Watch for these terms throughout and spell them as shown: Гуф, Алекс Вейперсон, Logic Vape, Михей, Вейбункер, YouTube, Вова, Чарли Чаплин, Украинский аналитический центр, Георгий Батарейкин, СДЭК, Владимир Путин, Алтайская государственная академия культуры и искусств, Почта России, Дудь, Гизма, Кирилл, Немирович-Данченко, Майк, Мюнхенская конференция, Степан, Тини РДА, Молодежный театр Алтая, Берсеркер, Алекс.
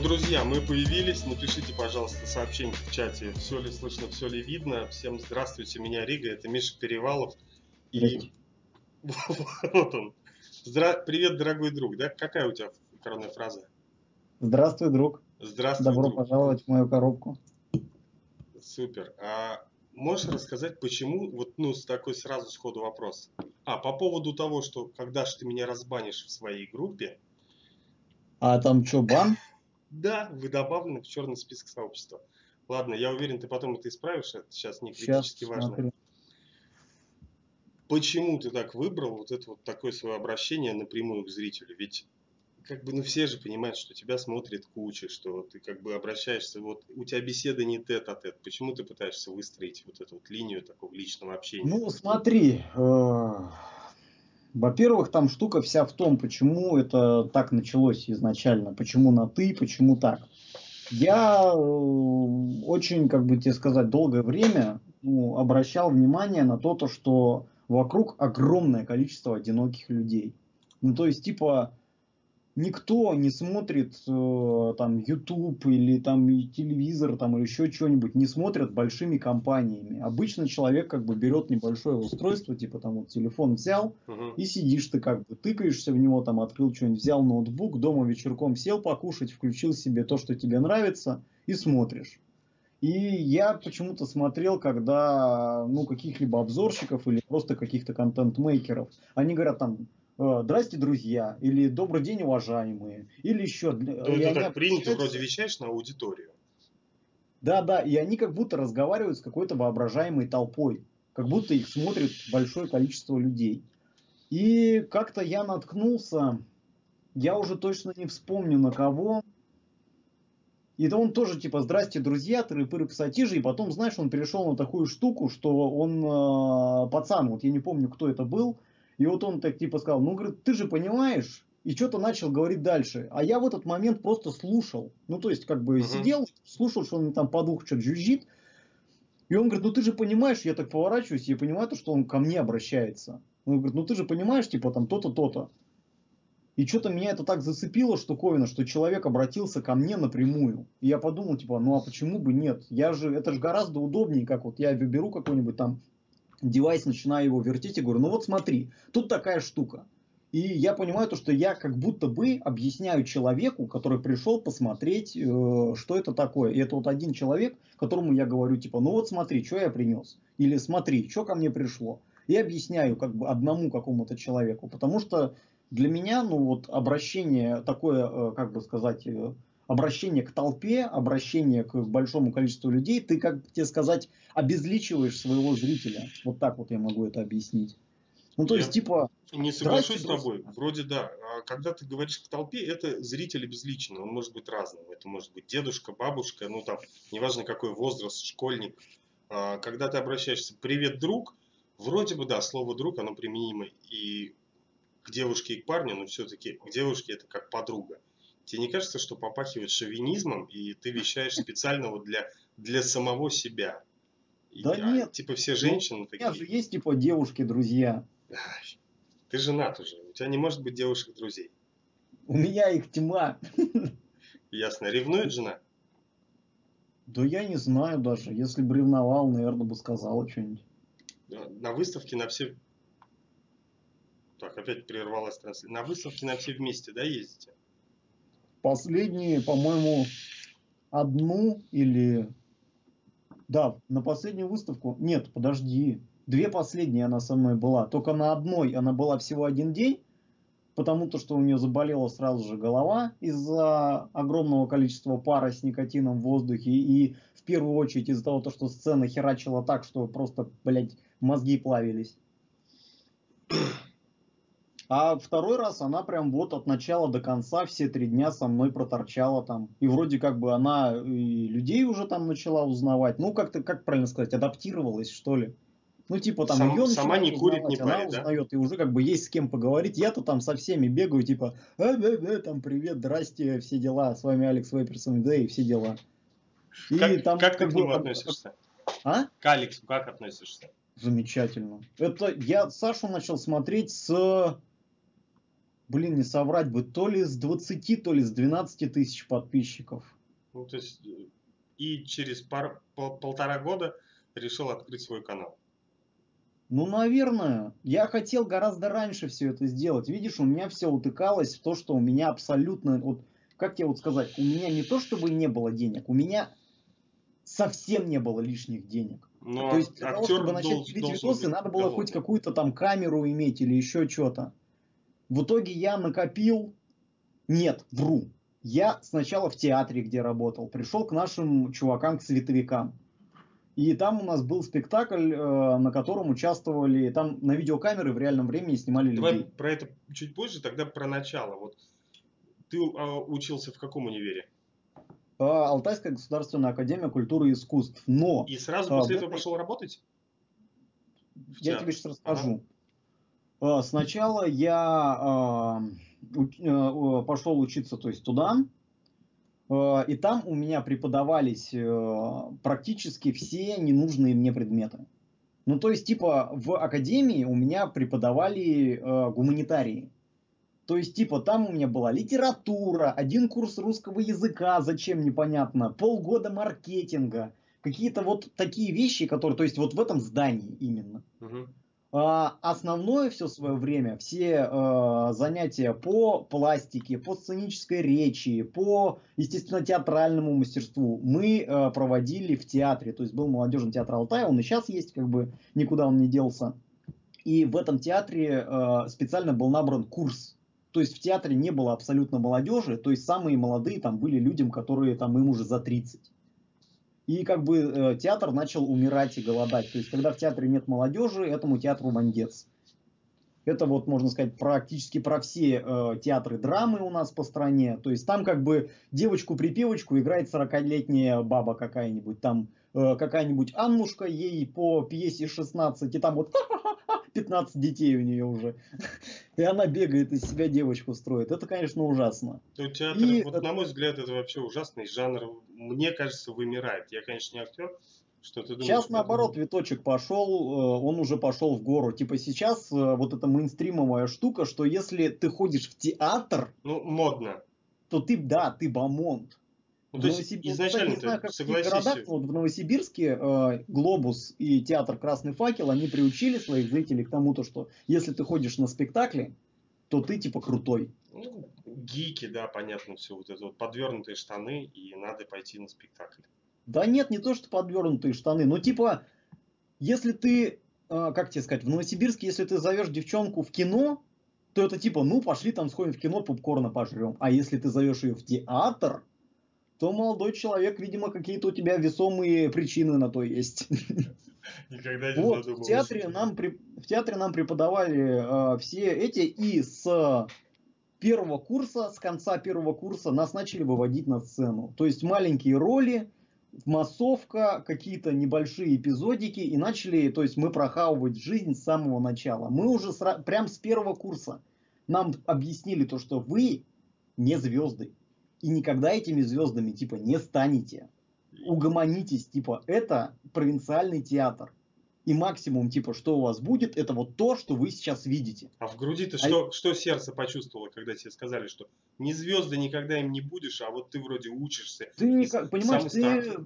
Ну, друзья, мы появились. Напишите, пожалуйста, сообщение в чате. Все ли слышно, все ли видно. Всем здравствуйте, меня Рига, это Миша Перевалов. И вот он. Привет, дорогой друг. Да? Какая у тебя коронная фраза? Здравствуй, друг. Здравствуй, добро пожаловать в мою коробку. Супер. А можешь рассказать, почему, вот, ну, такой сразу сходу вопрос. По поводу того, что когда же ты меня разбанишь в своей группе. А там что, бан? Да, вы добавлены в черный список сообщества. Ладно, я уверен, ты потом это исправишь, это сейчас не критически важно. Смотрю. Почему ты так выбрал вот это вот такое свое обращение напрямую к зрителю? Ведь как бы, ну, все же понимают, что тебя смотрит куча, что ты как бы обращаешься, вот у тебя беседа не тет-а-тет. Почему ты пытаешься выстроить вот эту вот линию такого личного общения? Ну, смотри, во-первых, там штука вся в том, почему это так началось изначально, почему на ты, почему так. Я очень, как бы тебе сказать, долгое время обращал внимание на то, что вокруг огромное количество одиноких людей. Ну, то есть, типа, никто не смотрит там YouTube или там телевизор, там, или еще что-нибудь, не смотрят большими компаниями. Обычно человек как бы берет небольшое устройство, типа там вот телефон взял, и сидишь ты как бы, тыкаешься в него, там открыл что-нибудь, взял ноутбук, дома вечерком сел покушать, включил себе то, что тебе нравится, и смотришь. И я почему-то смотрел, когда, ну, каких-либо обзорщиков или просто каких-то контент-мейкеров, они говорят там: «Здрасте, друзья», или «Добрый день, уважаемые», или еще... это так принято, вроде вещаешь на аудиторию. Да, и они как будто разговаривают с какой-то воображаемой толпой, как будто их смотрит большое количество людей. И как-то я наткнулся, я уже точно не вспомню на кого... И то он тоже типа «Здрасте, друзья», тыры-пыры, пассатижи, и потом, знаешь, он перешел на такую штуку, что он, пацан, вот я не помню, кто это был, и вот он так типа сказал: «Ну, говорит, ты же понимаешь», и что-то начал говорить дальше. А я в этот момент просто слушал, ну, то есть как бы сидел, слушал, что он там по духу что-то жужжит, и он говорит: «Ну, ты же понимаешь», я так поворачиваюсь, и понимаю, что он ко мне обращается. Он говорит: «Ну, ты же понимаешь, типа там то-то, то-то». И что-то меня это так зацепило, штуковина, что человек обратился ко мне напрямую. И я подумал, типа, ну а почему бы нет? Это же гораздо удобнее, как вот я беру какой-нибудь там девайс, начинаю его вертеть и говорю: ну вот смотри, тут такая штука. И я понимаю то, что я как будто бы объясняю человеку, который пришел посмотреть, что это такое. И это вот один человек, которому я говорю, типа, ну вот смотри, что я принес. Или смотри, что ко мне пришло. И объясняю как бы одному какому-то человеку, потому что... Для меня, ну вот, обращение такое, как бы сказать, обращение к толпе, обращение к большому количеству людей, ты, как тебе сказать, обезличиваешь своего зрителя. Вот так вот я могу это объяснить. Ну, то есть, типа... Не соглашусь с тобой. Вроде да. Когда ты говоришь к толпе, это зритель обезличенный. Он может быть разным. Это может быть дедушка, бабушка, ну там, неважно какой возраст, школьник. Когда ты обращаешься: «Привет, друг», вроде бы, да, слово «друг», оно применимо и... к девушке и к парню, но все-таки к девушке это как подруга. Тебе не кажется, что попахивает шовинизмом, и ты вещаешь специально вот для самого себя? Да нет. Типа все женщины такие. У меня же есть типа девушки-друзья. Ты женат уже, у тебя не может быть девушек-друзей. У меня их тьма. Ясно. Ревнует жена? Да я не знаю даже. Если бы ревновал, наверное, бы сказала что-нибудь. На выставке на все... Так, опять прервалась трансляция. На выставке на все вместе, да, ездите? Последние, по-моему, одну или... Да, на последнюю выставку... Нет, подожди. Две последние она со мной была. Только на одной она была всего один день, потому что у нее заболела сразу же голова из-за огромного количества пара с никотином в воздухе. И в первую очередь из-за того, что сцена херачила так, что просто, блядь, мозги плавились. А второй раз она прям вот от начала до конца все 3 дня со мной проторчала там. И вроде как бы она и людей уже там начала узнавать. Ну, как-то, как правильно сказать, адаптировалась, что ли. Ну, типа там ее сама не курит, не парит, да? Узнает, и уже как бы есть с кем поговорить. Я-то там со всеми бегаю, типа, там, привет, здрасте, все дела. С вами Алекс Вейперсон MD и все дела. И как ты к нему относишься? А? К Алексу как относишься? Замечательно. Это я Сашу начал смотреть с... блин, не соврать бы, то ли с 20, то ли с 12 тысяч подписчиков. Ну, то есть, и через полтора года решил открыть свой канал. Ну, наверное. Я хотел гораздо раньше все это сделать. Видишь, у меня все утыкалось в то, что у меня абсолютно... Вот, как тебе вот сказать? У меня не то, чтобы не было денег. У меня совсем не было лишних денег. Но то есть, для того, чтобы начать делать видосы, надо было хоть какую-то там камеру иметь или еще что-то. В итоге я накопил... Нет, вру. Я сначала в театре, где работал, пришел к нашим чувакам, к световикам. И там у нас был спектакль, на котором участвовали, там на видеокамеры в реальном времени снимали людей. Давай про это чуть позже, тогда про начало. Вот. Ты учился в каком универе? Алтайская государственная академия культуры и искусств. Но... И сразу после этого пошел работать? Я тебе сейчас расскажу. Ага. Сначала я пошел учиться, то есть туда. И там у меня преподавались практически все ненужные мне предметы. Ну, то есть, типа, в академии у меня преподавали гуманитарии. То есть, типа, там у меня была литература, один курс русского языка, зачем непонятно, полгода маркетинга, какие-то вот такие вещи, которые, то есть, вот в этом здании именно. Угу. Основное все свое время, все занятия по пластике, по сценической речи, по, естественно, театральному мастерству мы проводили в театре. То есть был Молодежный театр Алтая, он и сейчас есть, как бы никуда он не делся. И в этом театре специально был набран курс. То есть в театре не было абсолютно молодежи, то есть самые молодые там были людям, которые там им уже за 30. И как бы театр начал умирать и голодать. То есть, когда в театре нет молодежи, этому театру бандец. Это вот, можно сказать, практически про все театры драмы у нас по стране. То есть, там как бы девочку-припевочку играет 40-летняя баба какая-нибудь. Там какая-нибудь Аннушка, ей по пьесе 16, и там вот 15 детей у нее уже. И она бегает, из себя девочку строит. Это, конечно, ужасно. То театр, и вот, это... на мой взгляд, это вообще ужасный жанр. Мне кажется, вымирает. Я, конечно, не актер. Что ты думаешь, сейчас, наоборот, виточек пошел, он уже пошел в гору. Типа сейчас вот эта мейнстримовая штука, что если ты ходишь в театр... Ну, модно. То ты, да, ты бомонд. Ну, то есть изначально, кстати, не знаю, как в городах, вот в Новосибирске «Глобус» и театр «Красный факел», они приучили своих зрителей к тому, что если ты ходишь на спектакли, то ты типа крутой. Ну, гики, да, понятно, все вот это вот подвернутые штаны, и надо пойти на спектакль. Да нет, не то, что подвернутые штаны, но типа, если ты, как тебе сказать, в Новосибирске, если ты зовешь девчонку в кино, то это типа, ну пошли там сходим в кино, попкорна пожрем. А если ты зовешь ее в театр, то молодой человек, видимо, какие-то у тебя весомые причины на то есть. Никогда не вот, задумывался. В театре нам преподавали все эти, и с первого курса, с конца первого курса нас начали выводить на сцену. То есть маленькие роли, массовка, какие-то небольшие эпизодики, и начали, то есть мы прохавывать жизнь с самого начала. Мы уже прям с первого курса нам объяснили то, что вы не звезды. И никогда этими звездами, типа, не станете. Угомонитесь, типа, это провинциальный театр. И максимум, типа, что у вас будет, это вот то, что вы сейчас видите. А в груди ты что сердце почувствовало, когда тебе сказали, что не звезды никогда им не будешь, а вот ты вроде учишься. Ты никак, понимаешь, ты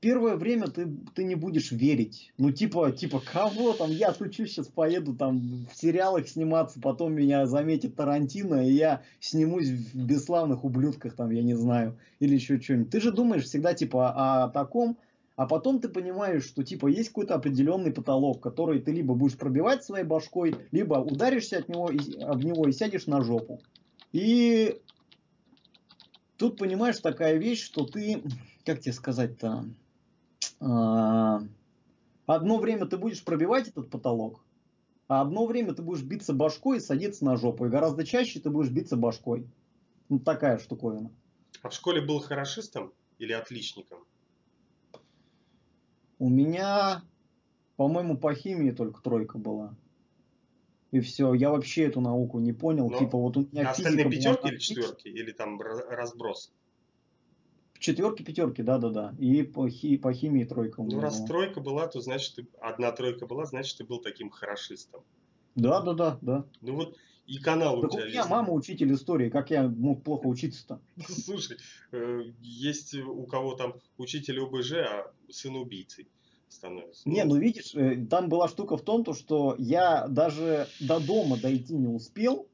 первое время ты не будешь верить. Ну, типа, кого там, я шучу, сейчас поеду там в сериалах сниматься, потом меня заметит Тарантино, и я снимусь в «Бесславных ублюдках», там, я не знаю, или еще что-нибудь. Ты же думаешь всегда, типа, о таком, а потом ты понимаешь, что, типа, есть какой-то определенный потолок, который ты либо будешь пробивать своей башкой, либо ударишься об него и сядешь на жопу. И тут понимаешь такая вещь, что ты, как тебе сказать-то... Одно время ты будешь пробивать этот потолок, а одно время ты будешь биться башкой и садиться на жопу. И гораздо чаще ты будешь биться башкой. Ну, такая штуковина. А в школе был хорошистом или отличником? У меня, по-моему, по химии только тройка была. И все. Я вообще эту науку не понял. Но типа вот у меня остальные пятерки или четверки? Или там разброс? Четверки-пятерки, да-да-да. И по химии тройка у меня. Ну, раз тройка была, то значит, одна тройка была, значит, ты был таким хорошистом. Да. Ну вот и канал так у тебя есть. У меня есть. Мама учитель истории, как я мог плохо учиться-то? Слушай, есть у кого там учитель ОБЖ, а сын убийцей становится. Не, ну видишь, там была штука в том, что я даже до дома дойти не успел,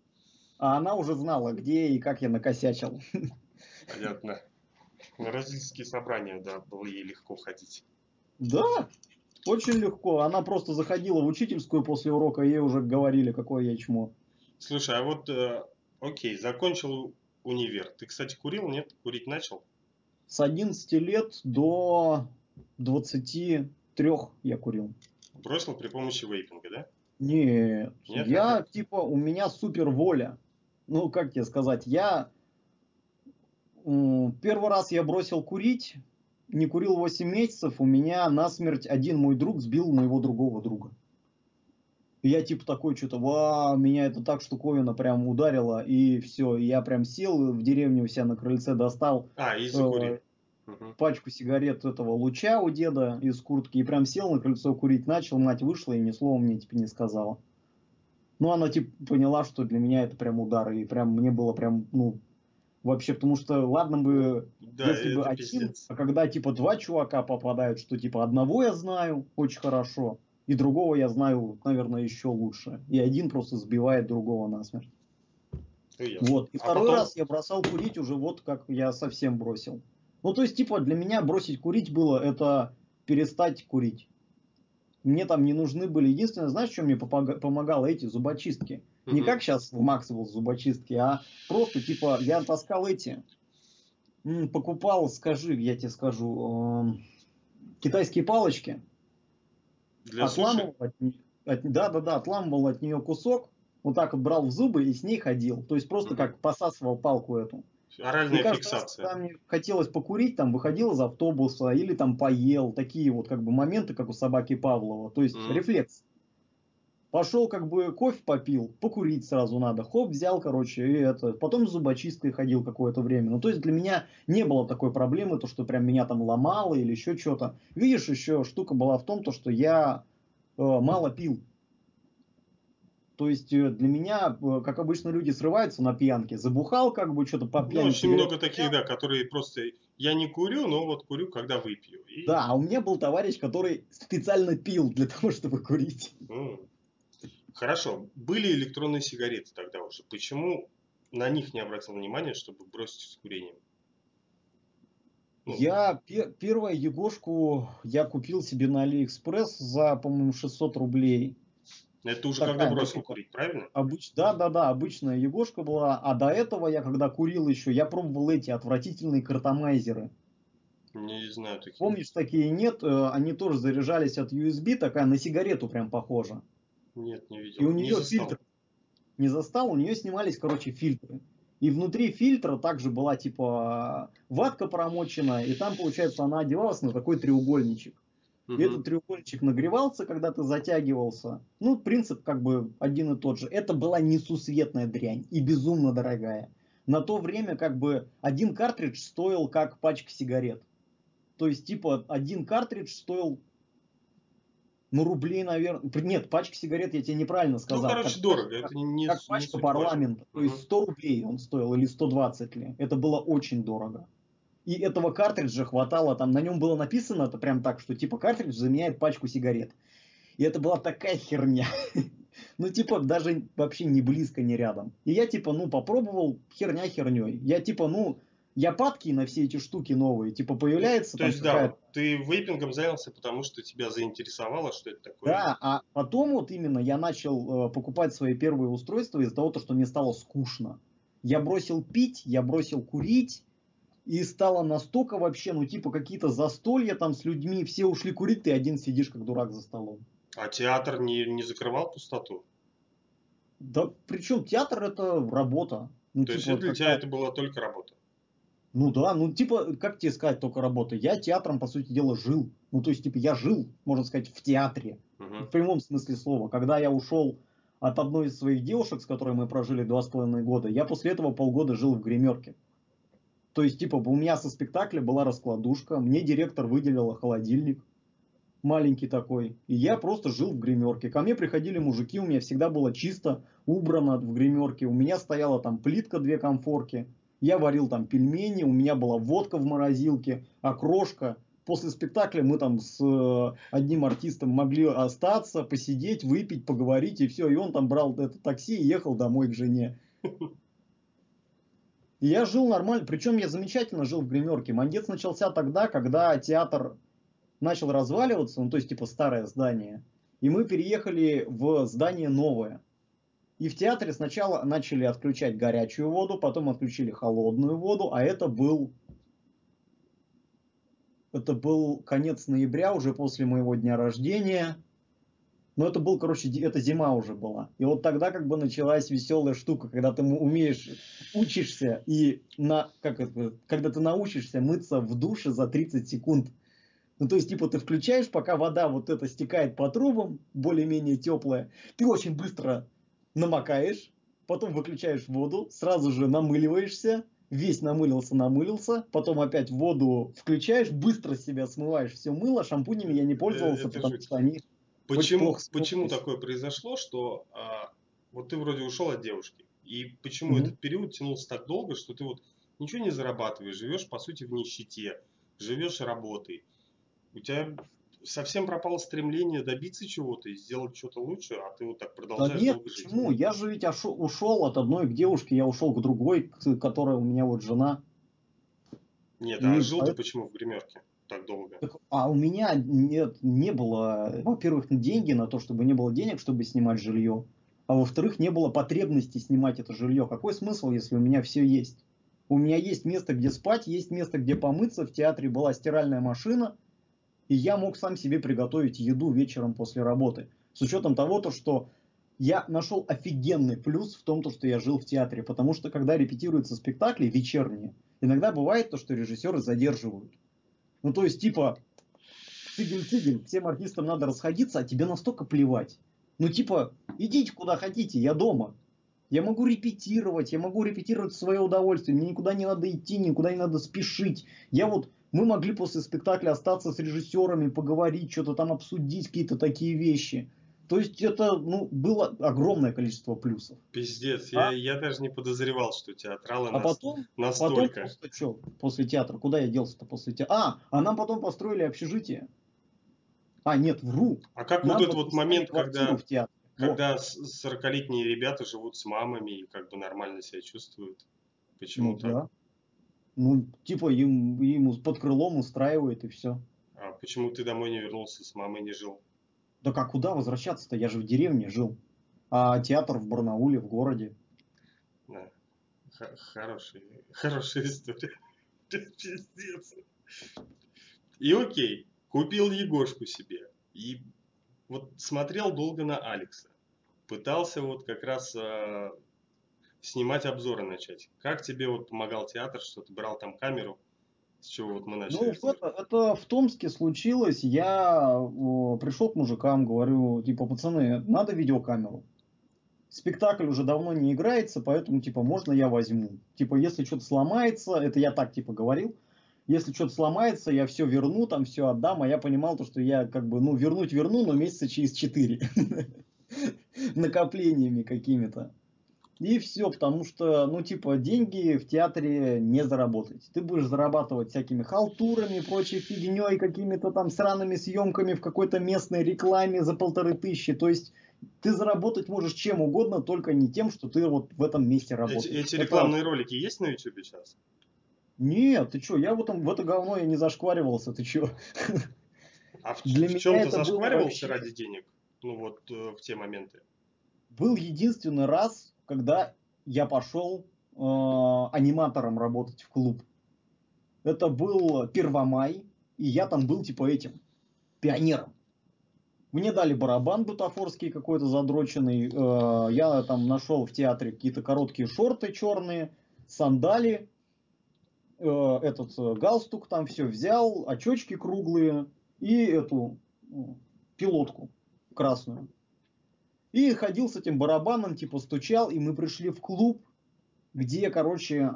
а она уже знала, где и как я накосячил. Понятно. На родительские собрания, да, было ей легко ходить. Да, очень легко. Она просто заходила в учительскую после урока, ей уже говорили, какое я чмо. Слушай, а вот, окей, закончил универ. Ты, кстати, курил, нет? Курить начал? С 11 лет до 23 я курил. Бросил при помощи вейпинга, да? Нет, я, типа, у меня супер воля. Ну, как тебе сказать, я... Первый раз я бросил курить, не курил 8 месяцев, у меня насмерть один мой друг сбил моего другого друга. И я типа такой что-то, меня это так штуковина прям ударила, и все, и я прям сел в деревню у себя на крыльце, достал пачку сигарет этого луча у деда из куртки, и прям сел на крыльцо курить начал, мать вышла и ни слова мне типа не сказала. Ну она типа поняла, что для меня это прям удар, и прям мне было прям, ну... Вообще, потому что, ладно бы, да, если бы один, пиздец. А когда, типа, два чувака попадают, что, типа, одного я знаю очень хорошо, и другого я знаю, наверное, еще лучше. И один просто сбивает другого насмерть. Вот. И второй раз я бросал курить уже вот как я совсем бросил. Ну, то есть, типа, для меня бросить курить было, это перестать курить. Мне там не нужны были. Единственное, знаешь, что мне помогало? Эти зубочистки. Не как сейчас в Максиву зубочистки, а просто, типа, я таскал эти. Покупал, я тебе скажу, китайские палочки. Для суши? Отламывал от нее кусок, вот так вот брал в зубы и с ней ходил. То есть просто как посасывал палку эту. Оральная фиксация. Раз, мне хотелось покурить, там выходил из автобуса или там поел. Такие вот как бы моменты, как у собаки Павлова. То есть рефлекс. Пошел как бы кофе попил, покурить сразу надо. Хоп, взял, короче, и это. Потом с зубочисткой ходил какое-то время. Ну, то есть для меня не было такой проблемы, то, что прям меня там ломало или еще что-то. Видишь, еще штука была в том, то, что я мало пил. То есть для меня, как обычно, люди срываются на пьянке. Забухал как бы, что-то по пьянке. Ну, очень много таких, да, которые просто... Я не курю, но вот курю, когда выпью. И... Да, а у меня был товарищ, который специально пил для того, чтобы курить. Хорошо. Были электронные сигареты тогда уже. Почему на них не обратил внимания, чтобы бросить с курением? Ну. Я первую егошку я купил себе на Алиэкспресс за, по-моему, 600 рублей. Это уже такая, когда бросил курить, правильно? Да, обычная егошка была. А до этого я, когда курил еще, я пробовал эти отвратительные картомайзеры. Не знаю такие. Помнишь, такие нет? Они тоже заряжались от USB, такая на сигарету прям похожа. Нет, не видел. И у нее фильтр. Не застал, у нее снимались, короче, фильтры. И внутри фильтра также была, типа, ватка промочена, и там, получается, она одевалась на такой треугольничек. И этот треугольничек нагревался, когда ты затягивался. Ну, принцип как бы один и тот же. Это была несусветная дрянь и безумно дорогая. На то время как бы один картридж стоил как пачка сигарет. То есть, типа, один картридж стоил, ну, рублей, наверное... Нет, пачка сигарет я тебе неправильно сказал. Ну, короче, как, дорого. Как, это не, как пачка не парламента. То есть 100 рублей он стоил или 120 ли. Это было очень дорого. И этого картриджа хватало, там на нем было написано, это прям так, что типа картридж заменяет пачку сигарет. И это была такая херня. Ну типа даже вообще не близко, не рядом. И я типа, ну попробовал, херня херней. Я типа, ну, я падки на все эти штуки новые, типа появляется... То есть да, ты вейпингом занялся, потому что тебя заинтересовало, что это такое. Да, а потом вот именно я начал покупать свои первые устройства из-за того, что мне стало скучно. Я бросил пить, я бросил курить. И стало настолько вообще, ну типа какие-то застолья там с людьми, все ушли курить, ты один сидишь как дурак за столом. А театр не закрывал пустоту? Да причем театр это работа. Ну, то типа, есть вот для тебя это была только работа? Ну да, ну типа, как тебе сказать, только работа. Я театром, по сути дела, жил. Ну то есть типа я жил, можно сказать, в театре. В прямом смысле слова. Когда я ушел от одной из своих девушек, с которой мы прожили 2,5 года, я после этого полгода жил в гримерке. То есть, типа, у меня со спектакля была раскладушка, мне директор выделила холодильник. маленький такой. И я просто жил в гримерке. Ко мне приходили мужики, у меня всегда было чисто, убрано в гримерке. У меня стояла там плитка, две конфорки. Я варил там пельмени, у меня была водка в морозилке, окрошка. После спектакля мы там с одним артистом могли остаться, посидеть, выпить, поговорить и все. И он там брал это такси и ехал домой к жене. И я жил нормально, причем я замечательно жил в гримерке. Мандец начался тогда, когда театр начал разваливаться, ну то есть типа старое здание. И мы переехали в здание новое. И в театре сначала начали отключать горячую воду, потом отключили холодную воду, а это был конец ноября, уже после моего дня рождения. Но это был, короче, это зима уже была. И вот тогда как бы началась веселая штука, когда ты учишься, и когда ты научишься мыться в душе за 30 секунд. Ну, то есть, типа, ты включаешь, пока вода вот эта стекает по трубам, более-менее теплая, ты очень быстро намокаешь, потом выключаешь воду, сразу же намыливаешься, весь намылился, потом опять воду включаешь, быстро себя смываешь все мыло, шампунями я не пользовался, потому что они... Почему такое произошло, что вот ты вроде ушел от девушки, и почему этот период тянулся так долго, что ты вот ничего не зарабатываешь, живешь, по сути, в нищете, живешь работой, у тебя... Совсем пропало стремление добиться чего-то и сделать что-то лучше, а ты вот так продолжаешь. Да нет, почему? Я же ведь ушел от одной к девушке, я ушел к другой, которая у меня вот жена. Нет, а жил ты почему в гримерке так долго? А у меня не было, во-первых, деньги на то, чтобы не было денег, чтобы снимать жилье. А во-вторых, не было потребности снимать это жилье. Какой смысл, если у меня все есть? У меня есть место, где спать, есть место, где помыться. В театре была стиральная машина. И я мог сам себе приготовить еду вечером после работы. С учетом того, что я нашел офигенный плюс в том, что я жил в театре. Потому что когда репетируются спектакли вечерние, иногда бывает то, что режиссеры задерживают. Ну то есть типа цигель-цигель, всем артистам надо расходиться, а тебе настолько плевать. Ну типа идите куда хотите, я дома. Я могу репетировать в свое удовольствие. Мне никуда не надо идти, никуда не надо спешить. Мы могли после спектакля остаться с режиссерами, поговорить, что-то там обсудить, какие-то такие вещи. То есть это было огромное количество плюсов. Пиздец, я даже не подозревал, что театралы настолько. Потом что, после театра? Куда я делся-то после театра? А нам потом построили общежитие. А, нет, вру. А как нам вот этот вот момент, когда 40-летние ребята живут с мамами и как бы нормально себя чувствуют? Почему-то. Ну, да. Ну, типа, ему под крылом устраивает и все. А почему ты домой не вернулся, с мамой не жил? Да как куда возвращаться-то? Я же в деревне жил. А театр в Барнауле, в городе. Да. Хорошая история. Пиздец. И окей, купил Егошку себе. И вот смотрел долго на Алекса. Пытался вот как раз... снимать обзоры начать. Как тебе вот помогал театр, что ты брал там камеру, с чего вот мы начали? Ну, это в Томске случилось. Я пришел к мужикам, говорю, типа, пацаны, надо видеокамеру. Спектакль уже давно не играется, поэтому, типа, можно я возьму? Типа, если что-то сломается, это я так, типа, говорил, если что-то сломается, я все верну, там все отдам, а я понимал то, что я, как бы, ну, верну, но месяца через 4. Накоплениями какими-то. И все, потому что, ну, типа, деньги в театре не заработать. Ты будешь зарабатывать всякими халтурами, прочей фигней, какими-то там сраными съемками в какой-то местной рекламе за 1500. То есть ты заработать можешь чем угодно, только не тем, что ты вот в этом месте работаешь. Эти рекламные ролики есть на YouTube сейчас? Нет, ты что, я в это говно я не зашкваривался, ты что? А в чем ты зашкваривался ради денег? Ну, вот в те моменты. Был единственный раз... когда я пошел аниматором работать в клуб. Это был 1 май, и я там был типа этим, пионером. Мне дали барабан бутафорский какой-то задроченный, я там нашел в театре какие-то короткие шорты черные, сандали, этот галстук там все взял, очечки круглые и эту пилотку красную. И ходил с этим барабаном, типа стучал, и мы пришли в клуб, где, короче,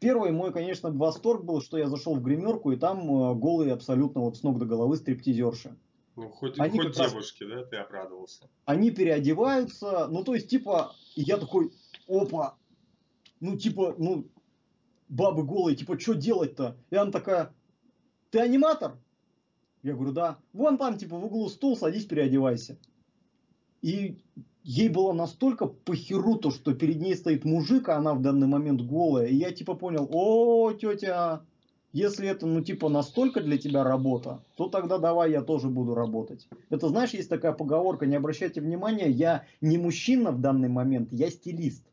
первый мой, конечно, восторг был, что я зашел в гримерку, и там голые абсолютно вот с ног до головы стриптизерши. Ну, хоть девушки, раз, да, ты обрадовался. Они переодеваются, ну, то есть, типа, и я такой, опа, ну, типа, ну, бабы голые, типа, что делать-то? И она такая, ты аниматор? Я говорю, да. Вон там, типа, в углу стул, садись, переодевайся. И ей было настолько похеру то, что перед ней стоит мужик, а она в данный момент голая. И я, типа, понял, о, тетя... Если это, ну, типа, настолько для тебя работа, то тогда давай я тоже буду работать. Это, знаешь, есть такая поговорка, не обращайте внимания, я не мужчина в данный момент, я стилист.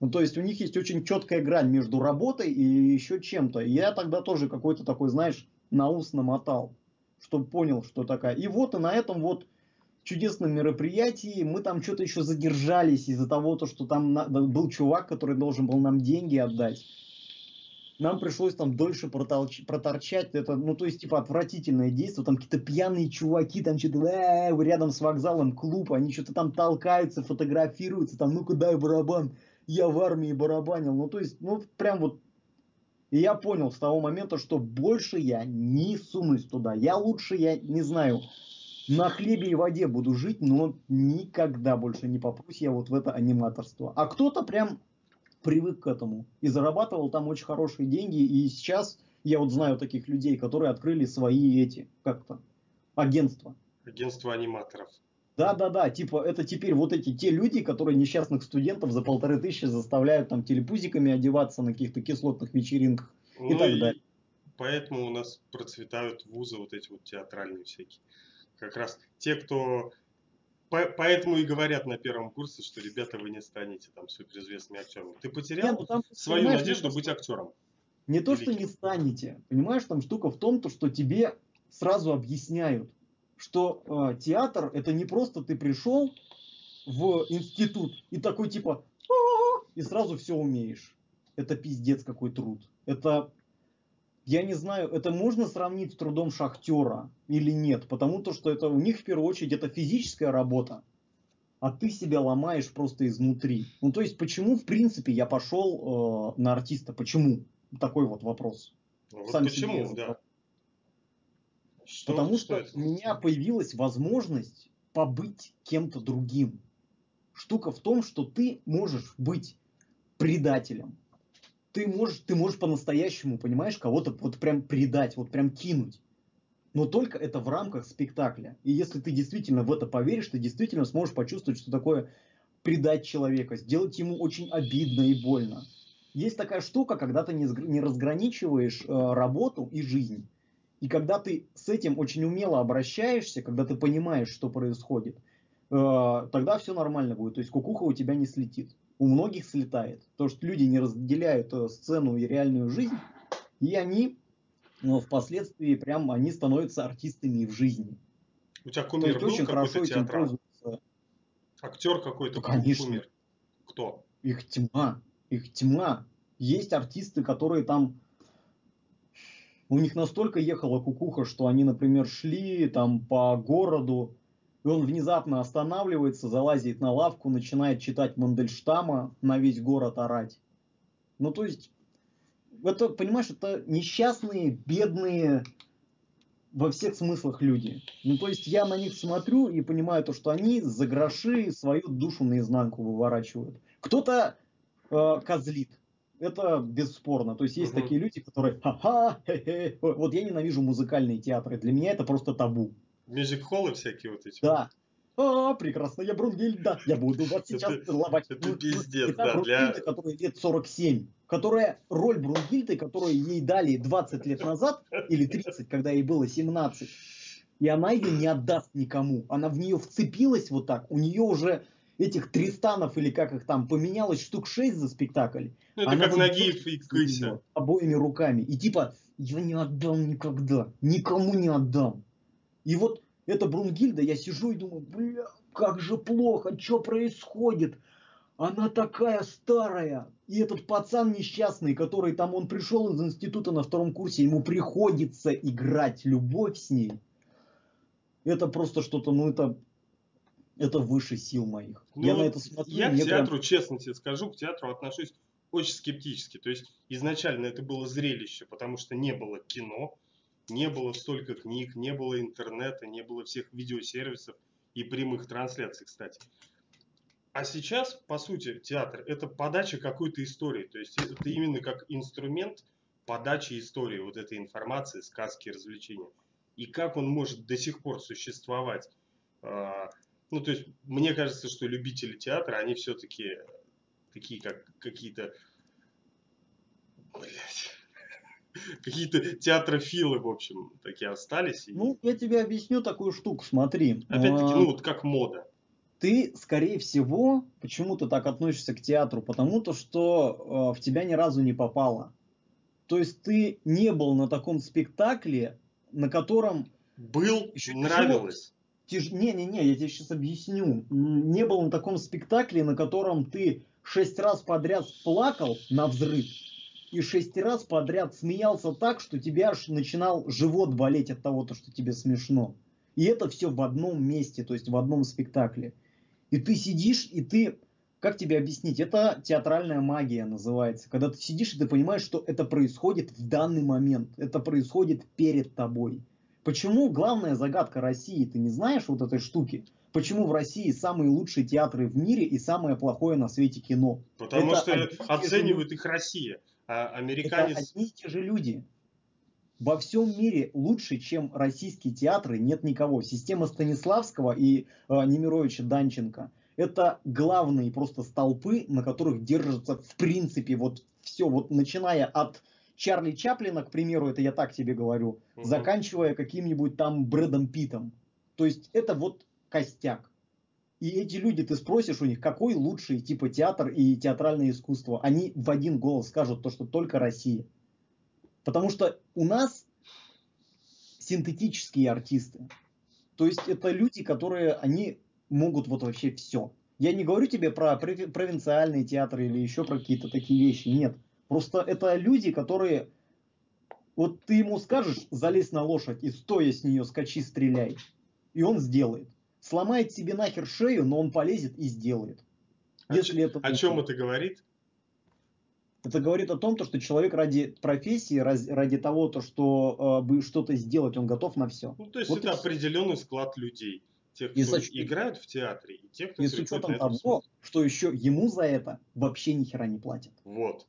Ну, то есть у них есть очень четкая грань между работой и еще чем-то. Я тогда тоже какой-то такой, знаешь, на ус намотал, чтобы понял, что такая. И вот и на этом вот чудесном мероприятии мы там что-то еще задержались из-за того, что там был чувак, который должен был нам деньги отдать. Нам пришлось там дольше проторчать. Это, ну, то есть, типа, отвратительное действие. Там какие-то пьяные чуваки, там что-то рядом с вокзалом клуб. Они что-то там толкаются, фотографируются. Там, ну-ка, дай барабан. Я в армии барабанил. Ну, то есть, ну, прям вот. И я понял с того момента, что больше я не сунусь туда. Я лучше, я не знаю, на хлебе и воде буду жить, но никогда больше не попрусь я вот в это аниматорство. А кто-то прям... привык к этому и зарабатывал там очень хорошие деньги. И сейчас я вот знаю таких людей, которые открыли свои эти, как-то, агентства. Агентство аниматоров. Да-да-да, типа это теперь вот эти те люди, которые несчастных студентов за 1500 заставляют там телепузиками одеваться на каких-то кислотных вечеринках и так далее. Поэтому у нас процветают вузы вот эти вот театральные всякие. Как раз те, кто... Поэтому и говорят на первом курсе, что, ребята, вы не станете там суперизвестными актерами. Ты потерял свою надежду быть актером. Не то, что не станете. Понимаешь, там штука в том, что тебе сразу объясняют, что театр — это не просто ты пришел в институт и такой типа и сразу все умеешь. Это пиздец какой труд. Это... Я не знаю, это можно сравнить с трудом шахтера или нет, потому что это у них в первую очередь это физическая работа, а ты себя ломаешь просто изнутри. Ну то есть почему в принципе я пошел на артиста? Почему? Такой вот вопрос. Вот сам почему, себе, да. Потому что у меня появилась возможность побыть кем-то другим. Штука в том, что ты можешь быть предателем. Ты можешь по-настоящему, понимаешь, кого-то вот прям предать, вот прям кинуть. Но только это в рамках спектакля. И если ты действительно в это поверишь, ты действительно сможешь почувствовать, что такое предать человека, сделать ему очень обидно и больно. Есть такая штука, когда ты не разграничиваешь работу и жизнь. И когда ты с этим очень умело обращаешься, когда ты понимаешь, что происходит, тогда все нормально будет. То есть кукуха у тебя не слетит. У многих слетает, потому что люди не разделяют сцену и реальную жизнь, и они впоследствии прям они становятся артистами в жизни. У тебя кумир был какой-то театрал? Актер какой-то, конечно. Кумир? Кто? Их тьма, их тьма. Есть артисты, которые там... У них настолько ехала кукуха, что они, например, шли там по городу, и он внезапно останавливается, залазит на лавку, начинает читать Мандельштама, на весь город орать. Ну, то есть, это, понимаешь, это несчастные, бедные во всех смыслах люди. Ну, то есть, я на них смотрю и понимаю то, что они за гроши свою душу наизнанку выворачивают. Кто-то козлит. Это бесспорно. То есть, есть такие люди, которые ха-ха, хе-хе. Вот я ненавижу музыкальные театры. Для меня это просто табу. Мюзик-холлы всякие вот эти. Да. А, прекрасно, я Брунгильд, да. Я буду вот сейчас ловать. Это пиздец, да. Брунгильда, которой лет 47. Которая, роль Брунгильды, которую ей дали 20 лет назад, или 30, когда ей было 17. И она ее не отдаст никому. Она в нее вцепилась вот так. У нее уже этих тристанов, или как их там, поменялось штук 6 за спектакль. Ну, это она как Нагиев и Кыся. Обоими руками. И типа, я не отдам никогда. Никому не отдам. И вот эта Брунгильда, я сижу и думаю, бля, как же плохо, что происходит? Она такая старая. И этот пацан несчастный, который там, он пришел из института на втором курсе, ему приходится играть любовь с ней. Это просто что-то, ну это выше сил моих. Ну, я вот на это смотрю. Я к театру, прям... честно тебе скажу, к театру отношусь очень скептически. То есть изначально это было зрелище, потому что не было кино. не было столько книг, не было интернета, не было всех видеосервисов и прямых трансляций, кстати. А сейчас, по сути, театр – это подача какой-то истории. То есть это именно как инструмент подачи истории, вот этой информации, сказки, развлечения. И как он может до сих пор существовать? Ну, то есть, мне кажется, что любители театра, они все-таки такие, как какие-то... Блять. Какие-то театрофилы, в общем, такие остались. Ну, я тебе объясню такую штуку, смотри. Опять-таки, ну, вот как мода. Ты, скорее всего, почему-то так относишься к театру, потому что в тебя ни разу не попало. То есть ты не был на таком спектакле, на котором... Был, еще нравилось. Не-не-не, я тебе сейчас объясню. Не был на таком спектакле, на котором ты 6 раз подряд плакал на взрыв и 6 раз подряд смеялся так, что тебе аж начинал живот болеть от того, что тебе смешно. И это все в одном месте, то есть в одном спектакле. И ты сидишь, и ты... Как тебе объяснить? Это театральная магия называется. Когда ты сидишь, и ты понимаешь, что это происходит в данный момент. Это происходит перед тобой. Почему главная загадка России? Ты не знаешь вот этой штуки? Почему в России самые лучшие театры в мире и самое плохое на свете кино? Потому что оценивают их Россия. А американец... Это одни и те же люди. Во всем мире лучше, чем российские театры, нет никого. Система Станиславского и Немировича Данченко. Это главные просто столпы, на которых держится в принципе вот все. Вот начиная от Чарли Чаплина, к примеру, это я так тебе говорю, заканчивая каким-нибудь там Брэдом Питтом. То есть это вот костяк. И эти люди, ты спросишь у них, какой лучший типа театр и театральное искусство. Они в один голос скажут, то, что только Россия. Потому что у нас синтетические артисты. То есть это люди, которые они... могут вот вообще все. Я не говорю тебе про провинциальные театры или еще про какие-то такие вещи. Нет. Просто это люди, которые... Вот ты ему скажешь, залезь на лошадь и стоя с нее, скачи, стреляй. И он сделает. Сломает себе нахер шею, но он полезет и сделает. Если это о чем это говорит? Это говорит о том, что человек ради профессии, ради того, что бы что-то сделать, он готов на все. Ну, то есть вот это определенный склад людей. Тех, кто играют в театре, и тех, кто... И с учетом того, что еще ему за это вообще ни хера не платят. Вот.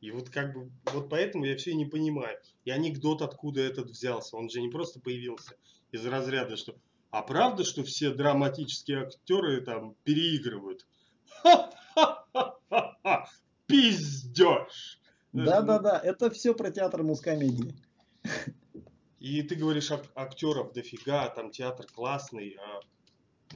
И вот как бы, вот поэтому я все не понимаю. И анекдот, откуда этот взялся, он же не просто появился из разряда, что «А правда, что все драматические актеры там переигрывают?» Ха-ха-ха-ха-ха! Пиздеж! Да-да-да, это все про театр мускомедии. И ты говоришь, актеров дофига, там театр классный. А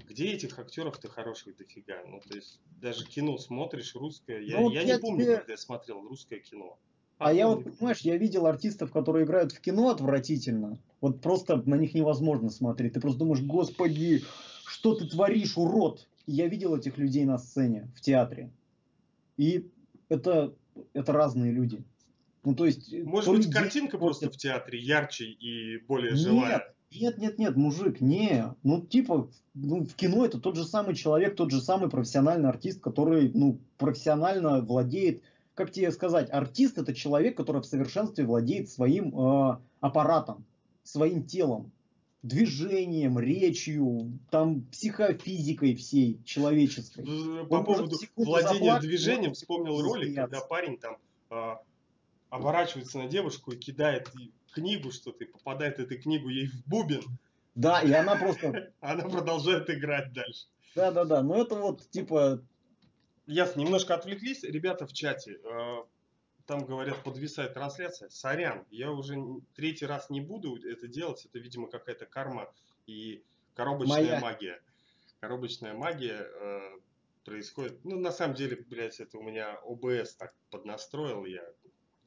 где этих актеров-то хороших дофига? Ну, то есть, даже кино смотришь, русское. Я не помню, когда я смотрел русское кино. Я вот, понимаешь, я видел артистов, которые играют в кино отвратительно. Вот просто на них невозможно смотреть. Ты просто думаешь, господи, что ты творишь, урод? И я видел этих людей на сцене, в театре. И это разные люди. Ну, то есть, может быть, картинка просто в театре ярче и более живая? Нет, мужик, не. Ну, типа, в кино это тот же самый человек, тот же самый профессиональный артист, который, ну, профессионально владеет, как тебе сказать, артист — это человек, который в совершенстве владеет своим аппаратом, своим телом, движением, речью, там, психофизикой всей человеческой. По поводу владения движением вспомнил ролик, когда парень там... оборачивается на девушку и кидает книгу, что-то, и попадает этой книгу ей в бубен. Да, и она просто... Она продолжает играть дальше. Да-да-да, но это вот типа... Ясно, немножко отвлеклись. Ребята в чате, там говорят, подвисает трансляция. Сорян, я уже 3-й раз не буду это делать. Это, видимо, какая-то карма и коробочная магия. Коробочная магия... происходит. Ну, на самом деле, блядь, это у меня ОБС так поднастроил я,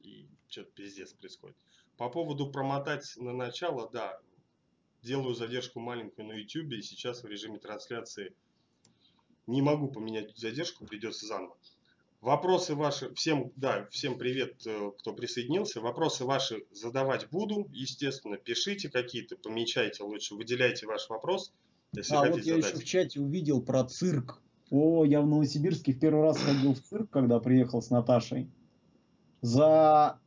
и что-то пиздец происходит. По поводу промотать на начало, да, делаю задержку маленькую на YouTube, и сейчас в режиме трансляции не могу поменять задержку, придется заново. Вопросы ваши, всем привет, кто присоединился. Вопросы ваши задавать буду, естественно, пишите какие-то, помечайте лучше, выделяйте ваш вопрос, если хотите задать. Я еще в чате увидел про цирк. Я в Новосибирске в 1-й раз ходил в цирк, когда приехал с Наташей. За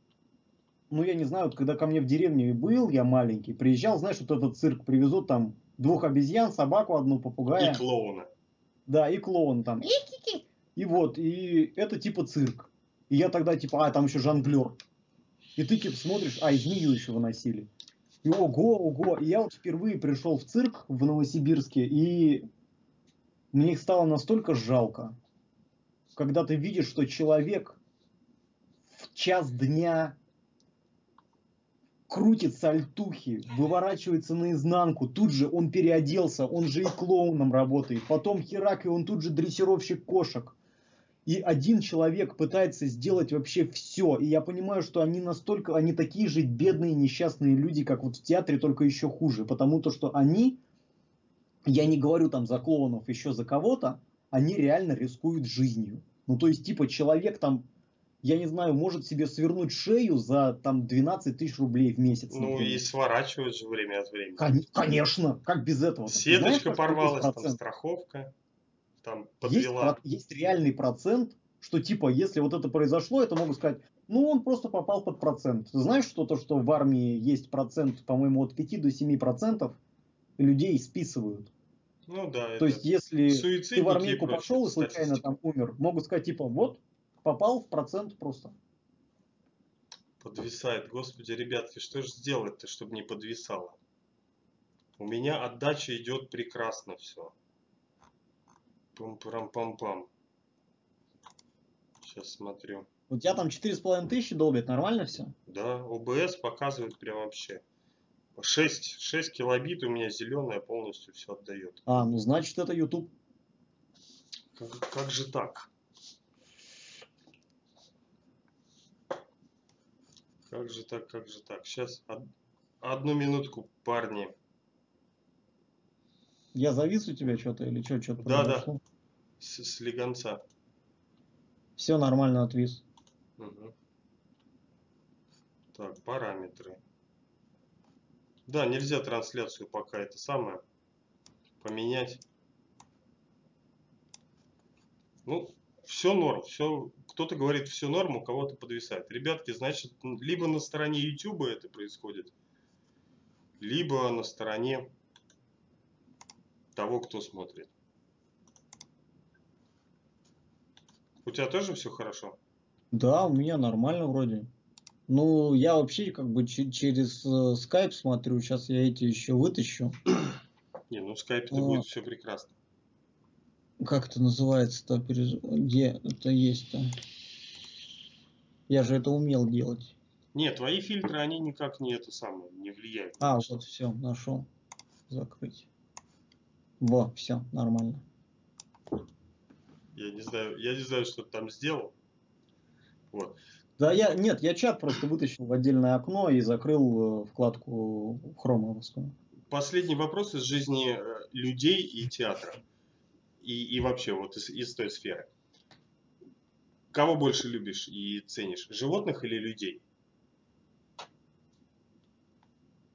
ну я не знаю, вот когда ко мне в деревне был, я маленький, приезжал, знаешь, вот этот цирк привезут там двух обезьян, собаку одну, попугая. И клоуна. Да, и клоун там. И вот, и это типа цирк. И я тогда типа, а, там еще жонглер. И ты типа смотришь, а, и змею еще выносили. И ого, ого. И я вот впервые пришел в цирк в Новосибирске, и мне их стало настолько жалко. Когда ты видишь, что человек в час дня крутит сальтухи, выворачивается наизнанку, тут же он переоделся, он же и клоуном работает, потом херак, и он тут же дрессировщик кошек. И один человек пытается сделать вообще все. И я понимаю, что они настолько, они такие же бедные, несчастные люди, как вот в театре, только еще хуже. Потому то, что они, я не говорю там за клоунов, еще за кого-то, они реально рискуют жизнью. Ну то есть типа человек там, я не знаю, может себе свернуть шею за там 12 тысяч рублей в месяц. Ну например. И сворачивают же время от времени. Конечно, как без этого? Сеточка порвалась, там страховка. Там подвела. Есть реальный процент, что типа, если вот это произошло, это могут сказать, ну он просто попал под процент. Ты знаешь, что то, что в армии есть процент, по-моему, от 5 до 7% людей списывают. Ну да. То есть, если ты в армейку пошел и случайно там умер, могут сказать, типа, вот, попал в процент просто. Подвисает. Господи, ребятки, что же сделать-то, чтобы не подвисало? У меня отдача идет прекрасно все. Пам-пам-пам-пам. Сейчас смотрю. У тебя там 4500 долбит, нормально все? Да, ОБС показывает прям вообще. 6 килобит у меня зеленая полностью все отдает. А, ну значит это YouTube. Как же так? Как же так, как же так? Сейчас одну минутку, парни. Я завис у тебя что-то или что-то произошло? Да. С легонца. Все нормально, отвис. Угу. Так, параметры. Да, нельзя трансляцию пока это самое поменять. Ну, все норм. Все. Кто-то говорит все норм, у кого-то подвисает. Ребятки, значит, либо на стороне YouTube это происходит, либо на стороне того, кто смотрит. У тебя тоже все хорошо? Да, у меня нормально вроде. Ну, я вообще как бы через скайп смотрю. Сейчас я эти еще вытащу. Не, ну в скайпе будет все прекрасно. Как это называется-то? Где это есть-то? Я же это умел делать. Нет, твои фильтры, они никак не это самое, не влияют. А, вот все, нашел. Закрыть. Во, все, нормально. Я не знаю, что ты там сделал. Вот. Да, я чат просто вытащил в отдельное окно и закрыл вкладку хромовскую. Последний вопрос из жизни людей и театра. И вообще вот из той сферы. Кого больше любишь и ценишь? Животных или людей?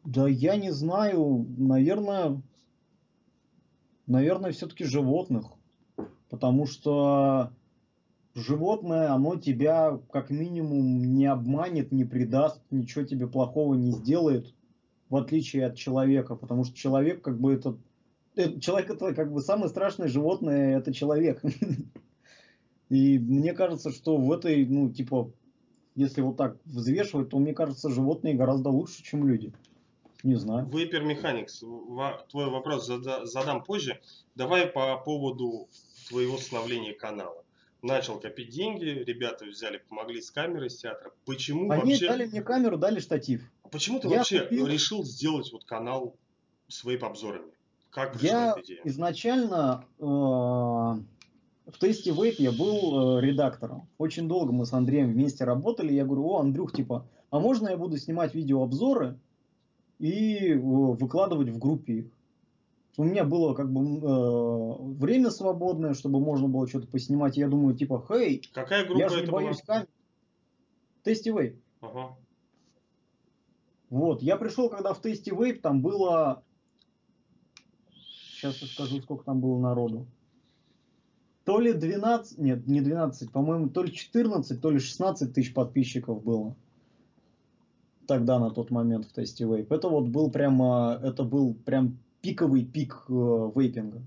Да я не знаю, Наверное, все-таки животных, потому что животное, оно тебя как минимум не обманет, не предаст, ничего тебе плохого не сделает, в отличие от человека, потому что человек как бы это как бы самое страшное животное, это человек. И мне кажется, что в этой, ну типа, если вот так взвешивать, то мне кажется, животные гораздо лучше, чем люди. Не знаю. Вейпер Механикс, твой вопрос задам позже. Давай по поводу твоего становления канала. Начал копить деньги, ребята взяли, помогли с камерой, с театра. Почему они вообще... дали мне камеру, дали штатив. Почему ты вообще решил сделать вот канал с вейп-обзорами? Как пришла эта идея? Изначально в Тесте Вейп я был редактором. Очень долго мы с Андреем вместе работали. Я говорю, о, Андрюх, типа, а можно я буду снимать видеообзоры и выкладывать в группе их. У меня было как бы время свободное, чтобы можно было что-то поснимать. Я думаю, типа, хей, какая группа я же не боюсь камер. Тесте Вейп. Ага. Вот, я пришел, когда в Тесте Вейп там было... Сейчас я скажу, сколько там было народу. То ли 12, нет, не 12, по-моему, то ли 14, то ли 16 тысяч подписчиков было. тогда на тот момент в Тесте Вейп. Это вот был прямо, это был прям пиковый пик вейпинга.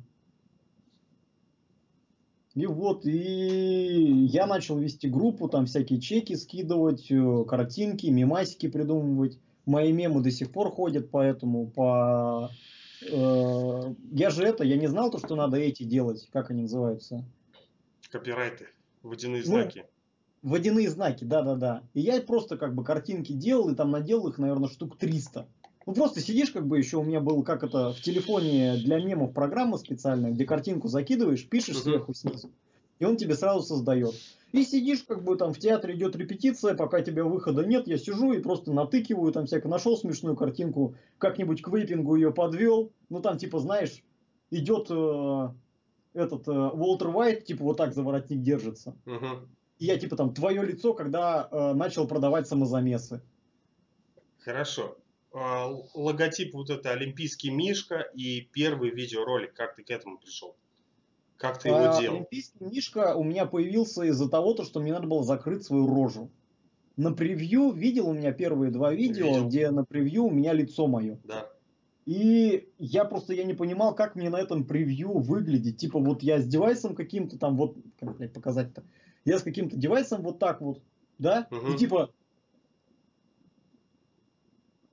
И вот, и я начал вести группу, там всякие чеки скидывать, картинки, мемасики придумывать. Мои мемы до сих пор ходят, поэтому по... Я не знал то, что надо эти делать, как они называются. Копирайты, водяные знаки. Ну, водяные знаки, да-да-да. И я просто как бы картинки делал, и там наделал их, наверное, штук 300. Ну, просто сидишь, как бы еще у меня был, как это, в телефоне для мемов программа специальная, где картинку закидываешь, пишешь сверху снизу, и он тебе сразу создает. И сидишь, как бы там в театре идет репетиция, пока тебя выхода нет, я сижу и просто натыкиваю, там всякое, нашел смешную картинку, как-нибудь к вейпингу ее подвел, ну там типа, знаешь, идет этот Уолтер Уайт, типа вот так за воротник держится. И я типа там, твое лицо, когда начал продавать самозамесы. Хорошо. Логотип вот это олимпийский мишка и первый видеоролик. Как ты к этому пришел? Как ты его делал? Олимпийский мишка у меня появился из-за того, что мне надо было закрыть свою рожу. На превью видел у меня первые два видео, где на превью у меня лицо мое. Да. И я не понимал, как мне на этом превью выглядеть. Типа вот я с девайсом каким-то там вот, как показать-то? Я с каким-то девайсом вот так вот, да? И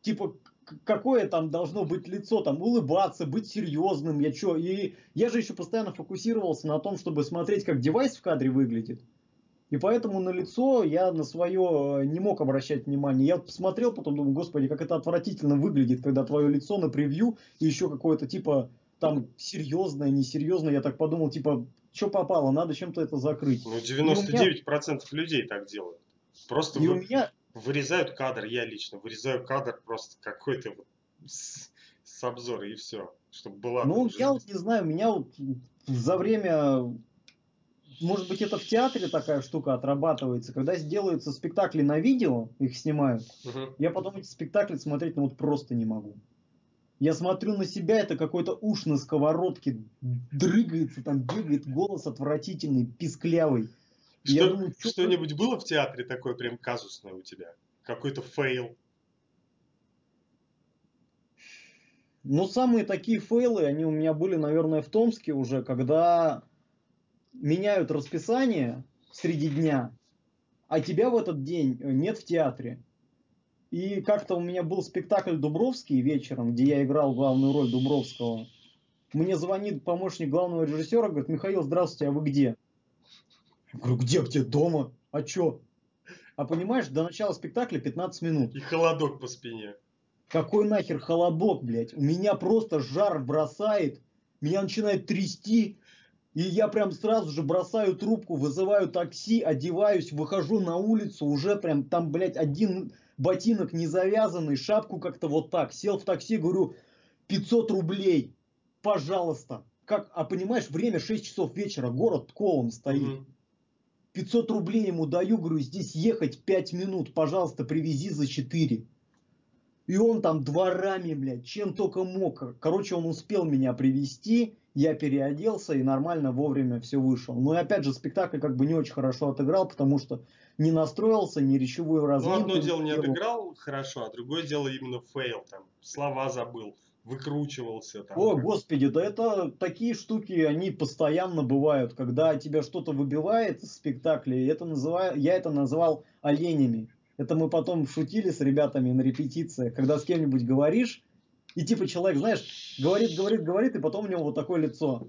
типа, какое там должно быть лицо, там, улыбаться, быть серьезным, и я же еще постоянно фокусировался на том, чтобы смотреть, как девайс в кадре выглядит, и поэтому на лицо я на свое не мог обращать внимания, я посмотрел, потом думаю, господи, как это отвратительно выглядит, когда твое лицо на превью, и еще какое-то, типа, там, серьезное, несерьезное, я так подумал, типа, что попало, надо чем-то это закрыть. Ну, 99% людей так делают, просто вырезают кадр, я лично вырезаю кадр просто какой-то вот с обзора и все, чтобы была... Ну, я вот не знаю, меня вот за время... Может быть, это в театре такая штука отрабатывается, когда делаются спектакли на видео, их снимают, я потом эти спектакли смотреть просто не могу. Я смотрю на себя, это какой-то уж на сковородке дрыгается, там бегает, голос отвратительный, писклявый. Что-нибудь было в театре такое прям казусное у тебя? Какой-то фейл? Ну, самые такие фейлы, они у меня были, наверное, в Томске уже, когда меняют расписание среди дня, а тебя в этот день нет в театре. И как-то у меня был спектакль «Дубровский» вечером, где я играл главную роль Дубровского. Мне звонит помощник главного режиссера, говорит: «Михаил, здравствуйте, а вы где?» Я говорю: где? Дома? А чё? А понимаешь, до начала спектакля 15 минут. И холодок по спине. Какой нахер холодок, блядь? У меня просто жар бросает, меня начинает трясти, и я прям сразу же бросаю трубку, вызываю такси, одеваюсь, выхожу на улицу, уже прям там, блядь, один ботинок не завязанный, шапку как-то вот так. Сел в такси, говорю: 500 рублей, пожалуйста. А понимаешь, время 6 часов вечера, город колом стоит. 500 рублей ему даю, говорю: здесь ехать 5 минут, пожалуйста, привези за 4. И он там дворами, блядь, чем только мог. Короче, он успел меня привезти, я переоделся и нормально вовремя все вышел. Но опять же, спектакль как бы не очень хорошо отыграл, потому что не настроился, не речевую разминку. Ну, одно дело не отыграл хорошо, а другое дело именно фейл, там, слова забыл, выкручивался. Там. О, господи, да это такие штуки, они постоянно бывают, когда тебя что-то выбивает из спектакля, я это назвал оленями. Это мы потом шутили с ребятами на репетиции, когда с кем-нибудь говоришь, и типа человек, знаешь, говорит, говорит, говорит, и потом у него вот такое лицо.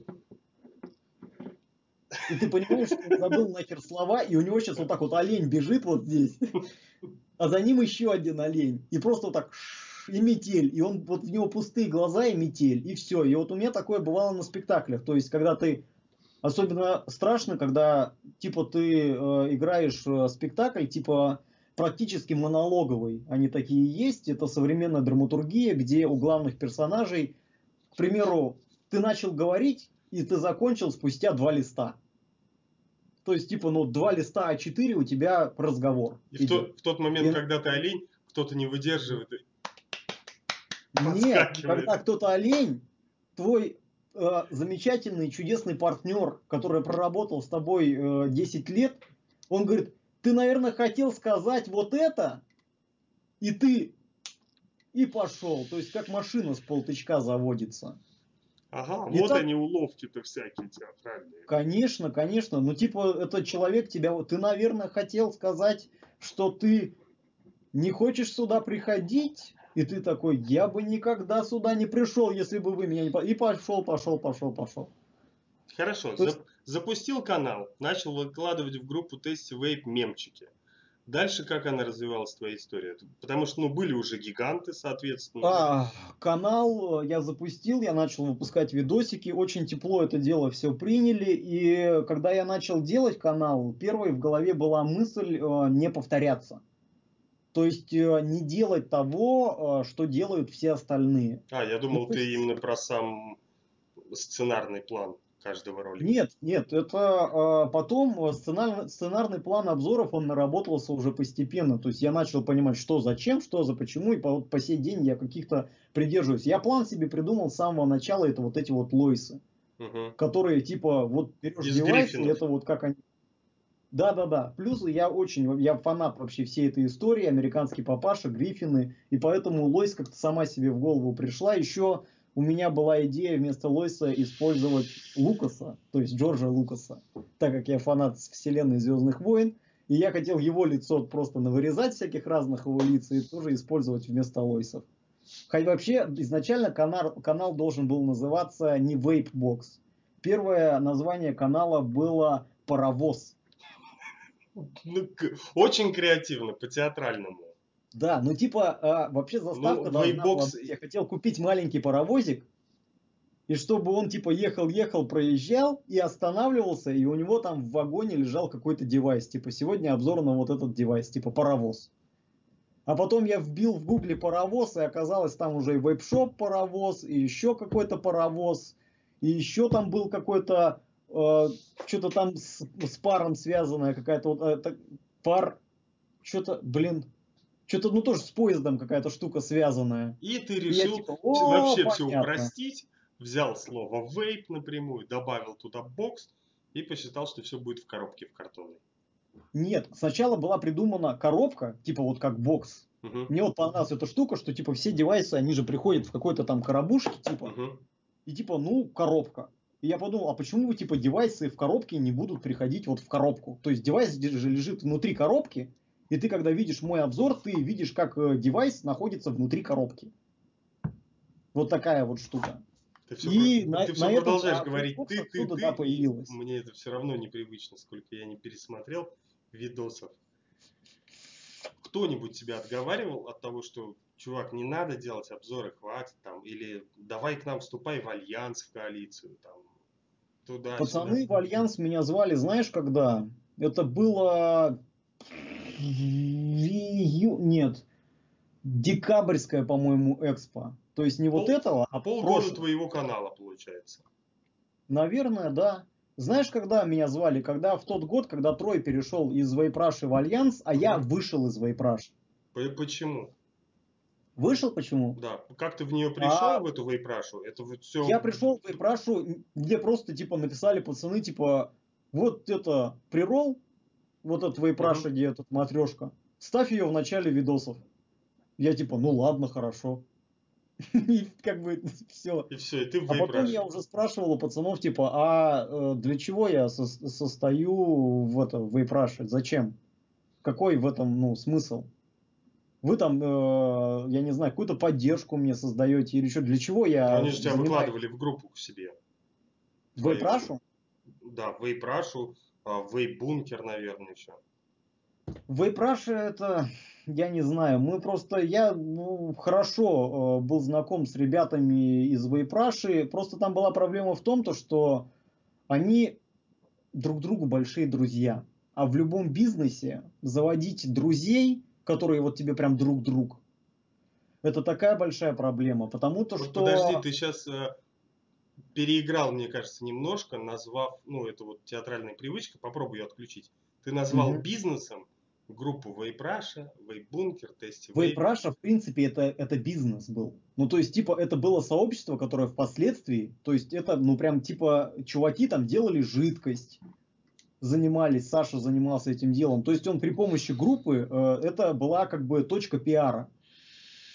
И ты понимаешь, что он забыл нахер слова, и у него сейчас вот так вот олень бежит вот здесь, а за ним еще один олень, и просто вот так... И метель, и он вот, у него пустые глаза и метель, и все. И вот у меня такое бывало на спектаклях. То есть, когда ты, особенно страшно, когда типа ты играешь спектакль, типа практически монологовый. Они такие есть. Это современная драматургия, где у главных персонажей, к примеру, ты начал говорить, и ты закончил спустя 2 листа. То есть, типа, ну, 2 листа А4 у тебя разговор. И в тот момент, когда ты олень, кто-то не выдерживает. Нет, когда кто-то олень, твой замечательный, чудесный партнер, который проработал с тобой 10 лет, он говорит: ты, наверное, хотел сказать вот это, и ты, и пошел. То есть как машина с полтычка заводится. Ага, и вот так... они уловки-то всякие театральные. Конечно, конечно. Ну типа этот человек тебя... Ты, наверное, хотел сказать, что ты не хочешь сюда приходить. И ты такой, я бы никогда сюда не пришел, если бы вы меня не... И пошел. Хорошо, запустил канал, начал выкладывать в группу Тесте Вейп мемчики. Дальше как она развивалась, твоя история? Потому что, ну, были уже гиганты, соответственно. Канал я запустил, я начал выпускать видосики, очень тепло это дело все приняли. И когда я начал делать канал, первой в голове была мысль не повторяться. То есть не делать того, что делают все остальные. Я думал, ты именно про сам сценарный план каждого ролика. Нет, это потом сценарный план обзоров, он наработался уже постепенно. То есть я начал понимать, что зачем, что за почему, и по сей день я каких-то придерживаюсь. Я план себе придумал с самого начала, это вот эти вот лойсы, которые типа вот берешь девайс, и это вот как они... Да. Плюс я фанат вообще всей этой истории, американский папаша, Гриффины, и поэтому Лойс как-то сама себе в голову пришла. Еще у меня была идея вместо Лойса использовать Лукаса, то есть Джорджа Лукаса, так как я фанат вселенной Звездных войн, и я хотел его лицо просто навырезать, всяких разных его лиц, и тоже использовать вместо Лойсов. Хотя вообще изначально канал должен был называться не Vape Box. Первое название канала было «Паровоз». Очень креативно, по-театральному. Да, ну типа вообще заставка должна была... Я хотел купить маленький паровозик, и чтобы он типа ехал, проезжал и останавливался, и у него там в вагоне лежал какой-то девайс. Типа сегодня обзор на вот этот девайс, типа паровоз. А потом я вбил в гугле паровоз, и оказалось там уже и вейп-шоп паровоз, и еще какой-то паровоз, и еще там был какой-то... что-то там с паром связанное, какая-то вот пар, что-то, блин, что-то, ну тоже с поездом какая-то штука связанная. И ты решил вообще все упростить, взял слово вейп напрямую, добавил туда бокс и посчитал, что все будет в коробке, в картонной. Нет, сначала была придумана коробка, типа вот как бокс. Мне вот понравилась эта штука, что типа все девайсы, они же приходят в какой-то там коробушке, типа, и типа, ну, коробка. И я подумал, а почему типа девайсы в коробке не будут приходить вот в коробку? То есть девайс же лежит внутри коробки, и ты, когда видишь мой обзор, ты видишь, как девайс находится внутри коробки. Вот такая вот штука. Ты продолжаешь говорить. Появилась. Мне это все равно непривычно, сколько я не пересмотрел видосов. Кто-нибудь тебя отговаривал от того, что, чувак, не надо делать обзоры, хватит там, или давай к нам вступай в альянс, в коалицию, там. Туда, пацаны сюда. В Альянс меня звали, знаешь, когда? Это было декабрьская, по-моему, экспо. То есть не вот этого, а полгода твоего канала, получается. Наверное, да. Знаешь, когда меня звали? Когда в тот год, когда Трой перешел из Вейпраши в Альянс, а я вышел из Вейпраши. Почему? Вышел почему? Да. Как ты в нее пришел, в эту Вейпрашу? Это вот все... Я пришел в Вейпрашу, где просто типа написали пацаны, типа, вот это прирол, вот этот Вейпраша, где этот матрешка, ставь ее в начале видосов. Я типа, ну ладно, хорошо. И как бы все. И все, и ты в Вейпраше. Потом я уже спрашивал у пацанов, типа, для чего я состою в Вейпраше? Зачем? Какой в этом, ну, смысл? Вы там, я не знаю, какую-то поддержку мне создаете или что? Для чего я... Они же тебя выкладывали в группу к себе. В Вейпрашу? Да, в Вейпрашу, в Вейбункер, наверное, еще. В Вейпраше это... Я не знаю. Я хорошо был знаком с ребятами из Вейпраши. Просто там была проблема в том, что они друг другу большие друзья. А в любом бизнесе заводить друзей... которые вот тебе прям друг. Это такая большая проблема, потому что... Подожди, ты сейчас переиграл, мне кажется, немножко, назвав, ну, это вот театральная привычка, попробую ее отключить. Ты назвал бизнесом группу Вейпраша, Вейбункер, Тесте Вейп. Вейпраша, в принципе, это бизнес был. Ну, то есть, типа, это было сообщество, которое впоследствии, то есть, это, ну, прям, типа, чуваки там делали жидкость. занимались, Саша занимался этим делом. То есть он при помощи группы, это была как бы точка пиара.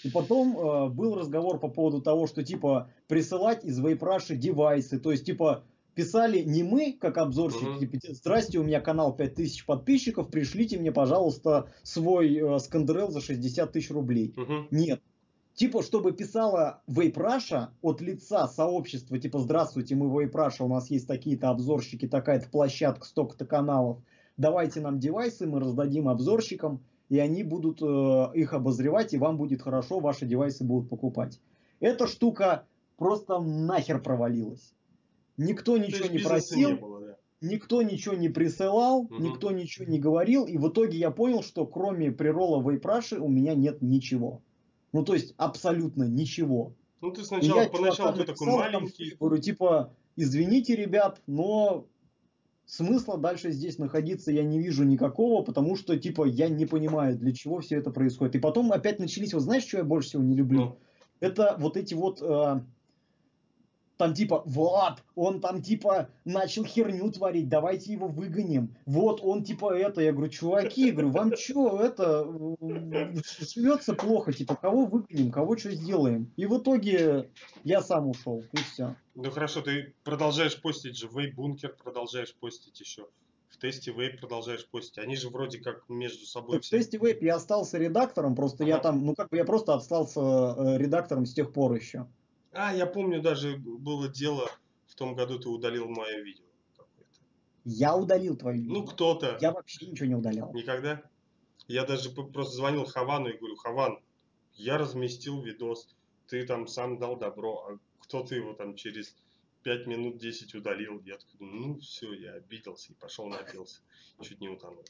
И потом был разговор по поводу того, что типа присылать из Вейпраши девайсы. То есть типа писали не мы, как обзорщики, типа, здрасте, у меня канал 5000 подписчиков, пришлите мне, пожалуйста, свой скандерел за 60 тысяч рублей. Нет. Типа, чтобы писала Вейпраша от лица сообщества, типа, здравствуйте, мы Вейпраша, у нас есть такие-то обзорщики, такая-то площадка, столько-то каналов, давайте нам девайсы, мы раздадим обзорщикам, и они будут их обозревать, и вам будет хорошо, ваши девайсы будут покупать. Эта штука просто нахер провалилась. Никто ничего не просил, никто ничего не присылал, никто ничего не говорил, и в итоге я понял, что кроме прерола Вейпраши у меня нет ничего. Ну, то есть, абсолютно ничего. Ну, ты сначала, поначалу ты такой маленький. Говорю, типа, извините, ребят, но смысла дальше здесь находиться я не вижу никакого, потому что, типа, я не понимаю, для чего все это происходит. И потом опять начались, вот знаешь, что я больше всего не люблю? Это вот эти вот, там, типа, вот, он там, типа, начал херню творить, давайте его выгоним. Вот, он, типа, это. Я говорю, чуваки, я говорю, вам что, это, живется плохо, типа, кого выгоним, кого что сделаем. И в итоге я сам ушел, и все. Ну, хорошо, ты продолжаешь постить же, Вейбункер продолжаешь постить еще. В Тесте Вейп продолжаешь постить. Они же вроде как между собой... Так, все... В Тесте Вейп я остался редактором, просто я там, ну, как бы я просто остался редактором с тех пор еще. А, я помню, даже было дело, в том году ты удалил мое видео какое-то. Я удалил твое видео? Ну, кто-то. Я вообще ничего не удалял. Никогда? Я даже просто звонил Хавану и говорю, Хаван, я разместил видос, ты там сам дал добро, а кто-то его там через 5 минут 10 удалил. Я такой, ну все, я обиделся и пошел напился. Чуть не утонул.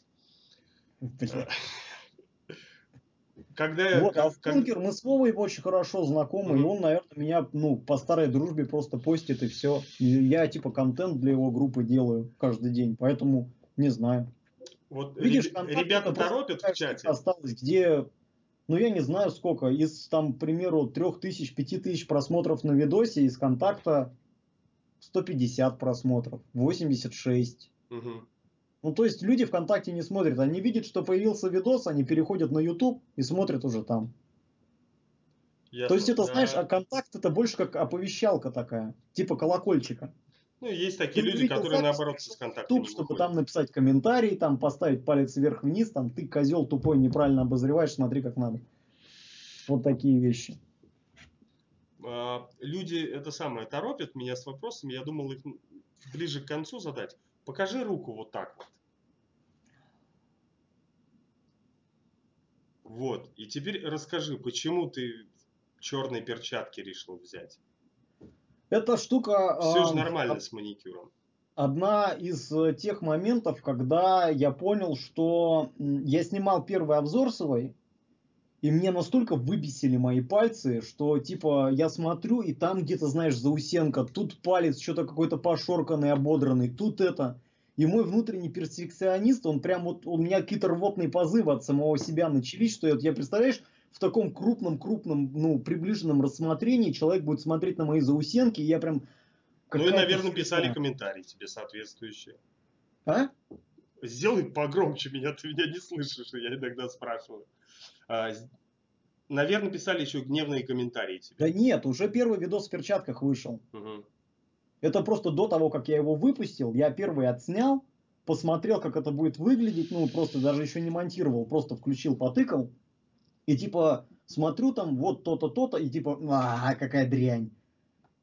Когда вот, а Вейпункер, мы с Вовой очень хорошо знакомы, и он, наверное, меня, ну, по старой дружбе просто постит, и все. Я, типа, контент для его группы делаю каждый день, поэтому не знаю. Вот, видишь, ребята торопят в чате. Осталось где, ну, я не знаю сколько, из, там, к примеру, 3000, 5000 просмотров на видосе, из контакта 150 просмотров, 86. Ну, то есть люди ВКонтакте не смотрят. Они видят, что появился видос, они переходят на YouTube и смотрят уже там. Ясно. То есть это, знаешь, а контакт это больше как оповещалка такая, типа колокольчика. Ну, есть такие люди, которые наоборот с контактом не выходят. Чтобы там написать комментарий, там поставить палец вверх-вниз, там ты, козел тупой, неправильно обозреваешь, смотри как надо. Вот такие вещи. Люди это самое торопят меня с вопросами, я думал их ближе к концу задать. Покажи руку вот так вот. Вот. И теперь расскажи, почему ты черные перчатки решил взять? Эта штука... Все же нормально с маникюром. Одна из тех моментов, когда я понял, что я снимал первый обзор свой, и мне настолько выбесили мои пальцы, что типа я смотрю, и там где-то, знаешь, заусенка, тут палец что-то какой-то пошорканный, ободранный, тут это. И мой внутренний перфекционист, он прям вот, у меня какие-то рвотные позывы от самого себя начались, что я представляешь, в таком крупном, ну, приближенном рассмотрении человек будет смотреть на мои заусенки, и я прям... Ну и, наверное, писали комментарии тебе соответствующие. А? Сделай погромче меня, ты меня не слышишь, я иногда спрашиваю. Наверное, писали еще гневные комментарии тебе. Да нет, уже первый видос в перчатках вышел. Это просто до того, как я его выпустил, я первый отснял, посмотрел, как это будет выглядеть, ну, просто даже еще не монтировал, просто включил, потыкал, и типа смотрю там вот то-то, то-то, и типа, а какая дрянь.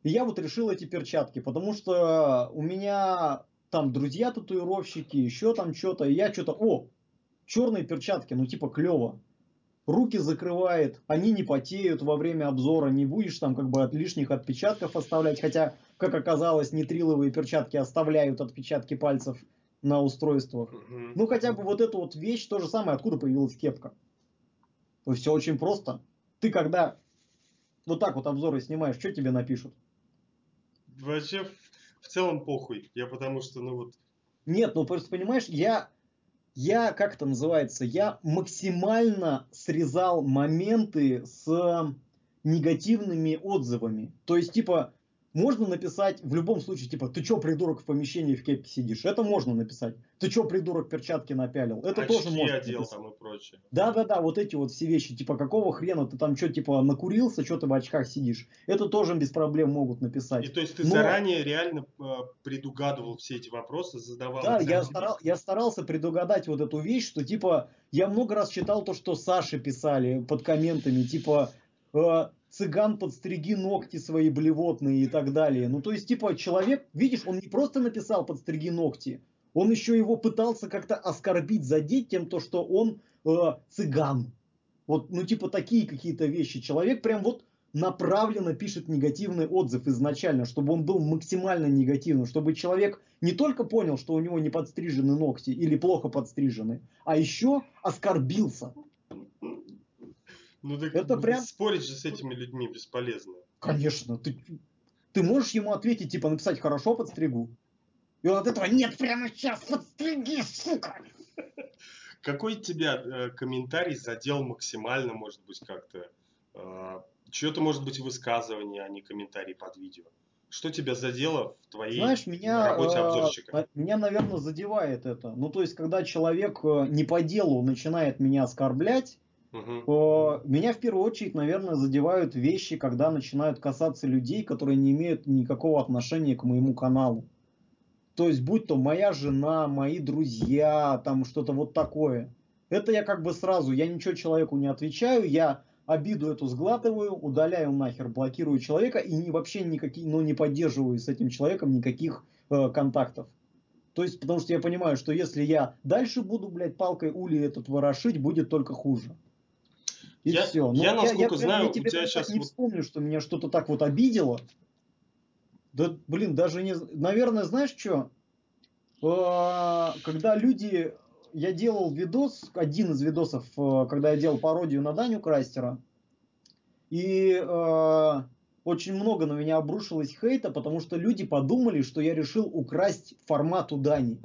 И я вот решил эти перчатки, потому что у меня там друзья-татуировщики, еще там что-то, и я что-то, о, черные перчатки, ну, типа, клево. Руки закрывает, они не потеют во время обзора, не будешь там как бы от лишних отпечатков оставлять, хотя, как оказалось, нитриловые перчатки оставляют отпечатки пальцев на устройствах. Ну, хотя бы вот эту вот вещь, то же самое, откуда появилась кепка. То есть все очень просто. Ты когда вот так вот обзоры снимаешь, что тебе напишут? Вообще, в целом похуй. Я потому что, ну вот... Нет, ну просто понимаешь, я, как это называется, я максимально срезал моменты с негативными отзывами. То есть, типа, Можно написать в любом случае, типа, ты чё, придурок, в помещении в кепке сидишь? Это можно написать. Ты чё, придурок, перчатки напялил? Это очки тоже можно одел написать. Там и прочее. Да-да-да, вот эти вот все вещи, типа, какого хрена ты там чё, типа, накурился, чё ты в очках сидишь? Это тоже без проблем могут написать. И то есть ты заранее реально предугадывал все эти вопросы, задавал? Да, я старался предугадать вот эту вещь, что, типа, я много раз читал то, что Саши писали под комментами, типа... цыган, подстриги ногти свои блевотные и так далее. Ну, то есть, типа, человек, видишь, он не просто написал подстриги ногти, он еще его пытался как-то оскорбить, задеть тем, то, что он цыган. Вот, ну, типа, такие какие-то вещи. Человек прям вот направленно пишет негативный отзыв изначально, чтобы он был максимально негативным, чтобы человек не только понял, что у него не подстрижены ногти или плохо подстрижены, а еще оскорбился. Ну, это прям... Спорить же с этими людьми бесполезно. Конечно. Ты можешь ему ответить, типа, написать «хорошо, подстригу». И он от этого «нет, прямо сейчас подстриги, сука!» Какой тебя комментарий задел максимально, может быть, как-то? Чье-то, может быть, высказывание, а не комментарий под видео. Что тебя задело в твоей работе обзорщика? Меня, наверное, задевает это. Ну, то есть, когда человек не по делу начинает меня оскорблять, меня в первую очередь, наверное, задевают вещи, когда начинают касаться людей, которые не имеют никакого отношения к моему каналу. То есть, будь то моя жена, мои друзья, там что-то вот такое. Это я как бы сразу, я ничего человеку не отвечаю, я обиду эту сглатываю, удаляю нахер, блокирую человека и вообще никакие, ну, не поддерживаю с этим человеком никаких контактов. То есть, потому что я понимаю, что если я дальше буду, блядь, палкой улей этот ворошить, будет только хуже. И все. Но я насколько знаю, у тебя сейчас... не вспомню, что меня что-то так вот обидело. Да, блин, даже не... Наверное, знаешь что? Когда люди... Я делал видос, один из видосов, когда я делал пародию на Даню Крастера. И очень много на меня обрушилось хейта, потому что люди подумали, что я решил украсть формат у Дани.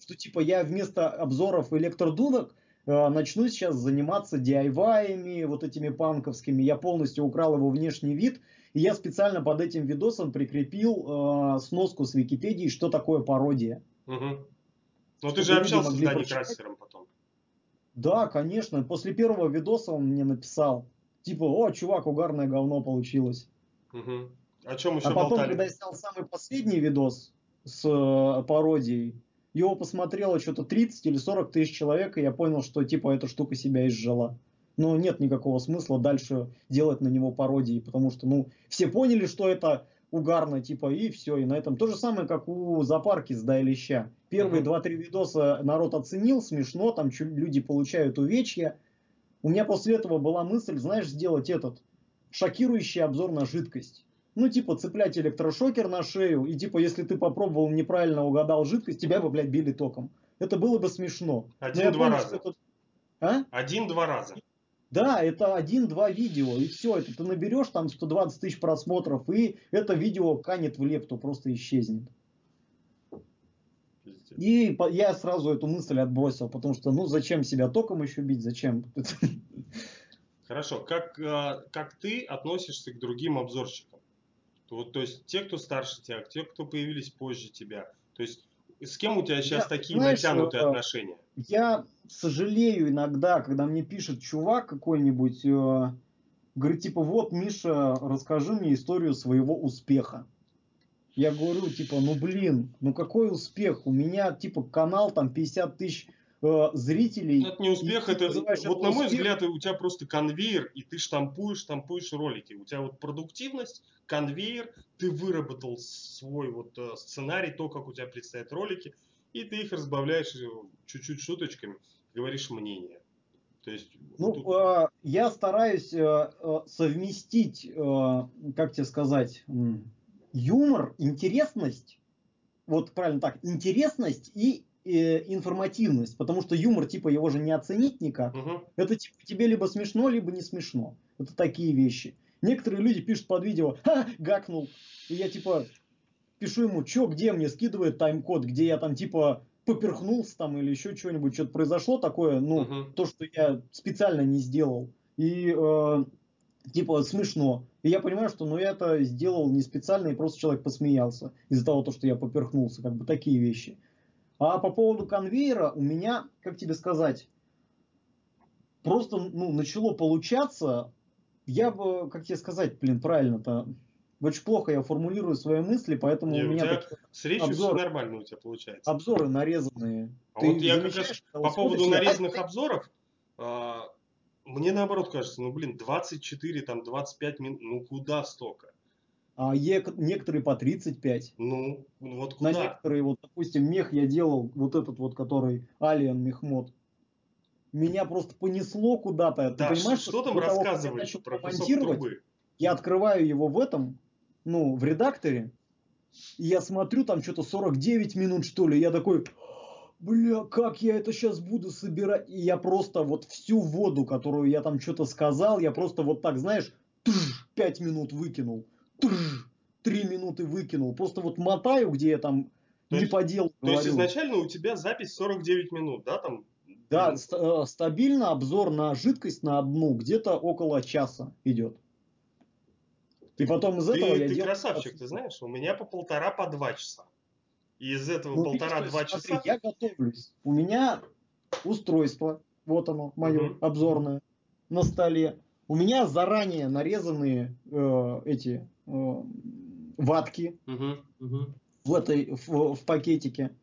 Что типа я вместо обзоров электродудок начну сейчас заниматься DIY-ами, вот этими панковскими. Я полностью украл его внешний вид. И я специально под этим видосом прикрепил сноску с Википедии, что такое пародия. Но ты же общался с Даней Крастером потом. Да, конечно. После первого видоса он мне написал. Типа, о, чувак, угарное говно получилось. О чем еще потом, болтали? Когда я снял самый последний видос с пародией, его посмотрело что-то 30 или 40 тысяч человек, и я понял, что типа эта штука себя изжила. Но нет никакого смысла дальше делать на него пародии, потому что, ну, все поняли, что это угарно, типа, и все, и на этом. То же самое, как у Зоопарки с Дайлища. Первые 2-3 видоса народ оценил, смешно, там люди получают увечья. У меня после этого была мысль, знаешь, сделать этот шокирующий обзор на жидкость. Ну, типа, цеплять электрошокер на шею, и, типа, если ты попробовал, неправильно угадал жидкость, тебя бы, блядь, били током. Это было бы смешно. Один-два раза. Да, это 1-2 видео, и все, это ты наберешь там 120 тысяч просмотров, и это видео канет в лепту, просто исчезнет. Пиздец. И я сразу эту мысль отбросил, потому что, ну, зачем себя током еще бить, зачем... Хорошо. Как ты относишься к другим обзорщикам? Вот, то есть те, кто старше тебя, те, кто появились позже тебя. То есть с кем у тебя сейчас такие, знаешь, натянутые отношения? Я сожалею иногда, когда мне пишет чувак какой-нибудь, говорит, типа, вот, Миша, расскажи мне историю своего успеха. Я говорю, типа, ну, блин, ну какой успех? У меня, типа, канал там 50 тысяч... зрителей. Это не успех, это вот на мой взгляд, у тебя просто конвейер, и ты штампуешь ролики. У тебя вот продуктивность, конвейер, ты выработал свой вот сценарий, то, как у тебя предстоят ролики, и ты их разбавляешь чуть-чуть шуточками, говоришь мнение. То есть, ну, тут... я стараюсь совместить, как тебе сказать, юмор, интересность, вот правильно так, интересность и информативность, потому что юмор, типа, его же не оценить никак. Это типа, тебе либо смешно, либо не смешно. Это такие вещи. Некоторые люди пишут под видео, ха, гакнул. И я, типа, пишу ему, чё, где, мне скидывает тайм-код, где я там, типа, поперхнулся там или еще чего-нибудь, что-то произошло такое, ну, то, что я специально не сделал. И типа смешно. И я понимаю, что ну, я это сделал не специально, и просто человек посмеялся из-за того, что я поперхнулся, как бы такие вещи. А по поводу конвейера у меня, как тебе сказать, просто ну, начало получаться, я бы, как тебе сказать, блин, правильно-то, очень плохо я формулирую свои мысли, поэтому не, у меня... Такие с речью обзоры, все нормально у тебя получается. Обзоры нарезанные. А вот я как раз по поводу нарезанных обзоров... Мне наоборот кажется, ну блин, 24, там 25 минут, ну куда столько? А некоторые по 35. Ну, вот куда? На некоторые, вот допустим, мех я делал, вот этот вот, который Alien мехмод. Меня просто понесло куда-то. Да, ты понимаешь, что там рассказываешь про кусок трубы? Я открываю его в этом, ну, в редакторе, и я смотрю, там что-то 49 минут, что ли, я такой... Бля, как я это сейчас буду собирать? И я просто вот всю воду, которую я там что-то сказал, я просто вот так, знаешь, 5 минут выкинул, 3 минуты выкинул. Просто вот мотаю, где я там не по делу говорю. То есть изначально у тебя запись 49 минут, да? Там? Да, стабильно обзор на жидкость на одну где-то около часа идет. И потом из этого я делаю... Ты красавчик, ты знаешь, у меня по полтора, по 2 часа. И из этого ну, полтора-два часа... Я готовлюсь. У меня устройство, вот оно, мое обзорное, на столе. У меня заранее нарезанные эти ватки в пакетике.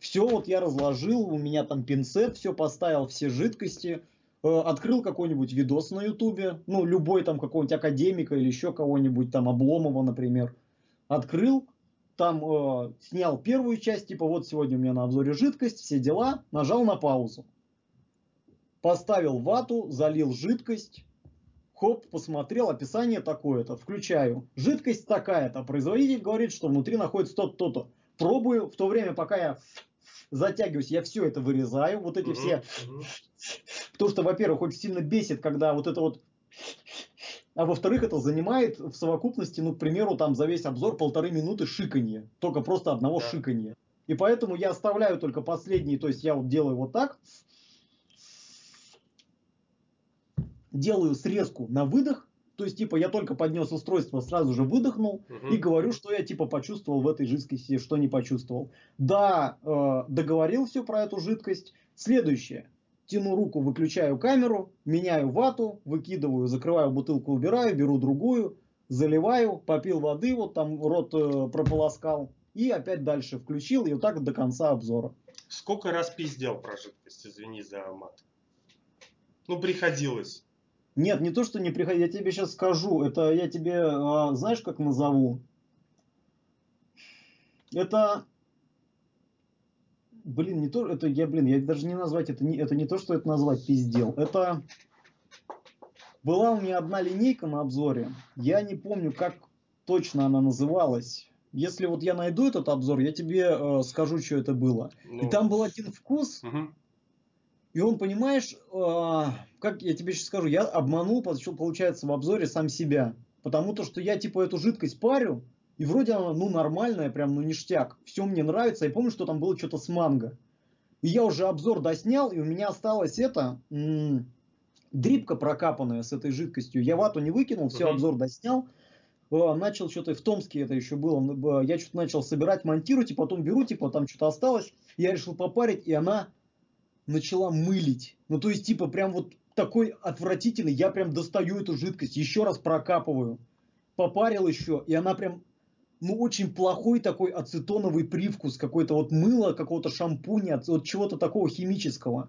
Все вот я разложил, у меня там пинцет, все поставил, все жидкости. Открыл какой-нибудь видос на ютубе, ну любой там какого-нибудь академика или еще кого-нибудь там Обломова, например. Открыл. Там снял первую часть, типа вот сегодня у меня на обзоре жидкость, все дела, нажал на паузу. Поставил вату, залил жидкость, хоп, посмотрел, описание такое-то, включаю. Жидкость такая-то, производитель говорит, что внутри находится то-то. Пробую, в то время, пока я затягиваюсь, я все это вырезаю, вот эти все. Потому что, во-первых, очень сильно бесит, когда вот это вот... А во-вторых, это занимает в совокупности, ну, к примеру, там за весь обзор 1,5 минуты шиканье. Только просто одного шиканья. И поэтому я оставляю только последний, то есть я вот делаю вот так. Делаю срезку на выдох. То есть, типа, я только поднес устройство, сразу же выдохнул и говорю, что я, типа, почувствовал в этой жидкости, что не почувствовал. Да, договорил все про эту жидкость. Следующее. Тяну руку, выключаю камеру, меняю вату, выкидываю, закрываю бутылку, убираю, беру другую, заливаю, попил воды, вот там рот прополоскал и опять дальше включил и вот так до конца обзора. Сколько раз пиздел про жидкость, извини за мат? Ну, приходилось. Нет, не то, что не приходилось, я тебе сейчас скажу, это я тебе, знаешь, как назову? Это... Блин, не то, это я, блин, я даже не назвать, это не то, что это назвать, пиздел. Это была у меня одна линейка на обзоре, я не помню, как точно она называлась. Если вот я найду этот обзор, я тебе скажу, что это было. Ну... И там был один вкус, и он, понимаешь, как я тебе сейчас скажу, я обманул, получается, в обзоре сам себя. Потому то, что я, типа, эту жидкость парю, и вроде она, ну, нормальная, прям, ну, ништяк. Все мне нравится. Я помню, что там было что-то с манго. И я уже обзор доснял, и у меня осталась эта дрипка прокапанная с этой жидкостью. Я вату не выкинул, все, обзор доснял. Начал что-то, в Томске это еще было, я что-то начал собирать, монтировать, и потом беру, типа, там что-то осталось. Я решил попарить, и она начала мылить. Ну, то есть, типа, прям вот такой отвратительный. Я прям достаю эту жидкость, еще раз прокапываю. Попарил еще, и она прям... Ну, очень плохой такой ацетоновый привкус, какой-то вот мыло, какого-то шампуня, вот чего-то такого химического.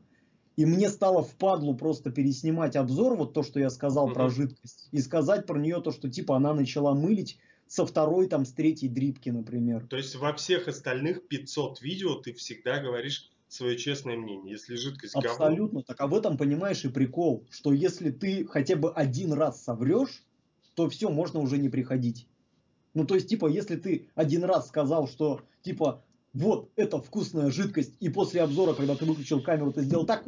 И мне стало впадлу просто переснимать обзор, вот то, что я сказал про жидкость, и сказать про нее то, что типа она начала мылить со второй, там, с третьей дрипки, например. То есть во всех остальных 500 видео ты всегда говоришь свое честное мнение, если жидкость говно. Абсолютно, так а в этом, понимаешь, и прикол, что если ты хотя бы один раз соврешь, то все, можно уже не приходить. Ну, то есть, типа, если ты один раз сказал, что, типа, вот, это вкусная жидкость, и после обзора, когда ты выключил камеру, ты сделал так,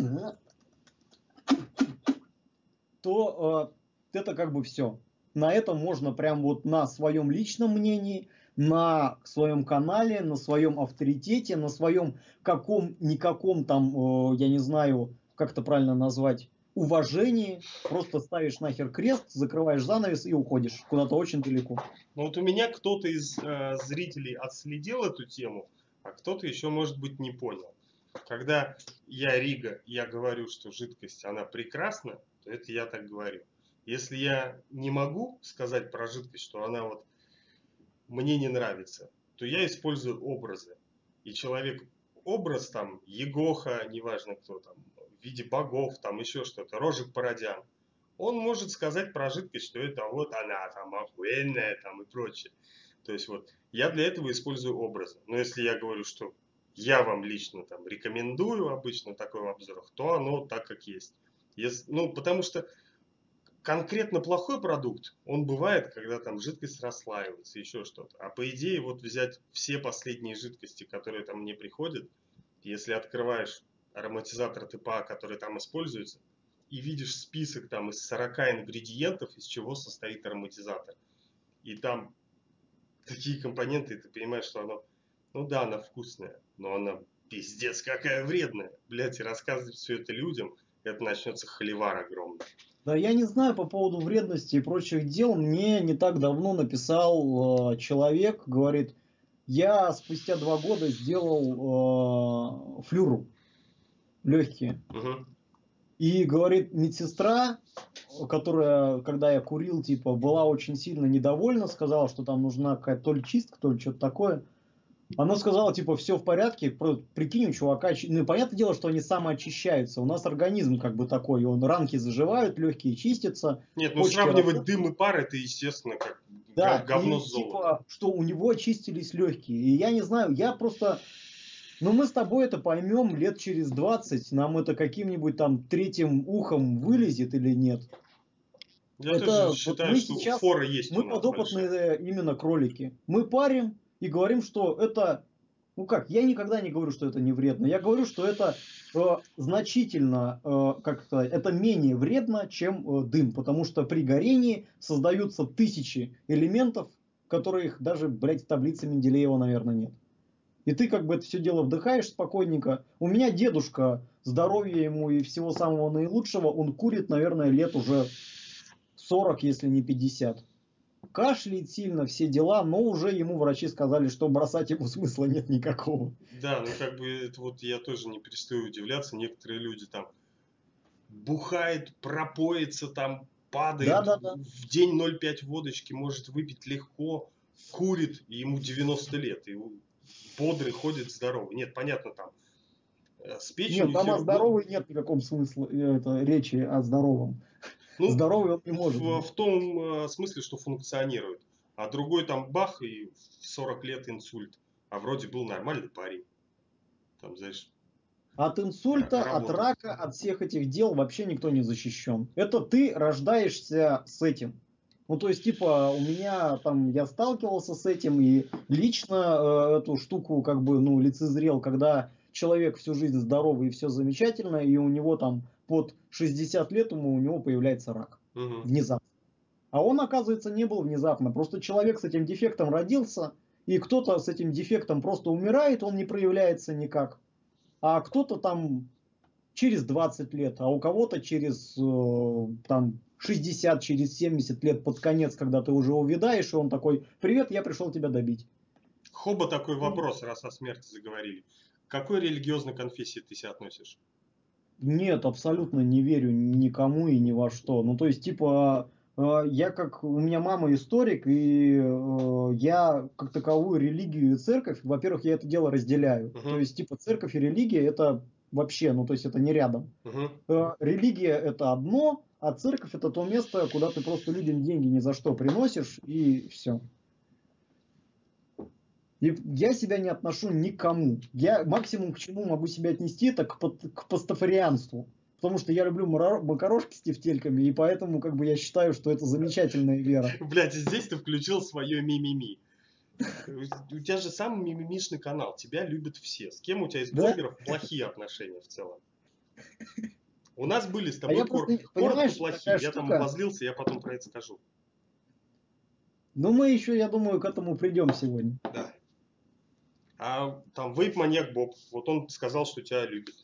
то это как бы все. На этом можно прям вот на своем личном мнении, на своем канале, на своем авторитете, на своем каком-никаком там, я не знаю, как это правильно назвать, уважении просто ставишь нахер крест, закрываешь занавес и уходишь куда-то очень далеко. Ну вот у меня кто-то из зрителей отследил эту тему, а кто-то еще, может быть, не понял. Когда я Рига, я говорю, что жидкость, она прекрасна, то это я так говорю. Если я не могу сказать про жидкость, что она вот мне не нравится, то я использую образы. И человек, образ там, Егоха, неважно кто там, в виде богов, там еще что-то, рожек породян, он может сказать про жидкость, что это вот она там охуенная там и прочее. То есть вот я для этого использую образы. Но если я говорю, что я вам лично там рекомендую обычно такой в обзорах, то оно так как есть. Если, ну, потому что конкретно плохой продукт, он бывает, когда там жидкость расслаивается, еще что-то. А по идее, вот взять все последние жидкости, которые там мне приходят, если открываешь ароматизатор ТПА, который там используется, и видишь список там из 40 ингредиентов, из чего состоит ароматизатор. И там такие компоненты, и ты понимаешь, что оно, ну да, она вкусная, но она пиздец какая вредная. Блядь, и рассказывать все это людям, это начнется холивар огромный. Да, я не знаю по поводу вредности и прочих дел. Мне не так давно написал человек, говорит, я спустя 2 года сделал флюру легкие. Угу. И говорит, медсестра, которая, когда я курил, типа, была очень сильно недовольна, сказала, что там нужна какая-то то ли чистка, то ли что-то такое. Она сказала, типа, все в порядке, прикинь, у чувака, ну, понятное дело, что они самоочищаются, у нас организм как бы такой, он ранки заживают, легкие чистятся. Нет, ну сравнивать дым и пар, это, естественно, как да, говно с золотом. Типа, что у него очистились легкие, и я не знаю, я просто, ну мы с тобой это поймем лет через 20, нам это каким-нибудь там третьим ухом вылезет или нет. Я это, тоже считаю, вот что сейчас, фора есть у нас. Мы подопытные большая. Именно кролики, мы парим. И говорим, что это, ну как, я никогда не говорю, что это не вредно. Я говорю, что это значительно, как сказать, это менее вредно, чем дым. Потому что при горении создаются тысячи элементов, которых даже, блядь, в таблице Менделеева, наверное, нет. И ты как бы это все дело вдыхаешь спокойненько. У меня дедушка, здоровья ему и всего самого наилучшего, он курит, наверное, лет уже 40, если не 50. Кашляет сильно, все дела, но уже ему врачи сказали, что бросать ему смысла нет никакого. Да, ну как бы это вот я тоже не перестаю удивляться. Некоторые люди там бухают, пропоятся, там падают. Да. В день 0,5 водочки может выпить легко, курит, и ему 90 лет. И бодрый ходит здоровый. Нет, понятно, там с печенью... Нет, там о здоровой нет никакого смысла, это, речи о здоровом. Ну, здоровый он не может. В том смысле, что функционирует. А другой там бах, и в 40 лет инсульт. А вроде был нормальный парень. Там, знаешь, от инсульта, работает. От рака, от всех этих дел вообще никто не защищен. Это ты рождаешься с этим. Ну, то есть, типа, у меня там, я сталкивался с этим, и лично эту штуку, как бы, ну, лицезрел, когда человек всю жизнь здоровый, и все замечательно, и у него там под 60 лет у него появляется рак. Угу. Внезапно. А он, оказывается, не был внезапно. Просто человек с этим дефектом родился, и кто-то с этим дефектом просто умирает, он не проявляется никак. А кто-то там через 20 лет, а у кого-то через там, 60, через 70 лет под конец, когда ты уже увядаешь, и он такой, привет, я пришел тебя добить. Хоба такой вопрос, раз о смерти заговорили. К какой религиозной конфессии ты себя относишь? Нет, абсолютно не верю никому и ни во что. Ну, то есть, типа, я как... У меня мама историк, и я как таковую религию и церковь, во-первых, я это дело разделяю. Uh-huh. То есть, типа, церковь и религия это вообще, ну, то есть, это не рядом. Uh-huh. Религия это одно, а церковь это то место, куда ты просто людям деньги ни за что приносишь, и все. И я себя не отношу никому. Я максимум, к чему могу себя отнести, это к пастафарианству. Потому что я люблю макарошки с тефтельками, и поэтому как бы я считаю, что это замечательная вера. Блядь, здесь ты включил свое мимими. У тебя же самый мимимишный канал. Тебя любят все. С кем у тебя из блогеров плохие отношения в целом? У нас были с тобой коротко плохие. Я там обозлился, я потом про это скажу. Но мы еще, я думаю, к этому придем сегодня. Да. А там Вейп Маньяк Боб, вот он сказал, что тебя любит.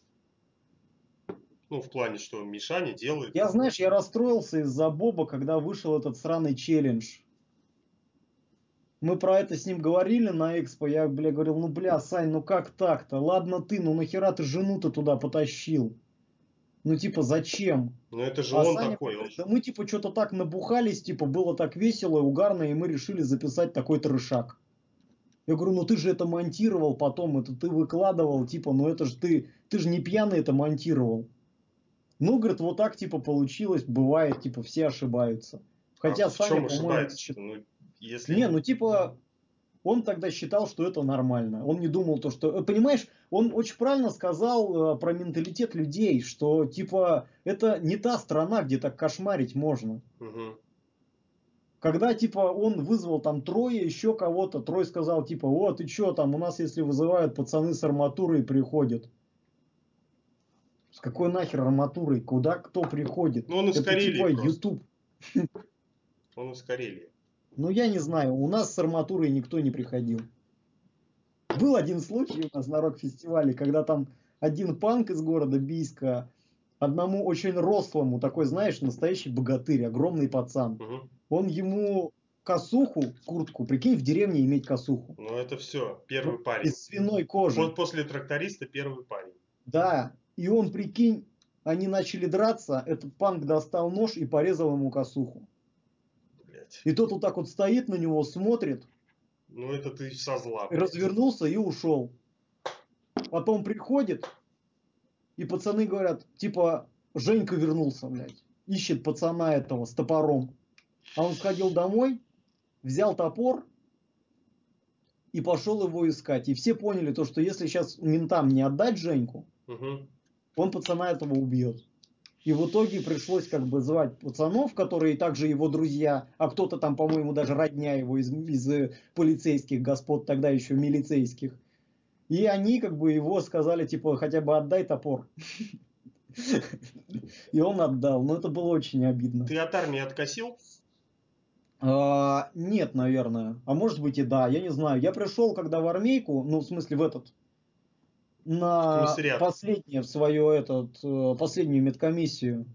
Ну, в плане, что Миша не делает. Я, знаешь, я расстроился из-за Боба, когда вышел этот сраный челлендж. Мы про это с ним говорили на экспо. Я, бля, говорил, ну, бля, Сань, ну как так-то? Ладно ты, ну нахера ты жену-то туда потащил? Ну, типа, зачем? Ну, это же он такой. Да мы, типа, что-то так набухались, типа, было так весело и угарно, и мы решили записать такой трешак. Я говорю, ну ты же это монтировал потом, это ты выкладывал, типа, ну это же ты же не пьяный это монтировал. Ну, говорит, вот так, типа, получилось, бывает, типа, все ошибаются. Хотя Саня, по-моему, ну, если... Не, ну, типа, он тогда считал, что это нормально. Он не думал то, что... Понимаешь, он очень правильно сказал про менталитет людей, что, типа, это не та страна, где так кошмарить можно. Угу. Когда, типа, он вызвал там Троя, еще кого-то, Трой сказал, типа, о, ты че там, у нас, если вызывают, пацаны с арматурой приходят. С какой нахер арматурой? Куда кто приходит? Ну, он из Карелии типа YouTube. Он из Карелии. Ну, я не знаю. У нас с арматурой никто не приходил. Был один случай у нас на рок-фестивале, когда там один панк из города Бийска, одному очень рослому, такой, знаешь, настоящий богатырь, огромный пацан. Угу. Он ему косуху, куртку, прикинь, в деревне иметь косуху. Ну, это все. Первый парень. Из свиной кожи. Вот после тракториста первый парень. Да. И он, прикинь, они начали драться, этот панк достал нож и порезал ему косуху. Блять. И тот вот так вот стоит на него, смотрит. Ну это ты со зла. Блять. Развернулся и ушел. Потом приходит, и пацаны говорят, типа, Женька вернулся, блядь. Ищет пацана этого с топором. А он сходил домой, взял топор и пошел его искать. И все поняли то, что если сейчас ментам не отдать Женьку, угу. Он пацана этого убьет. И в итоге пришлось как бы звать пацанов, которые также его друзья, а кто-то там, по-моему, даже родня его из полицейских господ, тогда еще милицейских. И они как бы его сказали, типа, хотя бы отдай топор. И он отдал. Но это было очень обидно. Ты от армии откосил? Нет, наверное. А может быть и да, я не знаю. Я пришел когда в армейку, ну в смысле в этот... На последнюю медкомиссию.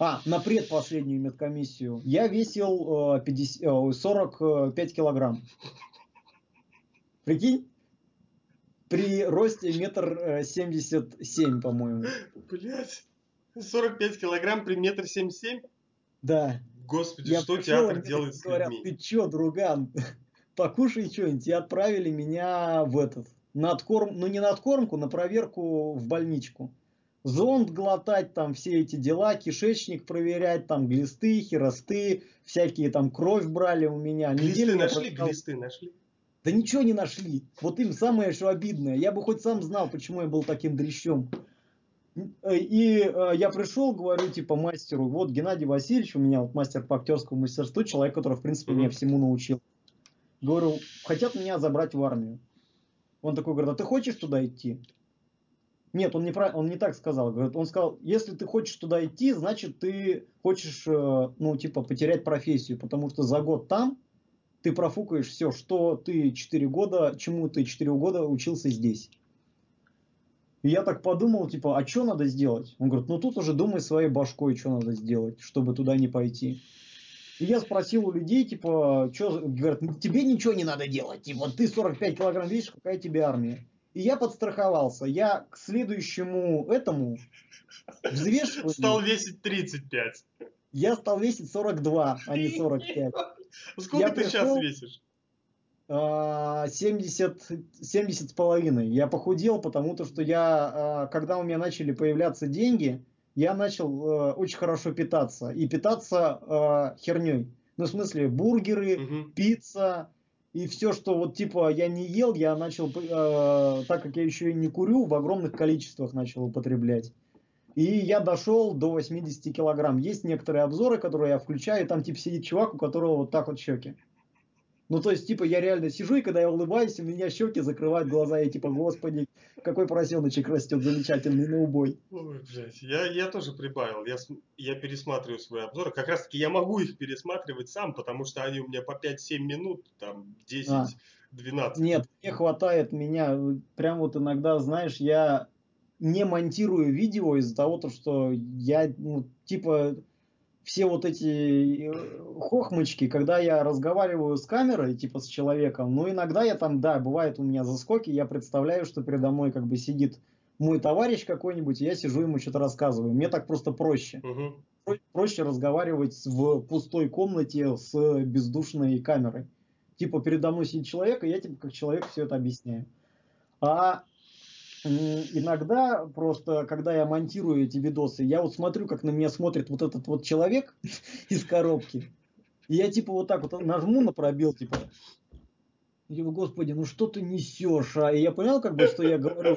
А, на предпоследнюю медкомиссию. Я весил 45 килограмм. Прикинь? При росте 1,77 м, по-моему. Блять. 45 килограмм при 1,77 м? Да. Господи, я что пришел, театр делает с людьми? Говорят, ты че, друган? Покушай что-нибудь. И отправили меня в этот... На откорм, ну не на откормку, на проверку в больничку. Зонд глотать, там все эти дела, кишечник проверять, там глисты, херосты, всякие там кровь брали у меня. Глисты нашли, глисты нашли. Да ничего не нашли. Вот им самое что обидное. Я бы хоть сам знал, почему я был таким дрищом. И я пришел, говорю типа мастеру, вот Геннадий Васильевич у меня, вот мастер по актерскому мастерству, человек, который в принципе меня всему научил. Говорю, хотят меня забрать в армию. Он такой говорит, а ты хочешь туда идти? Нет, он не так сказал. Говорит, он сказал, если ты хочешь туда идти, значит ты хочешь, ну, типа, потерять профессию, потому что за год там ты профукаешь все, что ты 4 года, чему ты 4 года учился здесь. И я так подумал, типа, а что надо сделать? Он говорит, ну тут уже думай своей башкой, что надо сделать, чтобы туда не пойти. И я спросил у людей, типа, что, говорят, тебе ничего не надо делать, типа, ты 45 килограмм весишь, какая тебе армия? И я подстраховался, я к следующему этому взвешиванию... Стал весить 35. Я стал весить 42, а не 45. Сколько ты сейчас весишь? 70 с половиной. Я похудел, потому что я, когда у меня начали появляться деньги... Я начал очень хорошо питаться. И питаться херней. Ну, в смысле, бургеры, пицца и все, что вот типа я не ел, я начал, так как я еще и не курю, в огромных количествах начал употреблять. И я дошел до 80 килограмм. Есть некоторые обзоры, которые я включаю, и там типа сидит чувак, у которого вот так вот щеки. Ну, то есть, типа, я реально сижу, и когда я улыбаюсь, у меня щеки закрывают глаза, и типа, господи, какой поросеночек растет замечательный на убой. Ой, блядь, я тоже прибавил, я пересматриваю свои обзоры, как раз таки я могу их пересматривать сам, потому что они у меня по 5-7 минут, там, 10-12. Нет, мне хватает меня, прям вот иногда, знаешь, я не монтирую видео из-за того, что я, ну, типа, все вот эти хохмочки, когда я разговариваю с камерой, типа, с человеком, ну, иногда я там, да, бывает у меня заскоки, я представляю, что передо мной как бы сидит мой товарищ какой-нибудь, и я сижу ему что-то рассказываю. Мне так просто проще. Проще разговаривать в пустой комнате с бездушной камерой. Типа, передо мной сидит человек, и я, типа, как человек все это объясняю. А иногда просто, когда я монтирую эти видосы, я вот смотрю, как на меня смотрит вот этот вот человек из коробки. И я, типа, вот так вот нажму на пробел, типа... Господи, ну что ты несешь? А? И я понял, как бы, что я говорю...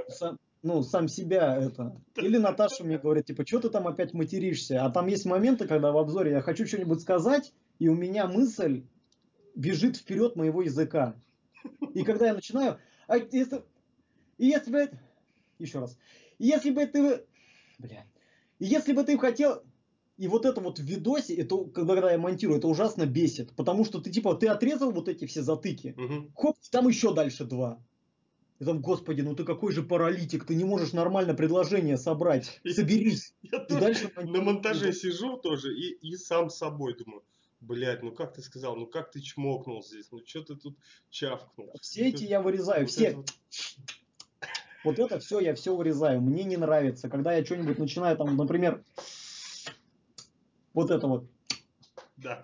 Ну, сам себя это. Или Наташа мне говорит, типа, что ты там опять материшься? А там есть моменты, когда в обзоре я хочу что-нибудь сказать, и у меня мысль бежит вперед моего языка. И когда я начинаю... А если бы... Еще раз. Если бы ты... Бля. Если бы ты хотел... И вот это вот в видосе, это, когда я монтирую, это ужасно бесит. Потому что ты, типа, ты отрезал вот эти все затыки. Хоп, там еще дальше два. Я там, господи, ну ты какой же паралитик, ты не можешь нормально предложение собрать. Соберись. Я тоже дальше... на монтаже сижу тоже и сам собой думаю, блядь, ну как ты сказал, ну как ты чмокнул здесь, ну что ты тут чавкнул. Все эти я вырезаю, вот все. Вот это все, я все вырезаю, мне не нравится. Когда я что-нибудь начинаю, там, например, вот это вот. Да.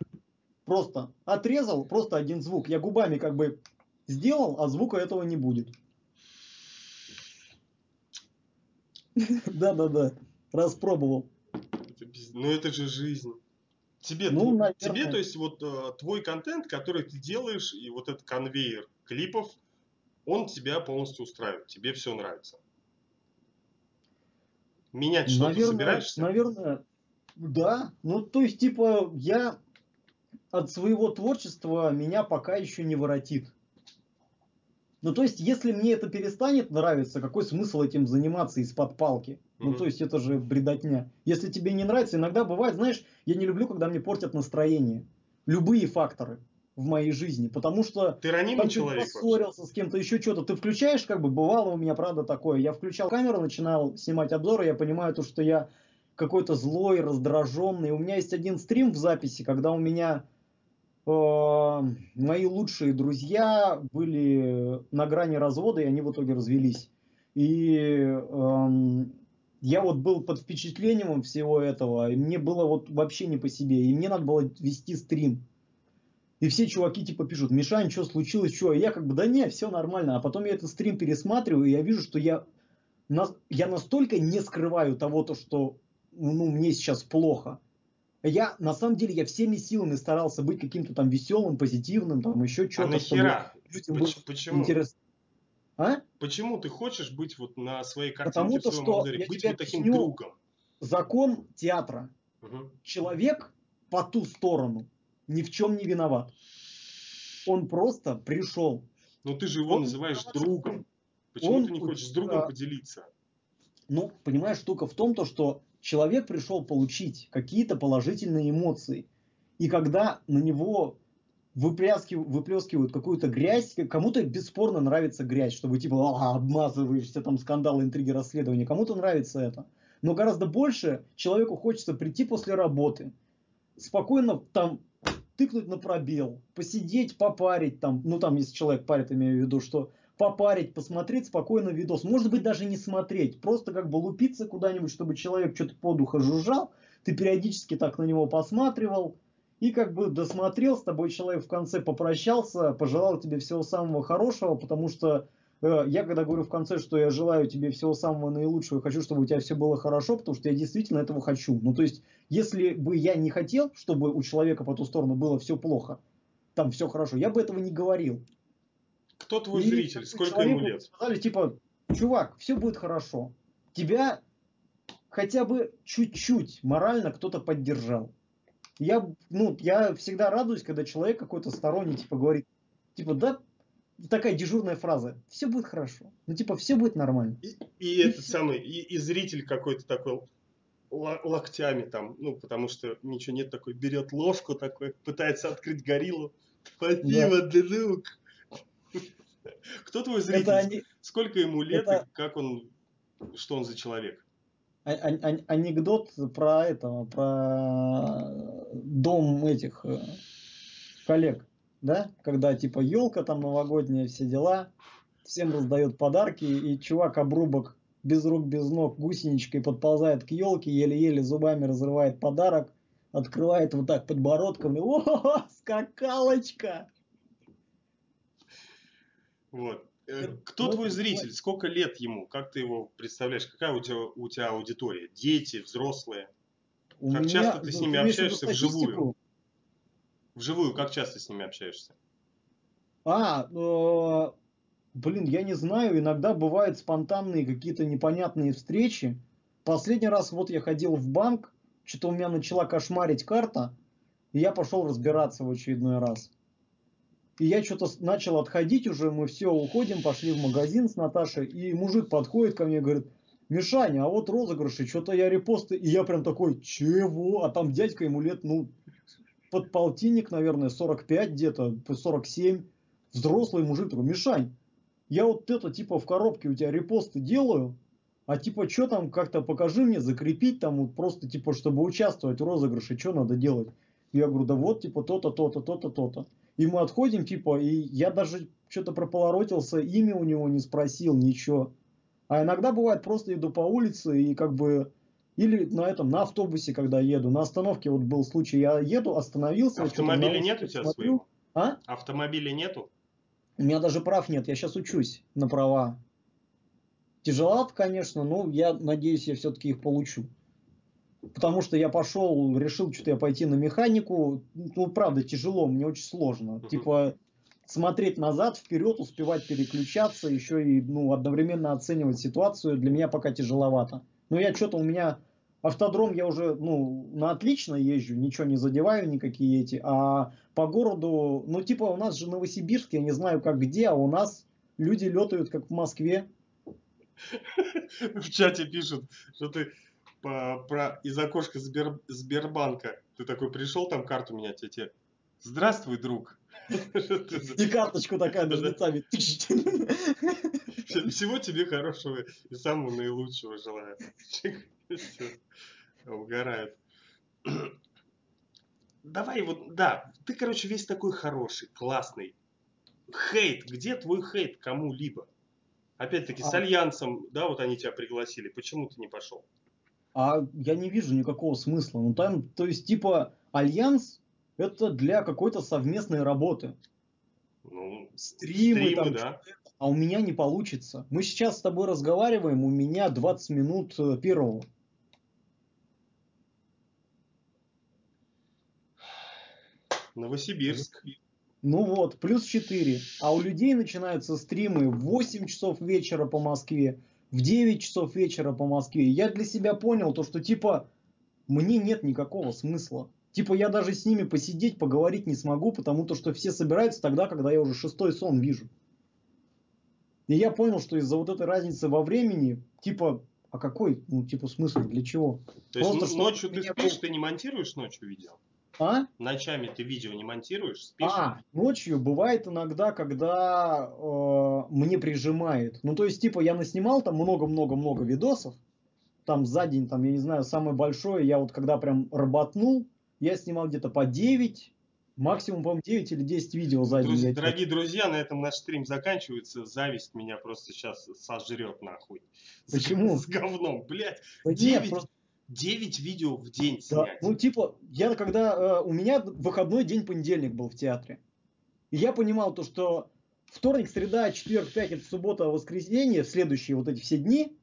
Просто отрезал, просто один звук. Я губами как бы сделал, а звука этого не будет. Да-да-да, распробовал. Ну это же жизнь. Тебе, ну, тебе, то есть, вот твой контент, который ты делаешь, и вот этот конвейер клипов, он тебя полностью устраивает, тебе все нравится. Менять что-то собираешься? Наверное, да. Ну, то есть, типа, я от своего творчества меня пока еще не воротит. Ну, то есть, если мне это перестанет нравиться, какой смысл этим заниматься из-под палки? Ну, то есть, это же бредотня. Если тебе не нравится, иногда бывает, знаешь, я не люблю, когда мне портят настроение. Любые факторы в моей жизни, потому что... Ты ранимый человек. Поссорился с кем-то, еще что-то. Ты включаешь, как бы, бывало у меня, правда, такое. Я включал камеру, начинал снимать обзоры, я понимаю то, что я какой-то злой, раздраженный. У меня есть один стрим в записи, когда у меня... мои лучшие друзья были на грани развода, и они в итоге развелись. И я вот был под впечатлением всего этого, и мне было вот вообще не по себе, и мне надо было вести стрим. И все чуваки типа пишут: Мишань, что случилось, что? И я как бы, да не, все нормально. А потом я этот стрим пересматриваю, и я вижу, что я настолько не скрываю того, то, что, ну, мне сейчас плохо. Я, на самом деле, я всеми силами старался быть каким-то там веселым, позитивным, там еще что-то. А нахера? Почему? Интересно. А? Почему ты хочешь быть вот на своей картинке, в своем обзоре, быть вот таким другом? Закон театра. Человек по ту сторону ни в чем не виноват. Он просто пришел. Но ты же его называешь другом. Почему ты не хочешь с другом поделиться? Ну, понимаешь, штука в том, что... Человек пришел получить какие-то положительные эмоции. И когда на него выплескивают какую-то грязь, кому-то бесспорно нравится грязь, что вы типа обмазываешься, там скандалы, интриги, расследования, кому-то нравится это. Но гораздо больше человеку хочется прийти после работы, спокойно там тыкнуть на пробел, посидеть, попарить, там, ну там если человек парит, имею в виду, что... попарить, посмотреть спокойно видос. Может быть, даже не смотреть. Просто как бы лупиться куда-нибудь, чтобы человек что-то под ухо жужжал. Ты периодически так на него посматривал. И как бы досмотрел, с тобой человек в конце попрощался, пожелал тебе всего самого хорошего. Потому что я когда говорю в конце, что я желаю тебе всего самого наилучшего, хочу, чтобы у тебя все было хорошо, потому что я действительно этого хочу. Ну, то есть, если бы я не хотел, чтобы у человека по ту сторону было все плохо, там все хорошо, я бы этого не говорил. Кто твой зритель? Сколько ему лет? Сказали, типа, чувак, все будет хорошо. Тебя хотя бы чуть-чуть морально кто-то поддержал. Я всегда радуюсь, когда человек какой-то сторонний, типа, говорит, типа, да, такая дежурная фраза, все будет хорошо. Ну, типа, все будет нормально. И зритель какой-то такой, локтями там, ну, потому что ничего нет, такой, берет ложку, такой, пытается открыть гориллу. Спасибо, друг. Кто твой зритель? Сколько ему лет и как он что он за человек. Анекдот про этого, про дом этих коллег, да? Когда типа елка там новогодняя, все дела, всем раздают подарки, и чувак обрубок без рук, без ног, гусеничкой подползает к елке, еле-еле зубами разрывает подарок, открывает вот так подбородком и о, скакалочка! Вот. Кто твой зритель? Сколько лет ему? Как ты его представляешь? Какая у тебя аудитория? Дети, взрослые? Как часто ты с ними общаешься вживую? Вживую, как часто с ними общаешься? Блин, я не знаю. Иногда бывают спонтанные какие-то непонятные встречи. Последний раз вот я ходил в банк, что-то у меня начала кошмарить карта, и я пошел разбираться в очередной раз. И я что-то начал отходить уже, мы все уходим, пошли в магазин с Наташей, и мужик подходит ко мне и говорит: «Мишаня, а вот розыгрыши, что-то я репосты». И я прям такой: «Чего?» А там дядька, ему лет, под полтинник, наверное, 45 где-то, 47. Взрослый мужик такой: «Мишань, я вот это типа в коробке у тебя репосты делаю, а типа что там, как-то покажи мне, закрепить там вот просто типа, чтобы участвовать в розыгрыше, что надо делать?» Я говорю: «Да вот типа то-то, то-то, то-то, то-то». И мы отходим, типа, и я даже что-то прополоротился, имя у него не спросил, ничего. А иногда бывает, просто иду по улице и как бы... Или на автобусе, когда еду. На остановке вот был случай, я еду, остановился. Автомобиля нет у тебя своего? А? Автомобиля нету? У меня даже прав нет, я сейчас учусь на права. Тяжеловато, конечно, но я надеюсь, я все-таки их получу. Потому что я пошел, решил что-то пойти на механику. Правда, тяжело, мне очень сложно. Типа, смотреть назад, вперед, успевать переключаться, еще и одновременно оценивать ситуацию. Для меня пока тяжеловато. Но я что-то у меня... Автодром я уже, на отлично езжу, ничего не задеваю, никакие эти. А по городу... у нас же Новосибирск, я не знаю, как где, а у нас люди летают, как в Москве. В чате пишут, что ты... из окошка Сбербанка. Ты такой пришел, там карту менять, а тебе: «Здравствуй, друг». И карточку такая ножницами. Всего тебе хорошего и самого наилучшего желаю. Угорает. Давай вот, да. Ты, короче, весь такой хороший, классный. Хейт. Где твой хейт кому-либо? Опять-таки, с Альянсом, да, вот они тебя пригласили. Почему ты не пошел? А я не вижу никакого смысла. То есть, типа, Альянс — это для какой-то совместной работы. Стримы там, да. А у меня не получится. Мы сейчас с тобой разговариваем, у меня 20 минут первого. Новосибирск. Плюс 4. А у людей начинаются стримы в 8 часов вечера по Москве. В 9 часов вечера по Москве. Я для себя понял то, что типа мне нет никакого смысла. Типа я даже с ними посидеть, поговорить не смогу, потому что все собираются тогда, когда я уже шестой сон вижу. И я понял, что из-за вот этой разницы во времени, типа, а какой, смысл, для чего? То есть ночью ты спишь, ты не монтируешь ночью видео? А? Ночами ты видео не монтируешь, спишь? Ночью бывает иногда, когда мне прижимает. То есть, типа, я наснимал там много-много-много видосов. Там за день, там, я не знаю, самое большое, я вот когда прям работнул, я снимал где-то по 9, максимум, по-моему, 9 или 10 видео за день. Дорогие друзья, на этом наш стрим заканчивается. Зависть меня просто сейчас сожрет нахуй. Почему? С говном, блядь. 9 видео в день снять. Да, я когда... у меня выходной день, понедельник, был в театре. И я понимал то, что вторник, среда, четверг, пятница, суббота, воскресенье, в следующие вот эти все дни,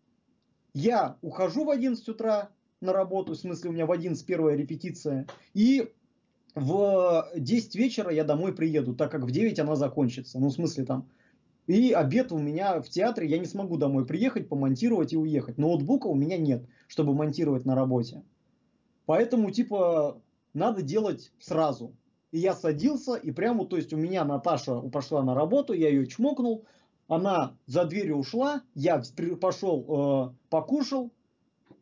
я ухожу в 11 утра на работу, в смысле у меня в 11 первая репетиция, и в 10 вечера я домой приеду, так как в 9 она закончится. И обед у меня в театре, я не смогу домой приехать, помонтировать и уехать. Ноутбука у меня нет, чтобы монтировать на работе. Поэтому, надо делать сразу. И я садился, и прямо, у меня Наташа пошла на работу, я ее чмокнул, она за дверью ушла, я пошел, покушал.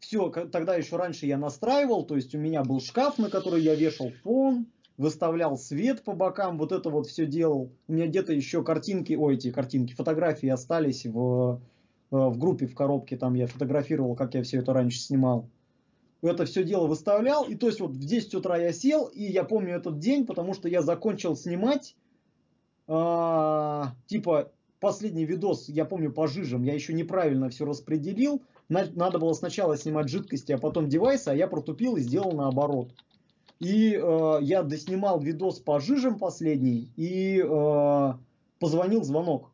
Все, тогда еще раньше я настраивал, то есть у меня был шкаф, на который я вешал фон, выставлял свет по бокам, вот это вот все делал. У меня где-то еще картинки, фотографии остались в в группе в коробке, там я фотографировал, как я все это раньше снимал. Это все дело выставлял, и то есть вот в 10 утра я сел, и я помню этот день, потому что я закончил снимать, типа, последний видос, я помню, по жижам, я еще неправильно все распределил, надо было сначала снимать жидкости, а потом девайсы, а я протупил и сделал наоборот. И я доснимал видос по жижам последний, и позвонил звонок.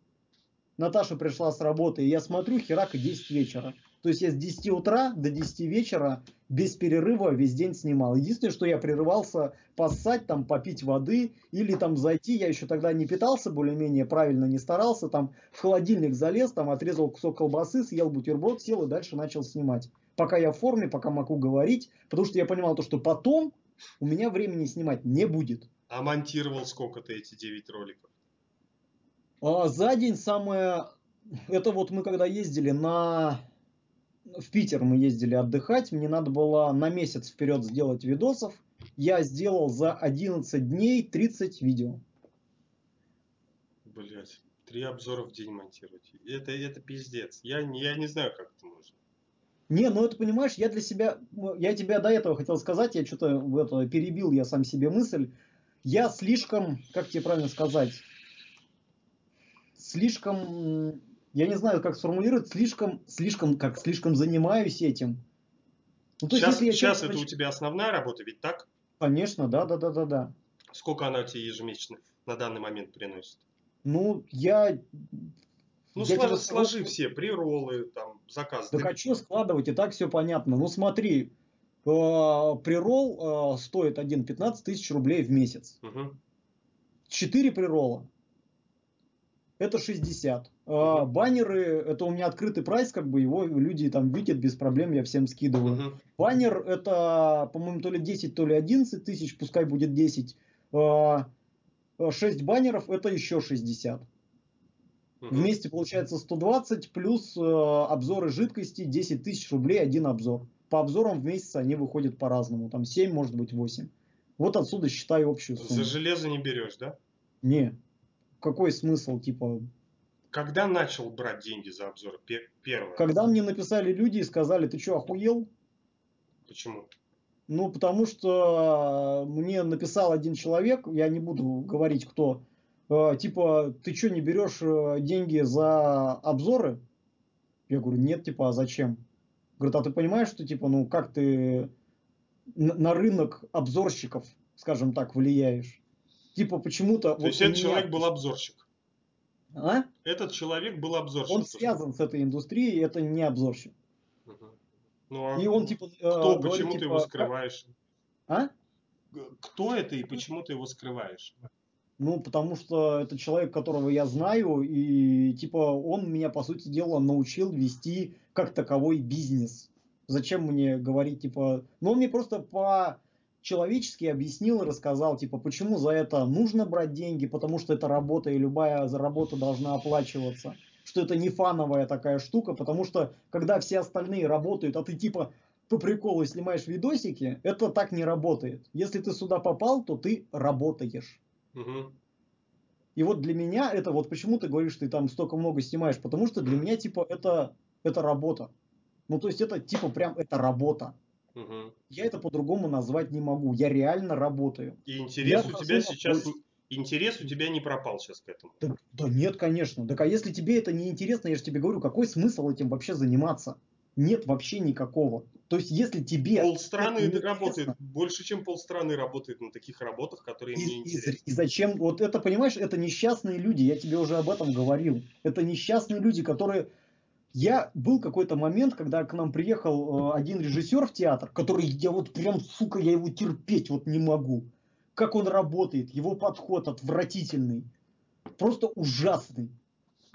Наташа пришла с работы, и я смотрю, херак, и 10 вечера. То есть я с 10 утра до 10 вечера без перерыва весь день снимал. Единственное, что я прерывался поссать, там, попить воды или там зайти. Я еще тогда не питался, более-менее правильно не старался. Там в холодильник залез, там отрезал кусок колбасы, съел бутерброд, сел и дальше начал снимать. Пока я в форме, пока могу говорить. Потому что я понимал то, что потом у меня времени снимать не будет. А монтировал сколько ты эти 9 роликов? За день самое... Это вот мы когда ездили на... В Питер мы ездили отдыхать, мне надо было на месяц вперед сделать видосов. Я сделал за 11 дней 30 видео. Блять, 3 обзора в день монтировать. Это пиздец. Я не знаю, как это можно. Не, ну это понимаешь, я для себя... Я тебя до этого хотел сказать, я что-то перебил, я сам себе мысль. Я слишком, как тебе правильно сказать, слишком... Я не знаю, как сформулировать, слишком занимаюсь этим. Ну, то сейчас есть, сейчас это у тебя основная работа, ведь так? Конечно, да. Сколько она тебе ежемесячно на данный момент приносит? Ну, я... Ну, сложи все приролы, там, заказы. Да хочу складывать, и так все понятно. Ну, смотри, прирол стоит 15 тысяч рублей в месяц. Угу. 4 прирола. Это 60. А баннеры, это у меня открытый прайс, как бы его люди там видят, без проблем я всем скидываю. Баннер это, по-моему, то ли 10, то ли 11 тысяч, пускай будет 10. 6 баннеров это еще 60. Вместе получается 120, плюс обзоры жидкости 10 тысяч рублей один обзор. По обзорам в месяц они выходят по-разному, там 7, может быть 8. Вот отсюда считаю общую сумму. За железо не берешь, да? Не. Какой смысл, типа... Когда начал брать деньги за обзор? Первое. Когда мне написали люди и сказали, ты что, охуел? Почему? Ну, потому что мне написал один человек, я не буду говорить, кто, типа, ты что, не берешь деньги за обзоры? Я говорю, нет, типа, а зачем? Говорит, а ты понимаешь, что, типа, ну, как ты на рынок обзорщиков, скажем так, влияешь? Типа почему-то... То есть этот человек был обзорщик? А? Этот человек был обзорщик. Он связан с этой индустрией, это не обзорщик. Угу. Ну, а и он типа... Кто, говорит, почему типа, ты его скрываешь? А? Кто это и почему ты его скрываешь? Ну, потому что это человек, которого я знаю, и типа он меня, по сути дела, научил вести как таковой бизнес. Зачем мне говорить, типа... Ну, он мне просто по... человечески объяснил и рассказал, типа, почему за это нужно брать деньги, потому что это работа, и любая работа должна оплачиваться, что это не фановая такая штука, потому что, когда все остальные работают, а ты, типа, по приколу снимаешь видосики, это так не работает. Если ты сюда попал, то ты работаешь. Угу. И вот для меня это, вот почему ты говоришь, ты там столько много снимаешь, потому что для меня, типа, это работа. Ну, то есть, это, типа, прям, это работа. Угу. Я это по-другому назвать не могу. Я реально работаю. И интерес у тебя сейчас... Интерес у тебя не пропал сейчас к этому? Да нет, конечно. Так а если тебе это не интересно, я же тебе говорю, какой смысл этим вообще заниматься? Нет вообще никакого. То есть если тебе... Полстраны работает, больше чем полстраны работает на таких работах, которые мне интересны. И зачем? Вот это, понимаешь, это несчастные люди. Я тебе уже об этом говорил. Это несчастные люди, которые... Я был какой-то момент, когда к нам приехал один режиссер в театр, который я вот прям, сука, я его терпеть вот не могу. Как он работает, его подход отвратительный, просто ужасный.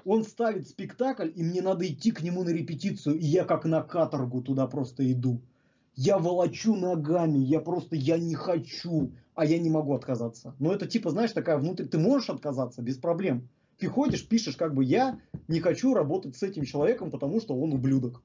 Он ставит спектакль, и мне надо идти к нему на репетицию, и я как на каторгу туда просто иду. Я волочу ногами, я не хочу, а я не могу отказаться. Но это типа, знаешь, такая внутрь, ты можешь отказаться без проблем. Ты ходишь, пишешь, как бы я не хочу работать с этим человеком, потому что он ублюдок.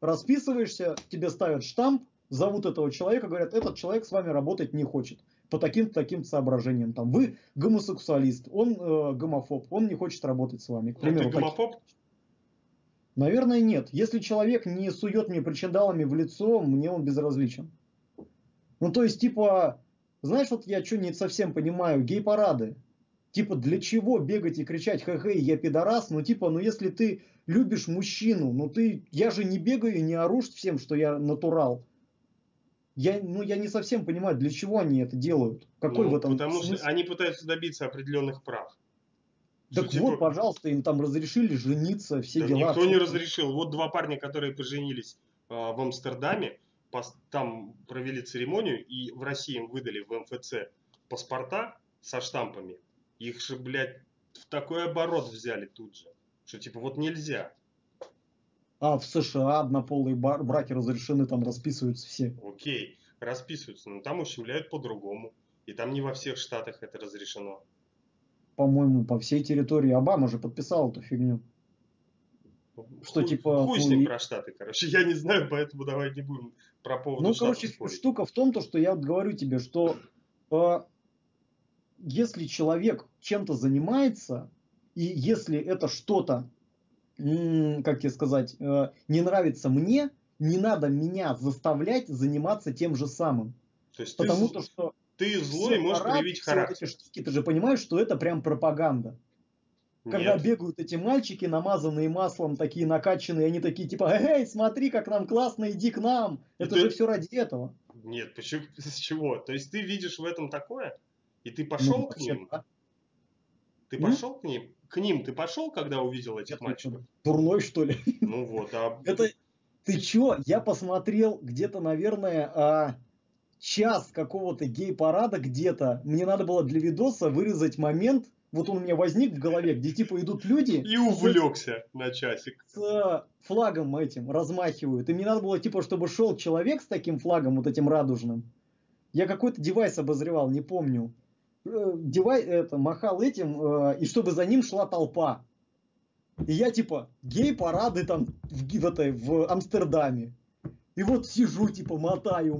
Расписываешься, тебе ставят штамп, зовут этого человека, говорят, этот человек с вами работать не хочет. По таким-то соображениям. Там, вы гомосексуалист, он гомофоб, он не хочет работать с вами. К примеру, ты гомофоб? Наверное, нет. Если человек не сует мне причиндалами в лицо, мне он безразличен. Ну, то есть, типа, знаешь, вот я что не совсем понимаю, гей-парады. Типа, для чего бегать и кричать «Хэ-хэ, я пидорас»? Ну, типа, ну, если ты любишь мужчину, ну, ты... Я же не бегаю и не ору всем, что я натурал. Я не совсем понимаю, для чего они это делают. Какой в этом потому смысл? Что они пытаются добиться определенных прав. Так что, вот, типа... пожалуйста, им там разрешили жениться, все да дела. Никто не разрешил. Вот два парня, которые поженились в Амстердаме, там провели церемонию, и в России им выдали в МФЦ паспорта со штампами. Их же, блядь, в такой оборот взяли тут же, что типа вот нельзя. А в США однополые браки разрешены, там расписываются все. Окей, расписываются, но там ущемляют по-другому. И там не во всех штатах это разрешено. По-моему, по всей территории. Обама же подписал эту фигню. Что типа... Хуй с ним про штаты, короче. Я не знаю, поэтому давай не будем про поводу штатов спорить. Ну, короче, штука в том, что я говорю тебе, что если человек чем-то занимается, и если это что-то, как тебе сказать, не нравится мне, не надо меня заставлять заниматься тем же самым. То есть потому ты, что ты злой можешь проявить характер. Вот штуки, ты же понимаешь, что это прям пропаганда. Нет. Когда бегают эти мальчики, намазанные маслом, такие накачанные, они такие типа, эй, смотри, как нам классно, иди к нам. Это же все ради этого. Нет, почему? С чего? То есть ты видишь в этом такое, и ты пошел к ним? Да. Ты пошел к ним? К ним ты пошел, когда увидел этих мальчиков? Дурной, что ли? Ну вот, а... Это... Ты чё? Я посмотрел где-то, наверное, час какого-то гей-парада где-то. Мне надо было для видоса вырезать момент, вот он у меня возник в голове, где типа идут люди... И увлекся на часик. С флагом этим размахивают. И мне надо было типа, чтобы шел человек с таким флагом, вот этим радужным. Я какой-то девайс обозревал, не помню. Махал этим, и чтобы за ним шла толпа. И я типа, гей-парады там в Амстердаме. И вот сижу, типа, мотаю.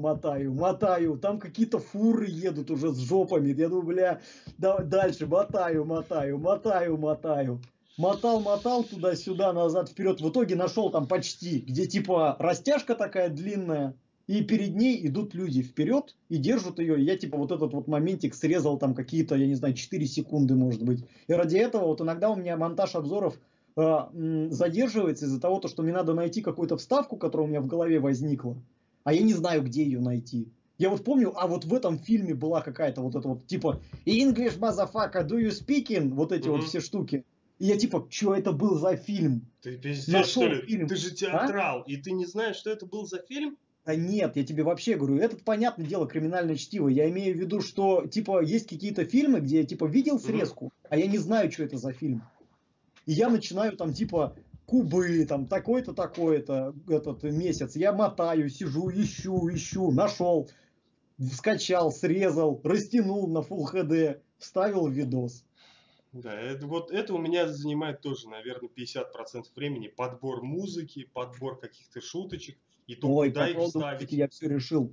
Там какие-то фуры едут уже с жопами. Я думаю, бля, дальше мотаю. Мотал туда-сюда, назад, вперед. В итоге нашел там почти, где типа растяжка такая длинная. И перед ней идут люди вперед и держат ее. И я типа вот этот вот моментик срезал там какие-то, я не знаю, 4 секунды, может быть. И ради этого вот иногда у меня монтаж обзоров задерживается из-за того, что мне надо найти какую-то вставку, которая у меня в голове возникла. А я не знаю, где ее найти. Я вот помню, а вот в этом фильме была какая-то вот эта вот типа «English motherfucker, do you speaking?» Вот эти вот все штуки. И я типа, что это был за фильм? Ты пиздец, что ли? Фильм. Ты же театрал, и ты не знаешь, что это был за фильм? Да нет, я тебе вообще говорю, это, понятное дело, криминальное чтиво. Я имею в виду, что, типа, есть какие-то фильмы, где я, типа, видел срезку, а я не знаю, что это за фильм. И я начинаю, там, типа, Кубы, там, такой-то, такой-то, этот месяц. Я мотаю, сижу, ищу, нашел, скачал, срезал, растянул на Full HD, вставил в видос. Да, это у меня занимает тоже, наверное, 50% времени. Подбор музыки, подбор каких-то шуточек. И то, ой, куда их ставить. Я все решил.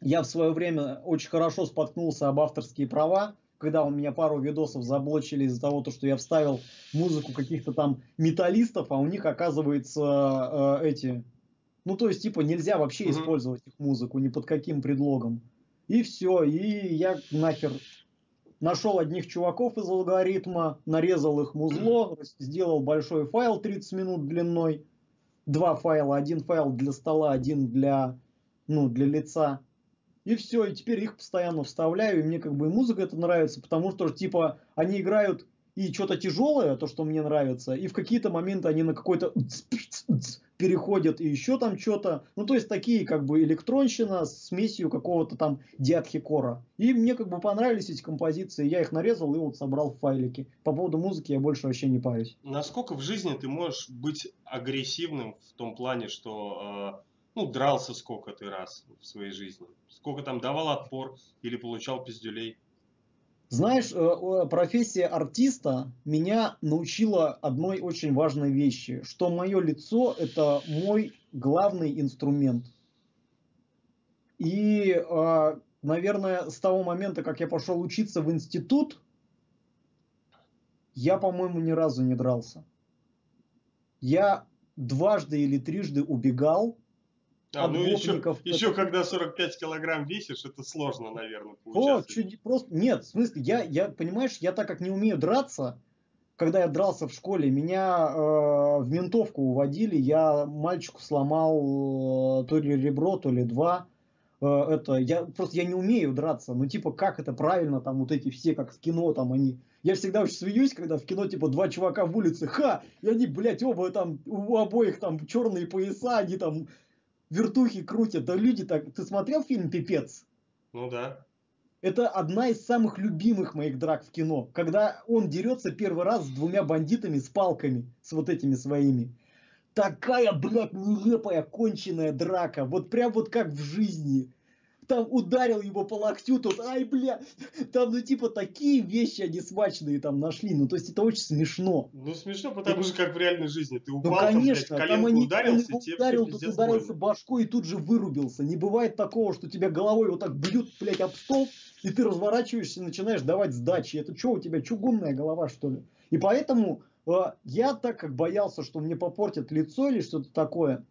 Я в свое время очень хорошо споткнулся об авторские права, когда у меня пару видосов заблочили из-за того, что я вставил музыку каких-то там металлистов, а у них, оказывается, эти... Ну, то есть, типа, нельзя вообще использовать их музыку ни под каким предлогом. И все, и я нахер нашел одних чуваков из алгоритма, нарезал их музло, сделал большой файл 30 минут длиной. Два файла. Один файл для стола, один для лица. И все. И теперь их постоянно вставляю. И мне как бы и музыка это нравится. Потому что типа они играют и что-то тяжелое, то, что мне нравится. И в какие-то моменты они на какой-то переходят и еще там что-то. Ну то есть такие как бы электронщина с смесью какого-то там диатхикора. И мне как бы понравились эти композиции. Я их нарезал и вот собрал в файлики. По поводу музыки я больше вообще не парюсь. Насколько в жизни ты можешь быть агрессивным в том плане, что дрался сколько ты раз в своей жизни? Сколько там давал отпор или получал пиздюлей? Знаешь, профессия артиста меня научила одной очень важной вещи, что мое лицо – это мой главный инструмент. И, наверное, с того момента, как я пошел учиться в институт, я, по-моему, ни разу не дрался. Я дважды или трижды убегал. А, ну еще когда 45 килограмм весишь, это сложно, наверное, получается. Нет, в смысле, я понимаешь, я так как не умею драться, когда я дрался в школе, меня в ментовку уводили, я мальчику сломал то ли ребро, то ли два. Я не умею драться, ну типа как это правильно, там вот эти все, как в кино, там они... Я всегда очень смеюсь, когда в кино, типа, два чувака в улице, ха, и они, блядь, оба там, у обоих там черные пояса, они там... вертухи крутят, да люди так... Ты смотрел фильм «Пипец»? Ну да. Это одна из самых любимых моих драк в кино, когда он дерется первый раз с двумя бандитами с палками, с вот этими своими. Такая, блядь, нелепая, конченая драка, вот прям вот как в жизни. Там ударил его по локтю, тут, ай, бля, там, ну, типа, такие вещи они смачные там нашли, ну, то есть, это очень смешно. Ну, смешно, потому что, как в реальной жизни, ты упал, ну, конечно, там, блядь, коленку ударился башкой и тут же вырубился. Не бывает такого, что тебя головой вот так бьют, блядь, об стол, и ты разворачиваешься и начинаешь давать сдачи. Это что, у тебя чугунная голова, что ли? И поэтому я, так как боялся, что мне попортят лицо или что-то такое,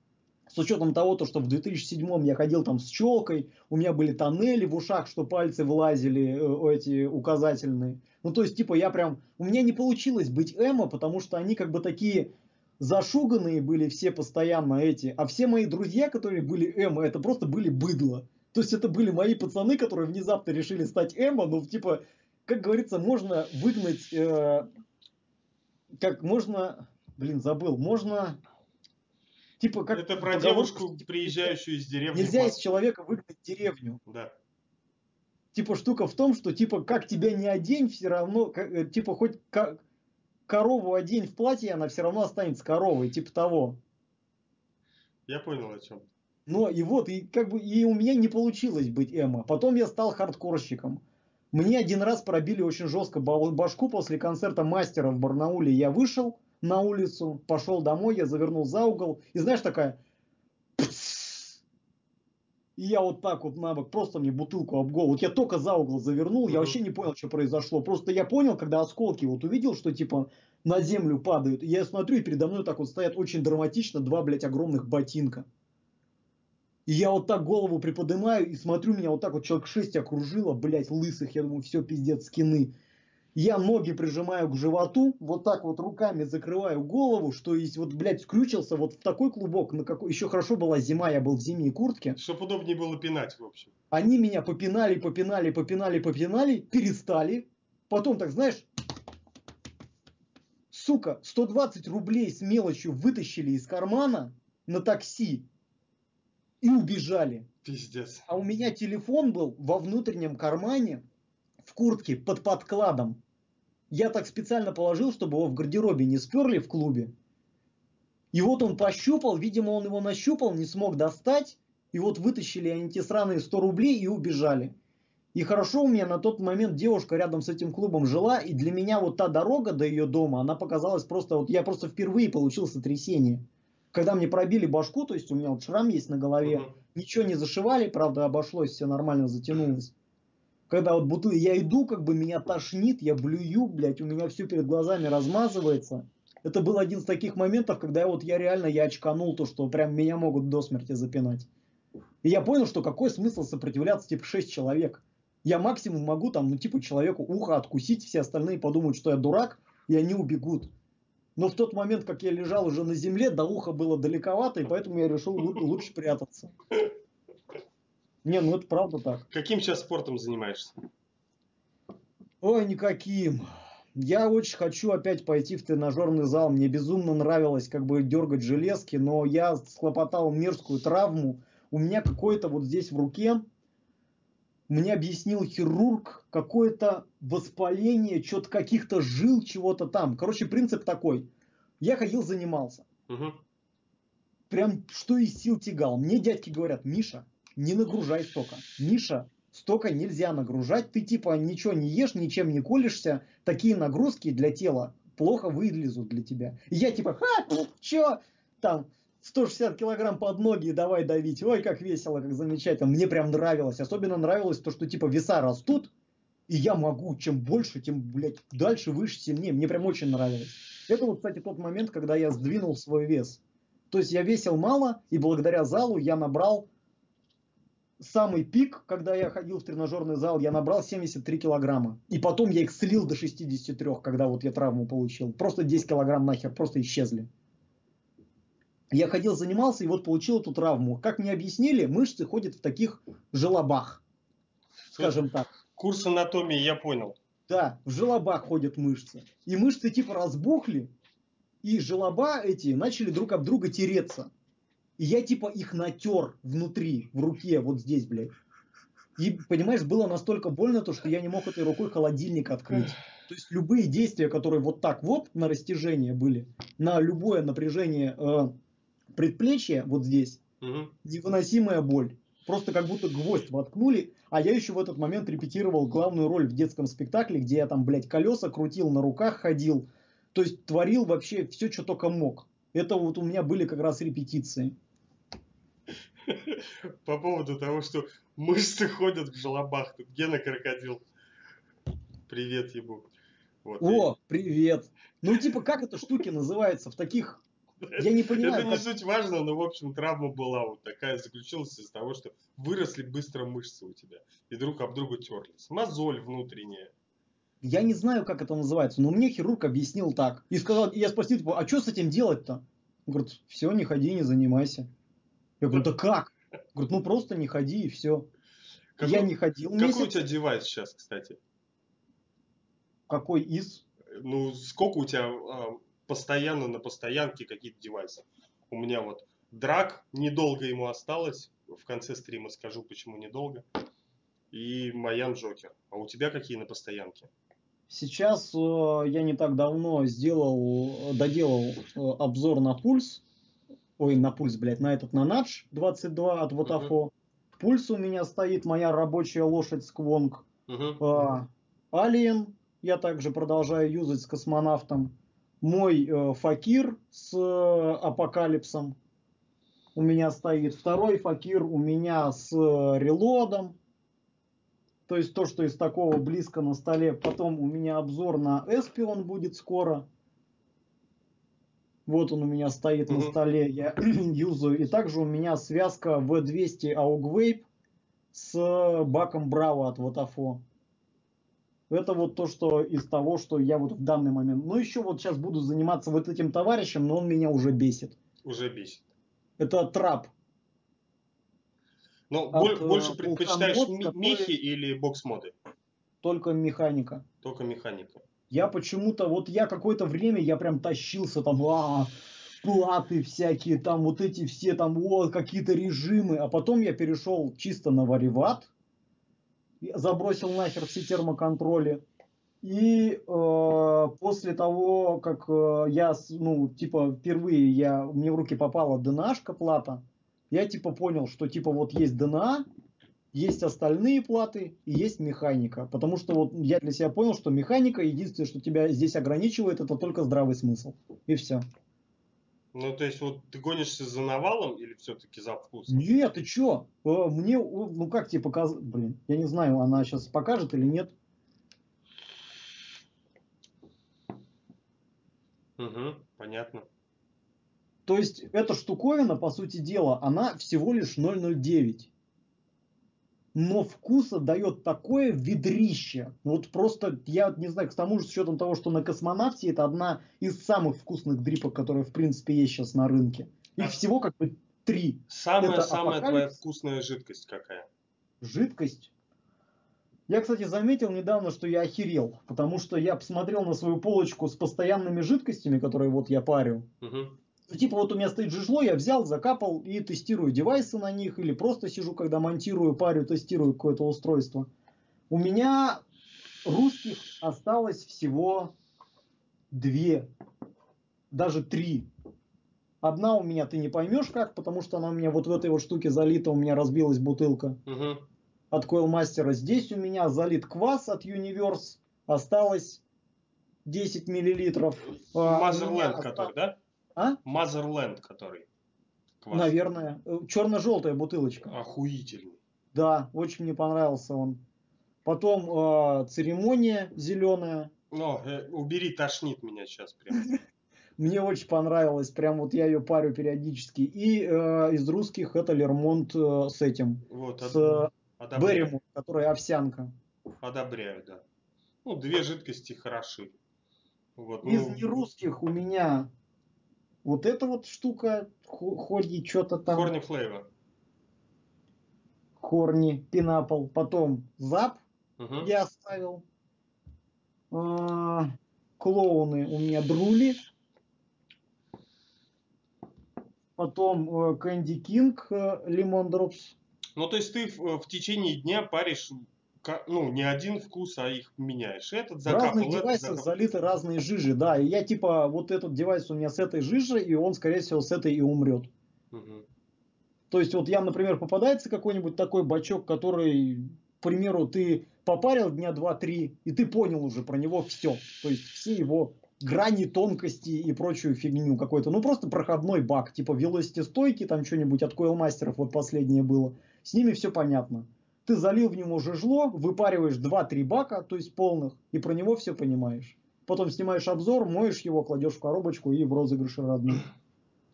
с учетом того, что в 2007-м я ходил там с челкой, у меня были тоннели в ушах, что пальцы вылазили эти указательные. Ну, то есть, типа, я прям... У меня не получилось быть эмо, потому что они как бы такие зашуганные были все постоянно эти. А все мои друзья, которые были эмо, это просто были быдло. То есть, это были мои пацаны, которые внезапно решили стать эмо. Ну, типа, как говорится, можно выгнать... Типа, как это про девушку, приезжающую из деревни. Нельзя из человека выгнать деревню. Да. Типа штука в том, что типа как тебя не одень, все равно, как, типа хоть как, корову одень в платье, она все равно останется коровой, типа того. Я понял о чем. Ну и вот, и как бы и у меня не получилось быть эмо. Потом я стал хардкорщиком. Мне один раз пробили очень жестко башку после концерта Мастера в Барнауле. Я вышел на улицу, пошел домой, я завернул за угол, и знаешь, такая... И я вот так вот на бок, просто мне бутылку об голову. Вот я только за угол завернул, я вообще не понял, что произошло. Просто я понял, когда осколки вот увидел, что типа на землю падают. И я смотрю, и передо мной так вот стоят очень драматично два, блядь, огромных ботинка. И я вот так голову приподнимаю, и смотрю, меня вот так вот человек 6 окружило, блядь, лысых. Я думаю, все, пиздец, скины. Я ноги прижимаю к животу, вот так вот руками закрываю голову, что есть, вот, блядь, скрючился вот в такой клубок, на какой... Еще хорошо была зима, я был в зимней куртке. Чтобы удобнее было пинать, в общем. Они меня попинали, перестали. Потом, так знаешь, сука, 120 рублей с мелочью вытащили из кармана на такси и убежали. Пиздец. А у меня телефон был во внутреннем кармане, в куртке, под подкладом. Я так специально положил, чтобы его в гардеробе не сперли в клубе. И вот он пощупал, видимо, он его нащупал, не смог достать. И вот вытащили они те сраные 100 рублей и убежали. И хорошо, у меня на тот момент девушка рядом с этим клубом жила. И для меня вот та дорога до ее дома, она показалась просто... Вот я просто впервые получил сотрясение. Когда мне пробили башку, то есть у меня вот шрам есть на голове. Ничего не зашивали, правда, обошлось, все нормально затянулось. Когда вот бутыль, я иду, как бы меня тошнит, я блюю, блядь, у меня все перед глазами размазывается. Это был один из таких моментов, когда я реально очканул то, что прям меня могут до смерти запинать. И я понял, что какой смысл сопротивляться, типа, 6 человек. Я максимум могу там, ну, типа, человеку ухо откусить, все остальные подумают, что я дурак, и они убегут. Но в тот момент, как я лежал уже на земле, до уха было далековато, и поэтому я решил лучше прятаться. Не, ну это правда так. Каким сейчас спортом занимаешься? Ой, никаким. Я очень хочу опять пойти в тренажерный зал. Мне безумно нравилось как бы дергать железки, но я схлопотал мерзкую травму. У меня какой-то вот здесь в руке, мне объяснил хирург, какое-то воспаление, что-то каких-то жил, чего-то там. Короче, принцип такой. Я ходил, занимался. Прям что из сил тягал. Мне дядьки говорят: Миша, не нагружай столько. Миша, столько нельзя нагружать. Ты типа ничего не ешь, ничем не колешься. Такие нагрузки для тела плохо вылезут для тебя. И я типа, чё? Там 160 килограмм под ноги, давай давить. Ой, как весело, как замечательно. Мне прям нравилось. Особенно нравилось то, что типа веса растут. И я могу. Чем больше, тем, блядь, дальше, выше, сильнее. Мне прям очень нравилось. Это вот, кстати, тот момент, когда я сдвинул свой вес. То есть я весил мало, и благодаря залу я набрал самый пик, когда я ходил в тренажерный зал, я набрал 73 килограмма. И потом я их слил до 63, когда вот я травму получил. Просто 10 килограмм нахер, просто исчезли. Я ходил, занимался, и вот получил эту травму. Как мне объяснили, мышцы ходят в таких желобах, скажем так. Курс анатомии я понял. Да, в желобах ходят мышцы. И мышцы типа разбухли, и желоба эти начали друг об друга тереться. И я типа их натер внутри, в руке, вот здесь, блядь. И, понимаешь, было настолько больно, то, что я не мог этой рукой холодильник открыть. То есть любые действия, которые вот так вот на растяжение были, на любое напряжение предплечья вот здесь, невыносимая боль. Просто как будто гвоздь воткнули. А я еще в этот момент репетировал главную роль в детском спектакле, где я там, блядь, колеса крутил, на руках ходил. То есть творил вообще все, что только мог. Это вот у меня были как раз репетиции. По поводу того, что мышцы ходят в желобах. Тут Гена Крокодил. Привет ему. Вот. О, привет. Ну типа как эта штуки называется в таких... Я не понимаю. Это не суть важно, но в общем травма была вот такая, заключилась из того, что выросли быстро мышцы у тебя. И друг об друга терлись. Мозоль внутренняя. Я не знаю, как это называется, но мне хирург объяснил так. И сказал, я спросил, типа, а что с этим делать-то? Он говорит, все, не ходи, не занимайся. Я говорю, да как? Он говорит, ну просто не ходи и все. Я не ходил. Какой у тебя девайс сейчас, кстати? Какой из? Ну, сколько у тебя постоянно на постоянке какие-то девайсы? У меня вот драк, недолго ему осталось. В конце стрима скажу, почему недолго. И Майян Джокер. А у тебя какие на постоянке? Сейчас я не так давно доделал обзор на пульс. Ой, на пульс, блядь, на этот, на Nudge 22 от Вотафо. Пульс у меня стоит, моя рабочая лошадь Сквонг. Alien я также продолжаю юзать с космонавтом. Мой Факир с Апокалипсом у меня стоит. Второй Факир у меня с Релодом. То есть то, что из такого близко на столе. Потом у меня обзор на Эспион будет скоро. Вот он у меня стоит на столе. Я юзаю. И также у меня связка V200 Аугвейп с баком Браво от Вотафо. Это вот то, что из того, что я вот в данный момент... Ну еще вот сейчас буду заниматься вот этим товарищем, но он меня уже бесит. Уже бесит. Это трап. Но больше предпочитаешь мехи или бокс-моды? Только механика. Только механика. Я почему-то, вот я какое-то время, я прям тащился там, платы всякие, там вот эти все, там какие-то режимы. А потом я перешел чисто на вариват, забросил нахер все термоконтроли. И после того, как я, ну, типа, впервые мне в руки попала ДНАшка плата, я типа понял, что типа вот есть ДНА, есть остальные платы и есть механика. Потому что вот я для себя понял, что механика единственное, что тебя здесь ограничивает, это только здравый смысл. И все. Ну то есть вот ты гонишься за навалом или все-таки за вкусом? Нет, ты че? Мне, ну как тебе показать? Блин, я не знаю, она сейчас покажет или нет. Угу, понятно. То есть эта штуковина, по сути дела, она всего лишь 0,09. Но вкуса дает такое ведрище. Вот просто, я не знаю, к тому же с учетом того, что на космонавте это одна из самых вкусных дрипок, которые в принципе есть сейчас на рынке. Их всего как бы 3. Самая-самая твоя вкусная жидкость какая? Жидкость? Я, кстати, заметил недавно, что я охерел, потому что я посмотрел на свою полочку с постоянными жидкостями, которые вот я парю. Типа вот у меня стоит жижло, я взял, закапал и тестирую девайсы на них. Или просто сижу, когда монтирую, парю, тестирую какое-то устройство. У меня русских осталось всего 2. Даже 3. Одна у меня ты не поймешь как, потому что она у меня вот в этой вот штуке залита. У меня разбилась бутылка от Койлмастера. Здесь у меня залит квас от Universe. Осталось 10 миллилитров. Мазерленд который, да? Мазерленд, который квас. Наверное. Черно-желтая бутылочка. Охуительный. Да, очень мне понравился он. Потом церемония зеленая. Убери, тошнит меня сейчас прям. Мне очень понравилась, прям вот я ее парю периодически. И из русских это Лермонт с этим, вот, с Берриму, которая овсянка. Одобряю, да. Ну, две жидкости хороши. Вот, из нерусских у меня вот эта вот штука, Хорни, что-то там. Хорни флейвор. Хорни, пинапл, потом зап я оставил. Клоуны у меня друли. Потом Кэнди Кинг, Лимон Дропс. Ну, то есть ты в течение дня паришь, ну, не один вкус, а их меняешь. Этот закапал, разные девайсы закапал. Залиты разные жижи, да. И я типа, вот этот девайс у меня с этой жижи, и он, скорее всего, с этой и умрет. Угу. То есть вот я, например, попадается какой-нибудь такой бачок, который, к примеру, ты попарил дня 2-3, и ты понял уже про него все. То есть все его грани, тонкости и прочую фигню какой-то. Ну, просто проходной баг. Типа велосипедстойки, там что-нибудь от койл-мастеров, вот последнее было. С ними все понятно. Ты залил в него жижло, выпариваешь 2-3 бака, то есть полных, и про него все понимаешь. Потом снимаешь обзор, моешь его, кладешь в коробочку и в розыгрыше родные.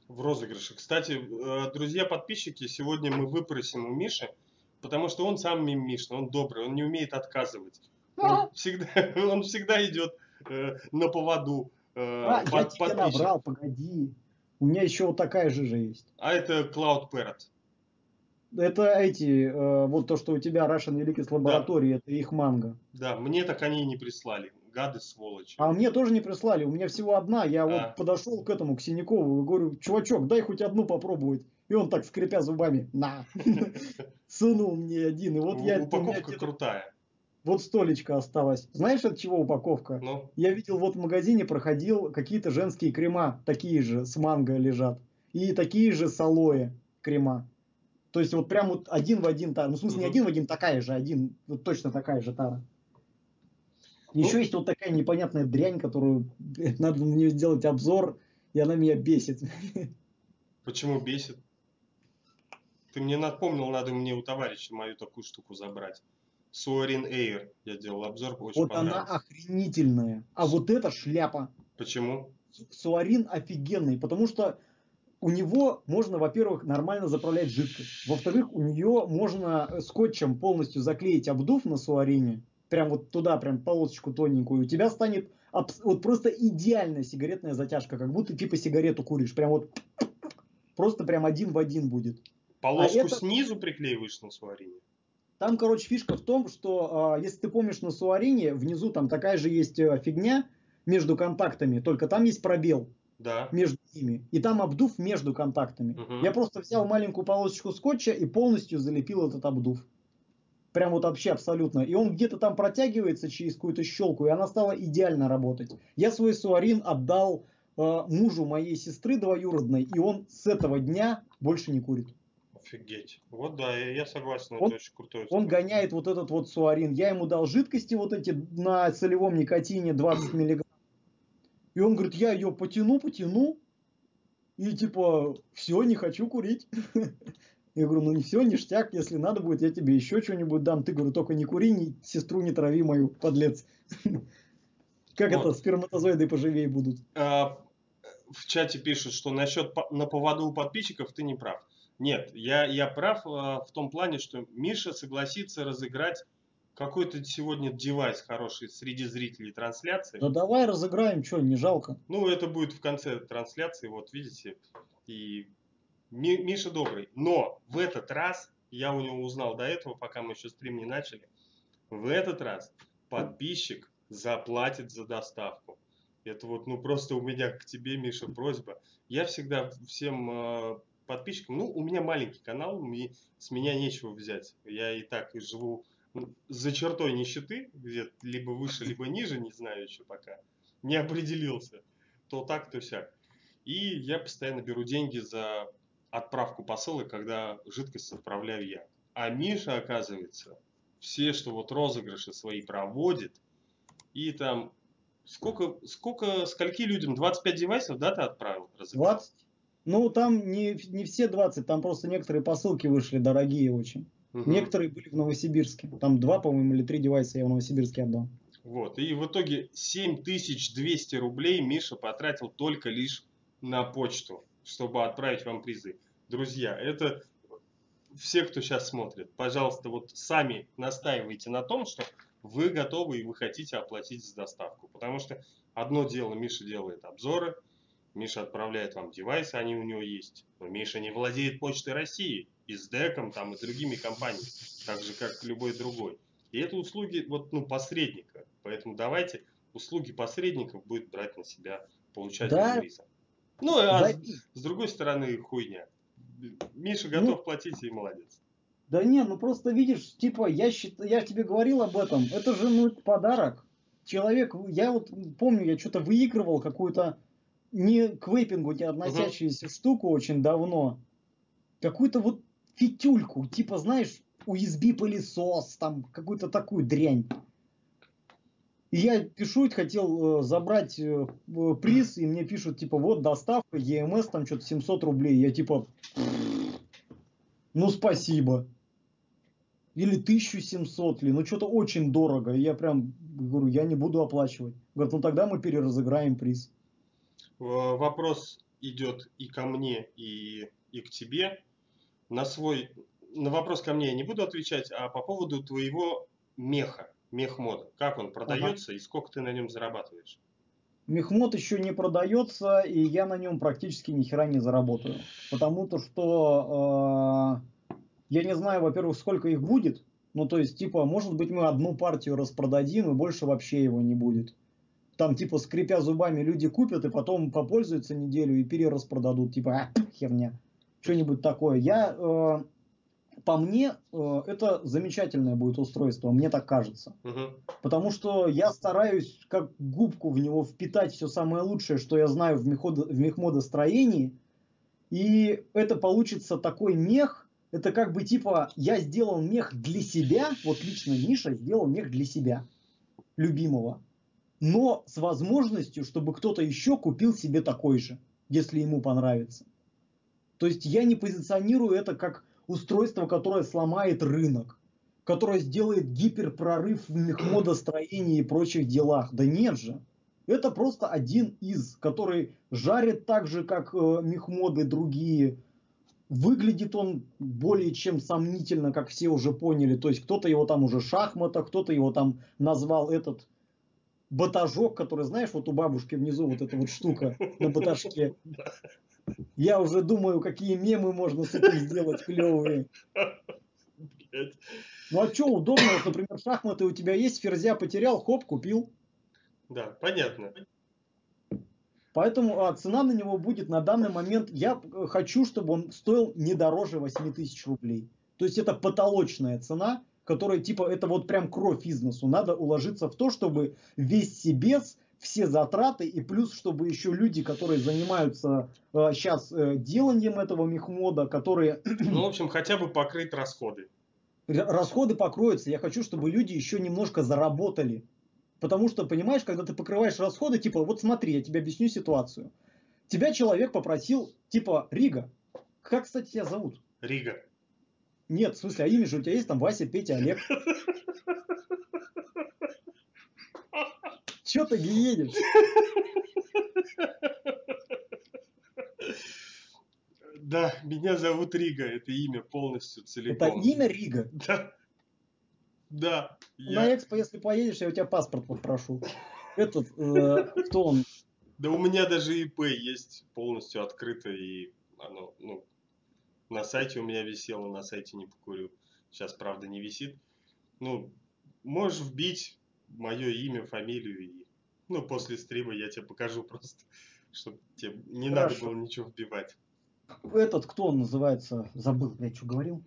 В розыгрыше. Кстати, друзья-подписчики, сегодня мы выпросим у Миши, потому что он сам мимишный, он добрый, он не умеет отказывать. Он всегда идет на поводу. Я тебя набрал, погоди. У меня еще вот такая жижа есть. А это Cloud Parrot. Это эти, вот то, что у тебя Russian Великой Лаборатории, да. Это их манго. Да, мне так они и не прислали. Гады, сволочи. А мне тоже не прислали, у меня всего одна. Я вот подошел к этому, к Синякову, и говорю, чувачок, дай хоть одну попробовать. И он так, скрипя зубами, на. Сунул мне один. И вот я. Упаковка крутая. Вот столечко осталось. Знаешь, от чего упаковка? Ну? Я видел, вот в магазине проходил какие-то женские крема, такие же с манго лежат. И такие же с алоэ крема. То есть вот прям вот один в один тара. Ну, в смысле, не один в один, такая же, один, вот точно такая же тара. Еще есть вот такая непонятная дрянь, которую надо на нее сделать обзор, и она меня бесит. Почему бесит? Ты мне напомнил, надо мне у товарища мою такую штуку забрать. Суарин Эйр. Я делал обзор, очень понравилось. Вот она охренительная. А вот эта шляпа. Почему? Суарин офигенный, потому что у него можно, во-первых, нормально заправлять жидкость. Во-вторых, у нее можно скотчем полностью заклеить обдув на Суарине. Прям вот туда, прям полосочку тоненькую. У тебя станет вот просто идеальная сигаретная затяжка. Как будто типа сигарету куришь. Прям вот просто прям один в один будет. Полоску снизу приклеиваешь на Суарине? Там, короче, фишка в том, что, если ты помнишь, на Суарине внизу там такая же есть фигня между контактами, только там есть пробел между ними. И там обдув между контактами. Угу. Я просто взял маленькую полосочку скотча и полностью залепил этот обдув. Прям вот вообще абсолютно. И он где-то там протягивается через какую-то щелку, и она стала идеально работать. Я свой Суарин отдал мужу моей сестры двоюродной, и он с этого дня больше не курит. Офигеть. Вот да, я согласен, это очень крутой. Он гоняет вот этот вот Суарин. Я ему дал жидкости вот эти на солевом никотине 20 миллиграмм. И он говорит, я ее потяну. И типа, все, не хочу курить. Я говорю, ну не все, ништяк, если надо будет, я тебе еще что-нибудь дам. Ты, говорю, только не кури, сестру не трави мою, подлец. Как это, сперматозоиды поживее будут. В чате пишут, что насчет на поводу у подписчиков ты не прав. Нет, я прав в том плане, что Миша согласится разыграть какой-то сегодня девайс хороший среди зрителей трансляции. Да давай разыграем, что, не жалко. Ну, это будет в конце трансляции, вот видите. И Миша добрый. Но в этот раз, я у него узнал до этого, пока мы еще стрим не начали, в этот раз подписчик заплатит за доставку. Это вот, ну, просто у меня к тебе, Миша, просьба. Я всегда всем подписчикам, ну, у меня маленький канал, с меня нечего взять. Я и так живу за чертой нищеты, где-то либо выше, либо ниже, не знаю еще пока. Не определился. То так, то сяк. И я постоянно беру деньги за отправку посылок, когда жидкость отправляю я. А Миша, оказывается, все, что вот розыгрыши свои проводит, и там скольки людям? 25 девайсов, да, ты отправил? 20? Ну, там не все 20, там просто некоторые посылки вышли дорогие очень. Некоторые были в Новосибирске. Там 2, по-моему, или 3 девайса я в Новосибирске отдал. Вот. И в итоге 7200 рублей Миша потратил только лишь на почту, чтобы отправить вам призы. Друзья, это все, кто сейчас смотрит. Пожалуйста, вот сами настаивайте на том, что вы готовы и вы хотите оплатить за доставку. Потому что одно дело, Миша делает обзоры, Миша отправляет вам девайсы, они у него есть. Но Миша не владеет Почтой России и с ДЭКом там, и другими компаниями, так же, как любой другой. И это услуги вот, ну, посредника. Поэтому давайте услуги посредников будет брать на себя получатель приза. Ну, а с другой стороны, хуйня. Миша готов платить, и молодец. Да не, ну просто видишь, типа, я тебе говорил об этом. Это же, ну, подарок. Человек, я вот помню, я что-то выигрывал какую-то не к вейпингу не относящуюся штуку очень давно. Какую-то вот фитюльку, типа, знаешь, USB-пылесос, там, какую-то такую дрянь. Я пишу, хотел забрать приз, и мне пишут, типа, вот доставка, ЕМС, там что-то 700 рублей. Я типа, ну спасибо. Или 1700 ли, ну что-то очень дорого. Я прям говорю, я не буду оплачивать. Говорят, ну тогда мы переразыграем приз. Вопрос идет и ко мне, и к тебе. На вопрос ко мне я не буду отвечать, а по поводу твоего меха. Мехмод. Как он продается и сколько ты на нем зарабатываешь? Мехмод еще не продается, и я на нем практически ни хера не заработаю. Потому что я не знаю, во-первых, сколько их будет. Ну, то есть, типа, может быть, мы одну партию распродадим, и больше вообще его не будет. Там, типа, скрипя зубами, люди купят, и потом попользуются неделю и перераспродадут. Типа, херня. Что-нибудь такое. Я... По мне, это замечательное будет устройство, мне так кажется. Потому что я стараюсь как губку в него впитать все самое лучшее, что я знаю в мехмодостроении. И это получится такой мех, это как бы типа я сделал мех для себя, вот лично Миша сделал мех для себя, любимого. Но с возможностью, чтобы кто-то еще купил себе такой же, если ему понравится. То есть я не позиционирую это как... устройство, которое сломает рынок, которое сделает гиперпрорыв в мехмодостроении и прочих делах. Да нет же. Это просто один из, который жарит так же, как мехмоды другие. Выглядит он более чем сомнительно, как все уже поняли. То есть кто-то его там уже шахмата, кто-то его там назвал этот батажок, который, знаешь, вот у бабушки внизу вот эта вот штука на батажке. Я уже думаю, какие мемы можно с этим сделать клевые. Ну а что удобно, вот, например, шахматы у тебя есть, ферзя потерял, хоп, купил. Да, понятно. Поэтому цена на него будет на данный момент, я хочу, чтобы он стоил не дороже 8000 рублей. То есть это потолочная цена, которая типа, это вот прям кровь бизнесу. Надо уложиться в то, чтобы весь себес... все затраты и плюс, чтобы еще люди, которые занимаются сейчас деланием этого мехмода, которые... Ну, в общем, хотя бы покрыть расходы. Расходы покроются. Я хочу, чтобы люди еще немножко заработали. Потому что, понимаешь, когда ты покрываешь расходы, типа, вот смотри, я тебе объясню ситуацию. Тебя человек попросил, типа, Рига. Как, кстати, тебя зовут? Рига. Нет, в смысле, а имя же у тебя есть там Вася, Петя, Олег. Чё ты едешь? Да, меня зовут Рига. Это имя полностью целиком. Это имя Рига? Да. Да. На Экспо, если поедешь, я у тебя паспорт попрошу. Этот, кто он? Да у меня даже ИП есть полностью открыто. И оно, ну, на сайте у меня висело, на сайте не покурю. Сейчас, правда, не висит. Ну, можешь вбить... мое имя, фамилию и... Ну, после стрима я тебе покажу просто, чтобы тебе не Хорошо. Надо было ничего вбивать. Этот, кто он называется? Забыл, блядь, что говорил?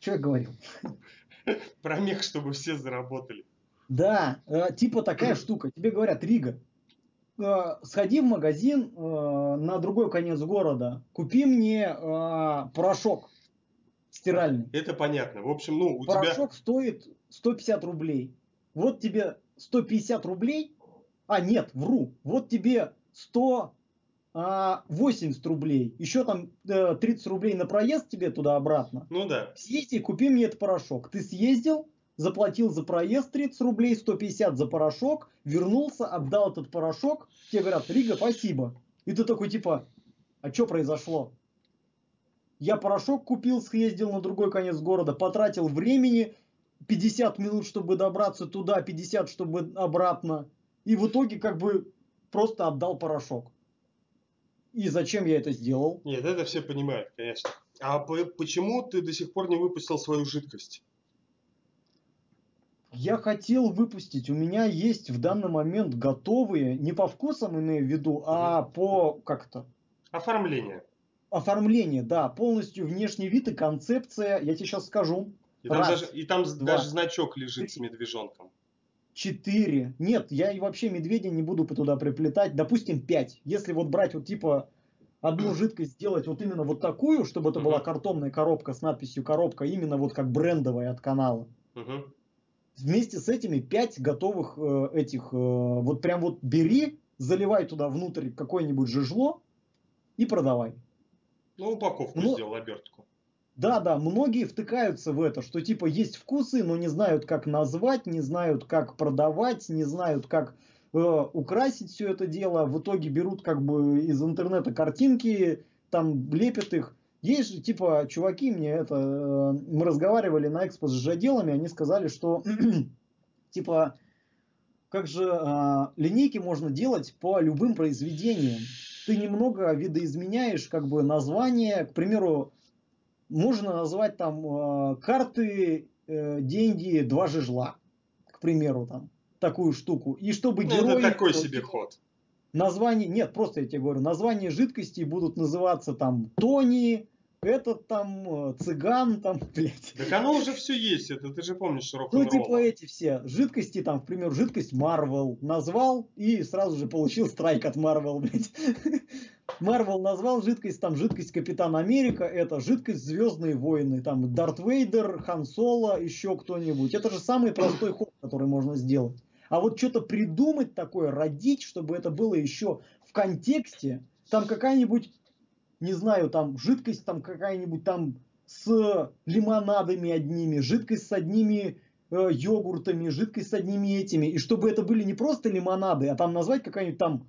Что я говорил? Про мех, чтобы все заработали. Да, типа такая штука. Тебе говорят, Рига, сходи в магазин на другой конец города, купи мне порошок стиральный. Это понятно. В общем, ну, у тебя... Порошок стоит... 150 рублей. Вот тебе 150 рублей. А, нет, вру. Вот тебе 180 рублей. Еще там 30 рублей на проезд тебе туда-обратно. Ну да. Съезди, купи мне этот порошок. Ты съездил, заплатил за проезд 30 рублей, 150 за порошок, вернулся, отдал этот порошок, тебе говорят: Рига, спасибо. И ты такой типа: а что произошло? Я порошок купил, съездил на другой конец города, потратил времени 50 минут, чтобы добраться туда, 50, чтобы обратно. И в итоге как бы просто отдал порошок. И зачем я это сделал? Нет, это все понимают, конечно. А почему ты до сих пор не выпустил свою жидкость? Я хотел выпустить. У меня есть в данный момент готовые, не по вкусам имею в виду, а по как-то... Оформление. Оформление, да. Полностью внешний вид и концепция. Я тебе сейчас скажу. И там, даже значок лежит с медвежонком. 4. Нет, я и вообще медведя не буду туда приплетать. Допустим, 5. Если вот брать вот типа одну жидкость, сделать вот именно вот такую, чтобы это была картонная коробка с надписью «Коробка», именно вот как брендовая от канала. Вместе с этими 5 готовых этих, вот прям вот бери, заливай туда внутрь какое-нибудь жижло и продавай. Ну, упаковку сделал, обертку. Да, многие втыкаются в это, что типа есть вкусы, но не знают, как назвать, не знают, как продавать, не знают, как украсить все это дело. В итоге берут как бы из интернета картинки, там лепят их. Есть же типа чуваки, мы разговаривали на экспо с жижоделами, они сказали, что типа как же линейки можно делать по любым произведениям. Ты немного видоизменяешь как бы название, к примеру, можно назвать там карты, деньги, 2 жижла, к примеру, там такую штуку. И чтобы герои... Это такой себе ход. Название... Нет, просто я тебе говорю, названия жидкостей будут называться там Тони, этот там, цыган, там, блядь. Так оно уже все есть, это ты же помнишь, рок-н-ролл. Ну типа эти все жидкости, там, к примеру, жидкость Marvel назвал и сразу же получил страйк от Marvel, блядь. Марвел назвал жидкость, там жидкость Капитан Америка, это жидкость Звездные войны, там Дарт Вейдер, Хан Соло, еще кто-нибудь. Это же самый простой ход, который можно сделать. А вот что-то придумать такое, родить, чтобы это было еще в контексте, там какая-нибудь, не знаю, там жидкость там какая-нибудь там с лимонадами одними, жидкость с одними йогуртами, жидкость с одними этими. И чтобы это были не просто лимонады, а там назвать какая-нибудь там...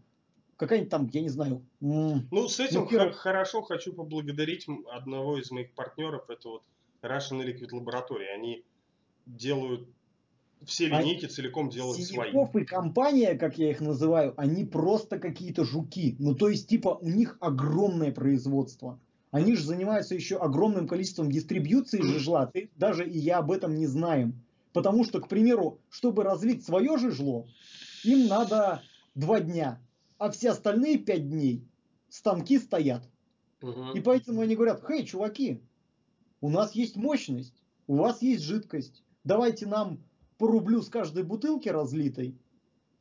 Какая-нибудь там, я не знаю. Ну, с этим хорошо хочу поблагодарить одного из моих партнеров. Это вот Russian Liquid Laboratory. Они делают все линейки, целиком делают свои. Синяков и компания, как я их называю, они просто какие-то жуки. Ну, то есть, типа, у них огромное производство. Они же занимаются еще огромным количеством дистрибьюции жижла. Даже и я об этом не знаем. Потому что, к примеру, чтобы развить свое жижло, им надо 2 дня. А все остальные 5 дней станки стоят. И поэтому они говорят: хей, чуваки, у нас есть мощность, у вас есть жидкость. Давайте нам по рублю с каждой бутылки разлитой.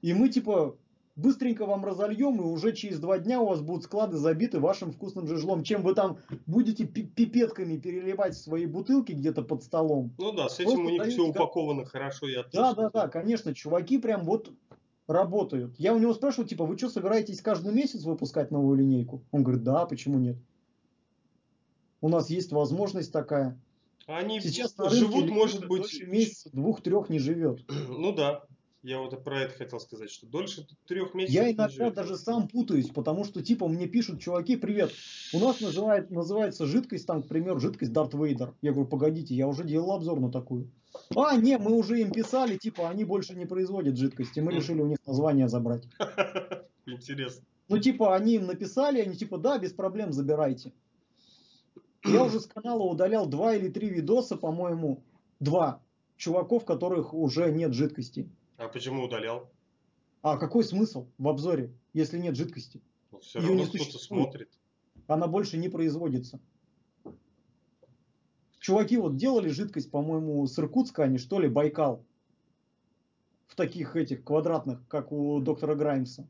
И мы типа быстренько вам разольем, и уже через 2 дня у вас будут склады забиты вашим вкусным жижлом. Чем вы там будете пипетками переливать свои бутылки где-то под столом. Ну да, с этим просто у них все упаковано хорошо и отлично. Да, конечно, чуваки прям вот... работают. Я у него спрашиваю, типа, вы что, собираетесь каждый месяц выпускать новую линейку? Он говорит: да, почему нет? У нас есть возможность такая. Они сейчас живут, может быть... месяц, 2-3 не живет. Ну да, я вот про это хотел сказать, что дольше 3 месяцев я иногда живет. Даже сам путаюсь, потому что, типа, мне пишут: чуваки, привет, у нас называется жидкость, там, к примеру, жидкость Дарт Вейдер. Я говорю: погодите, я уже делал обзор на такую. А, не, мы уже им писали, типа, они больше не производят жидкости, мы решили у них название забрать. Интересно. Ну, типа, они им написали, они типа: да, без проблем, забирайте. Я уже с канала удалял 2 или 3 видоса, по-моему, 2 чуваков, которых уже нет жидкости. А почему удалял? А какой смысл в обзоре, если нет жидкости? Ну, все равно кто-то смотрит. Она больше не производится. Чуваки вот делали жидкость, по-моему, с Иркутска, они что ли, Байкал. В таких этих квадратных, как у доктора Граймса.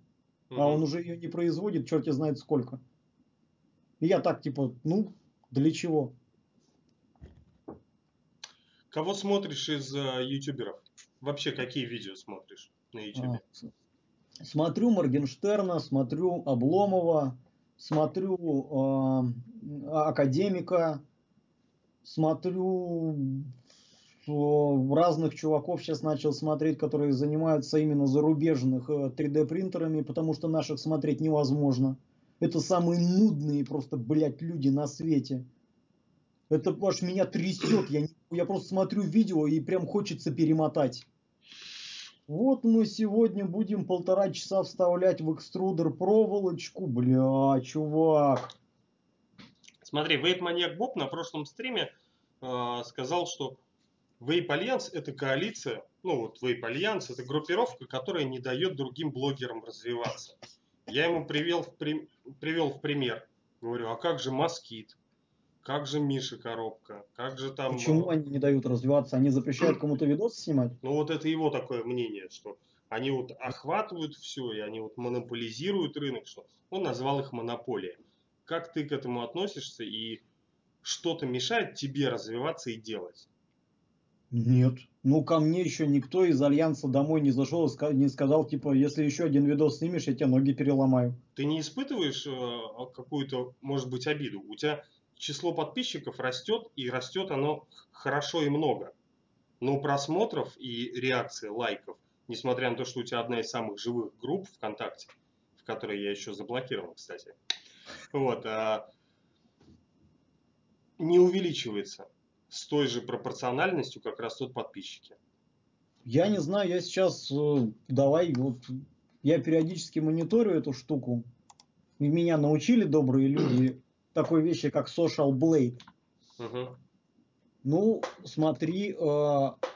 А он уже ее не производит, черти знает сколько. И я так, типа, ну, для чего? Кого смотришь из ютуберов? Вообще, какие видео смотришь на ютубе? Смотрю Моргенштерна, смотрю Обломова, смотрю Академика. Смотрю разных чуваков сейчас начал смотреть, которые занимаются именно зарубежных 3D принтерами, потому что наших смотреть невозможно. Это самые нудные просто, блядь, люди на свете. Это аж меня трясет, я просто смотрю видео и прям хочется перемотать. Вот мы сегодня будем 1,5 часа вставлять в экструдер проволочку. Бля, чувак. Смотри, Вейп Маньяк Боб на прошлом стриме сказал, что Вейп Альянс — это коалиция. Ну вот, Вейп Альянс — это группировка, которая не дает другим блогерам развиваться. Я ему привел в пример. Говорю, а как же Москит? Как же Миша Коробка? Как же там... Почему они не дают развиваться? Они запрещают кому-то видосы снимать? Ну вот это его такое мнение, что они вот охватывают все, и они вот монополизируют рынок, что он назвал их монополией. Как ты к этому относишься, и что-то мешает тебе развиваться и делать? Нет. Ну ко мне еще никто из Альянса домой не зашел и не сказал, типа, если еще один видос снимешь, я тебе ноги переломаю. Ты не испытываешь какую-то, может быть, обиду? У тебя... Число подписчиков растет, и растет оно хорошо и много. Но просмотров и реакции, лайков, несмотря на то, что у тебя одна из самых живых групп ВКонтакте, в которой я еще заблокировал, кстати, вот, не увеличивается с той же пропорциональностью, как растут подписчики. Я не знаю, я сейчас, давай, вот, я периодически мониторю эту штуку. Меня научили добрые люди такой вещи, как Social Blade. Ну, смотри,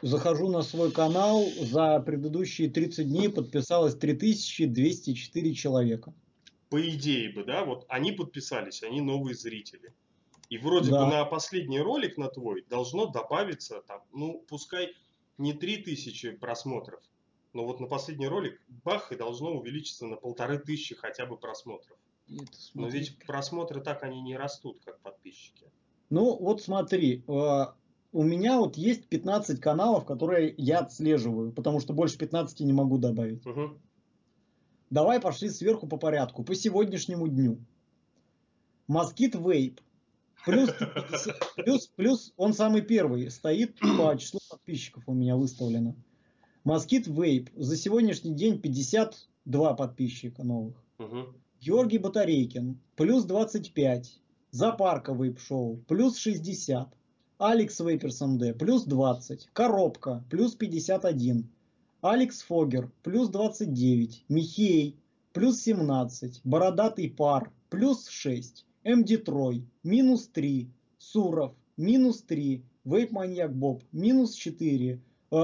захожу на свой канал, за предыдущие 30 дней подписалось 3204 человека. По идее бы, да, вот они подписались, они новые зрители. И вроде бы на последний ролик, на твой, должно добавиться, там, ну, пускай не 3000 просмотров, но вот на последний ролик, бах, и должно увеличиться на 1500 хотя бы просмотров. Но ведь просмотры так они не растут, как подписчики. Ну вот смотри, у меня вот есть 15 каналов, которые я отслеживаю, потому что больше 15 не могу добавить. Давай пошли сверху по порядку, по сегодняшнему дню. Москит Вейп. Плюс он самый первый стоит по числу подписчиков у меня выставлено. Москит Вейп. За сегодняшний день 52 подписчика новых. Георгий Батарейкин, плюс 25. Зоопарка Вейп-Шоу, плюс 60. Алекс Вейперс МД, плюс 20. Коробка, плюс 51. Алекс Фогер, плюс 29. Михей, плюс 17. Бородатый пар, плюс 6. МД Трой, минус 3. Суров, минус 3. Вейп Маньяк Боб, минус 4.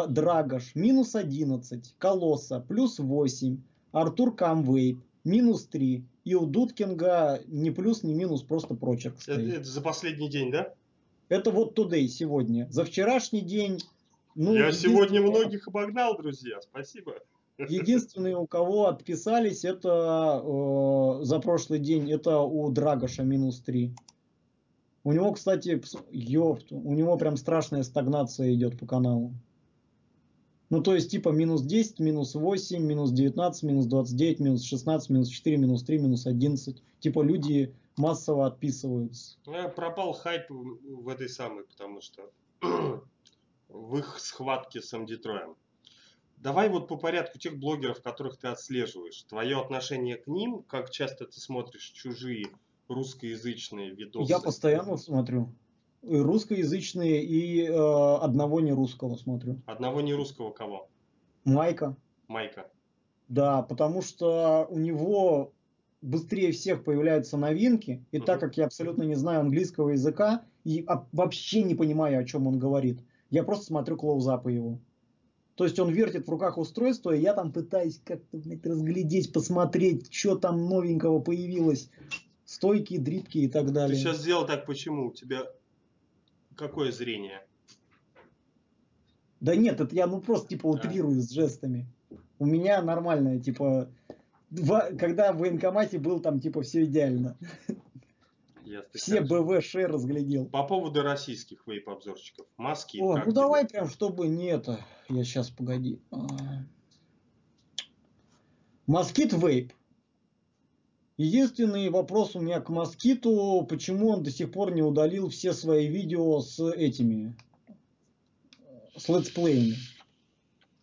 Драгош, минус 11. Колосса, плюс 8. Артур Камвейп, минус 3. И у Дудкинга ни плюс, ни минус, просто прочерк стоит. Это за последний день, да? Это вот today, сегодня. За вчерашний день... Ну, я сегодня многих обогнал, друзья, спасибо. Единственные, у кого отписались, это за прошлый день, это у Драгоша минус 3. У него, кстати, ёпту, у него прям страшная стагнация идет по каналу. Ну, то есть, типа, минус 10, минус 8, минус 19, минус 29, минус 16, минус 4, минус 3, минус 11. Типа, люди массово отписываются. Пропал хайп в этой самой, потому что в их схватке с МД-Троем. Давай вот по порядку тех блогеров, которых ты отслеживаешь. Твое отношение к ним, как часто ты смотришь чужие русскоязычные видосы? Я постоянно смотрю. И русскоязычные, и одного нерусского смотрю. Одного нерусского кого? Майка. Майка. Да, потому что у него быстрее всех появляются новинки. И так как я абсолютно не знаю английского языка, и вообще не понимаю, о чем он говорит, я просто смотрю клоузапы его. То есть он вертит в руках устройство, и я там пытаюсь как-то разглядеть, посмотреть, что там новенького появилось. Стойки, дрипки и так далее. Ты сейчас сделал так, почему? У тебя... Какое зрение? Да нет, это я ну просто типа утрирую с жестами. У меня нормальное, типа, когда в военкомате был, там типа все идеально. Все БВШ разглядел. По поводу российских вейп-обзорщиков. Маски. О, ну давай прям, чтобы не это. Я сейчас, погоди. Москит Вейп. Единственный вопрос у меня к Москиту, почему он до сих пор не удалил все свои видео с этими, с летсплеями.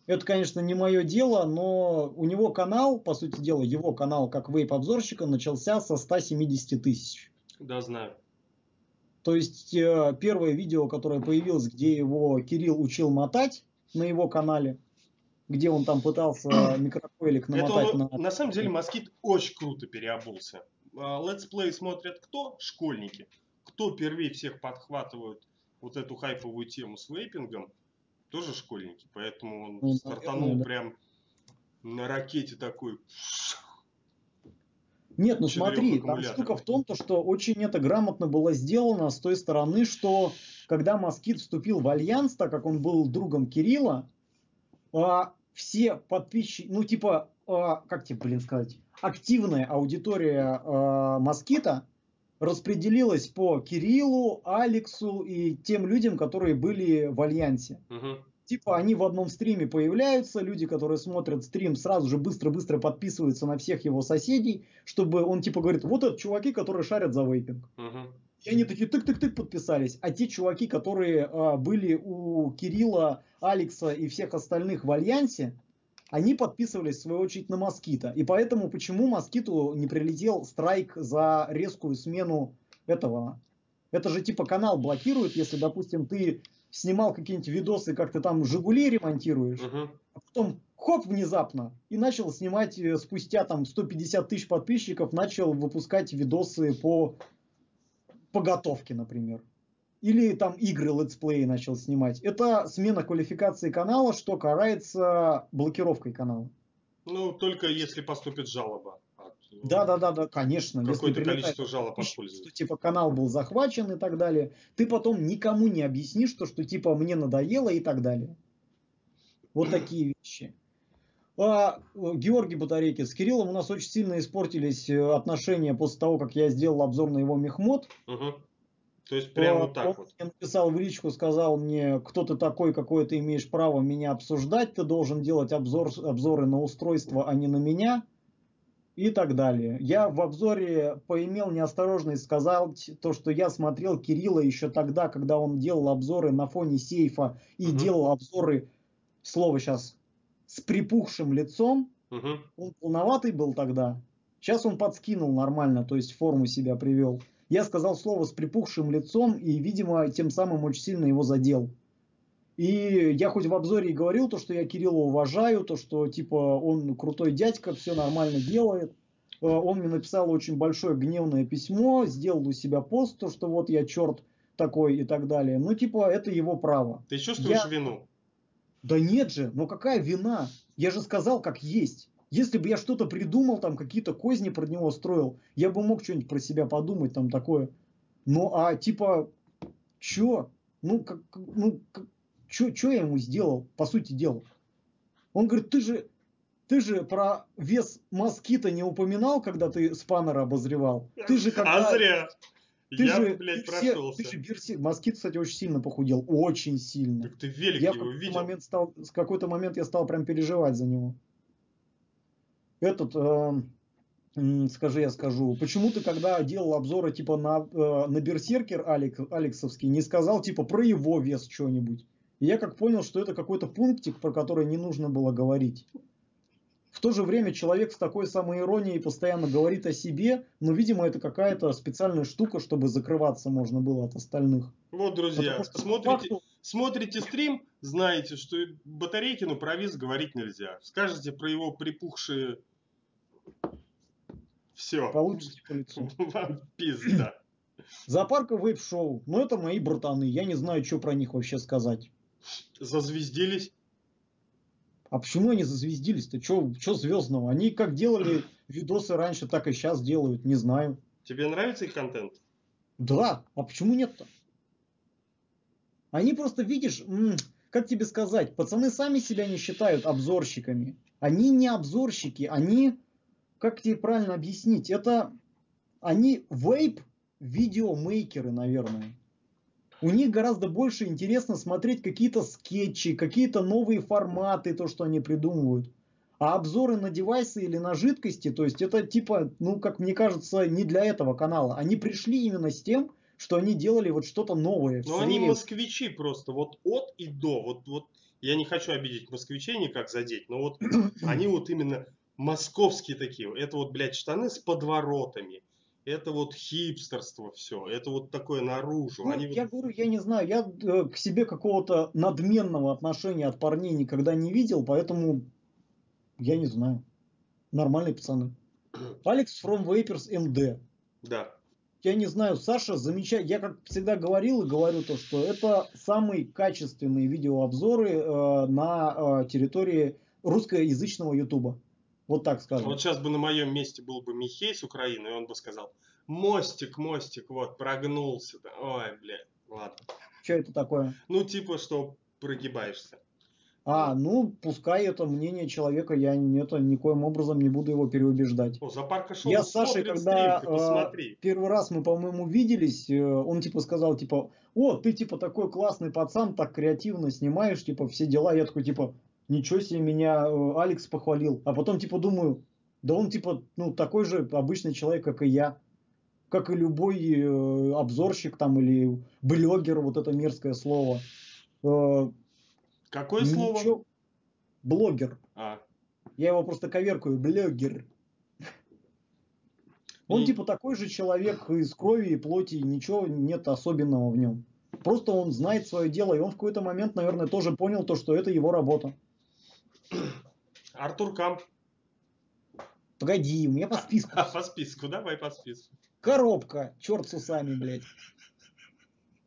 Это, конечно, не мое дело, но у него канал, по сути дела, его канал как вейп-обзорщика начался со 170 тысяч. Да, знаю. То есть первое видео, которое появилось, где его Кирилл учил мотать на его канале, где он там пытался микрокойлик намотать. Это он, на самом деле Москит очень круто переобулся. Летсплей смотрят кто? Школьники. Кто первее всех подхватывают вот эту хайповую тему с вейпингом? Тоже школьники. Поэтому он стартанул прям на ракете такой. Нет, ну смотри, там штука в том, что очень это грамотно было сделано с той стороны, что когда Москит вступил в Альянс, так как он был другом Кирилла, все подписчики, ну типа, как тебе, блин, сказать, активная аудитория Москита распределилась по Кириллу, Алексу и тем людям, которые были в Альянсе. Угу. Типа они в одном стриме появляются, люди, которые смотрят стрим, сразу же быстро-быстро подписываются на всех его соседей, чтобы он типа говорит, вот это чуваки, которые шарят за вейпинг. Угу. И они такие тык-тык-тык подписались. А те чуваки, которые были у Кирилла, Алекса и всех остальных в Альянсе, они подписывались, в свою очередь, на Москита. И поэтому почему Москиту не прилетел страйк за резкую смену этого? Это же типа канал блокирует, если, допустим, ты снимал какие-нибудь видосы, как ты там «Жигули» ремонтируешь, а потом хоп, внезапно, и начал снимать, спустя там 150 тысяч подписчиков, начал выпускать видосы по готовке, например. Или там игры, летсплеи начал снимать. Это смена квалификации канала, что карается блокировкой канала. Ну, только если поступит жалоба. Да, конечно. Какое-то количество жалоб от пользователей. Типа канал был захвачен и так далее. Ты потом никому не объяснишь, что типа мне надоело и так далее. Вот такие вещи. Георгий Батарейкин. С Кириллом у нас очень сильно испортились отношения после того, как я сделал обзор на его мехмод. Угу. То есть прямо вот так вот. Он написал в личку, сказал мне, кто ты такой, какое ты имеешь право меня обсуждать, ты должен делать обзоры на устройство, а не на меня и так далее. Я в обзоре поимел неосторожность сказать то, что я смотрел Кирилла еще тогда, когда он делал обзоры на фоне сейфа и делал обзоры, слово сейчас, с припухшим лицом. Он полноватый был тогда. Сейчас он подскинул нормально, то есть форму себя привел. Я сказал слово с припухшим лицом и, видимо, тем самым очень сильно его задел. И я хоть в обзоре и говорил то, что я Кирилла уважаю, то, что типа он крутой дядька, все нормально делает. Он мне написал очень большое гневное письмо, сделал у себя пост, то, что вот я черт такой и так далее. Ну, типа, это его право. Ты чувствуешь вину? Да нет же, ну какая вина? Я же сказал, как есть. Если бы я что-то придумал, там какие-то козни про него строил, я бы мог что-нибудь про себя подумать, там такое. Ну, а типа, чё? Чё я ему сделал, по сути дела? Он говорит, ты же про вес москита не упоминал, когда ты спаннер обозревал? Ты же когда... А зря. Москит, кстати, очень сильно похудел. Очень сильно. Так ты велик не увидел. С какой-то момент я стал прям переживать за него. Я скажу, почему ты, когда делал обзоры типа на берсеркер алексовский, не сказал типа про его вес что-нибудь? Я как понял, что это какой-то пунктик, про который не нужно было говорить. В то же время человек с такой самоиронией постоянно говорит о себе, но, видимо, это какая-то специальная штука, чтобы закрываться можно было от остальных. Вот, друзья, смотрите стрим, знаете, что Батарейкину про вес говорить нельзя. Скажете про его припухшие... Все. Получите по лицу. Вам пизда. Зоопарка Вейп-Шоу. Ну, это мои братаны. Я не знаю, что про них вообще сказать. Зазвездились? А почему они зазвездились-то? Что звездного? Они как делали видосы раньше, так и сейчас делают. Не знаю. Тебе нравится их контент? Да. А почему нет-то? Они просто, видишь, как тебе сказать, пацаны сами себя не считают обзорщиками. Они не обзорщики, они... Как тебе правильно объяснить? Это они вейп-видеомейкеры, наверное. У них гораздо больше интересно смотреть какие-то скетчи, какие-то новые форматы, то, что они придумывают. А обзоры на девайсы или на жидкости, то есть это типа, ну, как мне кажется, не для этого канала. Они пришли именно с тем, что они делали вот что-то новое. Но они москвичи просто, вот от и до. Вот я не хочу обидеть москвичей, никак задеть, но вот они вот именно московские такие. Это вот, блядь, штаны с подворотами. Это вот хипстерство все, это вот такое наружу. Ну, я говорю, я не знаю, я к себе какого-то надменного отношения от парней никогда не видел, поэтому я не знаю. Нормальные пацаны. Alex Vapers MD. Да. Я не знаю, Саша замечает. Я как всегда говорил и говорю то, что это самые качественные видеообзоры на территории русскоязычного Ютуба. Вот так скажем. Вот сейчас бы на моем месте был бы Михей с Украины, и он бы сказал: мостик, мостик, вот, прогнулся-то. Ой, блядь, ладно. Что это такое? Ну, типа, что прогибаешься. А, ну, пускай это мнение человека, я это никоим образом не буду его переубеждать. О, Зоопарка шоу. Я с Сашей, когда первый раз мы, по-моему, виделись, он типа сказал, типа, о, ты типа такой классный пацан, так креативно снимаешь, типа, все дела. Я такой, типа... Ничего себе, меня Алекс похвалил. А потом, типа, думаю, да он, типа, ну, такой же обычный человек, как и я. Как и любой обзорщик там или блогер, вот это мерзкое слово. Какое слово? Блогер. А. Я его просто коверкаю. Блогер. Он, типа, такой же человек из крови и плоти. Ничего нет особенного в нем. Просто он знает свое дело. И он в какой-то момент, наверное, тоже понял то, что это его работа. Артур Камп. Погоди, у меня по списку. По списку, давай по списку. Коробка, черт с усами, блядь.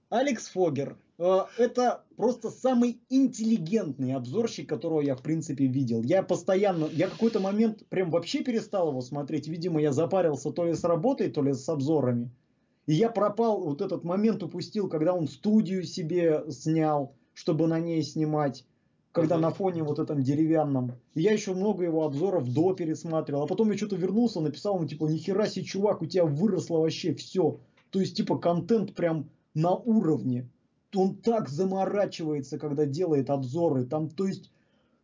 Алекс Фогер. Это просто самый интеллигентный обзорщик, которого я, в принципе, видел. Я постоянно, я какой-то момент прям вообще перестал его смотреть. Видимо, я запарился то ли с работой, то ли с обзорами. И я пропал, вот этот момент упустил, когда он студию себе снял, чтобы на ней снимать. Когда на фоне вот этом деревянном. И я еще много его обзоров до пересматривал. А потом я что-то вернулся, написал ему, типа, нихера себе, чувак, у тебя выросло вообще все. То есть, типа, контент прям на уровне. Он так заморачивается, когда делает обзоры. Там, то есть,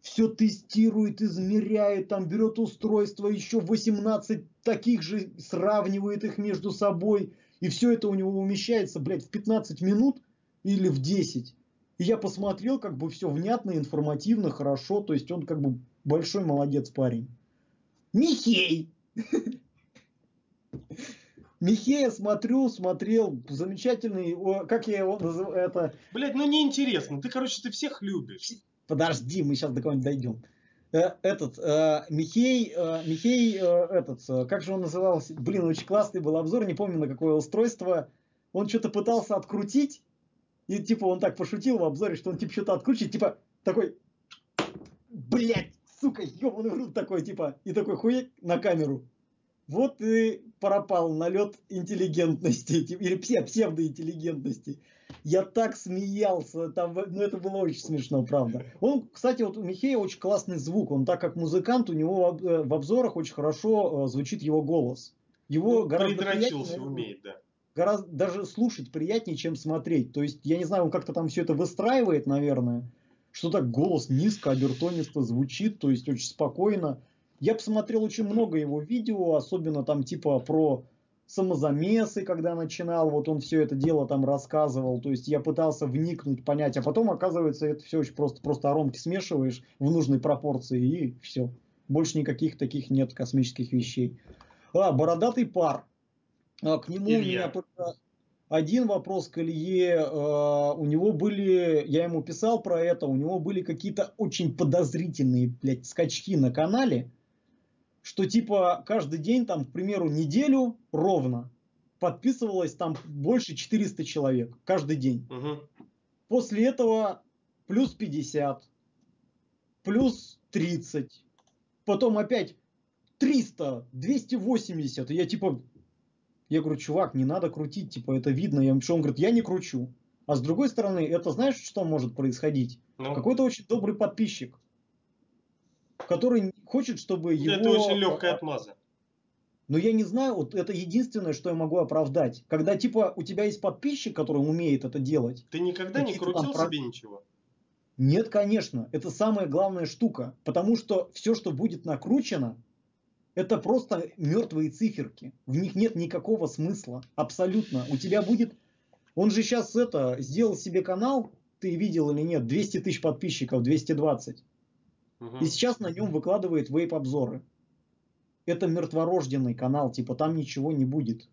все тестирует, измеряет, там, берет устройство, еще 18 таких же, сравнивает их между собой. И все это у него умещается, блядь, в 15 минут или в 10. И я посмотрел, как бы все внятно, информативно, хорошо. То есть он как бы большой молодец парень. Михей! Михея смотрел, замечательный, как я его называю, это... Блядь, ну неинтересно, ты, короче, ты всех любишь. Подожди, мы сейчас до кого-нибудь дойдем. Михей, как же он назывался? Блин, очень классный был обзор, не помню на какое устройство. Он что-то пытался открутить. И типа он так пошутил в обзоре, что он типа что-то откручивает, типа такой, блядь, сука, ёбаный рот такой, типа, и такой хуек на камеру. Вот и пропал налет интеллигентности, типа, или псевдоинтеллигентности. Я так смеялся, там, ну это было очень смешно, правда. Он, кстати, вот у Михея очень классный звук, он так как музыкант, у него в обзорах очень хорошо звучит его голос. Его гораздо приятнее, умеет, да. Гораздо даже слушать приятнее, чем смотреть. То есть, я не знаю, он как-то там все это выстраивает, наверное. Что так голос низко, обертонисто звучит, то есть очень спокойно. Я посмотрел очень много его видео, особенно там типа про самозамесы, когда начинал. Вот он все это дело там рассказывал. То есть, я пытался вникнуть, понять. А потом, оказывается, это все очень просто. Просто оромки смешиваешь в нужной пропорции и все. Больше никаких таких нет космических вещей. А, бородатый пар. К нему у меня только один вопрос к Илье. У него были, я ему писал про это, у него были какие-то очень подозрительные, блядь, скачки на канале, что типа каждый день, там, к примеру, неделю ровно подписывалось там больше 400 человек каждый день. Угу. После этого плюс 50, плюс 30, потом опять 300, 280. И я типа... Я говорю, чувак, не надо крутить, типа, это видно. Я ему пишу, он говорит, я не кручу. А с другой стороны, это знаешь, что может происходить? Ну? Какой-то очень добрый подписчик, который хочет, чтобы его... Это очень легкая отмаза. Но я не знаю, вот это единственное, что я могу оправдать. Когда, типа, у тебя есть подписчик, который умеет это делать. Ты никогда не крутил себе ничего? Нет, конечно. Это самая главная штука. Потому что все, что будет накручено... Это просто мертвые циферки. В них нет никакого смысла. Абсолютно. У тебя будет Он же сейчас сделал себе канал, ты видел или нет, 200 тысяч подписчиков, 220. И сейчас на нем выкладывает вейп-обзоры. Это мертворожденный канал, типа там ничего не будет.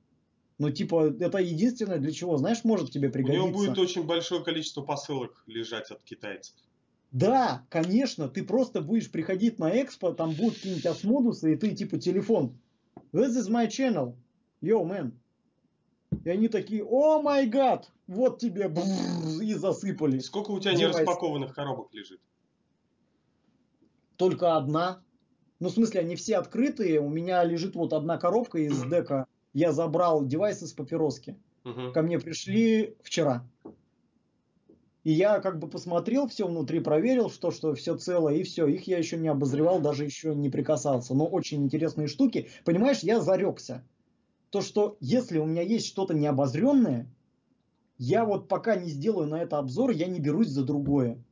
Ну, типа, это единственное, для чего, знаешь, может тебе пригодиться. У него будет очень большое количество посылок лежать от китайцев. Да, конечно, ты просто будешь приходить на экспо, там будут какие-нибудь осмодусы, и ты типа телефон. This is my channel. Yo, man. И они такие, о май гад, вот тебе, и засыпали. Сколько у тебя нераспакованных коробок лежит? Только одна. Ну, в смысле, они все открытые. У меня лежит вот одна коробка из дека. Я забрал девайсы с папироски. Ко мне пришли вчера. И я как бы посмотрел, все внутри проверил, что все целое, и все. Их я еще не обозревал, даже еще не прикасался. Но очень интересные штуки. Понимаешь, я зарекся. То, что если у меня есть что-то необозренное, я вот пока не сделаю на это обзор, я не берусь за другое.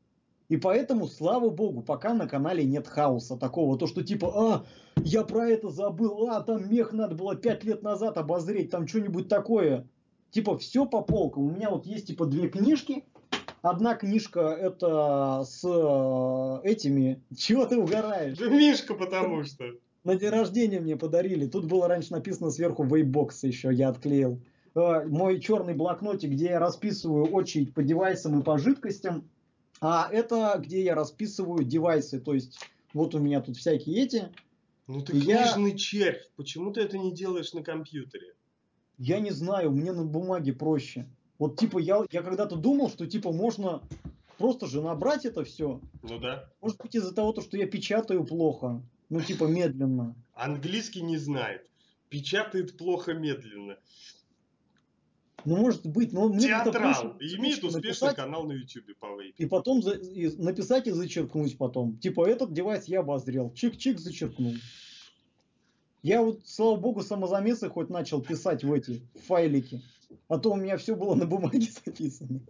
И поэтому, слава богу, пока на канале нет хаоса такого, то что типа, а, я про это забыл, а, там мех надо было 5 лет назад обозреть, там что-нибудь такое. Типа все по полкам. У меня вот есть типа две книжки. Одна книжка это с этими... Чего ты угораешь? Да Мишка, потому что... На день рождения мне подарили. Тут было раньше написано сверху Vape Box еще, я отклеил. Мой черный блокнотик, где я расписываю очередь по девайсам и по жидкостям. А это где я расписываю девайсы. То есть вот у меня тут всякие эти. Ну ты книжный червь. Почему ты это не делаешь на компьютере? Я не знаю. Мне на бумаге проще. Вот типа я когда-то думал, что типа можно просто же набрать это все. Ну да. Может быть из-за того, что я печатаю плохо. Ну типа медленно. Английский не знает. Печатает плохо медленно. Ну, может быть, но... Театрал. Имеет успешный канал на YouTube по вейпе. И потом написать и зачеркнуть потом. Типа, этот девайс я обозрел. Чик-чик, зачеркнул. Я вот, слава богу, самозамесы хоть начал писать в эти файлики. А то у меня все было на бумаге записано.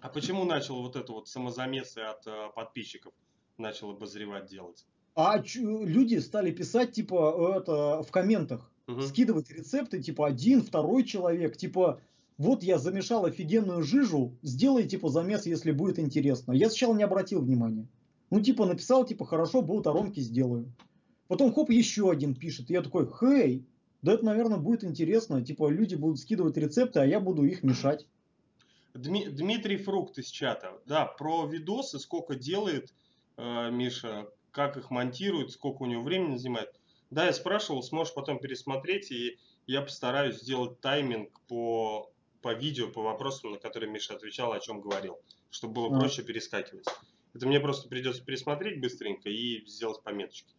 А почему начал вот это вот самозамесы от подписчиков? Начал обозревать делать? А люди стали писать, типа, это в комментах. Скидывать рецепты, типа, один, второй человек, типа... Вот я замешал офигенную жижу, сделай типа замес, если будет интересно. Я сначала не обратил внимания. Ну типа написал, типа хорошо, будут оромки, сделаю. Потом хоп, еще один пишет. И я такой, хей, да это, наверное, будет интересно. Типа люди будут скидывать рецепты, а я буду их мешать. Дмитрий Фрукт из чата. Да, про видосы, сколько делает Миша, как их монтирует, сколько у него времени занимает. Да, я спрашивал, сможешь потом пересмотреть, и я постараюсь сделать тайминг по видео, по вопросам, на которые Миша отвечал, о чем говорил, чтобы было проще перескакивать. Это мне просто придется пересмотреть быстренько и сделать пометочки.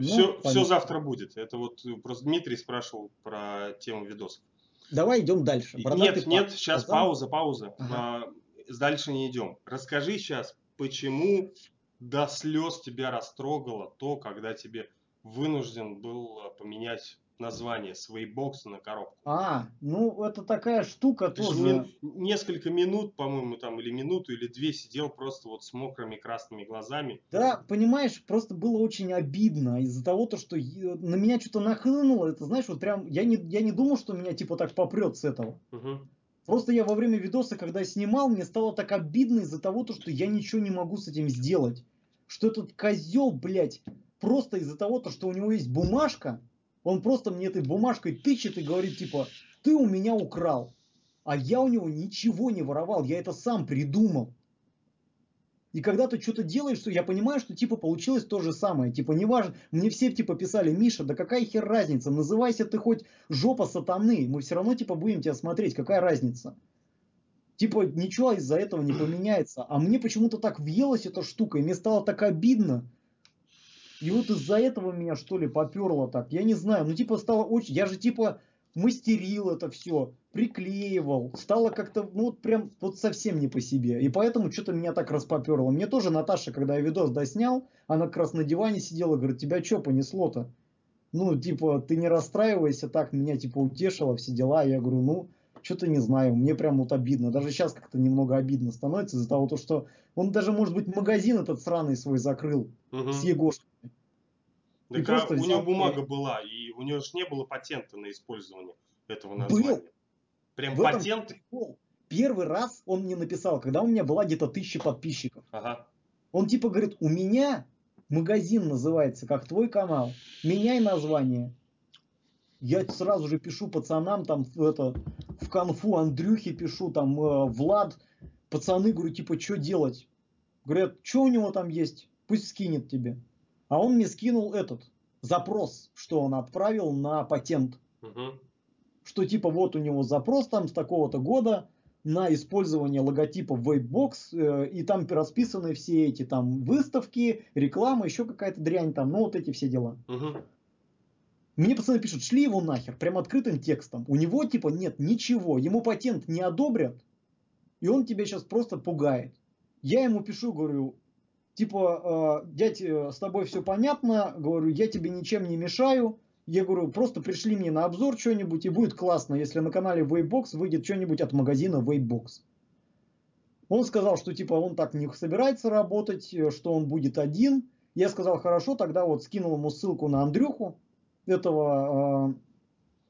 Все завтра будет. Это вот просто Дмитрий спрашивал про тему видосов. Давай идем дальше. Нет, сейчас пауза. Ага. Дальше не идем. Расскажи сейчас, почему до слез тебя растрогало то, когда тебе вынужден был поменять... название с вейпбокса на коробку. А, ну это такая штука тоже. Несколько минут, по-моему, там или минуту, или две сидел просто вот с мокрыми красными глазами. Да, понимаешь, просто было очень обидно из-за того, что на меня что-то нахлынуло. Это, знаешь, вот прям, я не думал, что меня типа так попрет с этого. Просто я во время видоса, когда снимал, мне стало так обидно из-за того, что я ничего не могу с этим сделать. Что этот козел, блядь, просто из-за того, что у него есть бумажка, он просто мне этой бумажкой тычет и говорит, типа, ты у меня украл. А я у него ничего не воровал, я это сам придумал. И когда ты что-то делаешь, я понимаю, что типа получилось то же самое. Типа, неважно, мне все типа писали, Миша, да какая хер разница, называйся ты хоть жопа сатаны, мы все равно типа будем тебя смотреть, какая разница. Типа, ничего из-за этого не поменяется. А мне почему-то так въелась эта штука, и мне стало так обидно. И вот из-за этого меня, что ли, поперло так. Я не знаю. Ну, типа, стало очень... Я же, типа, мастерил это все, приклеивал. Стало как-то, ну, вот прям вот совсем не по себе. И поэтому что-то меня так распоперло. Мне тоже Наташа, когда я видос доснял, она как раз на диване сидела, говорит, тебя что понесло-то? Ну, типа, ты не расстраивайся так. Меня, типа, утешило, все дела. Я говорю, ну, что-то не знаю. Мне прям вот обидно. Даже сейчас как-то немного обидно становится из-за того, что он даже, может быть, магазин этот сраный свой закрыл с Егошкой. Так у него бумага была, и у него же не было патента на использование этого названия. Прям патент. Первый раз он мне написал, когда у меня была где-то 1000 подписчиков. Ага. Он типа говорит, у меня магазин называется, как твой канал, меняй название. Я сразу же пишу пацанам, там, это, в конфу Андрюхе пишу, там, Влад, пацаны, говорю, типа, что делать? Говорят, что у него там есть? Пусть скинет тебе. А он мне скинул этот запрос, что он отправил на патент. Угу. Что, типа, вот у него запрос там с такого-то года на использование логотипа Vape Box, и там расписаны все эти там выставки, реклама, еще какая-то дрянь там, ну вот эти все дела. Угу. Мне пацаны пишут, шли его нахер, прям открытым текстом. У него типа нет ничего, ему патент не одобрят, и он тебя сейчас просто пугает. Я ему пишу, говорю, типа, дядь, с тобой все понятно, говорю, я тебе ничем не мешаю. Я говорю, просто пришли мне на обзор что-нибудь, и будет классно, если на канале Vape Box выйдет что-нибудь от магазина Vape Box. Он сказал, что типа он так не собирается работать, что он будет один. Я сказал, хорошо, тогда вот скинул ему ссылку на Андрюху, этого,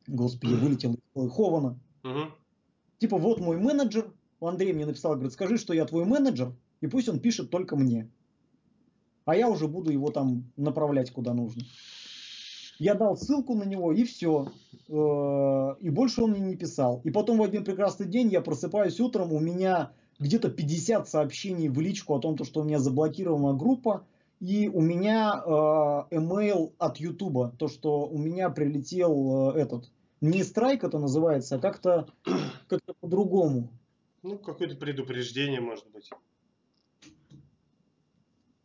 господи, вылетел, Хована. Угу. Типа, вот мой менеджер. Андрей мне написал, говорит, скажи, что я твой менеджер, и пусть он пишет только мне. А я уже буду его там направлять куда нужно. Я дал ссылку на него, и все. И больше он мне не писал. И потом в один прекрасный день я просыпаюсь утром, у меня где-то 50 сообщений в личку о том, что у меня заблокирована группа, и у меня email от Ютуба, то, что у меня прилетел этот. Не страйк это называется, а как-то по-другому. Ну, какое-то предупреждение, может быть.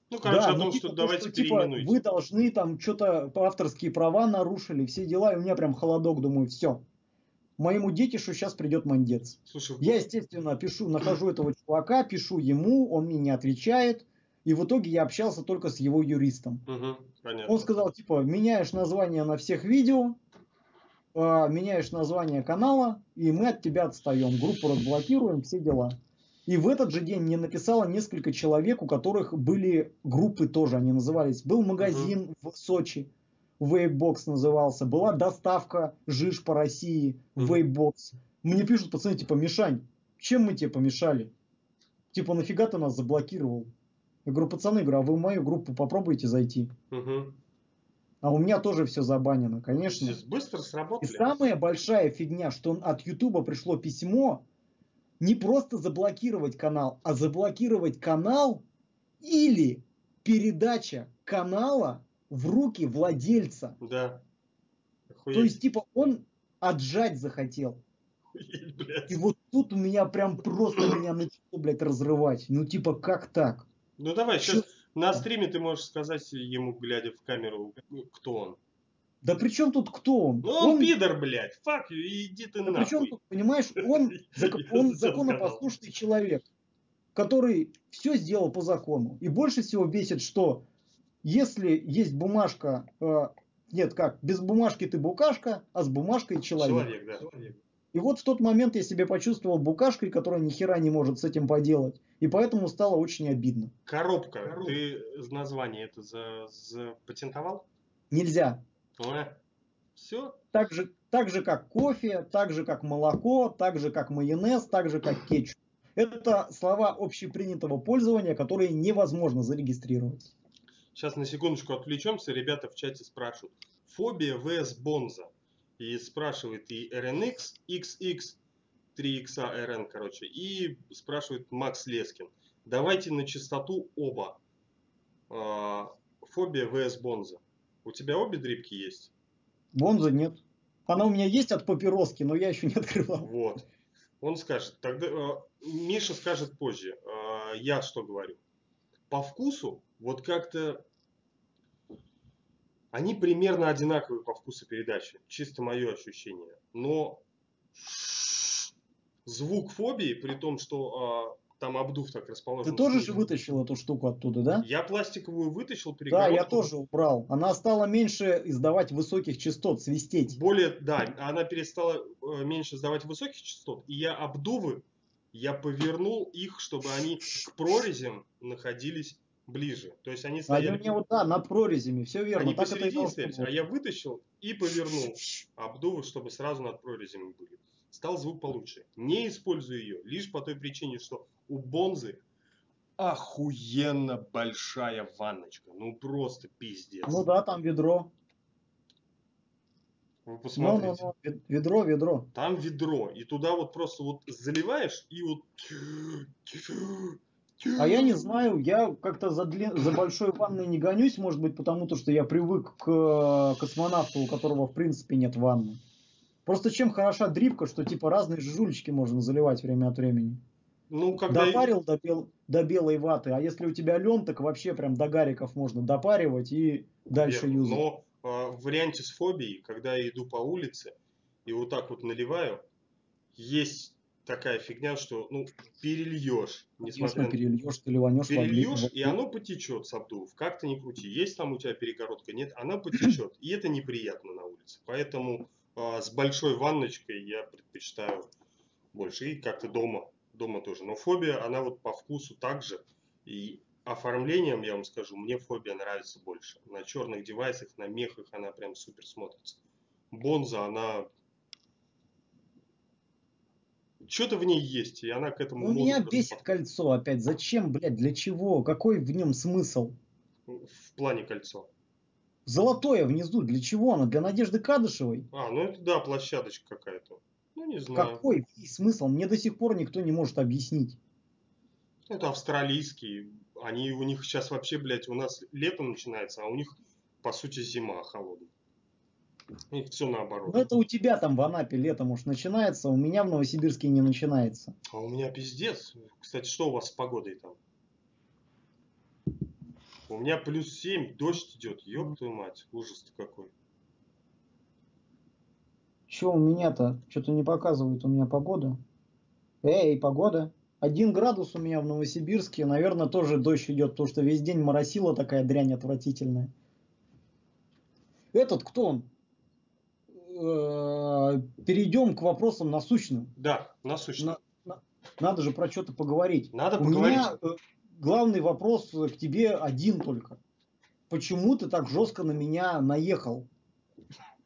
Ну, короче, да, о том, ну, типа, что давайте переименуйте. Типа, вы должны там что-то, авторские права нарушили, все дела, и у меня прям холодок, думаю, все. Моему детишу сейчас придет мандец. Слушай, я, естественно, пишу, нахожу этого чувака, пишу ему, он мне не отвечает, и в итоге я общался только с его юристом. Угу, понятно. Он сказал, типа, меняешь название на всех видео, меняешь название канала, и мы от тебя отстаем, группу разблокируем, все дела. И в этот же день мне написало несколько человек, у которых были группы тоже, они назывались. Был магазин в Сочи, Vape Box назывался. Была доставка жиж по России, Vape Box. Мне пишут пацаны, типа, Мишань, чем мы тебе помешали? Типа, нафига ты нас заблокировал? Я говорю, пацаны, говорю, а вы в мою группу попробуйте зайти. А у меня тоже все забанено, конечно. Быстро сработали. И самая большая фигня, что от Ютуба пришло письмо... Не просто заблокировать канал, а заблокировать канал или передача канала в руки владельца. Да. Охуеть. То есть, типа, он отжать захотел. Охуеть, блядь. И вот тут у меня прям просто меня начало, блядь, разрывать. Ну, типа, как так? Ну, давай, сейчас на стриме ты можешь сказать ему, глядя в камеру, кто он. Да при чем тут кто он? Ну он пидор, блядь, фак, иди ты нахуй. Причем тут, понимаешь, он законопослушный человек, который все сделал по закону. И больше всего бесит, что если есть бумажка, нет, как, без бумажки ты букашка, а с бумажкой человек. Человек, да. И вот в тот момент я себя почувствовал букашкой, которая ни хера не может с этим поделать. И поэтому стало очень обидно. Коробка. Ты название это запатентовал? Нельзя. Все? Так же, как кофе, так же, как молоко, так же, как майонез, так же, как кетчуп. Это слова общепринятого пользования, которые невозможно зарегистрировать. Сейчас на секундочку отвлечемся. Ребята в чате спрашивают. Фобия vs Бонза. И спрашивает и RNX, XX, 3XRN, короче. И спрашивает Макс Лескин. Давайте на чистоту оба. Фобия vs Бонза. У тебя обе дрипки есть? Бонза нет. Она у меня есть от папироски, но я еще не открывал. Вот. Он скажет. Тогда, Миша скажет позже. Я что говорю? По вкусу, вот как-то... Они примерно одинаковые по вкусу передачи. Чисто мое ощущение. Но звук фобии, при том, что... Там обдув так расположен. Ты тоже же вытащил эту штуку оттуда, да? Я пластиковую вытащил, перегородку. Да, я тоже убрал. Она стала меньше издавать высоких частот, свистеть. Да, она перестала меньше издавать высоких частот. И я обдувы, я повернул их, чтобы они к прорезям находились ближе. То есть они стояли... Они у меня вот, да, на прорезями, все верно. Они посередине стояли, а я вытащил и повернул обдувы, чтобы сразу над прорезями были. стал звук получше. Не использую ее лишь по той причине, что у Бонзы охуенно большая ванночка. Ну просто пиздец. Ну да, там ведро. Вы посмотрите. Ну. Ведро. Там ведро. И туда вот просто вот заливаешь и вот... А я не знаю, я как-то за большой ванной не гонюсь, может быть, потому что я привык к космонавту, у которого в принципе нет ванны. Просто чем хороша дрипка, что типа разные жижулечки можно заливать время от времени. Ну, когда... Допарил до белой ваты, а если у тебя лен, так вообще прям до гариков можно допаривать и дальше юзать. Но в варианте с фобией, когда я иду по улице и вот так вот наливаю, есть... такая фигня, что ну перельешь, несмотря на... перельешь и оно потечет с обдув. Как ты не крути, есть там у тебя перегородка, нет, она потечет, и это неприятно на улице. Поэтому с большой ванночкой я предпочитаю больше, и как-то дома тоже. Но фобия, она вот по вкусу также, и оформлением, я вам скажу, мне фобия нравится больше. На черных девайсах, на мехах она прям супер смотрится. Бонза, она... Что-то в ней есть, и она к этому... У меня бесит кольцо опять. Зачем, блядь, для чего? Какой в нем смысл? В плане кольцо. Золотое внизу. Для чего оно? Для Надежды Кадышевой? А, ну это да, площадочка какая-то. Ну не знаю. Какой смысл? Мне до сих пор никто не может объяснить. Это австралийские. Они у них сейчас вообще, блядь, у нас лето начинается, а у них, по сути, зима холодная. И все наоборот. Но это у тебя там в Анапе летом уж начинается, у меня в Новосибирске не начинается. А у меня пиздец. Кстати, что у вас с погодой там? У меня +7, дождь идет, ёб твою мать, ужас-то какой. Чё у меня-то? Что-то не показывает у меня погода. Эй, погода. 1 градус у меня в Новосибирске, наверное, тоже дождь идет, потому что весь день моросила такая дрянь отвратительная. Этот, кто он? Перейдем к вопросам насущным. Да, насущным. Надо же про что-то поговорить. Надо поговорить. У меня главный вопрос к тебе один только. Почему ты так жестко на меня наехал?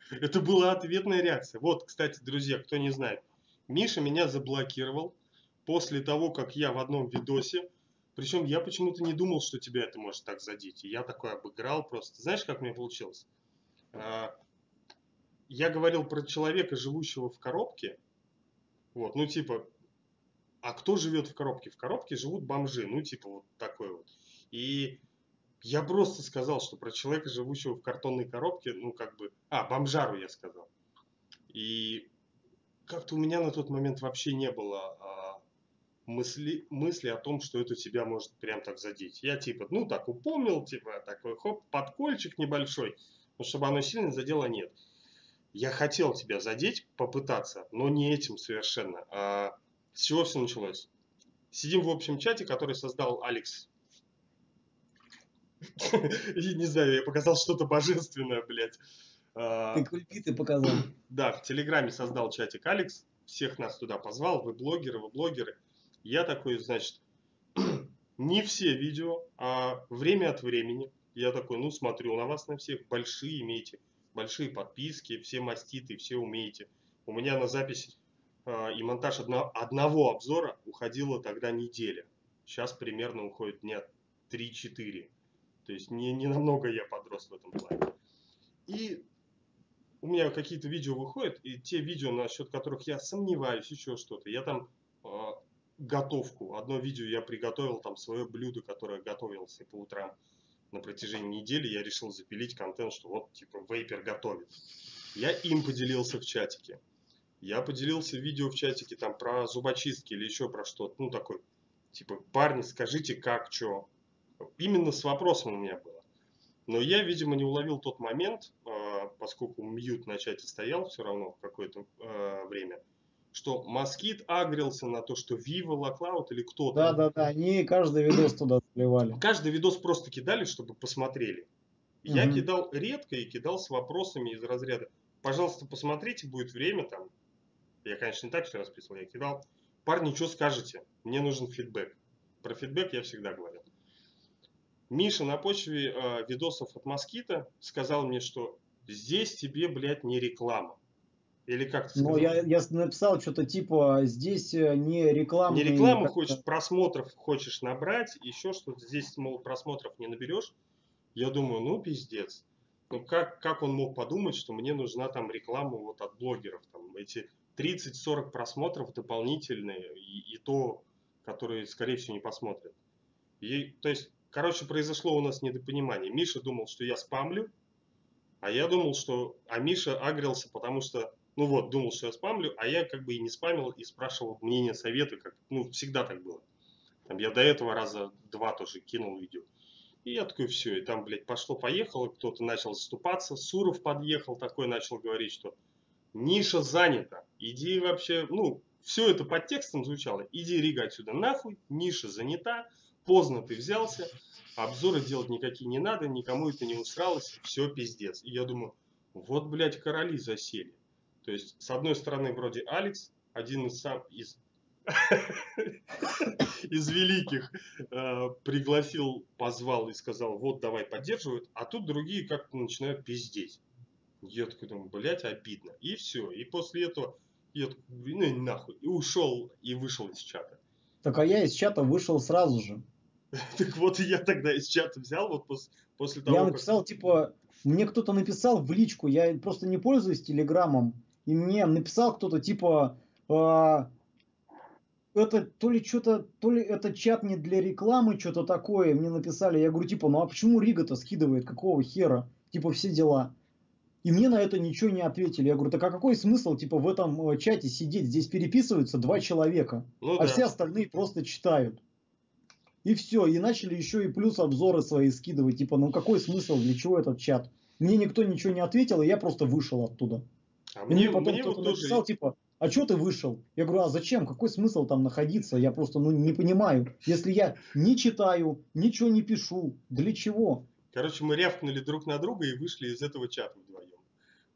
Это была ответная реакция. Вот, кстати, друзья, кто не знает. Миша меня заблокировал после того, как я в одном видосе. Причем я почему-то не думал, что тебя это может так задеть. И я такой обыграл просто. Знаешь, как мне получилось? Я говорил про человека, живущего в коробке. Вот, ну типа, а кто живет в коробке? В коробке живут бомжи, ну типа вот такой вот. И я просто сказал, что про человека, живущего в картонной коробке, ну как бы... А, бомжару я сказал. И как-то у меня на тот момент вообще не было мысли о том, что это тебя может прям так задеть. Я типа, ну так упомнил, типа такой хоп, подкольчик небольшой, но чтобы оно сильно задело, нет. Я хотел тебя задеть, попытаться, но не этим совершенно. А с чего все началось? Сидим в общем чате, который создал Алекс. Не знаю, я показал что-то божественное, блядь. Ты кульбиты показал. Да, в Телеграме создал чатик Алекс. Всех нас туда позвал. Вы блогеры. Я такой, значит, не все видео, а время от времени. Я такой, ну смотрю на вас на всех. Большие имеете. Большие подписки, все маститы, все умеете. У меня на запись и монтаж одного обзора уходила тогда неделя. Сейчас примерно уходит дня 3-4. То есть не намного я подрос в этом плане. И у меня какие-то видео выходят, и те видео, насчет которых я сомневаюсь, еще что-то. Я там готовку. Одно видео я приготовил, там свое блюдо, которое готовился по утрам. На протяжении недели я решил запилить контент, что вот, типа, вейпер готовит. Я им поделился в чатике. Я поделился видео в чатике там про зубочистки или еще про что-то. Ну, такой, типа, парни, скажите, как, что. Именно с вопросом у меня было. Но я, видимо, не уловил тот момент, поскольку мьют на чате стоял все равно в какое-то время, что Москит агрился на то, что Viva, Лаклаут или кто-то. Да, они каждый видос туда заливали. Каждый видос просто кидали, чтобы посмотрели. Я кидал редко и кидал с вопросами из разряда. Пожалуйста, посмотрите, будет время там. Я, конечно, не так все расписывал, я кидал. Парни, что скажете? Мне нужен фидбэк. Про фидбэк я всегда говорил. Миша на почве видосов от Москита сказал мне, что здесь тебе, блядь, не реклама. Или как ты сказал? Ну, я написал что-то типа, здесь не реклама. Не рекламу хочешь, просмотров хочешь набрать, еще что-то. Здесь, мол, просмотров не наберешь. Я думаю, ну, пиздец. Ну, как он мог подумать, что мне нужна там реклама вот от блогеров? Там, эти 30-40 просмотров дополнительные, и то, которые, скорее всего, не посмотрят. И, то есть, короче, произошло у нас недопонимание. Миша думал, что я спамлю, а я думал, что... А Миша агрился, потому что... Ну вот, думал, что я спамлю, а я как бы и не спамил, и спрашивал мнение, советы, как, ну, всегда так было. Там я до этого раза два тоже кинул видео. И я такой, все, и там, блядь, пошло-поехало, кто-то начал заступаться, Суров подъехал такой, начал говорить, что ниша занята, иди вообще, ну, все это под текстом звучало, иди, Рига, отсюда нахуй, ниша занята, поздно ты взялся, обзоры делать никакие не надо, никому это не усралось, все пиздец. И я думаю, вот, блядь, короли засели. То есть, с одной стороны, вроде Алекс, один из великих, пригласил, позвал и сказал, вот, давай, поддерживают, а тут другие как-то начинают пиздеть. Я такой думаю, блядь, обидно. И все. И после этого я такой, ну, нахуй. И ушел, и вышел из чата. Так, а я из чата вышел сразу же. Так вот, я тогда из чата взял, вот после того, как... Я написал, типа, мне кто-то написал в личку, я просто не пользуюсь Телеграмом. И мне написал кто-то, типа, это то ли что-то, то ли это чат не для рекламы, что-то такое. Мне написали, я говорю, типа, ну а почему Рига-то скидывает, какого хера? Типа, все дела. И мне на это ничего не ответили. Я говорю, так а какой смысл, типа, в этом чате сидеть? Здесь переписываются два человека, ну, а да, все остальные просто читают. И все, и начали еще и плюс обзоры свои скидывать. Типа, ну какой смысл, для чего этот чат? Мне никто ничего не ответил, и я просто вышел оттуда. А мне потом кто-то вот написал, тоже... типа, а что ты вышел? Я говорю, а зачем? Какой смысл там находиться? Я просто, ну, не понимаю. Если я не читаю, ничего не пишу, для чего? Короче, мы рявкнули друг на друга и вышли из этого чата вдвоем.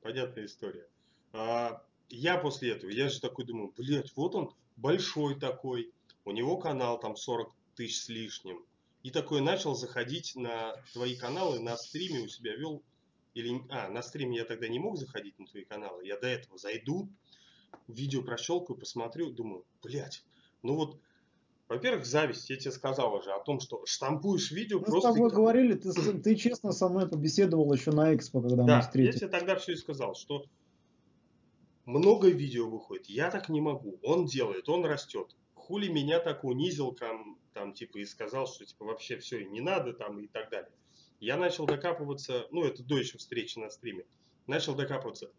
Понятная история. А я после этого, я же такой думаю, блядь, вот он большой такой. У него канал там 40 тысяч с лишним. И такой начал заходить на твои каналы, на стриме у себя вел. Или, на стриме я тогда не мог заходить на твои каналы. Я до этого зайду, видео прощелкаю, посмотрю, думаю, блядь. Ну вот, во-первых, зависть. Я тебе сказал уже о том, что штампуешь видео, мы просто... Мы с тобой говорили, ты честно со мной побеседовал еще на Экспо, когда мы встретились. Я тебе тогда все и сказал, что много видео выходит. Я так не могу. Он делает, он растет. Хули меня так унизил там, типа, и сказал, что, типа, вообще все, не надо, там, и так далее. Я начал докапываться, ну, это до еще встречи на стриме, начал докапываться.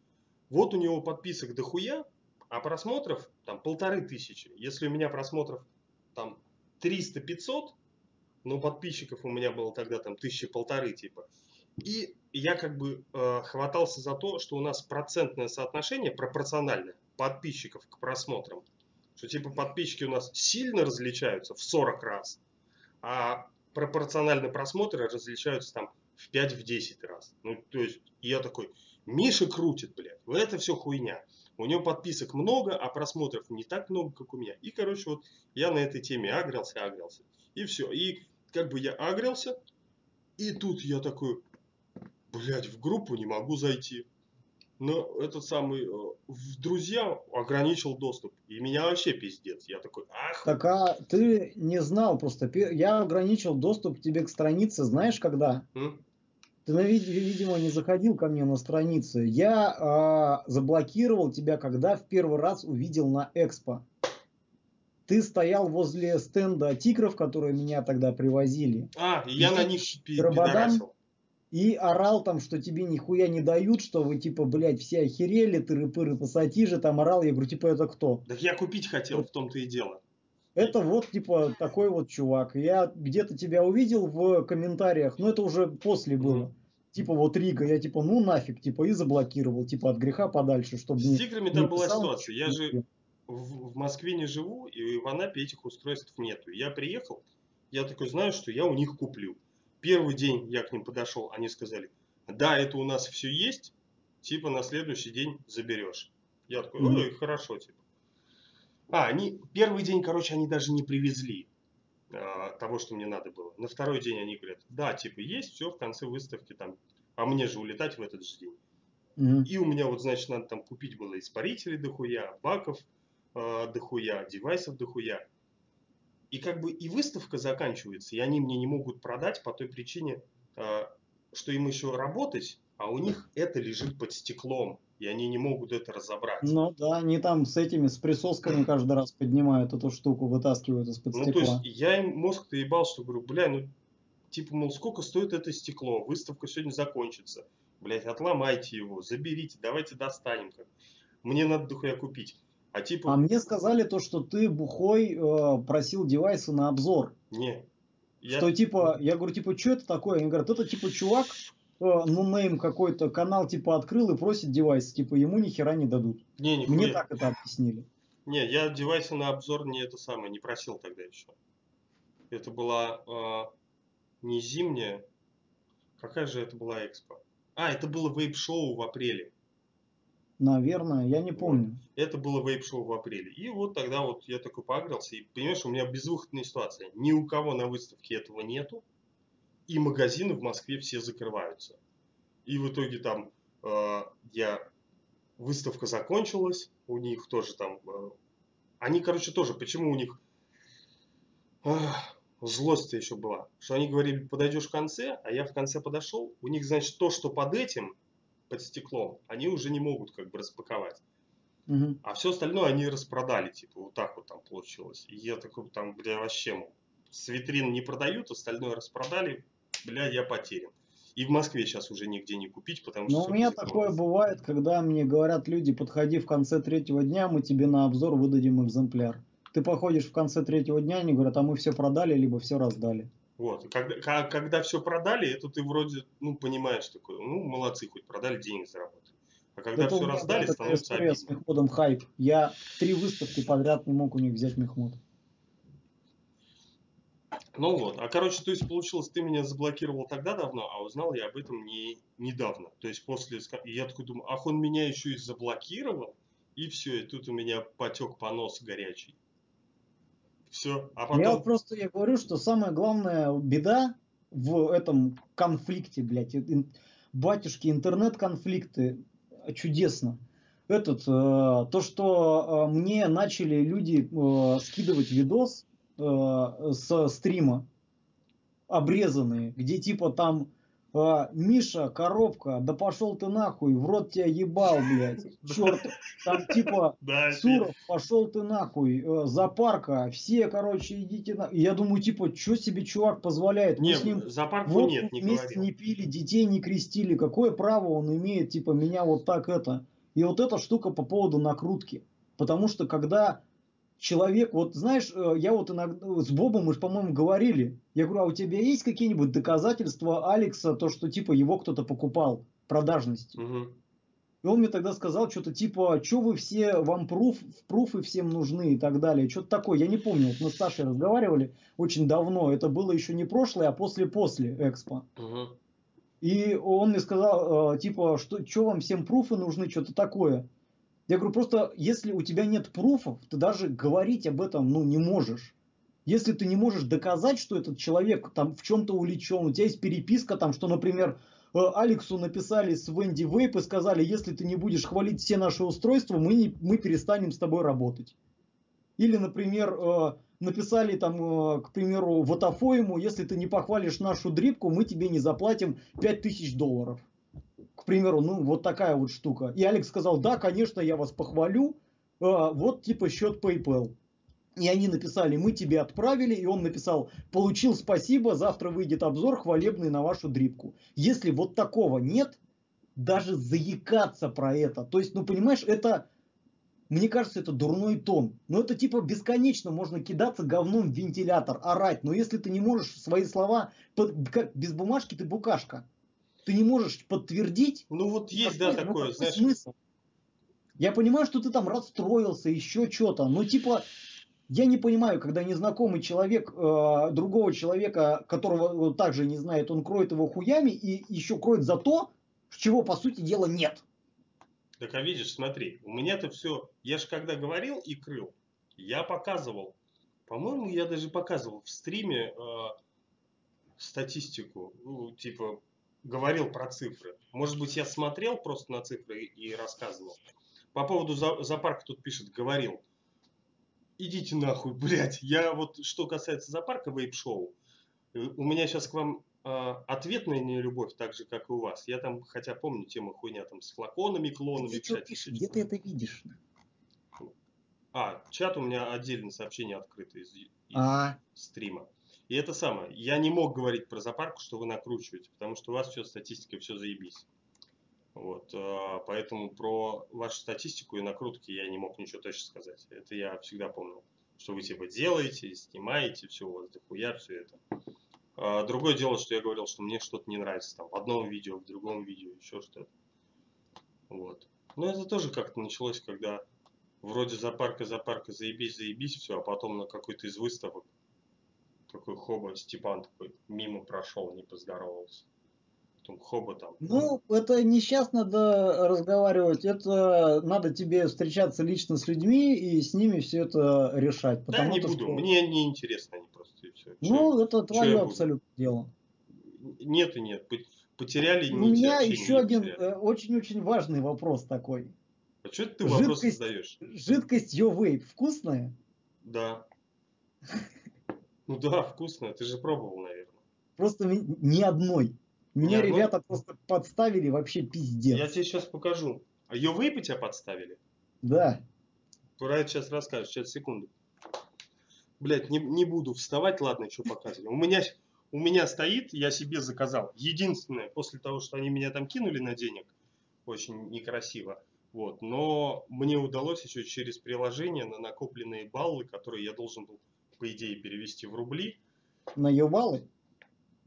Вот у него подписок дохуя, а просмотров, там, 1500. Если у меня просмотров, там, 300-500, но подписчиков у меня было тогда, там, 1500, типа. И я, как бы, хватался за то, что у нас процентное соотношение, пропорциональное, подписчиков к просмотрам. Что типа подписчики у нас сильно различаются в 40 раз, а пропорционально просмотры различаются там в 5-10 раз. Ну, то есть я такой, Миша крутит, блядь, это все хуйня. У него подписок много, а просмотров не так много, как у меня. И, короче, вот я на этой теме агрился. И все. И как бы я агрился, и тут я такой, блядь, в группу не могу зайти. Но этот самый в друзья ограничил доступ. И меня вообще пиздец. Я такой, ах. Так а ты не знал просто. Я ограничил доступ тебе к странице, знаешь, когда? Ты, видимо, не заходил ко мне на страницу. Я заблокировал тебя, когда в первый раз увидел на Экспо. Ты стоял возле стенда тигров, которые меня тогда привозили. Я на них пидорасил. И орал там, что тебе нихуя не дают, что вы, типа, блядь, все охерели, тыры-пыры, пассатижи, там орал. Я говорю, типа, это кто? Да я купить хотел, в том-то и дело. Это вот, типа, такой вот чувак. Я где-то тебя увидел в комментариях, но это уже после было. Типа, вот Рига, я, типа, ну нафиг, типа, и заблокировал, типа, от греха подальше, чтобы... С тиграми там была ситуация. Я же в Москве не живу, и в Анапе этих устройств нету. Я приехал, я такой знаю, что я у них куплю. Первый день я к ним подошел, они сказали, да, это у нас все есть, типа на следующий день заберешь. Я такой, ну и хорошо, типа. Они первый день, короче, они даже не привезли того, что мне надо было. На второй день они говорят, да, типа есть, все, в конце выставки там, а мне же улетать в этот же день. И у меня вот, значит, надо там купить было испарителей дохуя, баков дохуя, девайсов дохуя. И как бы и выставка заканчивается, и они мне не могут продать по той причине, что им еще работать, а у них это лежит под стеклом, и они не могут это разобрать. Ну да, они там с этими, с присосками каждый раз поднимают эту штуку, вытаскивают из-под стекла. Ну то есть я им мозг-то ебал, что говорю, бля, ну типа, мол, сколько стоит это стекло, выставка сегодня закончится, блять, отломайте его, заберите, давайте достанем. Мне надо дохуя купить. А, типа... а мне сказали то, что ты бухой просил девайсы на обзор. Не. Что типа, я говорю, типа, что это такое? Они говорят, это типа чувак, нонейм какой-то, канал типа открыл и просит девайсы, типа ему ни хера не дадут. Не, мне так это объяснили. Не, я девайсы на обзор не это самое, не просил тогда еще. Это была не зимняя, какая же это была экспо? А, это было вейп-шоу в апреле. Наверное, я не помню. Вот. Это было вейп-шоу в апреле. И вот тогда вот я такой поагрился. И понимаешь, у меня безвыходная ситуация. Ни у кого на выставке этого нету. И магазины в Москве все закрываются. И в итоге там выставка закончилась. У них тоже там... Они, короче, тоже... Почему у них злость-то еще была? Что они говорили, подойдешь в конце, а я в конце подошел. У них, значит, то, что под этим... под стеклом, они уже не могут как бы распаковать. Угу. А все остальное они распродали, типа, вот так вот там получилось. И я такой, там, бля, вообще, мол, с витрин не продают, остальное распродали, бля, я потерян. И в Москве сейчас уже нигде не купить, потому что... Но у меня такое бывает, когда мне говорят люди, подходи в конце третьего дня, мы тебе на обзор выдадим экземпляр. Ты походишь в конце третьего дня, они говорят, а мы все продали, либо все раздали. Вот, когда все продали, это ты вроде, ну, понимаешь, такой, ну, молодцы, хоть продали, денег заработали. А когда это все раздали, становится обидно. С Мехмодом хайп. Я 3 выставки подряд не мог у них взять Мехмод. Ну вот, а короче, то есть получилось, ты меня заблокировал тогда давно, а узнал я об этом недавно. То есть после, я такой думаю, ах, он меня еще и заблокировал, и все, и тут у меня потек понос горячий. Все, а потом... Я говорю, что самая главная беда в этом конфликте, блядь, батюшки, интернет-конфликты, чудесно. То, что мне начали люди скидывать видос со стрима, обрезанные, где типа там Миша, коробка, да пошел ты нахуй, в рот тебя ебал, блядь, черт, там типа Суров, пошел ты нахуй, Зоопарка, все, короче, идите нахуй. Я думаю, типа, что себе чувак позволяет? Мы с ним вместе не пили, детей не крестили, какое право он имеет, типа, меня вот так это. И вот эта штука по поводу накрутки, потому что когда... Человек, вот знаешь, я вот иногда с Бобом мы же, по-моему, говорили. Я говорю, а у тебя есть какие-нибудь доказательства Алекса, то, что типа его кто-то покупал, продажность? Угу. И он мне тогда сказал что-то типа, что вы все, вам пруфы всем нужны и так далее. Что-то такое, я не помню. Вот мы с Сашей разговаривали очень давно. Это было еще не прошлое, а после-после экспо. Угу. И он мне сказал, типа, что вам всем пруфы нужны, что-то такое. Я говорю, просто если у тебя нет пруфов, ты даже говорить об этом, ну, не можешь. Если ты не можешь доказать, что этот человек там в чем-то увлечен, у тебя есть переписка там, что, например, Алексу написали с Венди Вейп и сказали, если ты не будешь хвалить все наши устройства, мы перестанем с тобой работать. Или, например, написали там, к примеру, Ватафоему, если ты не похвалишь нашу дрипку, мы тебе не заплатим $5000. К примеру, ну вот такая вот штука. И Алекс сказал, да, конечно, я вас похвалю, вот типа счет PayPal. И они написали, мы тебе отправили, и он написал, получил, спасибо, завтра выйдет обзор хвалебный на вашу дрипку. Если вот такого нет, даже заикаться про это. То есть, ну понимаешь, это, мне кажется, это дурной тон. Но это типа бесконечно можно кидаться говном в вентилятор, орать. Но если ты не можешь свои слова, как без бумажки ты букашка. Ты не можешь подтвердить. Ну вот есть, да, такое, знаешь. Смысл. Я понимаю, что ты там расстроился, еще что-то. Но типа, я не понимаю, когда незнакомый человек, другого человека, которого также не знает, он кроет его хуями и еще кроет за то, чего по сути дела нет. Так а видишь, смотри, у меня-то все, я же когда говорил и крыл, я показывал, по-моему, я даже показывал в стриме статистику, ну типа... говорил про цифры. Может быть, я смотрел просто на цифры и рассказывал. По поводу зоопарка тут пишет, говорил. Идите нахуй, блядь. Я вот, что касается зоопарка вейп-шоу, у меня сейчас к вам ответная нелюбовь, так же, как и у вас. Я там, хотя помню, тема хуйня там с флаконами, клонами. Ты чат, пишешь? Где ты это видишь? А, чат у меня отдельное сообщение открыто из стрима. И это самое. Я не мог говорить про зоопарку, что вы накручиваете, потому что у вас все статистика, все заебись. Вот, поэтому про вашу статистику и накрутки я не мог ничего точно сказать. Это я всегда помнил, что вы типа делаете, снимаете, все у вас дохуя, все это. Другое дело, что я говорил, что мне что-то не нравится там в одном видео, в другом видео, еще что-то. Вот. Но это тоже как-то началось, когда вроде зоопарка, заебись, заебись, все, а потом на какой-то из выставок такой хоба, Степан такой мимо прошел, не поздоровался. Потом хоба там. Ну, это не сейчас надо разговаривать, это надо тебе встречаться лично с людьми и с ними все это решать. Да, не буду, что... мне не интересно, они просто и все. Ну, это твое абсолютно дело. Нет и нет, потеряли. У меня еще один очень-очень важный вопрос такой. А что ты вопрос задаешь? Жидкость Йовейп вкусная? Да. Ну да, вкусная. Ты же пробовал, наверное. Просто ни одной. Меня ребята просто подставили вообще пиздец. Я тебе сейчас покажу. А Йовейп тебя подставили? Да. Про это сейчас расскажешь. Сейчас, секунду. Блять, не буду вставать. Ладно, что показывали. У меня стоит, я себе заказал. Единственное, после того, что они меня там кинули на денег, очень некрасиво. Вот, но мне удалось еще через приложение на накопленные баллы, которые я должен был, по идее, перевести в рубли. На Йобаллы?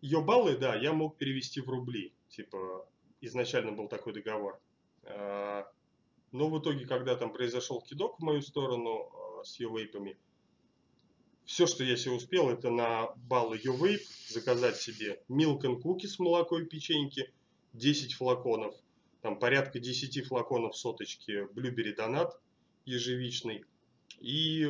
Йобаллы, да, я мог перевести в рубли. Типа, изначально был такой договор. Но в итоге, когда там произошел кидок в мою сторону с Йовейпами, все, что я себе успел, это на баллы Йовейп заказать себе Milk and Cookies, молоко и печеньки, 10 флаконов. Там порядка 10 флаконов соточки Блюбери Донат ежевичный и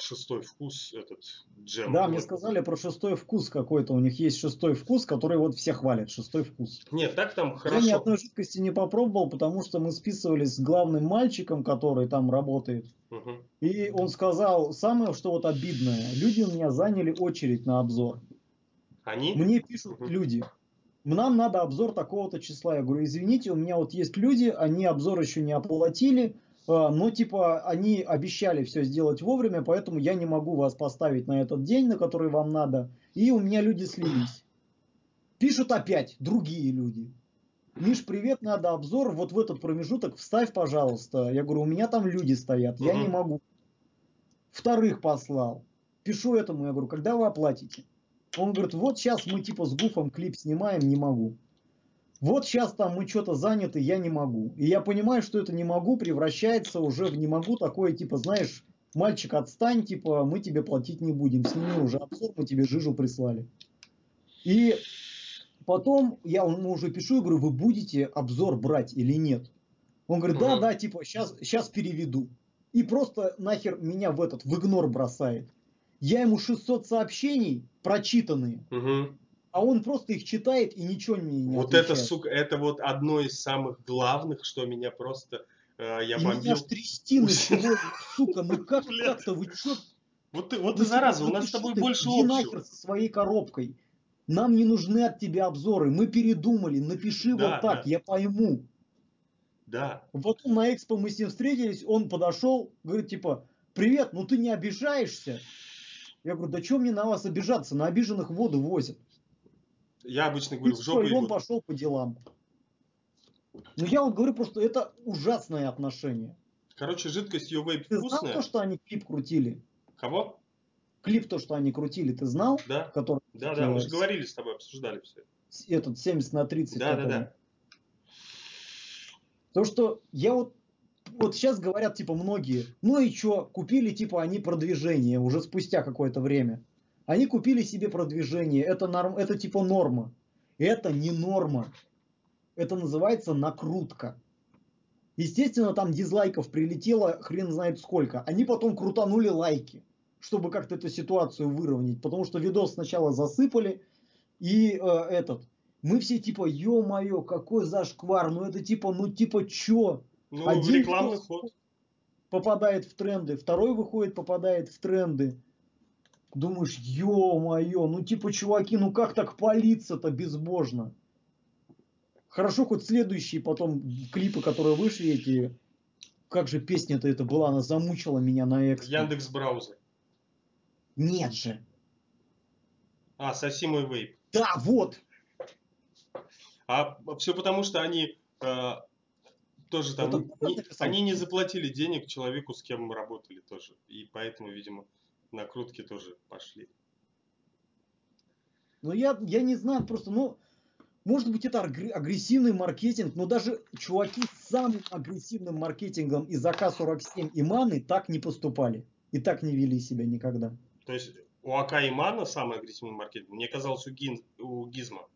шестой вкус этот джем. Да, мне сказали про шестой вкус какой-то. У них есть шестой вкус, который вот все хвалят. Шестой вкус. Нет, так там хорошо. Я ни одной жидкости не попробовал, потому что мы списывались с главным мальчиком, который там работает. Угу. И он сказал самое, что вот обидное. Люди у меня заняли очередь на обзор. Они? Мне пишут люди. Нам надо обзор такого-то числа. Я говорю, извините, у меня вот есть люди, они обзор еще не оплатили, но типа они обещали все сделать вовремя, поэтому я не могу вас поставить на этот день, на который вам надо. И у меня люди слились. Пишут опять другие люди. Миш, привет, надо обзор, вот в этот промежуток вставь, пожалуйста. Я говорю, у меня там люди стоят, я не могу. Вторых послал. Пишу этому, я говорю, когда вы оплатите? Он говорит, вот сейчас мы типа с Гуфом клип снимаем, не могу. Вот сейчас там мы что-то заняты, я не могу. И я понимаю, что это не могу превращается уже в не могу такое, типа, знаешь, мальчик, отстань, типа, мы тебе платить не будем. Сними уже обзор, мы тебе жижу прислали. И потом я ему уже пишу и говорю, вы будете обзор брать или нет? Он говорит, да, типа, сейчас переведу. И просто нахер меня в игнор бросает. Я ему 600 сообщений прочитанные, а он просто их читает и ничего мне не отвечает. Вот это, сука, это вот одно из самых главных, что меня просто... я бомбил. Меня аж трястины, сука, ну как так-то вы чё... Вот ты зараза, у нас с тобой больше общего. Иди нахер со своей коробкой. Нам не нужны от тебя обзоры, мы передумали, напиши вот так, я пойму. Да. Потом на экспо мы с ним встретились, он подошел, говорит, типа, привет, ну ты не обижаешься? Я говорю, да что мне на вас обижаться? На обиженных воду возят. Я обычно говорю, в жопу. И он пошел по делам. Но я вот говорю просто, это ужасное отношение. Короче, жидкость Йовейп вкусная. Ты знал то, что они клип крутили? Кого? Клип то, что они крутили, ты знал? Да, который... да, мы же говорили с тобой, обсуждали все. Этот 70/30. Да. То, что я вот... Вот сейчас говорят, типа, многие, ну и чё, купили, типа, они продвижение уже спустя какое-то время. Они купили себе продвижение, это типа норма. Это не норма. Это называется накрутка. Естественно, там дизлайков прилетело хрен знает сколько. Они потом крутанули лайки, чтобы как-то эту ситуацию выровнять. Потому что видос сначала засыпали, и мы все типа, ё-моё, какой зашквар, ну это типа, ну типа чё? Ну, один рекламный ход. Попадает в тренды, второй выходит, попадает в тренды. Думаешь, ё-моё, ну типа, чуваки, ну как так палиться-то безбожно? Хорошо, хоть следующие потом клипы, которые вышли эти... Как же песня-то это была, она замучила меня на экспо. Яндекс.Браузер. Нет же. А, соси мой вейп. Да, вот. А все потому, что они тоже там... Они не заплатили денег человеку, с кем мы работали тоже. И поэтому, видимо, накрутки тоже пошли. Ну, я не знаю, просто, ну... Может быть, это агрессивный маркетинг, но даже чуваки с самым агрессивным маркетингом из АК-47 Иманы так не поступали. И так не вели себя никогда. То есть у АК Имана самый агрессивный маркетинг? Мне казалось, у Гизма.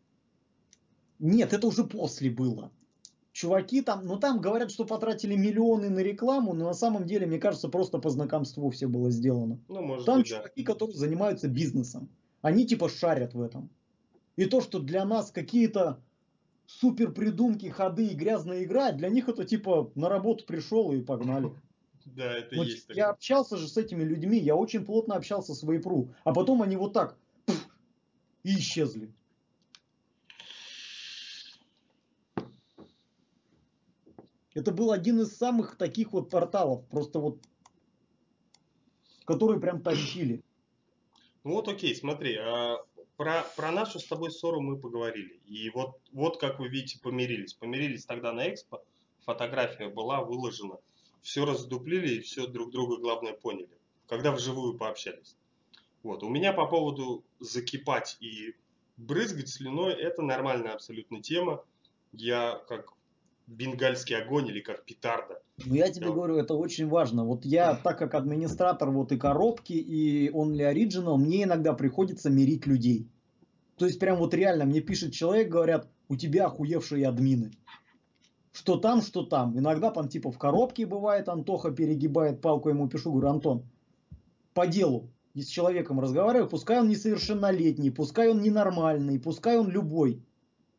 Нет, это уже после было. Чуваки там, ну там говорят, что потратили миллионы на рекламу, но на самом деле, мне кажется, просто по знакомству все было сделано. Ну, может там быть, чуваки, да, которые занимаются бизнесом, они типа шарят в этом. И то, что для нас какие-то супер придумки, ходы и грязная игра, для них это типа на работу пришел и погнали. Да, это вот есть. Я общался же с этими людьми, я очень плотно общался с Вейпру, а потом они вот так пфф, и исчезли. Это был один из самых таких вот порталов, просто вот, которые прям тащили. Ну вот окей, смотри, Про нашу с тобой ссору мы поговорили. И вот как вы видите, помирились. Помирились тогда на экспо. Фотография была выложена. Все раздуплили и все друг друга, главное, поняли. Когда вживую пообщались. Вот. У меня по поводу закипать и брызгать слюной, это нормальная абсолютно тема. Я как бенгальский огонь или как петарда. Ну я тебе говорю, это очень важно. Вот я, так как администратор вот и коробки, и Only Original, мне иногда приходится мирить людей. То есть прям вот реально мне пишет человек, говорят, у тебя охуевшие админы. Что там, что там. Иногда там типа в коробке бывает, Антоха перегибает палку, ему пишу, говорю, Антон, по делу и с человеком разговариваю, пускай он несовершеннолетний, пускай он ненормальный, пускай он любой.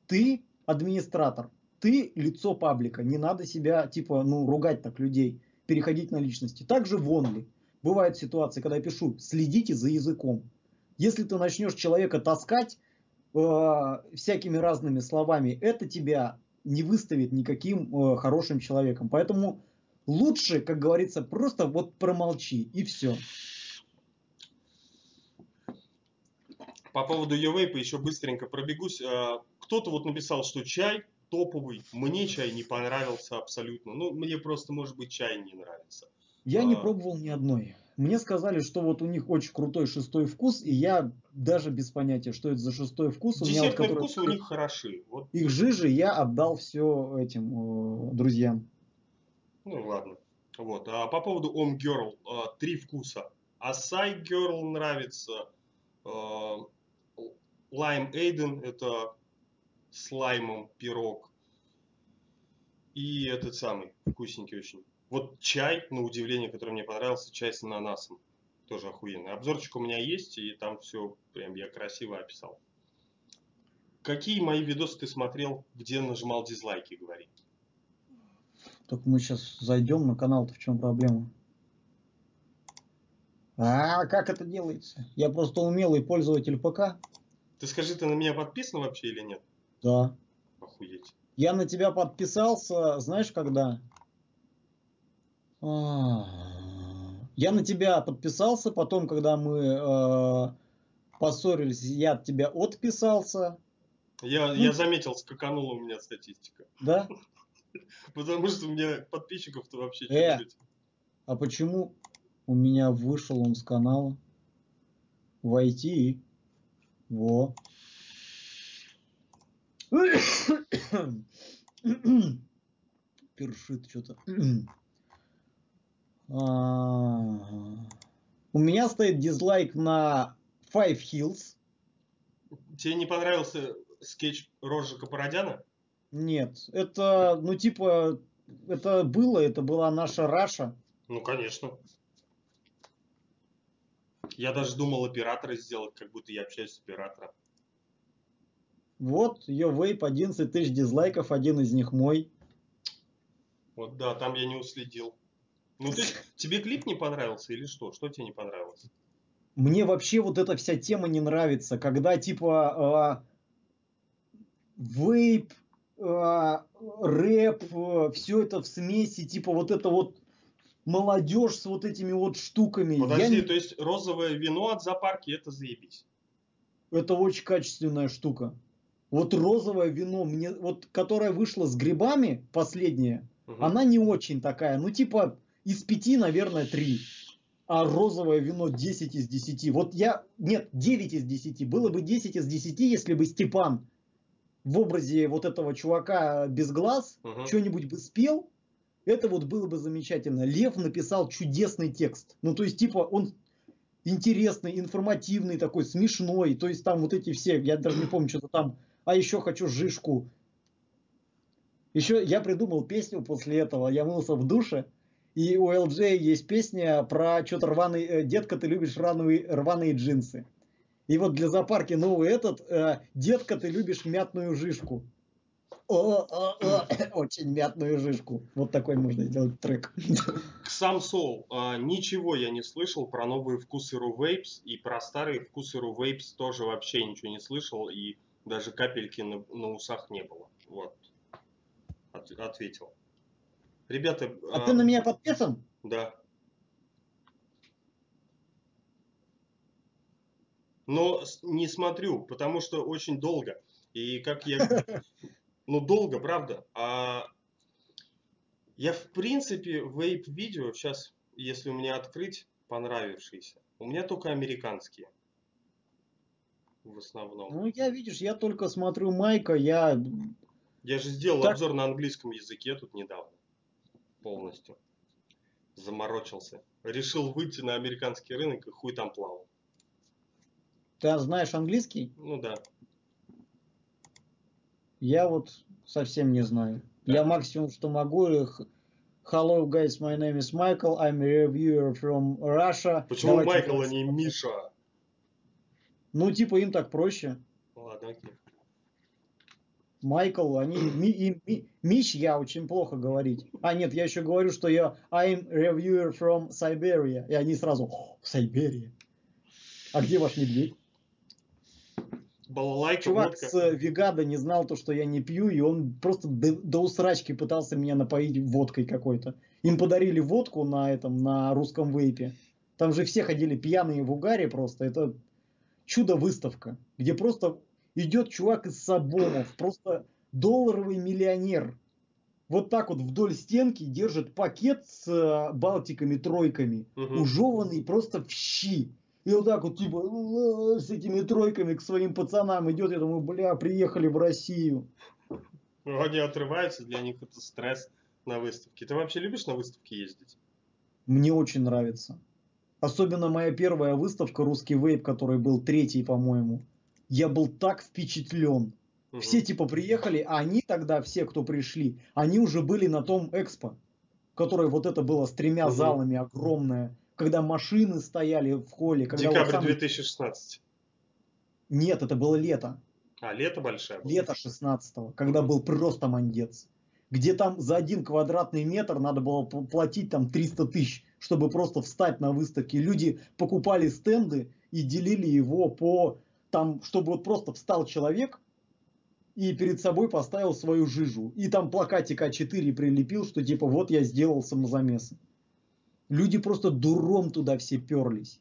Ты администратор. Ты лицо паблика, не надо себя, типа, ну, ругать так людей, переходить на личности. Также в онли. Бывают ситуации, когда я пишу, следите за языком. Если ты начнешь человека таскать всякими разными словами, это тебя не выставит никаким хорошим человеком. Поэтому лучше, как говорится, просто вот промолчи и все. По поводу Йовейпа еще быстренько пробегусь. Кто-то вот написал, что чай топовый. Мне чай не понравился абсолютно. Ну, мне просто, может быть, чай не нравится. Я не пробовал ни одной. Мне сказали, что вот у них очень крутой шестой вкус, и я даже без понятия, что это за шестой вкус. Десертные вкусы у них хороши. Вот. Их жижи я отдал все этим друзьям. Ну, ладно. Вот. А по поводу Om Girl. 3 вкуса. Acai Girl нравится. Lime Aiden. Это... с лаймом пирог. И этот самый, вкусненький очень. Вот чай, на удивление, который мне понравился, чай с ананасом. Тоже охуенный. Обзорчик у меня есть, и там все прям я красиво описал. Какие мои видосы ты смотрел, где нажимал дизлайки, говори. Так мы сейчас зайдем на канал-то, в чем проблема? А как это делается? Я просто умелый пользователь ПК. Ты скажи, ты на меня подписан вообще или нет? Да. Охуеть. Я на тебя подписался, знаешь, когда? Я на тебя подписался, потом, когда мы поссорились, я от тебя отписался. Я заметил, скаканула у меня статистика. Да? Потому что у меня подписчиков-то вообще чуть-чуть. А почему у меня вышел он с канала? Войти. Во. Першит что-то. У меня стоит дизлайк на Five Hills. Тебе не понравился скетч Рожика Пародяна? Нет, это, ну типа, это была наша Раша. Ну конечно. Я даже думал оператора сделать, как будто я общаюсь с оператором. Вот, Йовейп, 11 тысяч дизлайков, один из них мой. Вот, да, там я не уследил. Ну, ты, тебе клип не понравился или что? Что тебе не понравилось? Мне вообще вот эта вся тема не нравится, когда типа вейп, рэп, все это в смеси, типа вот это вот молодежь с вот этими вот штуками. Подожди, то есть розовое вино от зоопарки, это заебись? Это очень качественная штука. Вот розовое вино, мне, вот, которое вышло с грибами, последнее, она не очень такая, ну типа из 5, наверное, 3. А розовое вино 10 из 10. Вот я... Нет, 9 из 10. Было бы 10 из 10, если бы Степан в образе вот этого чувака без глаз что-нибудь бы спел. Это вот было бы замечательно. Лев написал чудесный текст. Ну, то есть, типа, он интересный, информативный такой, смешной. То есть, там вот эти все... Я даже не помню, что-то там... А еще хочу жишку. Еще я придумал песню после этого. Я мылся в душе. И у ЛД есть песня про что-то рваный... Детка, ты любишь рваные джинсы. И вот для зоопарки новый этот. Детка, ты любишь мятную жишку. Очень мятную жишку. Вот такой можно сделать трек. Самсол. Ничего я не слышал про новые вкусы Рувейпс. И про старые вкусы Рувейпс тоже вообще ничего не слышал. И даже капельки на усах не было. Вот. Ответил. Ребята... А ты на меня подписан? Да. Но не смотрю, потому что очень долго. И как я... Ну, долго, правда. А я, в принципе, вейп-видео сейчас, если у меня открыть понравившиеся, у меня только американские. В основном. Ну, я, видишь, я только смотрю Майка, я... Я же сделал обзор на английском языке тут недавно. Полностью заморочился. Решил выйти на американский рынок и хуй там плавал. Ты знаешь английский? Ну да. Я вот совсем не знаю. Да. Я максимум, что могу, hello guys, my name is Michael, I'm a reviewer from Russia. Почему Майкл, а не Миша? Ну типа им так проще. Ладно, окей. Майкл, они... Мич я очень плохо говорить. А нет, я еще говорю, что я I'm reviewer from Siberia. И они сразу, Сайберия. А где ваш медведь? Балалайка, чувак водка. С Вегада не знал то, что я не пью, и он просто до усрачки пытался меня напоить водкой какой-то. Им подарили водку на этом, на русском вейпе. Там же все ходили пьяные в угаре просто. Это чудо-выставка, где просто... Идет чувак из Сабонов, просто долларовый миллионер. Вот так вот вдоль стенки держит пакет с балтиками-тройками, ужеванный просто в щи. И вот так вот типа с этими тройками к своим пацанам идет. Я думаю, бля, приехали в Россию. Они отрываются, для них это стресс на выставке. Ты вообще любишь на выставке ездить? Мне очень нравится. Особенно моя первая выставка «Русский вейп», который был 3-й, по-моему. Я был так впечатлен. Все типа приехали, а они тогда, все, кто пришли, они уже были на том экспо, которое вот это было с 3 залами огромное, когда машины стояли в холле. Когда Декабрь вот сам... 2016. Нет, это было лето. А, лето большое было? Лето 16-го, когда был просто мандец. Где там за 1 квадратный метр надо было платить там 300 тысяч, чтобы просто встать на выставке. Люди покупали стенды и делили его по... Там, чтобы вот просто встал человек и перед собой поставил свою жижу. И там плакатик А4 прилепил, что типа вот я сделал самозамесы. Люди просто дуром туда все перлись.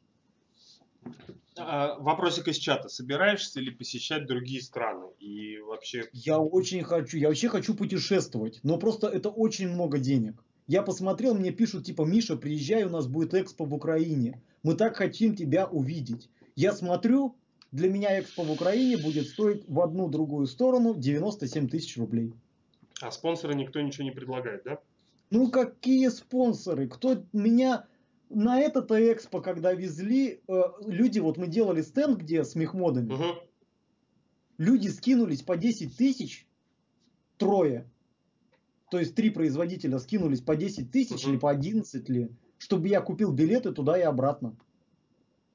Вопросик из чата. Собираешься ли посещать другие страны? И вообще... Я очень хочу. Я вообще хочу путешествовать. Но просто это очень много денег. Я посмотрел, мне пишут типа Миша, приезжай, у нас будет экспо в Украине. Мы так хотим тебя увидеть. Я смотрю... Для меня экспо в Украине будет стоить в одну другую сторону 97 тысяч рублей. А спонсоры никто ничего не предлагает, да? Ну какие спонсоры? Кто меня на этот экспо, когда везли, люди, вот мы делали стенд где с мехмодами, люди скинулись по 10 тысяч, трое, то есть 3 производителя скинулись по 10 тысяч или по 11 ли, чтобы я купил билеты туда и обратно.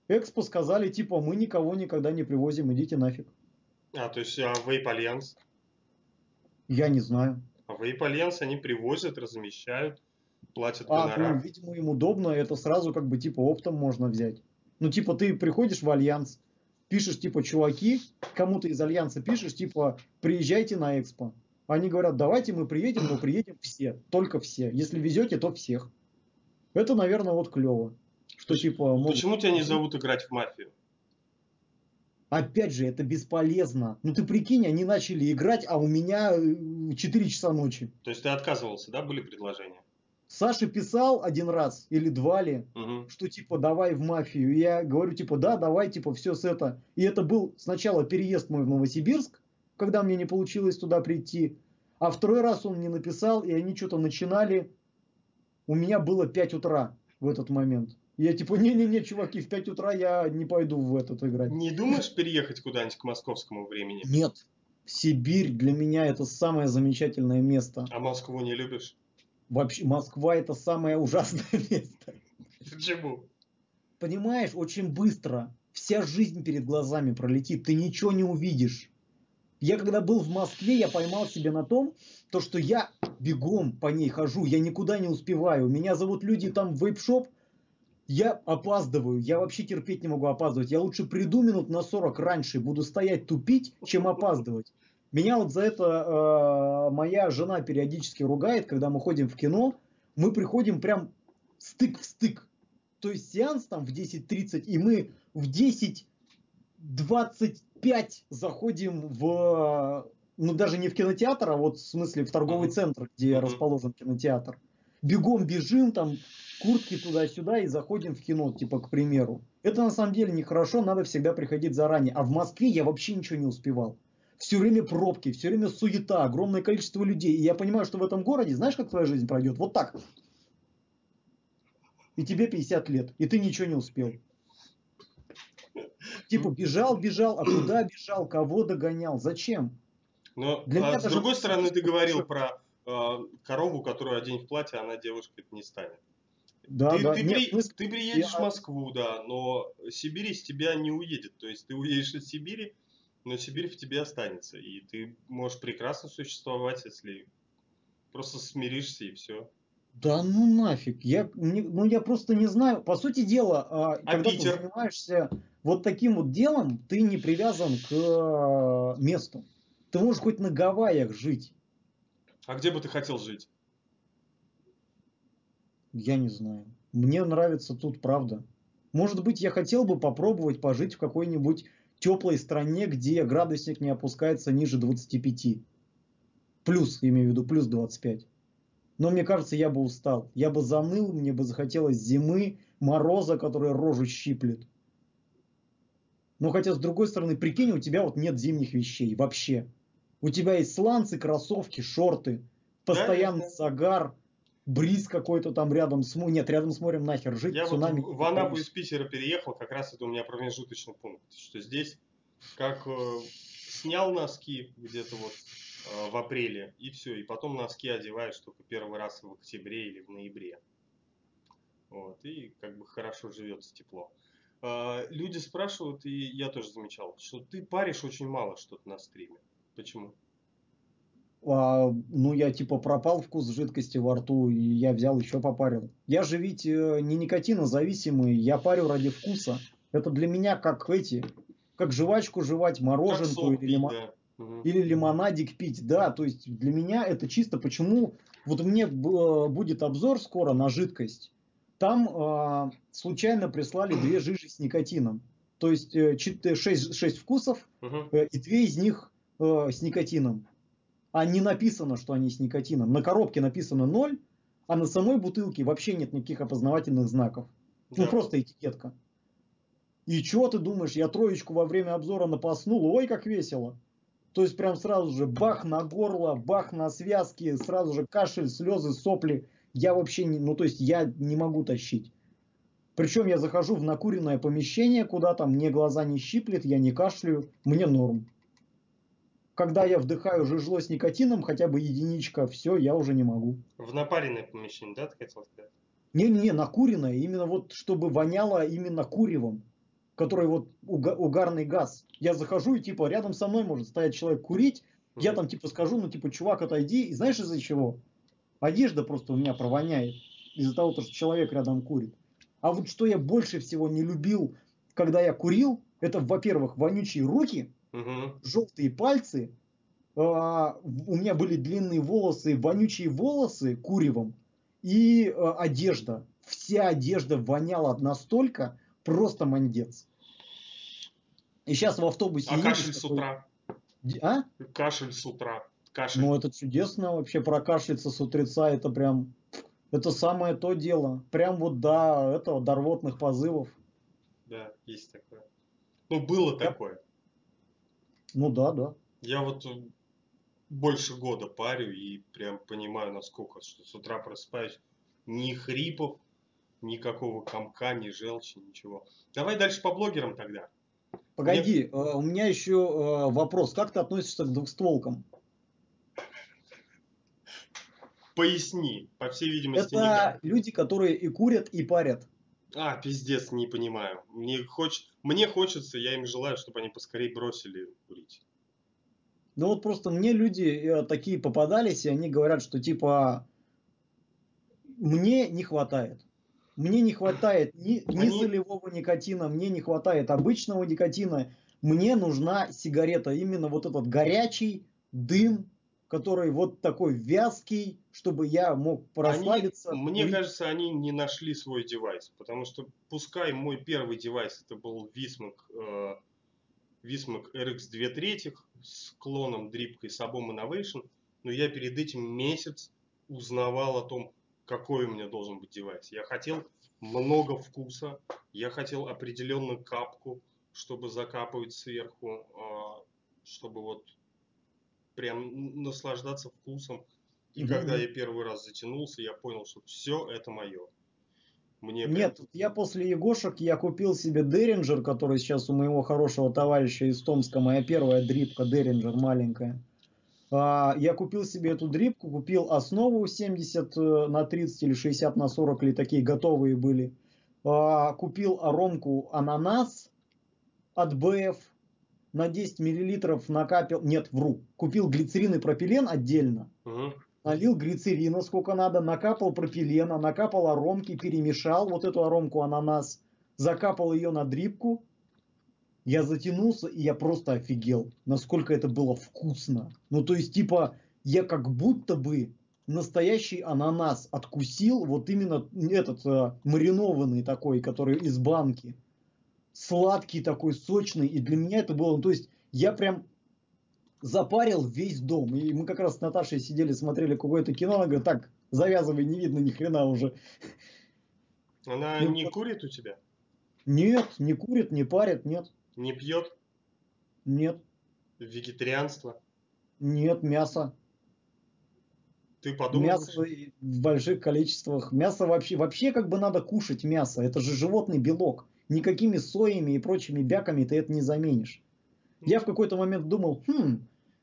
Экспо сказали, типа, мы никого никогда не привозим, идите нафиг. То есть Вейп Альянс? Я не знаю. А Вейп Альянс они привозят, размещают, платят гонорар. Ну, видимо, им удобно, это сразу как бы типа оптом можно взять. Ну, типа ты приходишь в Альянс, пишешь типа чуваки, кому-то из Альянса пишешь типа приезжайте на экспо. Они говорят, давайте мы приедем, но приедем все, только все. Если везете, то всех. Это, наверное, вот клево. Что, типа, могут... Почему тебя не зовут играть в мафию? Опять же, это бесполезно. Ну ты прикинь, они начали играть, а у меня 4 часа ночи. То есть ты отказывался, да? Были предложения? Саша писал один раз или два ли, что типа давай в мафию. Я говорю типа да, давай, типа все с это. И это был сначала переезд мой в Новосибирск, когда мне не получилось туда прийти. А второй раз он мне написал, и они что-то начинали. У меня было 5 утра в этот момент. Я типа, не-не-не, чуваки, в 5 утра я не пойду в этот играть. Не думаешь переехать куда-нибудь к московскому времени? Нет. Сибирь для меня это самое замечательное место. А Москву не любишь? Вообще, Москва это самое ужасное место. Почему? Понимаешь, очень быстро. Вся жизнь перед глазами пролетит, ты ничего не увидишь. Я когда был в Москве, я поймал себя на том, то, что я бегом по ней хожу, я никуда не успеваю. Меня зовут люди там в вейп-шоп, я опаздываю, я вообще терпеть не могу опаздывать. Я лучше приду минут на 40 раньше, буду стоять тупить, чем опаздывать. Меня вот за это моя жена периодически ругает, когда мы ходим в кино, мы приходим прям стык в стык. То есть сеанс там в 10:30, и мы в 10:25 заходим в, ну даже не в кинотеатр, а вот в смысле в торговый центр, где расположен кинотеатр. Бегом бежим, там куртки туда-сюда и заходим в кино, типа, к примеру. Это на самом деле нехорошо, надо всегда приходить заранее. А в Москве я вообще ничего не успевал. Все время пробки, все время суета, огромное количество людей. И я понимаю, что в этом городе, знаешь, как твоя жизнь пройдет? Вот так. И тебе 50 лет, и ты ничего не успел. Типа бежал, а куда бежал, кого догонял, зачем? Но, с другой стороны, ты говорил про корову, которую одень в платье, она девушкой не станет. Да, ты приедешь в Москву, да, но Сибирь из тебя не уедет. То есть ты уедешь из Сибири, но Сибирь в тебе останется. И ты можешь прекрасно существовать, если просто смиришься и все. Да ну нафиг, я просто не знаю. По сути дела, когда ты занимаешься вот таким вот делом, ты не привязан к месту. Ты можешь хоть на Гавайях жить. А где бы ты хотел жить? Я не знаю. Мне нравится тут, правда. Может быть, я хотел бы попробовать пожить в какой-нибудь теплой стране, где градусник не опускается ниже 25. Плюс, имею в виду, плюс 25. Но мне кажется, я бы устал. Я бы заныл, мне бы захотелось зимы, мороза, который рожу щиплет. Но хотя, с другой стороны, прикинь, у тебя вот нет зимних вещей вообще. У тебя есть сланцы, кроссовки, шорты, постоянный загар, бриз какой-то там рядом с морем. Нет, рядом с морем нахер жить. Я цунами, вот в Анапу из Питера переехал, как раз это у меня промежуточный пункт. Что здесь, как снял носки где-то вот в апреле, и все. И потом носки одеваешь только первый раз в октябре или в ноябре. Вот, и как бы хорошо живется, тепло. Люди спрашивают, и я тоже замечал, что ты паришь очень мало что-то на стриме. Почему? Ну, я типа пропал вкус жидкости во рту, и я взял еще попарил. Я же ведь не никотинозависимый, я парю ради вкуса. Это для меня как как жвачку жевать, мороженку или, или лимонадик пить. Да, то есть для меня это чисто почему. Вот у меня будет обзор скоро на жидкость. Там случайно прислали 2 жижи с никотином. То есть 6 вкусов, и 2 из них с никотином. А не написано, что они с никотином. На коробке написано 0, а на самой бутылке вообще нет никаких опознавательных знаков. Да. Ну просто этикетка. И чего ты думаешь? Я 3 во время обзора напаснул. Ой, как весело. То есть прям сразу же бах на горло, бах на связки, сразу же кашель, слезы, сопли. Я вообще не, ну то есть я не могу тащить. Причем я захожу в накуренное помещение, куда там мне глаза не щиплет, я не кашляю, мне норм. Когда я вдыхаю жижло с никотином, хотя бы единичка, все, я уже не могу. В напаренное помещение, да, ты хотел сказать? Не-не-не, накуренное, именно вот, чтобы воняло именно куревом. который вот угарный газ. Я захожу, и типа рядом со мной может стоять человек курить, я там типа скажу, ну типа, чувак, отойди, и знаешь из-за чего? Одежда просто у меня провоняет из-за того, что человек рядом курит. А вот что я больше всего не любил, когда я курил, это, во-первых, вонючие руки, желтые пальцы, у меня были длинные волосы, вонючие волосы куревом и одежда. Вся одежда воняла настолько, просто мандец. И сейчас в автобусе... А кашель с утра. А? Кашель с утра. Кашель. Ну, это чудесно вообще, прокашляться с утреца, это прям... Это самое то дело. Прям вот до этого, до рвотных позывов. Да, есть такое. Ну, было такое. Ну, да, да. Я вот больше года парю и прям понимаю, насколько, что с утра просыпаюсь, ни хрипов, никакого комка, ни желчи, ничего. Давай дальше по блогерам тогда. Погоди, у меня еще вопрос. Как ты относишься к двухстволкам? Поясни, по всей видимости. Это люди, которые и курят, и парят. А, пиздец, не понимаю. Мне хочется, я им желаю, чтобы они поскорее бросили курить. Ну вот просто мне люди такие попадались, и они говорят, что типа мне не хватает. Мне не хватает ни солевого никотина, мне не хватает обычного никотина. Мне нужна сигарета, именно вот этот горячий дым, который вот такой вязкий, чтобы я мог прославиться. Мне кажется, они не нашли свой девайс, потому что пускай мой первый девайс это был Висмак RX 2/3 с клоном, дрипкой, с Sabom Innovation, но я перед этим месяц узнавал о том, какой у меня должен быть девайс. Я хотел много вкуса, я хотел определенную капку, чтобы закапывать сверху, чтобы вот прям наслаждаться вкусом. И когда я первый раз затянулся, я понял, что все это мое. Мне нет, прям... я после Егошек я купил себе Деринджер, который сейчас у моего хорошего товарища из Томска, моя первая дрипка Деринджер маленькая. Я купил себе эту дрипку, купил основу 70/30 или 60/40, или такие готовые были. Купил аромку ананас от БФ. На 10 миллилитров накапил, нет, вру, купил глицерин и пропилен отдельно, налил глицерина сколько надо, накапал пропилена, накапал аромки, перемешал вот эту аромку ананас, закапал ее на дрипку, я затянулся и я просто офигел, насколько это было вкусно. Ну то есть типа я как будто бы настоящий ананас откусил, вот именно этот маринованный такой, который из банки. Сладкий такой, сочный, и для меня это было, ну, то есть я прям запарил весь дом, и мы как раз с Наташей сидели, смотрели какое-то кино, она говорит, так, завязывай, не видно ни хрена уже. Она ну, не курит у тебя? Нет, не курит, не парит, нет. Не пьет? Нет. Вегетарианство? Нет, мясо. Ты подумал? Мясо в больших количествах. Мясо вообще как бы надо кушать мясо, это же животный белок. Никакими соями и прочими бяками ты это не заменишь. Я в какой-то момент думал,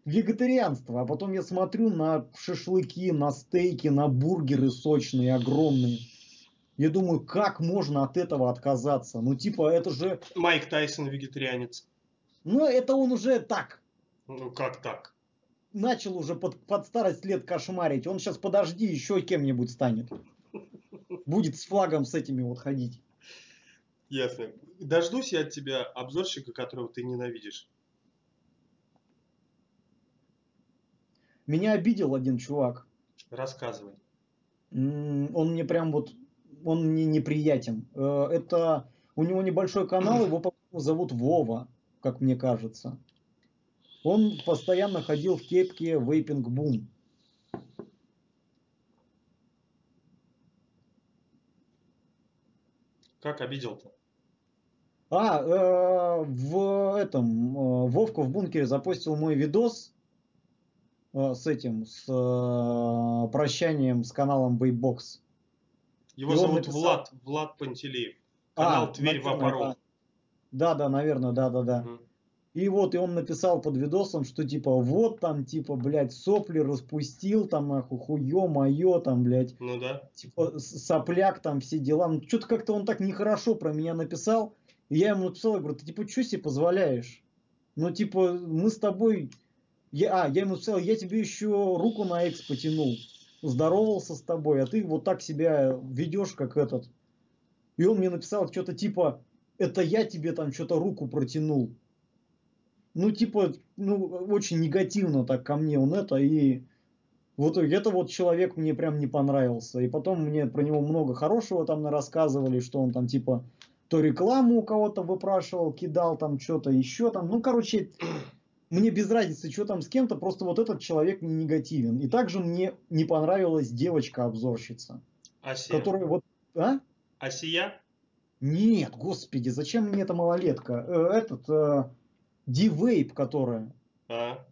вегетарианство. А потом я смотрю на шашлыки, на стейки, на бургеры сочные, огромные. Я думаю, как можно от этого отказаться? Ну, типа, это же... Майк Тайсон вегетарианец. Ну, это он уже так. Ну, как так? Начал уже под старость лет кошмарить. Он сейчас, подожди, еще кем-нибудь станет. Будет с флагом с этими вот ходить. Ясно. Дождусь я от тебя обзорщика, которого ты ненавидишь. Меня обидел один чувак. Рассказывай. Он мне прям вот... Он мне неприятен. Это... У него небольшой канал, его, по-моему, зовут Вова, как мне кажется. Он постоянно ходил в кепке Vaping Boom. Как обидел-то? Вовка в бункере запостил мой видос с прощанием с каналом Vape Box. Его зовут написал... Влад Пантелеев. Канал Тверь Вапорол. Да, наверное, да. И вот, и он написал под видосом, что типа, вот там, типа, блядь, сопли распустил, там, нахуй, хуё моё, там, блядь. Ну да. Типа, сопляк, там, все дела. Ну, что-то как-то он так нехорошо про меня написал. И я ему написал, я говорю, ты типа что себе позволяешь? Ну типа мы с тобой... Я ему написал, я тебе еще руку на экс потянул, здоровался с тобой, а ты вот так себя ведешь, как этот. И он мне написал что-то типа, это я тебе там что-то руку протянул. Ну типа, ну очень негативно так ко мне он это, и вот это вот человек мне прям не понравился. И потом мне про него много хорошего там рассказывали, что он там типа то рекламу у кого-то выпрашивал, кидал там что-то еще там. Ну короче, мне без разницы, что там с кем-то, просто вот этот человек не негативен. И также мне не понравилась девочка-обзорщица. Асия. Которая вот... А? Асия? Нет, господи, зачем мне эта малолетка? Ди-вейп, которая. А?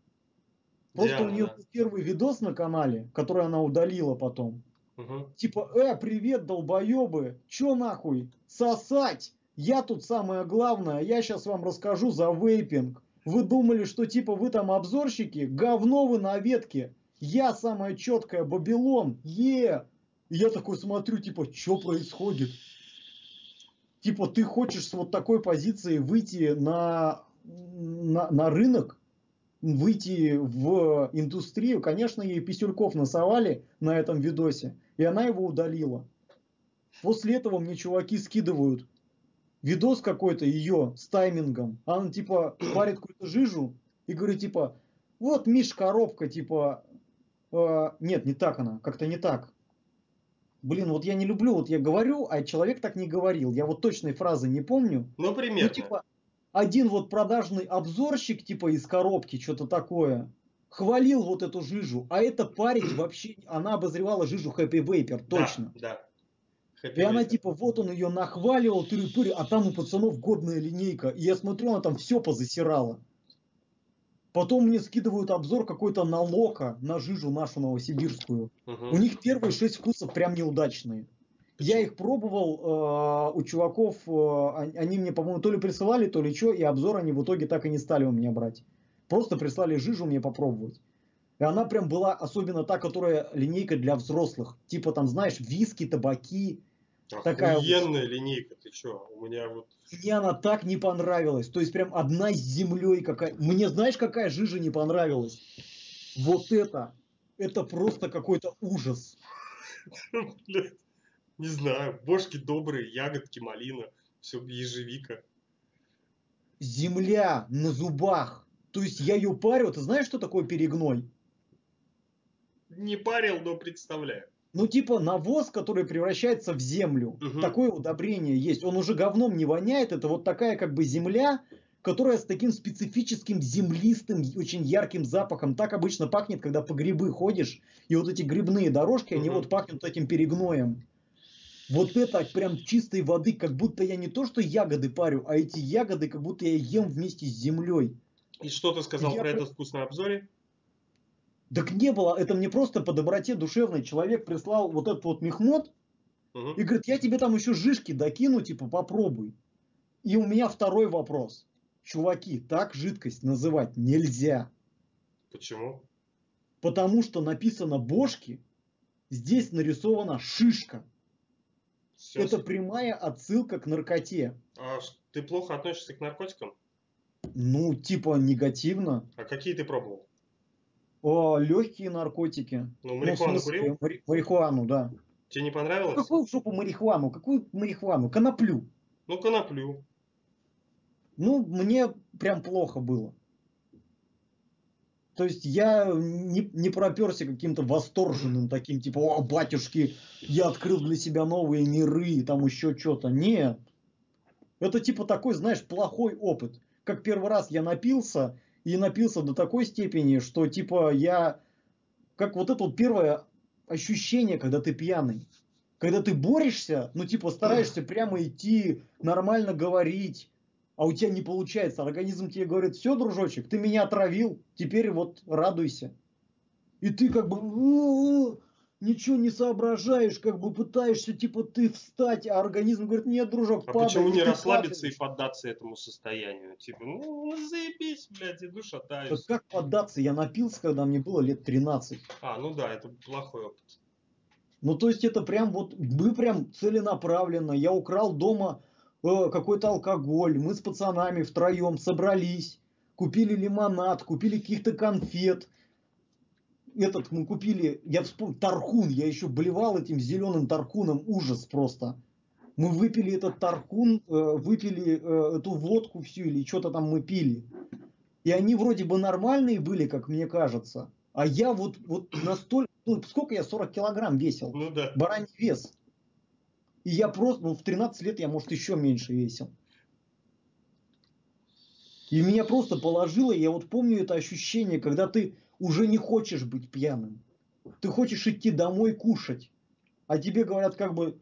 Просто Диана, у нее был первый видос на канале, который она удалила потом. Угу. Типа, привет, долбоебы, чё нахуй? Сосать! Я тут самое главное, я сейчас вам расскажу за вейпинг. Вы думали, что типа вы там обзорщики? Говно вы на ветке. Я самая четкая, Бабилон. Е! И я такой смотрю, типа, чё происходит? Типа, ты хочешь с вот такой позиции выйти на рынок, выйти в индустрию. Конечно, ей писюльков насовали на этом видосе, и она его удалила. После этого мне чуваки скидывают видос какой-то ее с таймингом. Она типа варит какую-то жижу и говорит типа, вот Миш, коробка, типа... Нет, не так она, как-то не так. Блин, вот я не люблю, вот я говорю, а человек так не говорил. Я вот точной фразы не помню. Ну, примерно. Ну, типа, один вот продажный обзорщик, типа, из коробки, что-то такое, хвалил вот эту жижу, а эта парень вообще, она обозревала жижу Happy Vapor, точно. Да, да. И она типа, вот он ее нахваливал, тыры-пыры, а там у пацанов годная линейка. И я смотрю, она там все позасирала. Потом мне скидывают обзор какой-то на лока, на жижу нашу новосибирскую. Угу. У них первые 6 вкусов прям неудачные. Я их пробовал у чуваков, они мне, по-моему, то ли присылали, то ли что, и обзор они в итоге так и не стали у меня брать. Просто прислали жижу мне попробовать. И она прям была, особенно та, которая линейка для взрослых. Типа там, знаешь, виски, табаки. Охуенная линейка, ты что? У меня вот... Мне она так не понравилась. То есть прям одна с землей какая... Мне знаешь, какая жижа не понравилась? Вот это. Это просто какой-то ужас. Не знаю, бошки добрые, ягодки, малина, все, ежевика. Земля на зубах. То есть я ее парю. Ты знаешь, что такое перегной? Не парил, но представляю. Ну типа навоз, который превращается в землю. Угу. Такое удобрение есть. Он уже говном не воняет. Это вот такая как бы земля, которая с таким специфическим землистым, очень ярким запахом. Так обычно пахнет, когда по грибы ходишь. И вот эти грибные дорожки, угу, они вот пахнут этим перегноем. Вот это прям чистой воды, как будто я не то, что ягоды парю, а эти ягоды, как будто я ем вместе с землей. И что ты сказал про это в вкусном обзоре? Так не было, это мне просто по доброте душевной человек прислал вот этот вот мехмот, угу, и говорит, я тебе там еще жишки докину, типа попробуй. И у меня второй вопрос. Чуваки, так жидкость называть нельзя. Почему? Потому что написано бошки, здесь нарисована шишка. Все. Это прямая отсылка к наркоте. А ты плохо относишься к наркотикам? Ну, типа негативно. А какие ты пробовал? Легкие наркотики. Ну, марихуану, ну, курил? Марихуану, да. Тебе не понравилось? Какую в жопу марихуану? Какую марихуану? Коноплю. Ну, коноплю. Ну, мне прям плохо было. То есть я не проперся каким-то восторженным таким, типа, о, батюшки, я открыл для себя новые миры, и там еще что-то. Нет. Это типа такой, знаешь, плохой опыт. Как первый раз я напился, и напился до такой степени, что типа я... Как вот это вот первое ощущение, когда ты пьяный. Когда ты борешься, ну типа стараешься прямо идти, нормально говорить. А у тебя не получается. Организм тебе говорит, все, дружочек, ты меня отравил, теперь вот радуйся. И ты как бы ничего не соображаешь, как бы пытаешься, типа, ты встать, а организм говорит, нет, дружок, падай. А почему не расслабиться падаешь и поддаться этому состоянию? Типа, ну, заебись, блядь, иду шатаюсь. Как поддаться? Я напился, когда мне было лет 13. А, ну да, это плохой опыт. Ну, то есть это прям вот, мы прям целенаправленно. Я украл дома... какой-то алкоголь, мы с пацанами втроем собрались, купили лимонад, купили каких-то конфет. Этот мы купили, я вспомнил, тархун, я еще блевал этим зеленым тархуном, ужас просто. Мы выпили этот тархун, выпили эту водку всю или что-то там мы пили. И они вроде бы нормальные были, как мне кажется. А я вот настолько... Ну, сколько я 40 килограмм весил? Ну, да. Бараний вес. И я просто... Ну, в 13 лет я, может, еще меньше весил. И меня просто положило. Я вот помню это ощущение, когда ты уже не хочешь быть пьяным. Ты хочешь идти домой кушать. А тебе говорят как бы...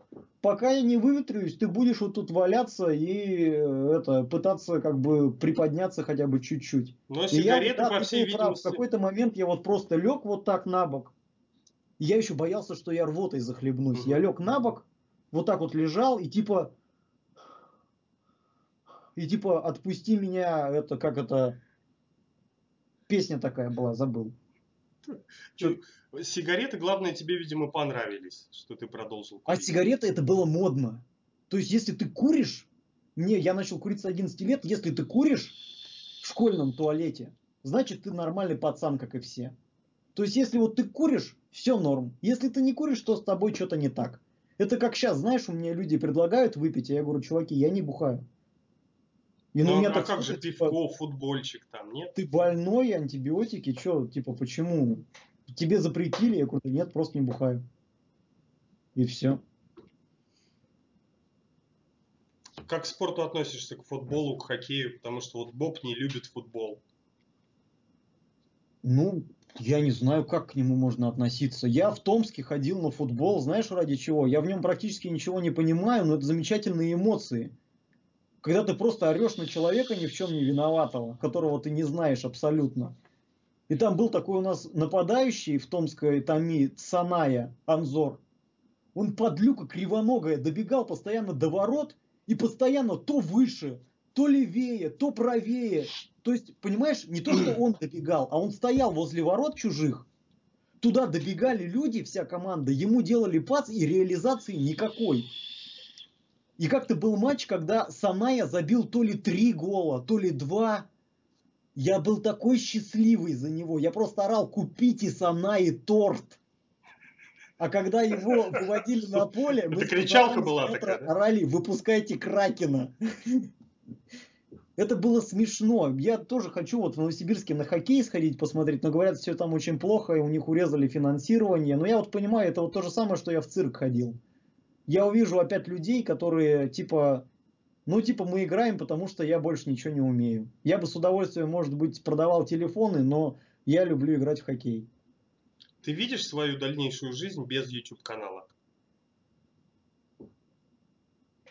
Пока я не выветрюсь, ты будешь вот тут валяться и пытаться как бы приподняться хотя бы чуть-чуть. Но сигареты, по всей видимости. В какой-то момент я вот просто лег вот так на бок. Я еще боялся, что я рвотой захлебнусь. Я лег на бок, вот так вот лежал и типа... отпусти меня, песня такая была, забыл. Сигареты, главное, тебе, видимо, понравились, что ты продолжил курить. А сигареты это было модно. То есть, если ты куришь... Я начал курить с 11 лет. Если ты куришь в школьном туалете, значит, ты нормальный пацан, как и все. То есть, если вот ты куришь, все норм. Если ты не куришь, то с тобой что-то не так. Это как сейчас, знаешь, у меня люди предлагают выпить, а я говорю, чуваки, я не бухаю. И ну, меня так как же пивко, футбольчик там, нет? Ты больной, антибиотики, что, типа, почему? Тебе запретили? Я говорю, нет, просто не бухаю. И все. Как к спорту относишься? К футболу, к хоккею? Потому что вот Боб не любит футбол. Ну, я не знаю, как к нему можно относиться. Я в Томске ходил на футбол, знаешь, ради чего? Я в нем практически ничего не понимаю, но это замечательные эмоции. Когда ты просто орешь на человека ни в чем не виноватого, которого ты не знаешь абсолютно. И там был такой у нас нападающий в Томской Томи Саная Анзор. Он подлюка кривоногая добегал постоянно до ворот и постоянно то выше, то левее, то правее. То есть, понимаешь, не то, что он добегал, а он стоял возле ворот чужих. Туда добегали люди, вся команда, ему делали пас и реализации никакой. И как-то был матч, когда Саная забил то ли 3 гола, то ли 2. Я был такой счастливый за него. Я просто орал, купите Санае торт. А когда его выводили на поле, мы кричалка была такая, да? Орали, выпускайте Кракена. Это было смешно. Я тоже хочу вот в Новосибирске на хоккей сходить посмотреть, но говорят, все там очень плохо, и у них урезали финансирование. Но я вот понимаю, это вот то же самое, что я в цирк ходил. Я увижу опять людей, которые типа, ну типа мы играем, потому что я больше ничего не умею. Я бы с удовольствием, может быть, продавал телефоны, но я люблю играть в хоккей. Ты видишь свою дальнейшую жизнь без YouTube-канала?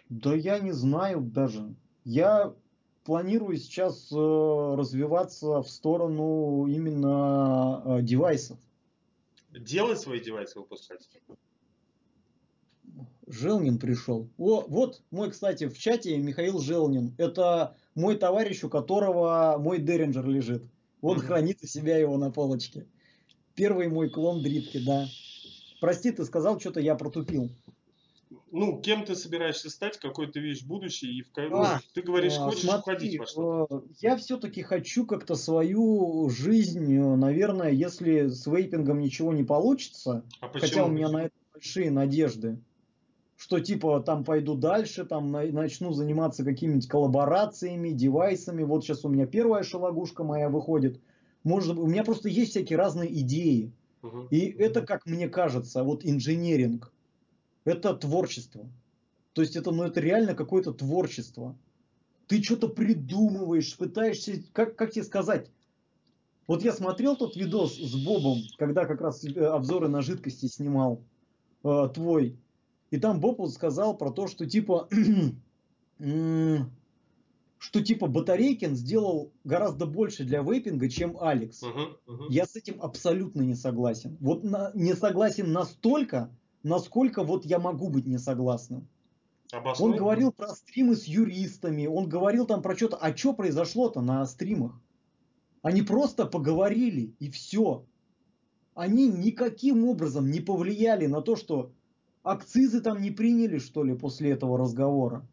Да я не знаю даже. Я планирую сейчас развиваться в сторону именно девайсов. Делай свои девайсы, выпускать. Желнин пришел. О, вот мой, кстати, в чате Михаил Желнин. Это мой товарищ, у которого мой Деринджер лежит. Он хранит у себя его на полочке. Первый мой клон дрифки, да. Прости, ты сказал что-то, я протупил. Ну, кем ты собираешься стать, какой ты видишь будущее? И в... ты говоришь, хочешь уходить во что-то. Я все-таки хочу как-то свою жизнь, наверное, если с вейпингом ничего не получится. А почему? Хотя у меня на это большие надежды. Что типа там пойду дальше, там начну заниматься какими-нибудь коллаборациями, девайсами. Вот сейчас у меня первая шелогушка моя выходит. Может, у меня просто есть всякие разные идеи. И это, как мне кажется, вот инженеринг. Это творчество. То есть это, ну, это реально какое-то творчество. Ты что-то придумываешь, пытаешься... Как тебе сказать? Вот я смотрел тот видос с Бобом, когда как раз обзоры на жидкости снимал твой. И там Боб сказал про то, что типа, Батарейкин сделал гораздо больше для вейпинга, чем Алекс. Я с этим абсолютно не согласен. Вот не согласен настолько, насколько вот я могу быть не согласным. Он говорил про стримы с юристами, он говорил там про что-то. А что произошло-то на стримах? Они просто поговорили и все. Они никаким образом не повлияли на то, что... Акцизы там не приняли, что ли, после этого разговора?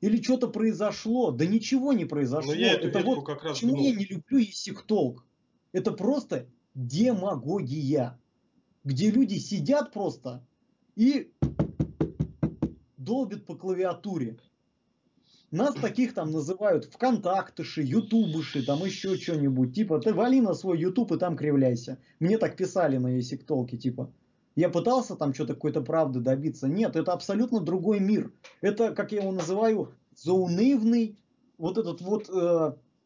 Или что-то произошло? Да ничего не произошло. Но я это вот как раз почему я не люблю иссектолк. Это просто демагогия, где люди сидят просто и долбят по клавиатуре. Нас таких там называют вконтактыши, ютубыши, там еще что-нибудь. Типа, ты вали на свой ютуб и там кривляйся. Мне так писали на иссектолке, типа. Я пытался там что-то какой-то правды добиться. Нет, это абсолютно другой мир. Это, как я его называю, заунывный, вот этот вот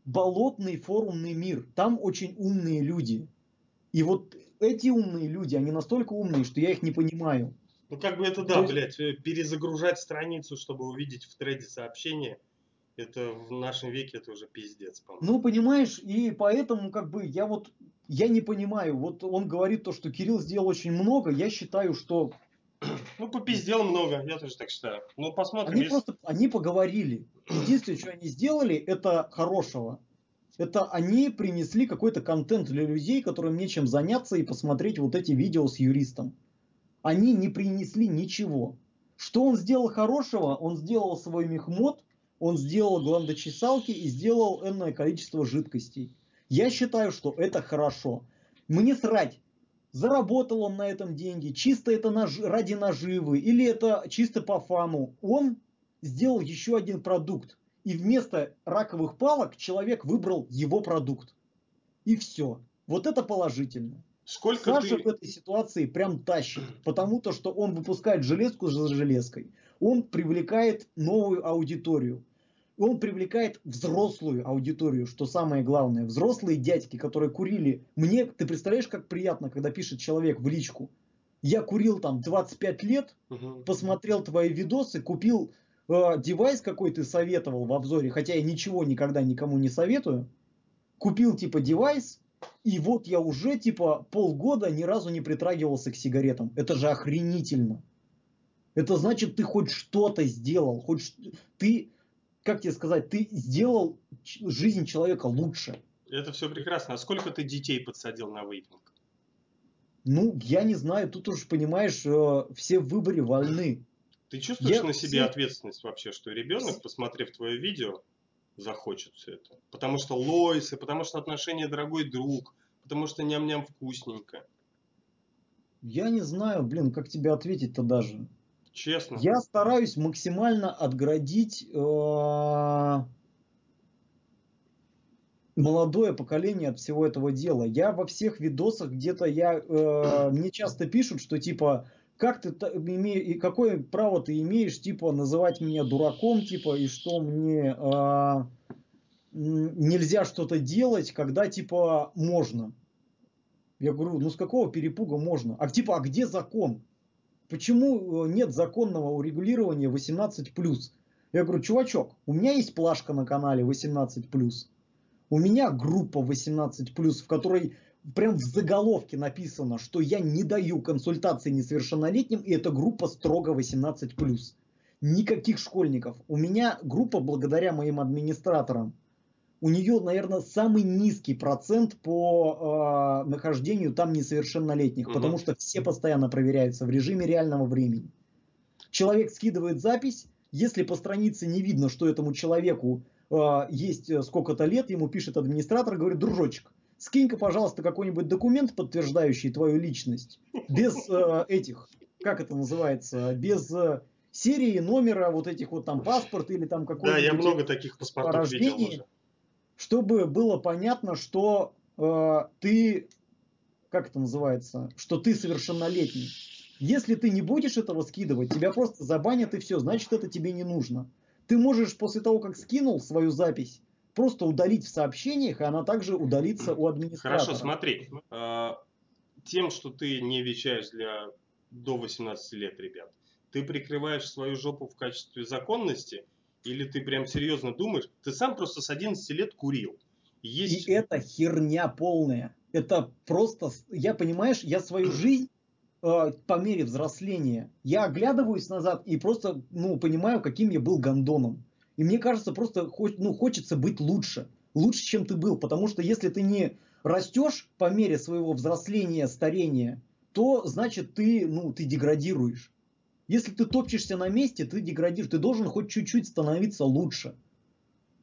болотный форумный мир. Там очень умные люди. И вот эти умные люди, они настолько умные, что я их не понимаю. Ну как бы это да, блядь, перезагружать страницу, чтобы увидеть в треде сообщение, это в нашем веке это уже пиздец, по-моему. Ну понимаешь, и поэтому как бы я вот, я не понимаю, вот он говорит то, что Кирилл сделал очень много, я считаю, что... Ну попиздел много, я тоже так считаю, но посмотрим. Они просто, они поговорили, единственное, что они сделали, это хорошего. Это они принесли какой-то контент для людей, которым нечем заняться и посмотреть вот эти видео с юристом. Они не принесли ничего. Что он сделал хорошего? Он сделал свой мехмод, он сделал гландочесалки и сделал энное количество жидкостей. Я считаю, что это хорошо. Мне срать, заработал он на этом деньги, чисто это ради наживы или это чисто по фану. Он сделал еще один продукт. И вместо раковых палок человек выбрал его продукт. И все. Вот это положительно. Сколько Саша в этой ситуации прям тащит, потому то, что он выпускает железку за железкой. Он привлекает новую аудиторию. Он привлекает взрослую аудиторию, что самое главное. Взрослые дядьки, которые курили. Мне, ты представляешь, как приятно, когда пишет человек в личку. Я курил там 25 лет, посмотрел твои видосы, купил девайс, какой ты советовал в обзоре, хотя я ничего никогда никому не советую. Купил типа девайс. И вот я уже типа полгода ни разу не притрагивался к сигаретам. Это же охренительно. Это значит, ты хоть что-то сделал. Хоть ты, как тебе сказать, ты сделал жизнь человека лучше. Это все прекрасно. А сколько ты детей подсадил на вейпинг? Ну, я не знаю. Тут уж, понимаешь, все в выборе вольны. Ты чувствуешь на себе ответственность вообще, что ребенок, посмотрев твое видео... захочет все это. Потому что лойсы, потому что отношения дорогой друг, потому что ням-ням вкусненько. Я не знаю, блин, как тебе ответить-то даже. Честно. Я стараюсь максимально отградить молодое поколение от всего этого дела. Я во всех видосах где-то, мне часто пишут, что типа... Как ты, какое право ты имеешь, типа, называть меня дураком, типа, и что мне нельзя что-то делать, когда, типа, можно? Я говорю, ну с какого перепуга можно? А типа, а где закон? Почему нет законного урегулирования 18+? Я говорю, чувачок, у меня есть плашка на канале 18+. У меня группа 18+, в которой... Прям в заголовке написано, что я не даю консультации несовершеннолетним, и эта группа строго 18+. Никаких школьников. У меня группа, благодаря моим администраторам, у нее, наверное, самый низкий процент по нахождению там несовершеннолетних, потому что все постоянно проверяются в режиме реального времени. Человек скидывает запись, если по странице не видно, что этому человеку есть сколько-то лет, ему пишет администратор, говорит, дружочек, скинь-ка, пожалуйста, какой-нибудь документ, подтверждающий твою личность, без этих, как это называется, без серии, номера, вот этих вот там паспорт или там какой-то. Да, я много таких паспортов видел уже. Чтобы было понятно, что ты, как это называется, что ты совершеннолетний. Если ты не будешь этого скидывать, тебя просто забанят и все, значит это тебе не нужно. Ты можешь после того, как скинул свою запись, просто удалить в сообщениях, и она также удалится у администратора. Хорошо, смотри. Тем, что ты не вещаешь для до 18 лет, ребят, ты прикрываешь свою жопу в качестве законности, или ты прям серьезно думаешь, ты сам просто с 11 лет курил. Есть... И это херня полная. Это просто, я понимаешь, я свою жизнь по мере взросления, я оглядываюсь назад и просто понимаю, каким я был гондоном. И мне кажется, просто хочется быть лучше. Лучше, чем ты был. Потому что если ты не растешь по мере своего взросления, старения, то значит ты деградируешь. Если ты топчешься на месте, ты деградируешь. Ты должен хоть чуть-чуть становиться лучше.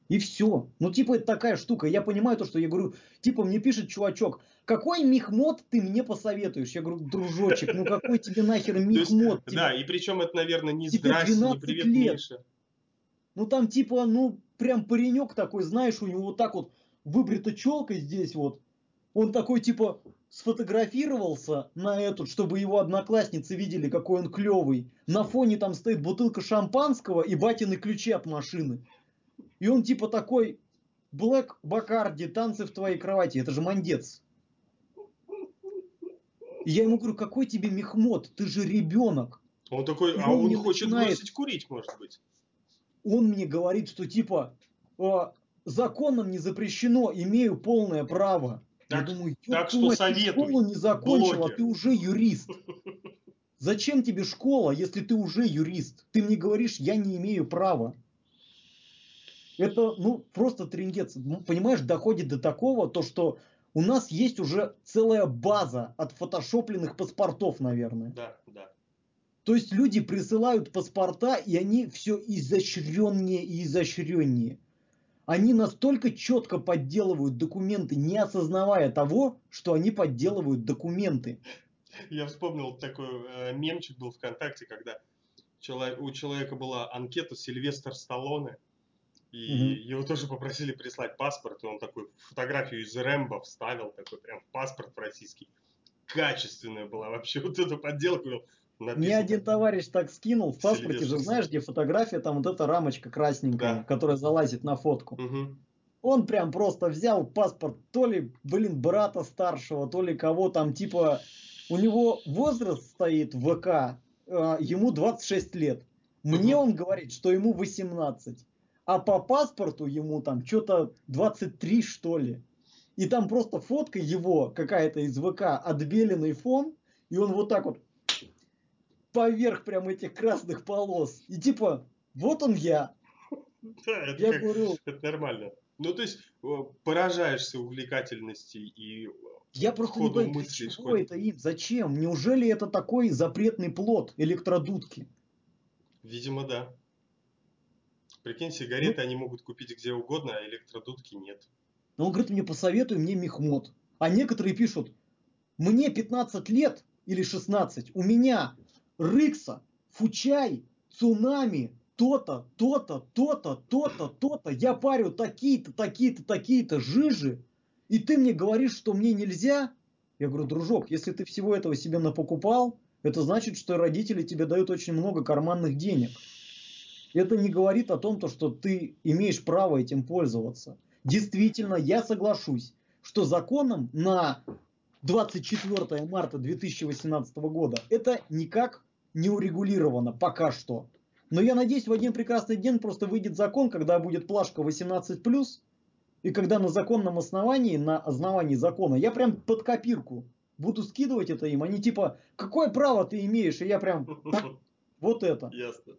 И все. Ну, типа, это такая штука. Я понимаю то, что я говорю. Типа, мне пишет чувачок, какой мехмод ты мне посоветуешь? Я говорю, дружочек, ну какой тебе нахер мехмод? Да, и причем это, наверное, не здрасте, не привет, Миша. Ну, там, типа, ну, прям паренек такой, знаешь, у него вот так вот выбрита челка здесь вот. Он такой, типа, сфотографировался на этот, чтобы его одноклассницы видели, какой он клевый. На фоне там стоит бутылка шампанского и батины ключи от машины. И он типа такой, Black Bacardi, танцы в твоей кровати. Это же мандец. И я ему говорю, какой тебе мехмот? Ты же ребенок. Он такой, а он хочет бросить курить, может быть. Он мне говорит, что типа, законом не запрещено, имею полное право. Так, я думаю, так что советую. Школу не закончил, блогер. А ты уже юрист. Зачем тебе школа, если ты уже юрист? Ты мне говоришь, я не имею права. Это, ну, просто трындец. Понимаешь, доходит до такого, то, что у нас есть уже целая база от фотошопленных паспортов, наверное. Да, да. То есть люди присылают паспорта, и они все изощреннее и изощреннее. Они настолько четко подделывают документы, не осознавая того, что они подделывают документы. Я вспомнил такой мемчик был ВКонтакте, когда у человека была анкета «Сильвестр Сталлоне». И его тоже попросили прислать паспорт, и он такую фотографию из Рэмбо вставил, такой прям паспорт российский. Качественная была вообще, вот эту подделку. Мне один товарищ так скинул, в паспорте же, знаешь, где фотография, там вот эта рамочка красненькая, да, которая залазит на фотку. Он прям просто взял паспорт то ли, блин, брата старшего, то ли кого там, типа, у него возраст стоит в ВК, ему 26 лет. Мне он говорит, что ему 18. А по паспорту ему там что-то 23, что ли. И там просто фотка его, какая-то из ВК, отбеленный фон. И он вот так вот поверх прям этих красных полос. И типа, вот он я. Да, я говорю, это нормально. Ну, то есть, поражаешься увлекательности и я просто не понимаю, чего это им? Зачем? Неужели это такой запретный плод электродудки? Видимо, да. Прикинь, сигареты они могут купить где угодно, а электродудки нет. Но он говорит, мне посоветуй, мне мехмот. А некоторые пишут, мне 15 лет или 16, у меня рыкса, фучай, цунами, то-то, то-то, то-то, то-то, то-то, я парю такие-то, такие-то, такие-то жижи, и ты мне говоришь, что мне нельзя? Я говорю, дружок, если ты всего этого себе напокупал, это значит, что родители тебе дают очень много карманных денег. Это не говорит о том, что ты имеешь право этим пользоваться. Действительно, я соглашусь, что законом на 24 марта 2018 года это никак не урегулировано пока что. Но я надеюсь, в один прекрасный день просто выйдет закон, когда будет плашка 18+, и когда на законном основании, закона, я прям под копирку буду скидывать это им. Они типа, какое право ты имеешь? И я прям, вот это. Ясно.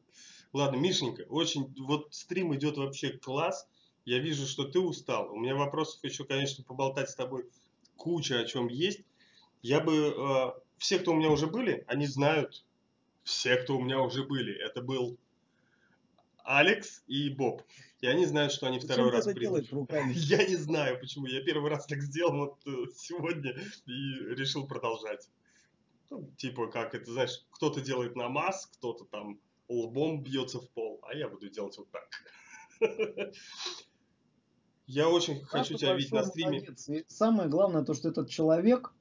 Ладно, Мишенька, очень, вот стрим идет вообще класс, я вижу, что ты устал, у меня вопросов еще, конечно, поболтать с тобой куча о чем есть, я бы, все, кто у меня уже были, они знают, все, кто у меня уже были, это был Алекс и Боб, и они знают, что они второй раз придут. Я не знаю, почему, я первый раз так сделал вот сегодня и решил продолжать, типа, как это, знаешь, кто-то делает намаз, кто-то там лбом бьется в пол, а я буду делать вот так. Я очень хочу тебя видеть на стриме. Самое главное то, что этот человек,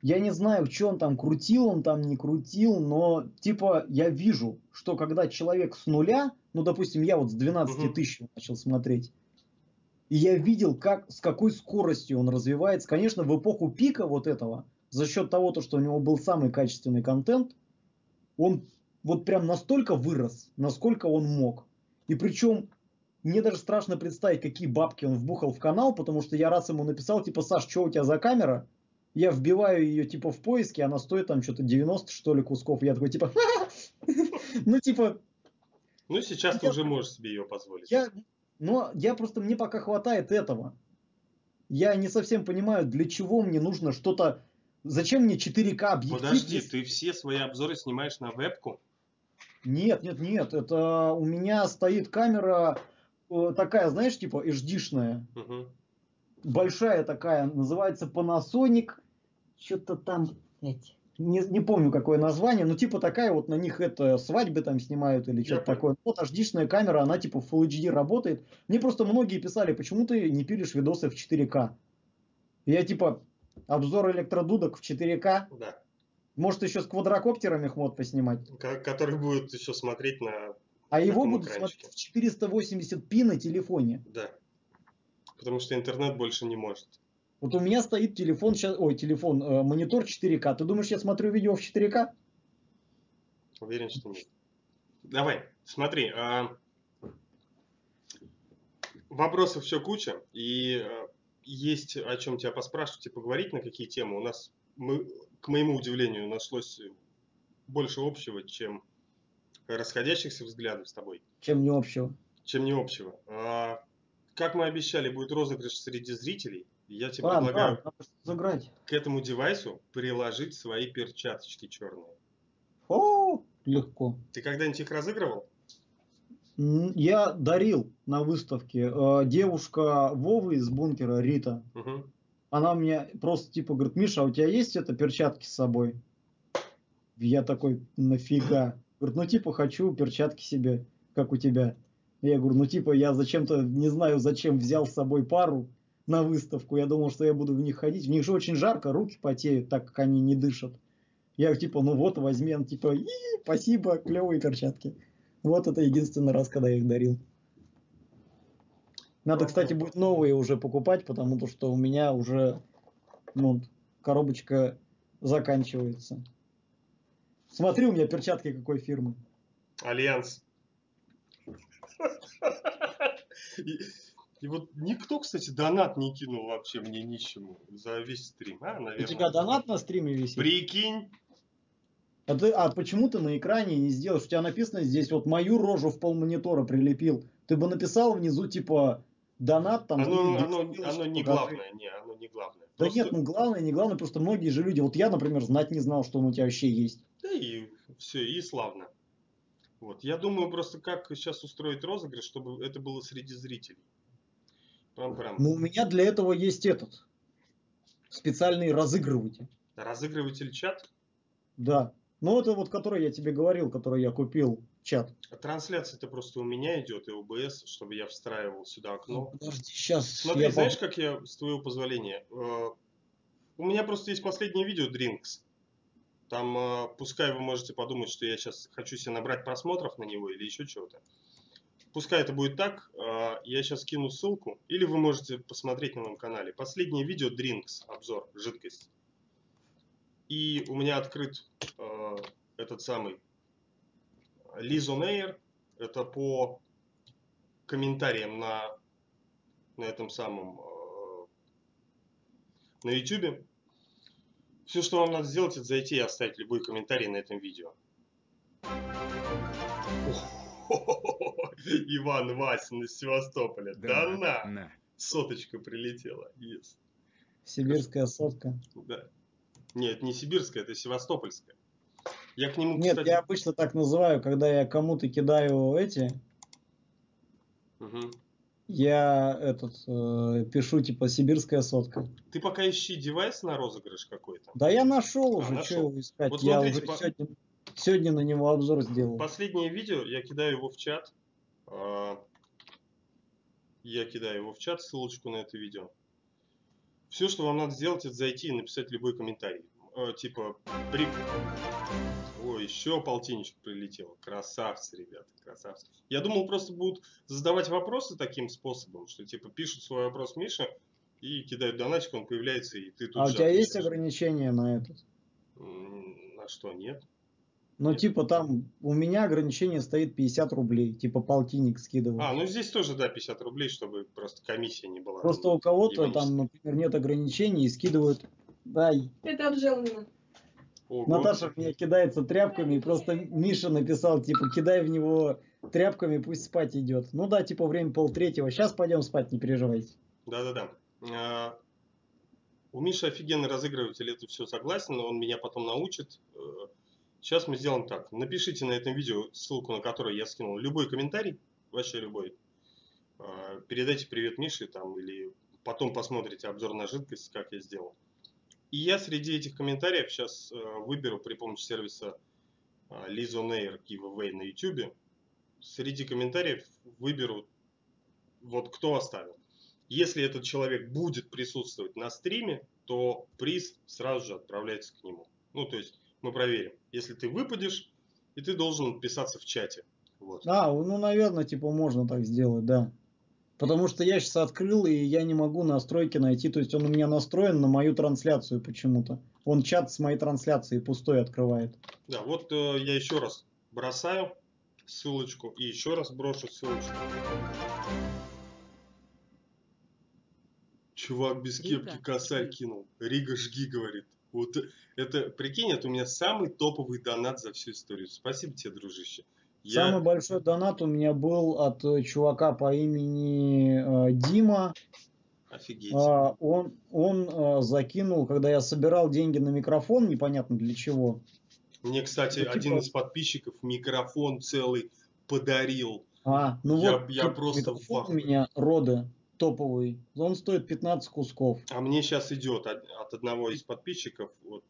я не знаю, что он там крутил, он там не крутил, но типа я вижу, что когда человек с нуля, ну допустим, я вот с 12 тысяч начал смотреть, и я видел, как, с какой скоростью он развивается. Конечно, в эпоху пика вот этого, за счет того, что у него был самый качественный контент, он вот прям настолько вырос, насколько он мог. И причем, мне даже страшно представить, какие бабки он вбухал в канал, потому что я раз ему написал, типа, Саш, что у тебя за камера? Я вбиваю ее, типа, в поиске, она стоит там что-то 90, что ли, кусков. Я такой, типа, ну, типа... Ну, сейчас ты уже можешь себе ее позволить. Но я просто, мне пока хватает этого. Я не совсем понимаю, для чего мне нужно что-то... Зачем мне 4К объектив? Подожди, ты все свои обзоры снимаешь на вебку? Нет, это у меня стоит камера такая, знаешь, типа HD-шная. Угу. Большая такая, называется Panasonic. Что-то там, не помню какое название, но типа такая вот на них это свадьбы там снимают или что-то такое. Вот HD-шная камера, она типа в Full HD работает. Мне просто многие писали, почему ты не пилишь видосы в 4К? Я типа обзор электродудок в 4К. Да. Может еще с квадрокоптерами их вот поснимать. Который будет еще смотреть на... А на его будут смотреть в 480p на телефоне. Да. Потому что интернет больше не может. Вот у меня стоит телефон, монитор 4К. Ты думаешь, я смотрю видео в 4К? Уверен, что нет. Давай, смотри. Вопросов все куча. И есть о чем тебя поспрашивать и поговорить, на какие темы. У нас... К моему удивлению, нашлось больше общего, чем расходящихся взглядов с тобой. Чем не общего. Как мы обещали, будет розыгрыш среди зрителей. Я тебе предлагаю к этому девайсу приложить свои перчаточки черные. О, легко. Ты когда-нибудь их разыгрывал? Я дарил на выставке. Девушка Вовы из бункера, Рита. Угу. Она мне просто типа говорит: Миша, а у тебя есть это перчатки с собой? Я такой: нафига? Говорит: ну типа хочу перчатки себе, как у тебя. Я говорю: ну типа я зачем-то, не знаю зачем, взял с собой пару на выставку. Я думал, что я буду в них ходить. В них же очень жарко, руки потеют, так как они не дышат. Я типа: ну вот, возьми. Он типа: спасибо, клевые перчатки. Вот это единственный раз, когда я их дарил. Надо, кстати, будет новые уже покупать, потому что у меня уже коробочка заканчивается. Смотри, у меня перчатки какой фирмы. Альянс. И вот никто, кстати, донат не кинул вообще мне нищему за весь стрим. У тебя донат на стриме висит? Прикинь. А почему ты на экране не сделаешь? У тебя написано здесь, вот мою рожу в полмонитора прилепил. Ты бы написал внизу, типа... Донат там... Оно не главное, Да нет, главное, просто многие же люди... Вот я, например, знать не знал, что он у тебя вообще есть. Да и все, и славно. Вот, я думаю просто, как сейчас устроить розыгрыш, чтобы это было среди зрителей. Прям. Ну, у меня для этого есть этот. Специальный разыгрыватель. Разыгрыватель чат? Да. Ну, это вот, который я тебе говорил, который я купил. Чат. А трансляция-то просто у меня идет, и ОБС, чтобы я встраивал сюда окно. Подожди, сейчас. Смотри, знаешь, как я, с твоего позволения, у меня просто есть последнее видео Drinks. Там, пускай вы можете подумать, что я сейчас хочу себе набрать просмотров на него или еще чего-то. Пускай это будет так, я сейчас кину ссылку, или вы можете посмотреть на моем канале. Последнее видео Drinks, обзор, жидкость. И у меня открыт этот самый Лизон Эйр, это по комментариям на этом самом, на YouTube. Все, что вам надо сделать, это зайти и оставить любой комментарий на этом видео. Иван Васин из Севастополя. Да на! Соточка прилетела. Yes. Сибирская сотка. Да. Нет, не сибирская, это севастопольская. Я к нему, кстати... Нет, я обычно так называю, когда я кому-то кидаю эти, я пишу типа сибирская сотка. Ты пока ищи девайс на розыгрыш какой-то. Да я нашел уже, что его искать. Вот я смотрите, уже сегодня на него обзор сделал. Последнее видео, я кидаю его в чат. Я кидаю его в чат, ссылочку на это видео. Все, что вам надо сделать, это зайти и написать любой комментарий. Типа... Ой, еще полтинничек прилетело. Красавцы, ребята, красавцы. Я думал, просто будут задавать вопросы таким способом, что типа пишут свой вопрос Миша и кидают донатчик, он появляется, и ты тут... А у тебя есть ограничения на этот? На что, нет? Ну, нет. Типа там у меня ограничение стоит 50 рублей, типа полтинник скидываю. Ну здесь тоже, да, 50 рублей, чтобы просто комиссия не была. Просто у кого-то там, например, нет ограничений и скидывают... Дай. Это обжаловано. Наташа меня кидается тряпками, и просто Миша написал, типа, кидай в него тряпками, пусть спать идет. Ну да, типа, время 2:30, сейчас пойдем спать, не переживайте. Да-да-да. У Миши офигенный разыгрыватель, это все согласен, он меня потом научит, Сейчас мы сделаем так. Напишите на этом видео, ссылку на которую я скинул, любой комментарий, вообще любой. Передайте привет Мише там, или потом посмотрите обзор на жидкость, как я сделал. И я среди этих комментариев сейчас выберу при помощи сервиса Lizonair Giveaway на YouTube. Среди комментариев выберу, вот кто оставил. Если этот человек будет присутствовать на стриме, то приз сразу же отправляется к нему. Ну, то есть мы проверим. Если ты выпадешь, и ты должен писаться в чате. Вот. А, ну, наверное, типа можно так сделать, да. Потому что я сейчас открыл, и я не могу настройки найти. То есть он у меня настроен на мою трансляцию почему-то. Он чат с моей трансляции пустой открывает. Да, вот я еще раз бросаю ссылочку и еще раз брошу ссылочку. Чувак без кепки косарь кинул. Рига, жги, говорит. Вот это, прикинь, это у меня самый топовый донат за всю историю. Спасибо тебе, дружище. Самый большой донат у меня был от чувака по имени Дима. Офигеть. Он закинул, когда я собирал деньги на микрофон, непонятно для чего. Мне, кстати, ну, типа... один из подписчиков микрофон целый подарил. А, ну я, вот я просто у меня рода топовый. Он стоит 15 кусков. А мне сейчас идет от одного из подписчиков. Вот,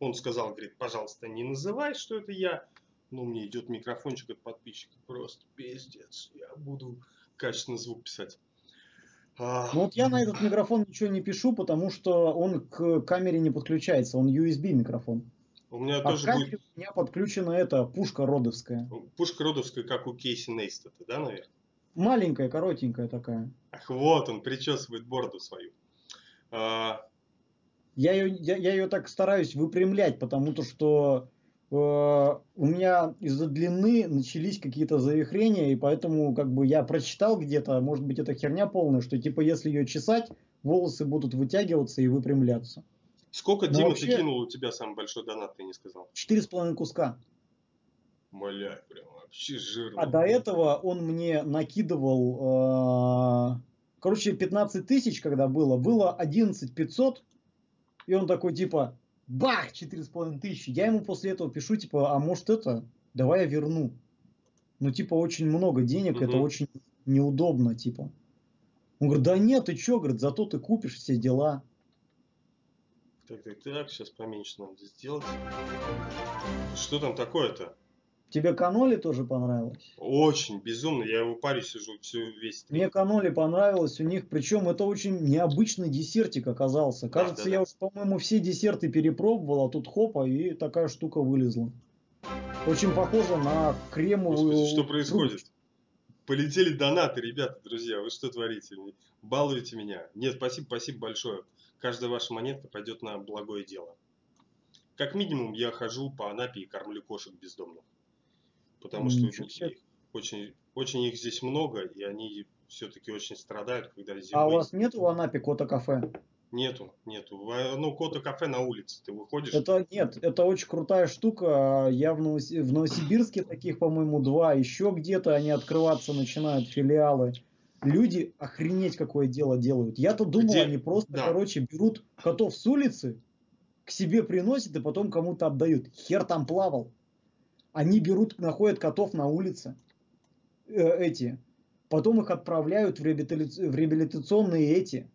он сказал, говорит, пожалуйста, не называй, что это я. Ну, мне идет микрофончик от подписчика. Просто пиздец. Я буду качественно звук писать. Ну, вот я на этот микрофон ничего не пишу, потому что он к камере не подключается. Он USB микрофон. У меня тоже будет... у меня подключена эта пушка родовская. Пушка родовская, как у Кейси Нейстата, да, наверное? Маленькая, коротенькая такая. Ах, вот он причесывает бороду свою. Я ее так стараюсь выпрямлять, потому что... у меня из-за длины начались какие-то завихрения, и поэтому как бы я прочитал где-то, может быть, это херня полная, что типа если ее чесать, волосы будут вытягиваться и выпрямляться. Сколько, Дима, вообще, ты кинул, у тебя самый большой донат, ты не сказал? 4,5 куска. Бля, прям вообще жирно. А до этого он мне накидывал, короче, 15 тысяч, когда было 11 500, и он такой типа... Бах! 4,5 тысячи. Я ему после этого пишу, типа, а может это, давай я верну. Ну, типа, очень много денег, это очень неудобно, типа. Он говорит, да нет, ты чё, говорит, зато ты купишь все дела. Так, сейчас поменьше надо сделать. Что там такое-то? Тебе каноли тоже понравилось? Очень, безумно, я в паре сижу всю весь. Мне каноли понравилось у них, причем это очень необычный десертик оказался. Кажется, да. Я уж, по-моему, все десерты перепробовал, а тут хопа, и такая штука вылезла. Очень похоже на кремовую... Господи, что происходит? Полетели донаты, ребята, друзья, вы что творите? Балуете меня. Нет, спасибо, спасибо большое. Каждая ваша монетка пойдет на благое дело. Как минимум, я хожу по Анапе и кормлю кошек бездомных. Потому что очень их здесь много, и они все-таки очень страдают, когда зимой... А у вас нету в Анапе кота-кафе? Нету. Ну, кота-кафе на улице, ты выходишь... Нет, это очень крутая штука. Я в Новосибирске таких, по-моему, 2. Еще где-то они открываться начинают, филиалы. Люди, охренеть, какое дело делают. Я-то думал, они просто, короче, берут котов с улицы, к себе приносят и потом кому-то отдают. Хер там плавал. Они берут, находят котов на улице, потом их отправляют в реабилитационные эти.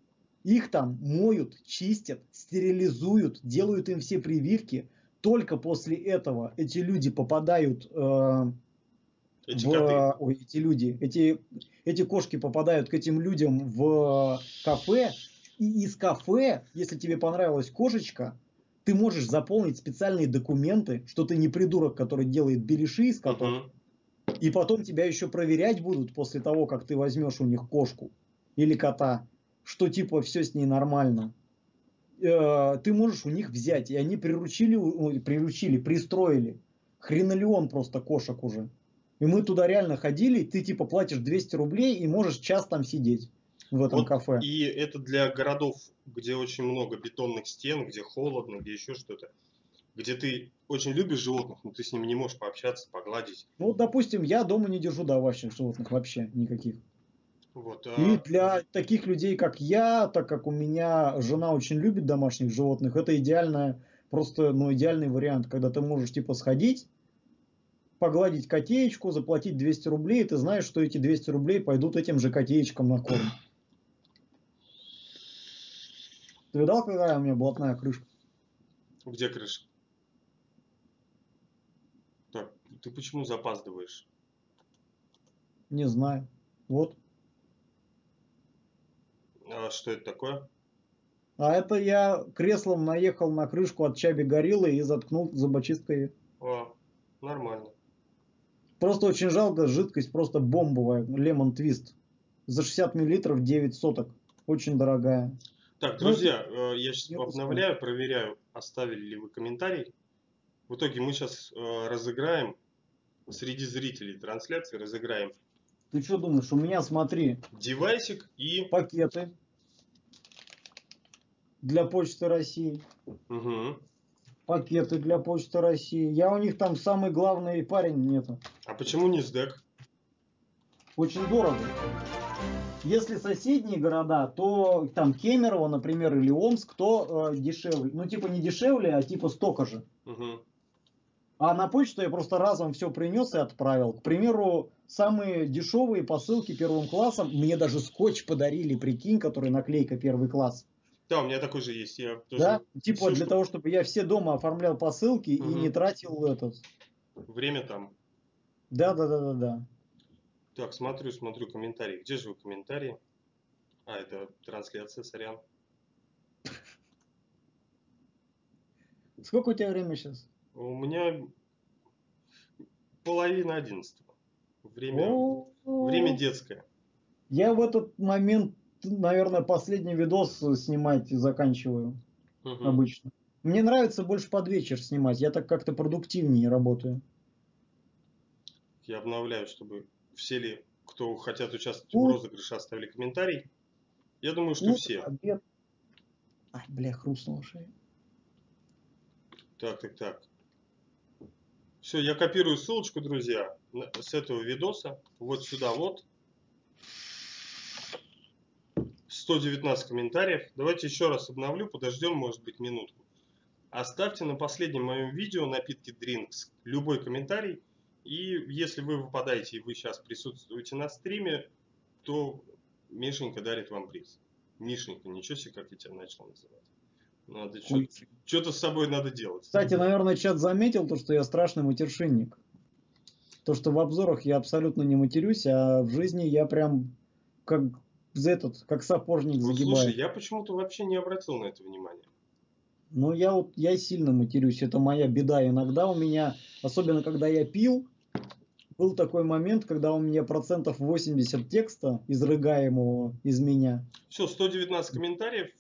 Их там моют, чистят, стерилизуют, делают им все прививки. Только после этого эти люди попадают эти кошки попадают к этим людям в кафе. И из кафе, если тебе понравилась кошечка, ты можешь заполнить специальные документы, что ты не придурок, который делает беляши из котов. И потом тебя еще проверять будут после того, как ты возьмешь у них кошку или кота, что типа все с ней нормально. Ты можешь у них взять. И они пристроили. Хренолеон просто кошек уже. И мы туда реально ходили, ты типа платишь 200 рублей и можешь час там сидеть. В этом кафе. И это для городов, где очень много бетонных стен, где холодно, где еще что-то. Где ты очень любишь животных, но ты с ними не можешь пообщаться, погладить. Ну, вот, допустим, я дома не держу домашних животных вообще никаких. Вот, И для таких людей, как я, так как у меня жена очень любит домашних животных, это идеальная Просто, ну, идеальный вариант, когда ты можешь, типа, сходить, погладить котеечку, заплатить 200 рублей, и ты знаешь, что эти 200 рублей пойдут этим же котеечкам на корм. Ты видал, какая у меня блатная крышка? Где крышка? Так, ты почему запаздываешь? Не знаю. Вот. А что это такое? А это я креслом наехал на крышку от Чаби Гориллы и заткнул зубочисткой. О, нормально. Просто очень жалко, жидкость просто бомбовая. Лемон твист. За 60 миллилитров 9 соток. Очень дорогая. Так, друзья, ну, я сейчас обновляю, проверяю, оставили ли вы комментарий. В итоге мы сейчас разыграем среди зрителей трансляции, разыграем. Ты что думаешь? У меня, смотри, девайсик и пакеты для Почты России. Угу. Пакеты для Почты России. Я у них там самый главный парень нету. А почему не СДЭК? Очень дорого. Если соседние города, то там Кемерово, например, или Омск, то дешевле. Ну, типа не дешевле, а типа столько же. Угу. А на почту я просто разом все принес и отправил. К примеру, самые дешевые посылки первым классом. Мне даже скотч подарили, прикинь, который наклейка первый класс. Да, у меня такой же есть. Я тоже... Да? Типа все, для того, чтобы я все дома оформлял посылки, угу, и не тратил этот... время там. Да. Так, смотрю комментарии. Где же вы комментарии? А, это трансляция, сорян. Сколько у тебя время сейчас? У меня 10:30. Время детское. Я в этот момент, наверное, последний видос снимать заканчиваю. Угу. Обычно. Мне нравится больше под вечер снимать. Я так как-то продуктивнее работаю. Я обновляю, чтобы... все ли, кто хотят участвовать в розыгрыше, оставили комментарий? Я думаю, что все. Обед. Ай, бля, хрустнула шея. Так. Все, я копирую ссылочку, друзья, с этого видоса. Вот сюда вот. 119 комментариев. Давайте еще раз обновлю, подождем, может быть, минутку. Оставьте на последнем моем видео напитки Drinks любой комментарий. И если вы выпадаете, и вы сейчас присутствуете на стриме, то Мишенька дарит вам приз. Мишенька, ничего себе, как я тебя начал называть. Надо что-то с собой надо делать. Кстати, наверное, чат заметил то, что я страшный матершинник. То, что в обзорах я абсолютно не матерюсь, а в жизни я прям как сапожник загибаю. Ну, слушай, я почему-то вообще не обратил на это внимание. Ну, я сильно матерюсь, это моя беда. Иногда у меня, особенно когда я пил, был такой момент, когда у меня 80% текста, изрыгаемого из меня. Все, 119 комментариев,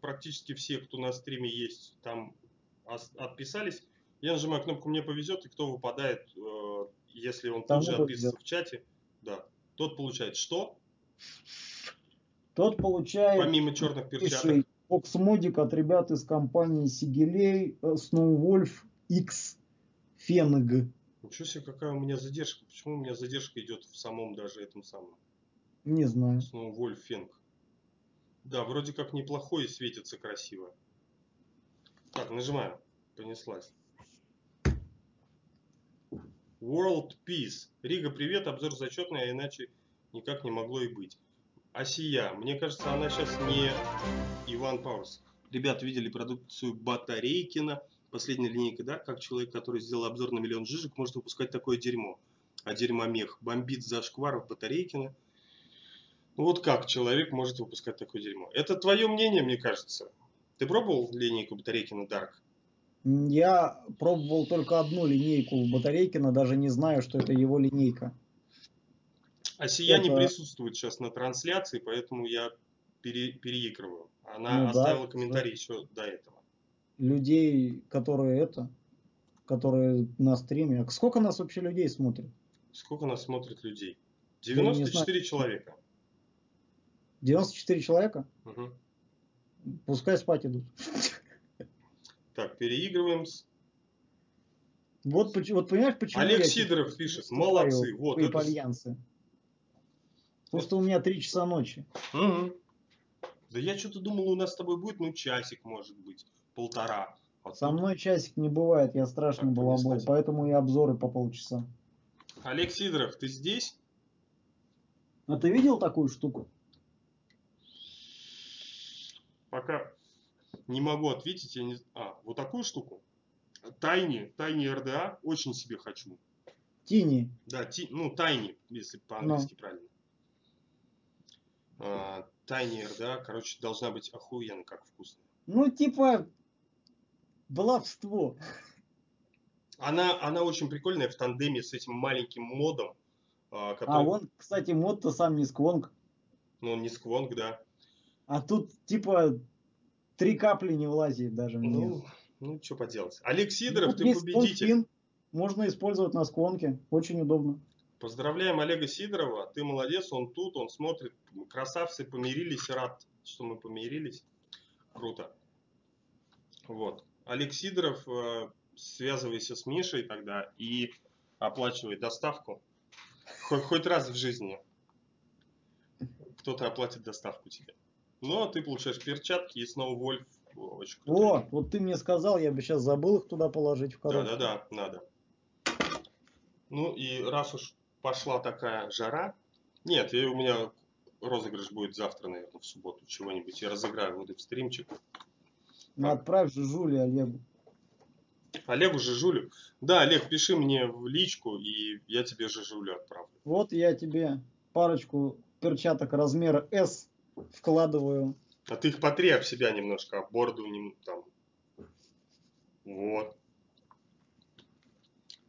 практически все, кто на стриме есть, там отписались. Я нажимаю кнопку «Мне повезет», и кто выпадает, если он тут же отписывается в чате, да, тот получает что? Тот получает... помимо черных перчаток. Бокс-модик от ребят из компании Сигелей, Сноувольф, X, Фенг. Ничего себе, какая у меня задержка. Почему у меня задержка идет в самом даже этом самом? Не знаю. Сноувольф, Фенг. Да, вроде как неплохой и светится красиво. Так, нажимаю. Понеслась. World Peace. Рига, привет. Обзор зачетный, а иначе никак не могло и быть. Асия. Мне кажется, она сейчас не Иван Пауэрс. Ребят, видели продукцию Батарейкина. Последняя линейка, да? Как человек, который сделал обзор на 1 000 000 жижек, может выпускать такое дерьмо. А дерьмомех бомбит за шкваров Батарейкина. Ну вот как человек может выпускать такое дерьмо? Это твое мнение, мне кажется. Ты пробовал линейку Батарейкина Дарк? Я пробовал только одну линейку у Батарейкина, даже не знаю, что это его линейка. Асия не присутствует сейчас на трансляции, поэтому я переигрываю. Она оставила комментарий еще до этого. Людей, которые на стриме. А сколько нас вообще людей смотрит? Сколько нас смотрит людей? 94 человека. 94 человека? Угу. Пускай спать идут. Так, переигрываем. Вот понимаешь, почему... Олег Сидоров пишет, молодцы. Вот, Вейп Альянсы. Просто у меня 3 часа ночи. Угу. Да я что-то думал, у нас с тобой будет, ну, часик, может быть, 1,5. Со мной часик не бывает, я страшный балабол, поэтому и обзоры по полчаса. Олег Сидоров, ты здесь? А ты видел такую штуку? Пока не могу ответить. Я не... вот такую штуку. Тайни РДА очень себе хочу. Тини. Да, тайни, если по-английски правильно. Тайни РДА, короче, должна быть охуенно как вкусно. Ну, типа, баловство. Она очень прикольная в тандеме с этим маленьким модом. Который... он, кстати, мод-то сам не сквонг. Ну, он не сквонг, да. А тут, типа, 3 капли не влазит даже. Ну, что поделать. Олег Сидоров, ты победитель. Можно использовать на сквонке. Очень удобно. Поздравляем Олега Сидорова. Ты молодец, он тут, он смотрит. Красавцы, помирились. Рад, что мы помирились. Круто. Вот. Олег Сидоров, связывайся с Мишей тогда и оплачивай доставку. Хоть раз в жизни кто-то оплатит доставку тебе. Но ты получаешь перчатки и сноу-вольф. Очень круто. О, вот ты мне сказал, я бы сейчас забыл их туда положить в коробку. Да, надо. Ну и раз уж пошла такая жара... Нет, у меня розыгрыш будет завтра, наверное, в субботу чего-нибудь. Я разыграю вот и в стримчик. Ну, отправь Жижули Олегу. Олегу Жижулю? Да, Олег, пиши мне в личку, и я тебе Жижулю отправлю. Вот я тебе парочку перчаток размера S вкладываю. А ты их потри об себя немножко, об борду там. Вот.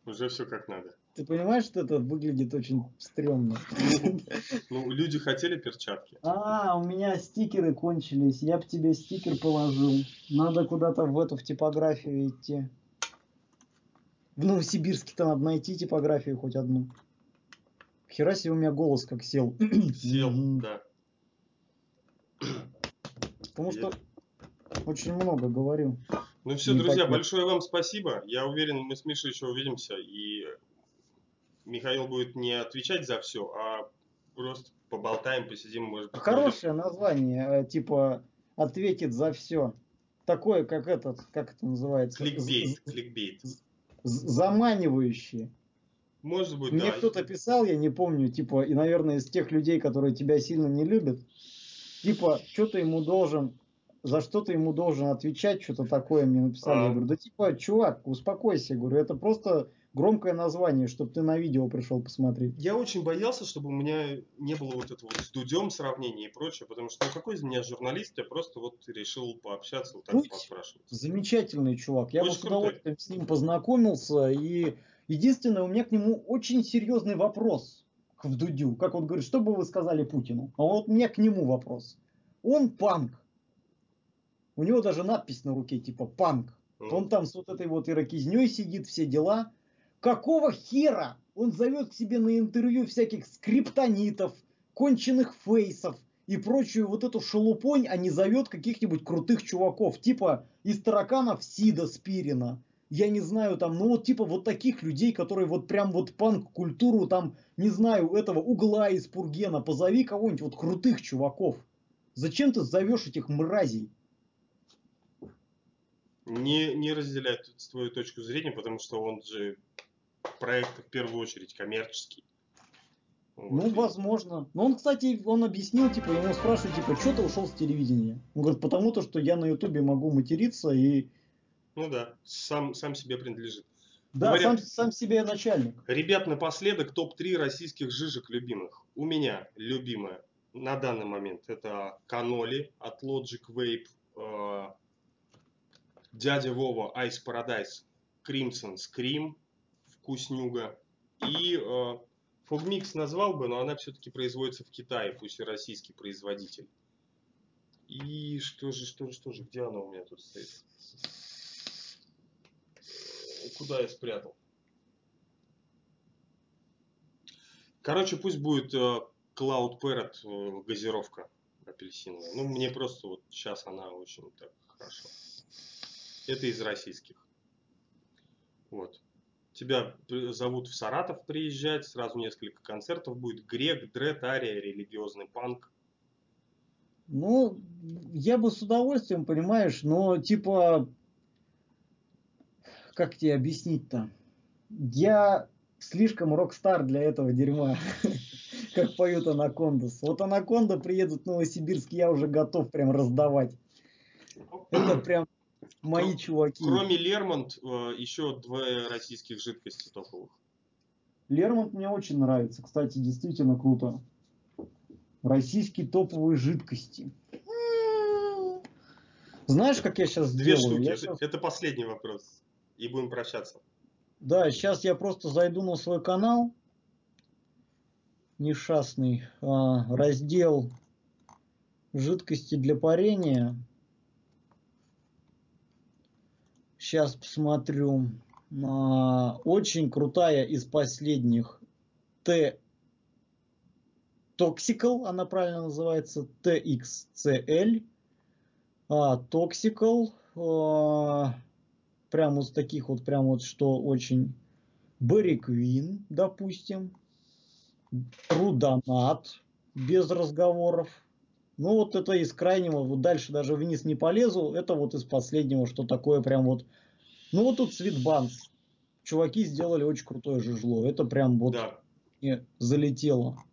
Уже все как надо. Ты понимаешь, что это выглядит очень стрёмно? Ну, люди хотели перчатки. А, у меня стикеры кончились. Я бы тебе стикер положил. Надо куда-то в типографию идти. В Новосибирске-то надо найти типографию хоть одну. Хера себе у меня голос как сел. Сел, да. Потому что очень много говорю. Ну все, друзья, большое вам спасибо. Я уверен, мы с Мишей еще увидимся. И Михаил будет не отвечать за все, а просто поболтаем, посидим. Может, хорошее название, типа, ответит за все. Такое, как этот, как это называется? Кликбейт. Кликбейт. Заманивающее. Может быть, мне кто-то писал, я не помню, типа, и, наверное, из тех людей, которые тебя сильно не любят. Типа, за что ты ему должен отвечать, что-то такое мне написали. Я говорю, да типа, чувак, успокойся, говорю, это просто громкое название, чтобы ты на видео пришел посмотреть. Я очень боялся, чтобы у меня не было вот этого с Дудем сравнения и прочее, потому что какой из меня журналист, я просто вот решил пообщаться, вот так поспрашивать. Замечательный чувак, я бы с удовольствием с ним познакомился, и единственное, у меня к нему очень серьезный вопрос. В Дудю, как он говорит, что бы вы сказали Путину? А вот у меня к нему вопрос. Он панк. У него даже надпись на руке, типа панк. Он там с вот этой вот ирокизней сидит, все дела. Какого хера он зовет к себе на интервью всяких скриптонитов, конченых фейсов и прочую вот эту шелупонь, а не зовет каких-нибудь крутых чуваков, типа из тараканов Сида Спирина. Я не знаю, там, ну вот типа вот таких людей, которые вот прям вот панк-культуру там, не знаю, этого угла из Пургена, позови кого-нибудь вот крутых чуваков. Зачем ты зовешь этих мразей? Не разделяет твою точку зрения, потому что он же проект в первую очередь коммерческий. Вот. Ну, возможно. Но он, кстати, он объяснил, типа, я его спрашиваю, типа, что ты ушел с телевидения? Он говорит, потому-то, что я на Ютубе могу материться и... Ну да, сам себе принадлежит. Да, говорят, сам себе начальник. Ребят, напоследок топ-3 российских жижек любимых. У меня любимая на данный момент это Каноли от Logic Vape, Дядя Вова Ice Paradise, Crimson Scream, вкуснюга. И Fogmix назвал бы, но она все-таки производится в Китае, пусть и российский производитель. И что же, где она у меня тут стоит? Куда я спрятал? Короче, пусть будет Cloud Parrot газировка апельсиновая. Ну, мне просто вот сейчас она очень так хорошо. Это из российских. Вот. Тебя зовут в Саратов приезжать. Сразу несколько концертов будет. Грег, дред, ария, религиозный панк. Ну, я бы с удовольствием, понимаешь, но типа... как тебе объяснить-то? Я слишком рок-стар для этого дерьма, как поют Анакондас. Вот Анаконда приедут в Новосибирск, я уже готов прям раздавать. Это прям мои чуваки. Кроме Лермонт, еще две российских жидкости топовых. Лермонт мне очень нравится, кстати, действительно круто. Российские топовые жидкости. Знаешь, как я сейчас две сделаю? Штуки. Сейчас... Это последний вопрос. И будем прощаться. Да, сейчас я просто зайду на свой канал. Несчастный. Раздел жидкости для парения. Сейчас посмотрю. Очень крутая из последних. Toxical, она правильно называется. TXCL. Toxical. Прям вот таких вот, прям вот, что очень. Berry Queen, допустим. Рудонат. Без разговоров. Ну вот это из крайнего. Вот дальше даже вниз не полезу. Это вот из последнего, что такое прям вот. Ну вот тут Свитбанс. Чуваки сделали очень крутое жижло. Это прям вот да. Залетело.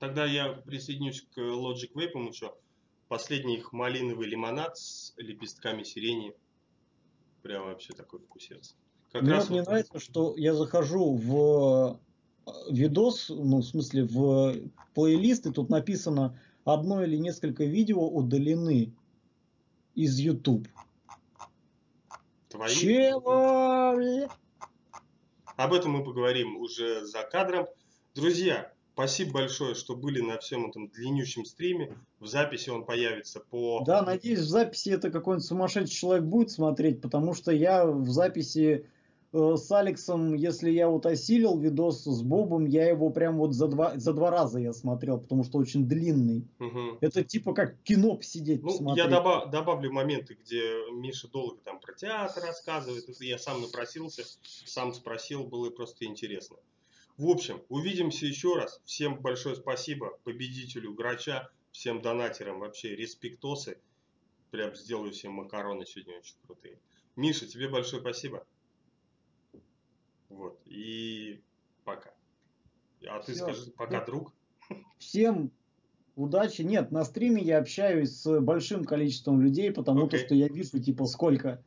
Тогда я присоединюсь к Logic Vape еще. Последний их малиновый лимонад с лепестками сирени. Прям вообще такой вкусец. Как мне раз вот мне нравится, что я захожу в видос, ну в смысле в плейлист, и тут написано одно или несколько видео удалены из YouTube. Твои? Чего? Об этом мы поговорим уже за кадром. Друзья, спасибо большое, что были на всем этом длиннющем стриме. В записи он появится по... Да, надеюсь, в записи это какой-нибудь сумасшедший человек будет смотреть, потому что я в записи с Алексом, если я вот осилил видос с Бобом, я его прям вот за два раза я смотрел, потому что очень длинный. Угу. Это типа как кино посидеть, ну, посмотреть. Я добавлю моменты, где Миша долго там про театр рассказывает. Это я сам напросился, сам спросил, было просто интересно. В общем, увидимся еще раз. Всем большое спасибо победителю Грача, всем донатерам, вообще респектосы. Прям сделаю себе макароны сегодня очень крутые. Миша, тебе большое спасибо. Вот, и пока. А ты скажи пока, друг. Всем удачи. Нет, на стриме я общаюсь с большим количеством людей, потому что я вижу, типа, сколько...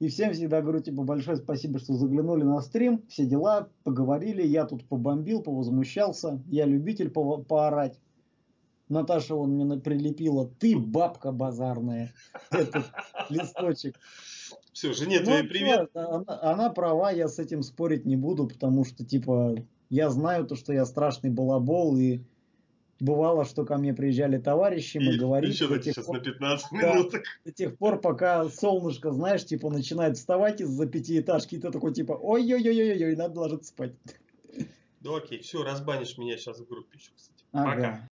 И всем всегда говорю, типа, большое спасибо, что заглянули на стрим, все дела, поговорили, я тут побомбил, повозмущался, я любитель поорать. Наташа вон мне прилепила, ты бабка базарная, этот листочек. Все, жене твоей привет. Она права, я с этим спорить не буду, потому что, типа, я знаю то, что я страшный балабол, и бывало, что ко мне приезжали товарищи, мы говорили... До тех пор, пока солнышко, знаешь, типа начинает вставать из-за пятиэтажки, и ты такой типа, ой-ой-ой-ой-ой, надо ложиться спать. Да окей, все, разбанишь меня сейчас в группе еще, кстати. Пока.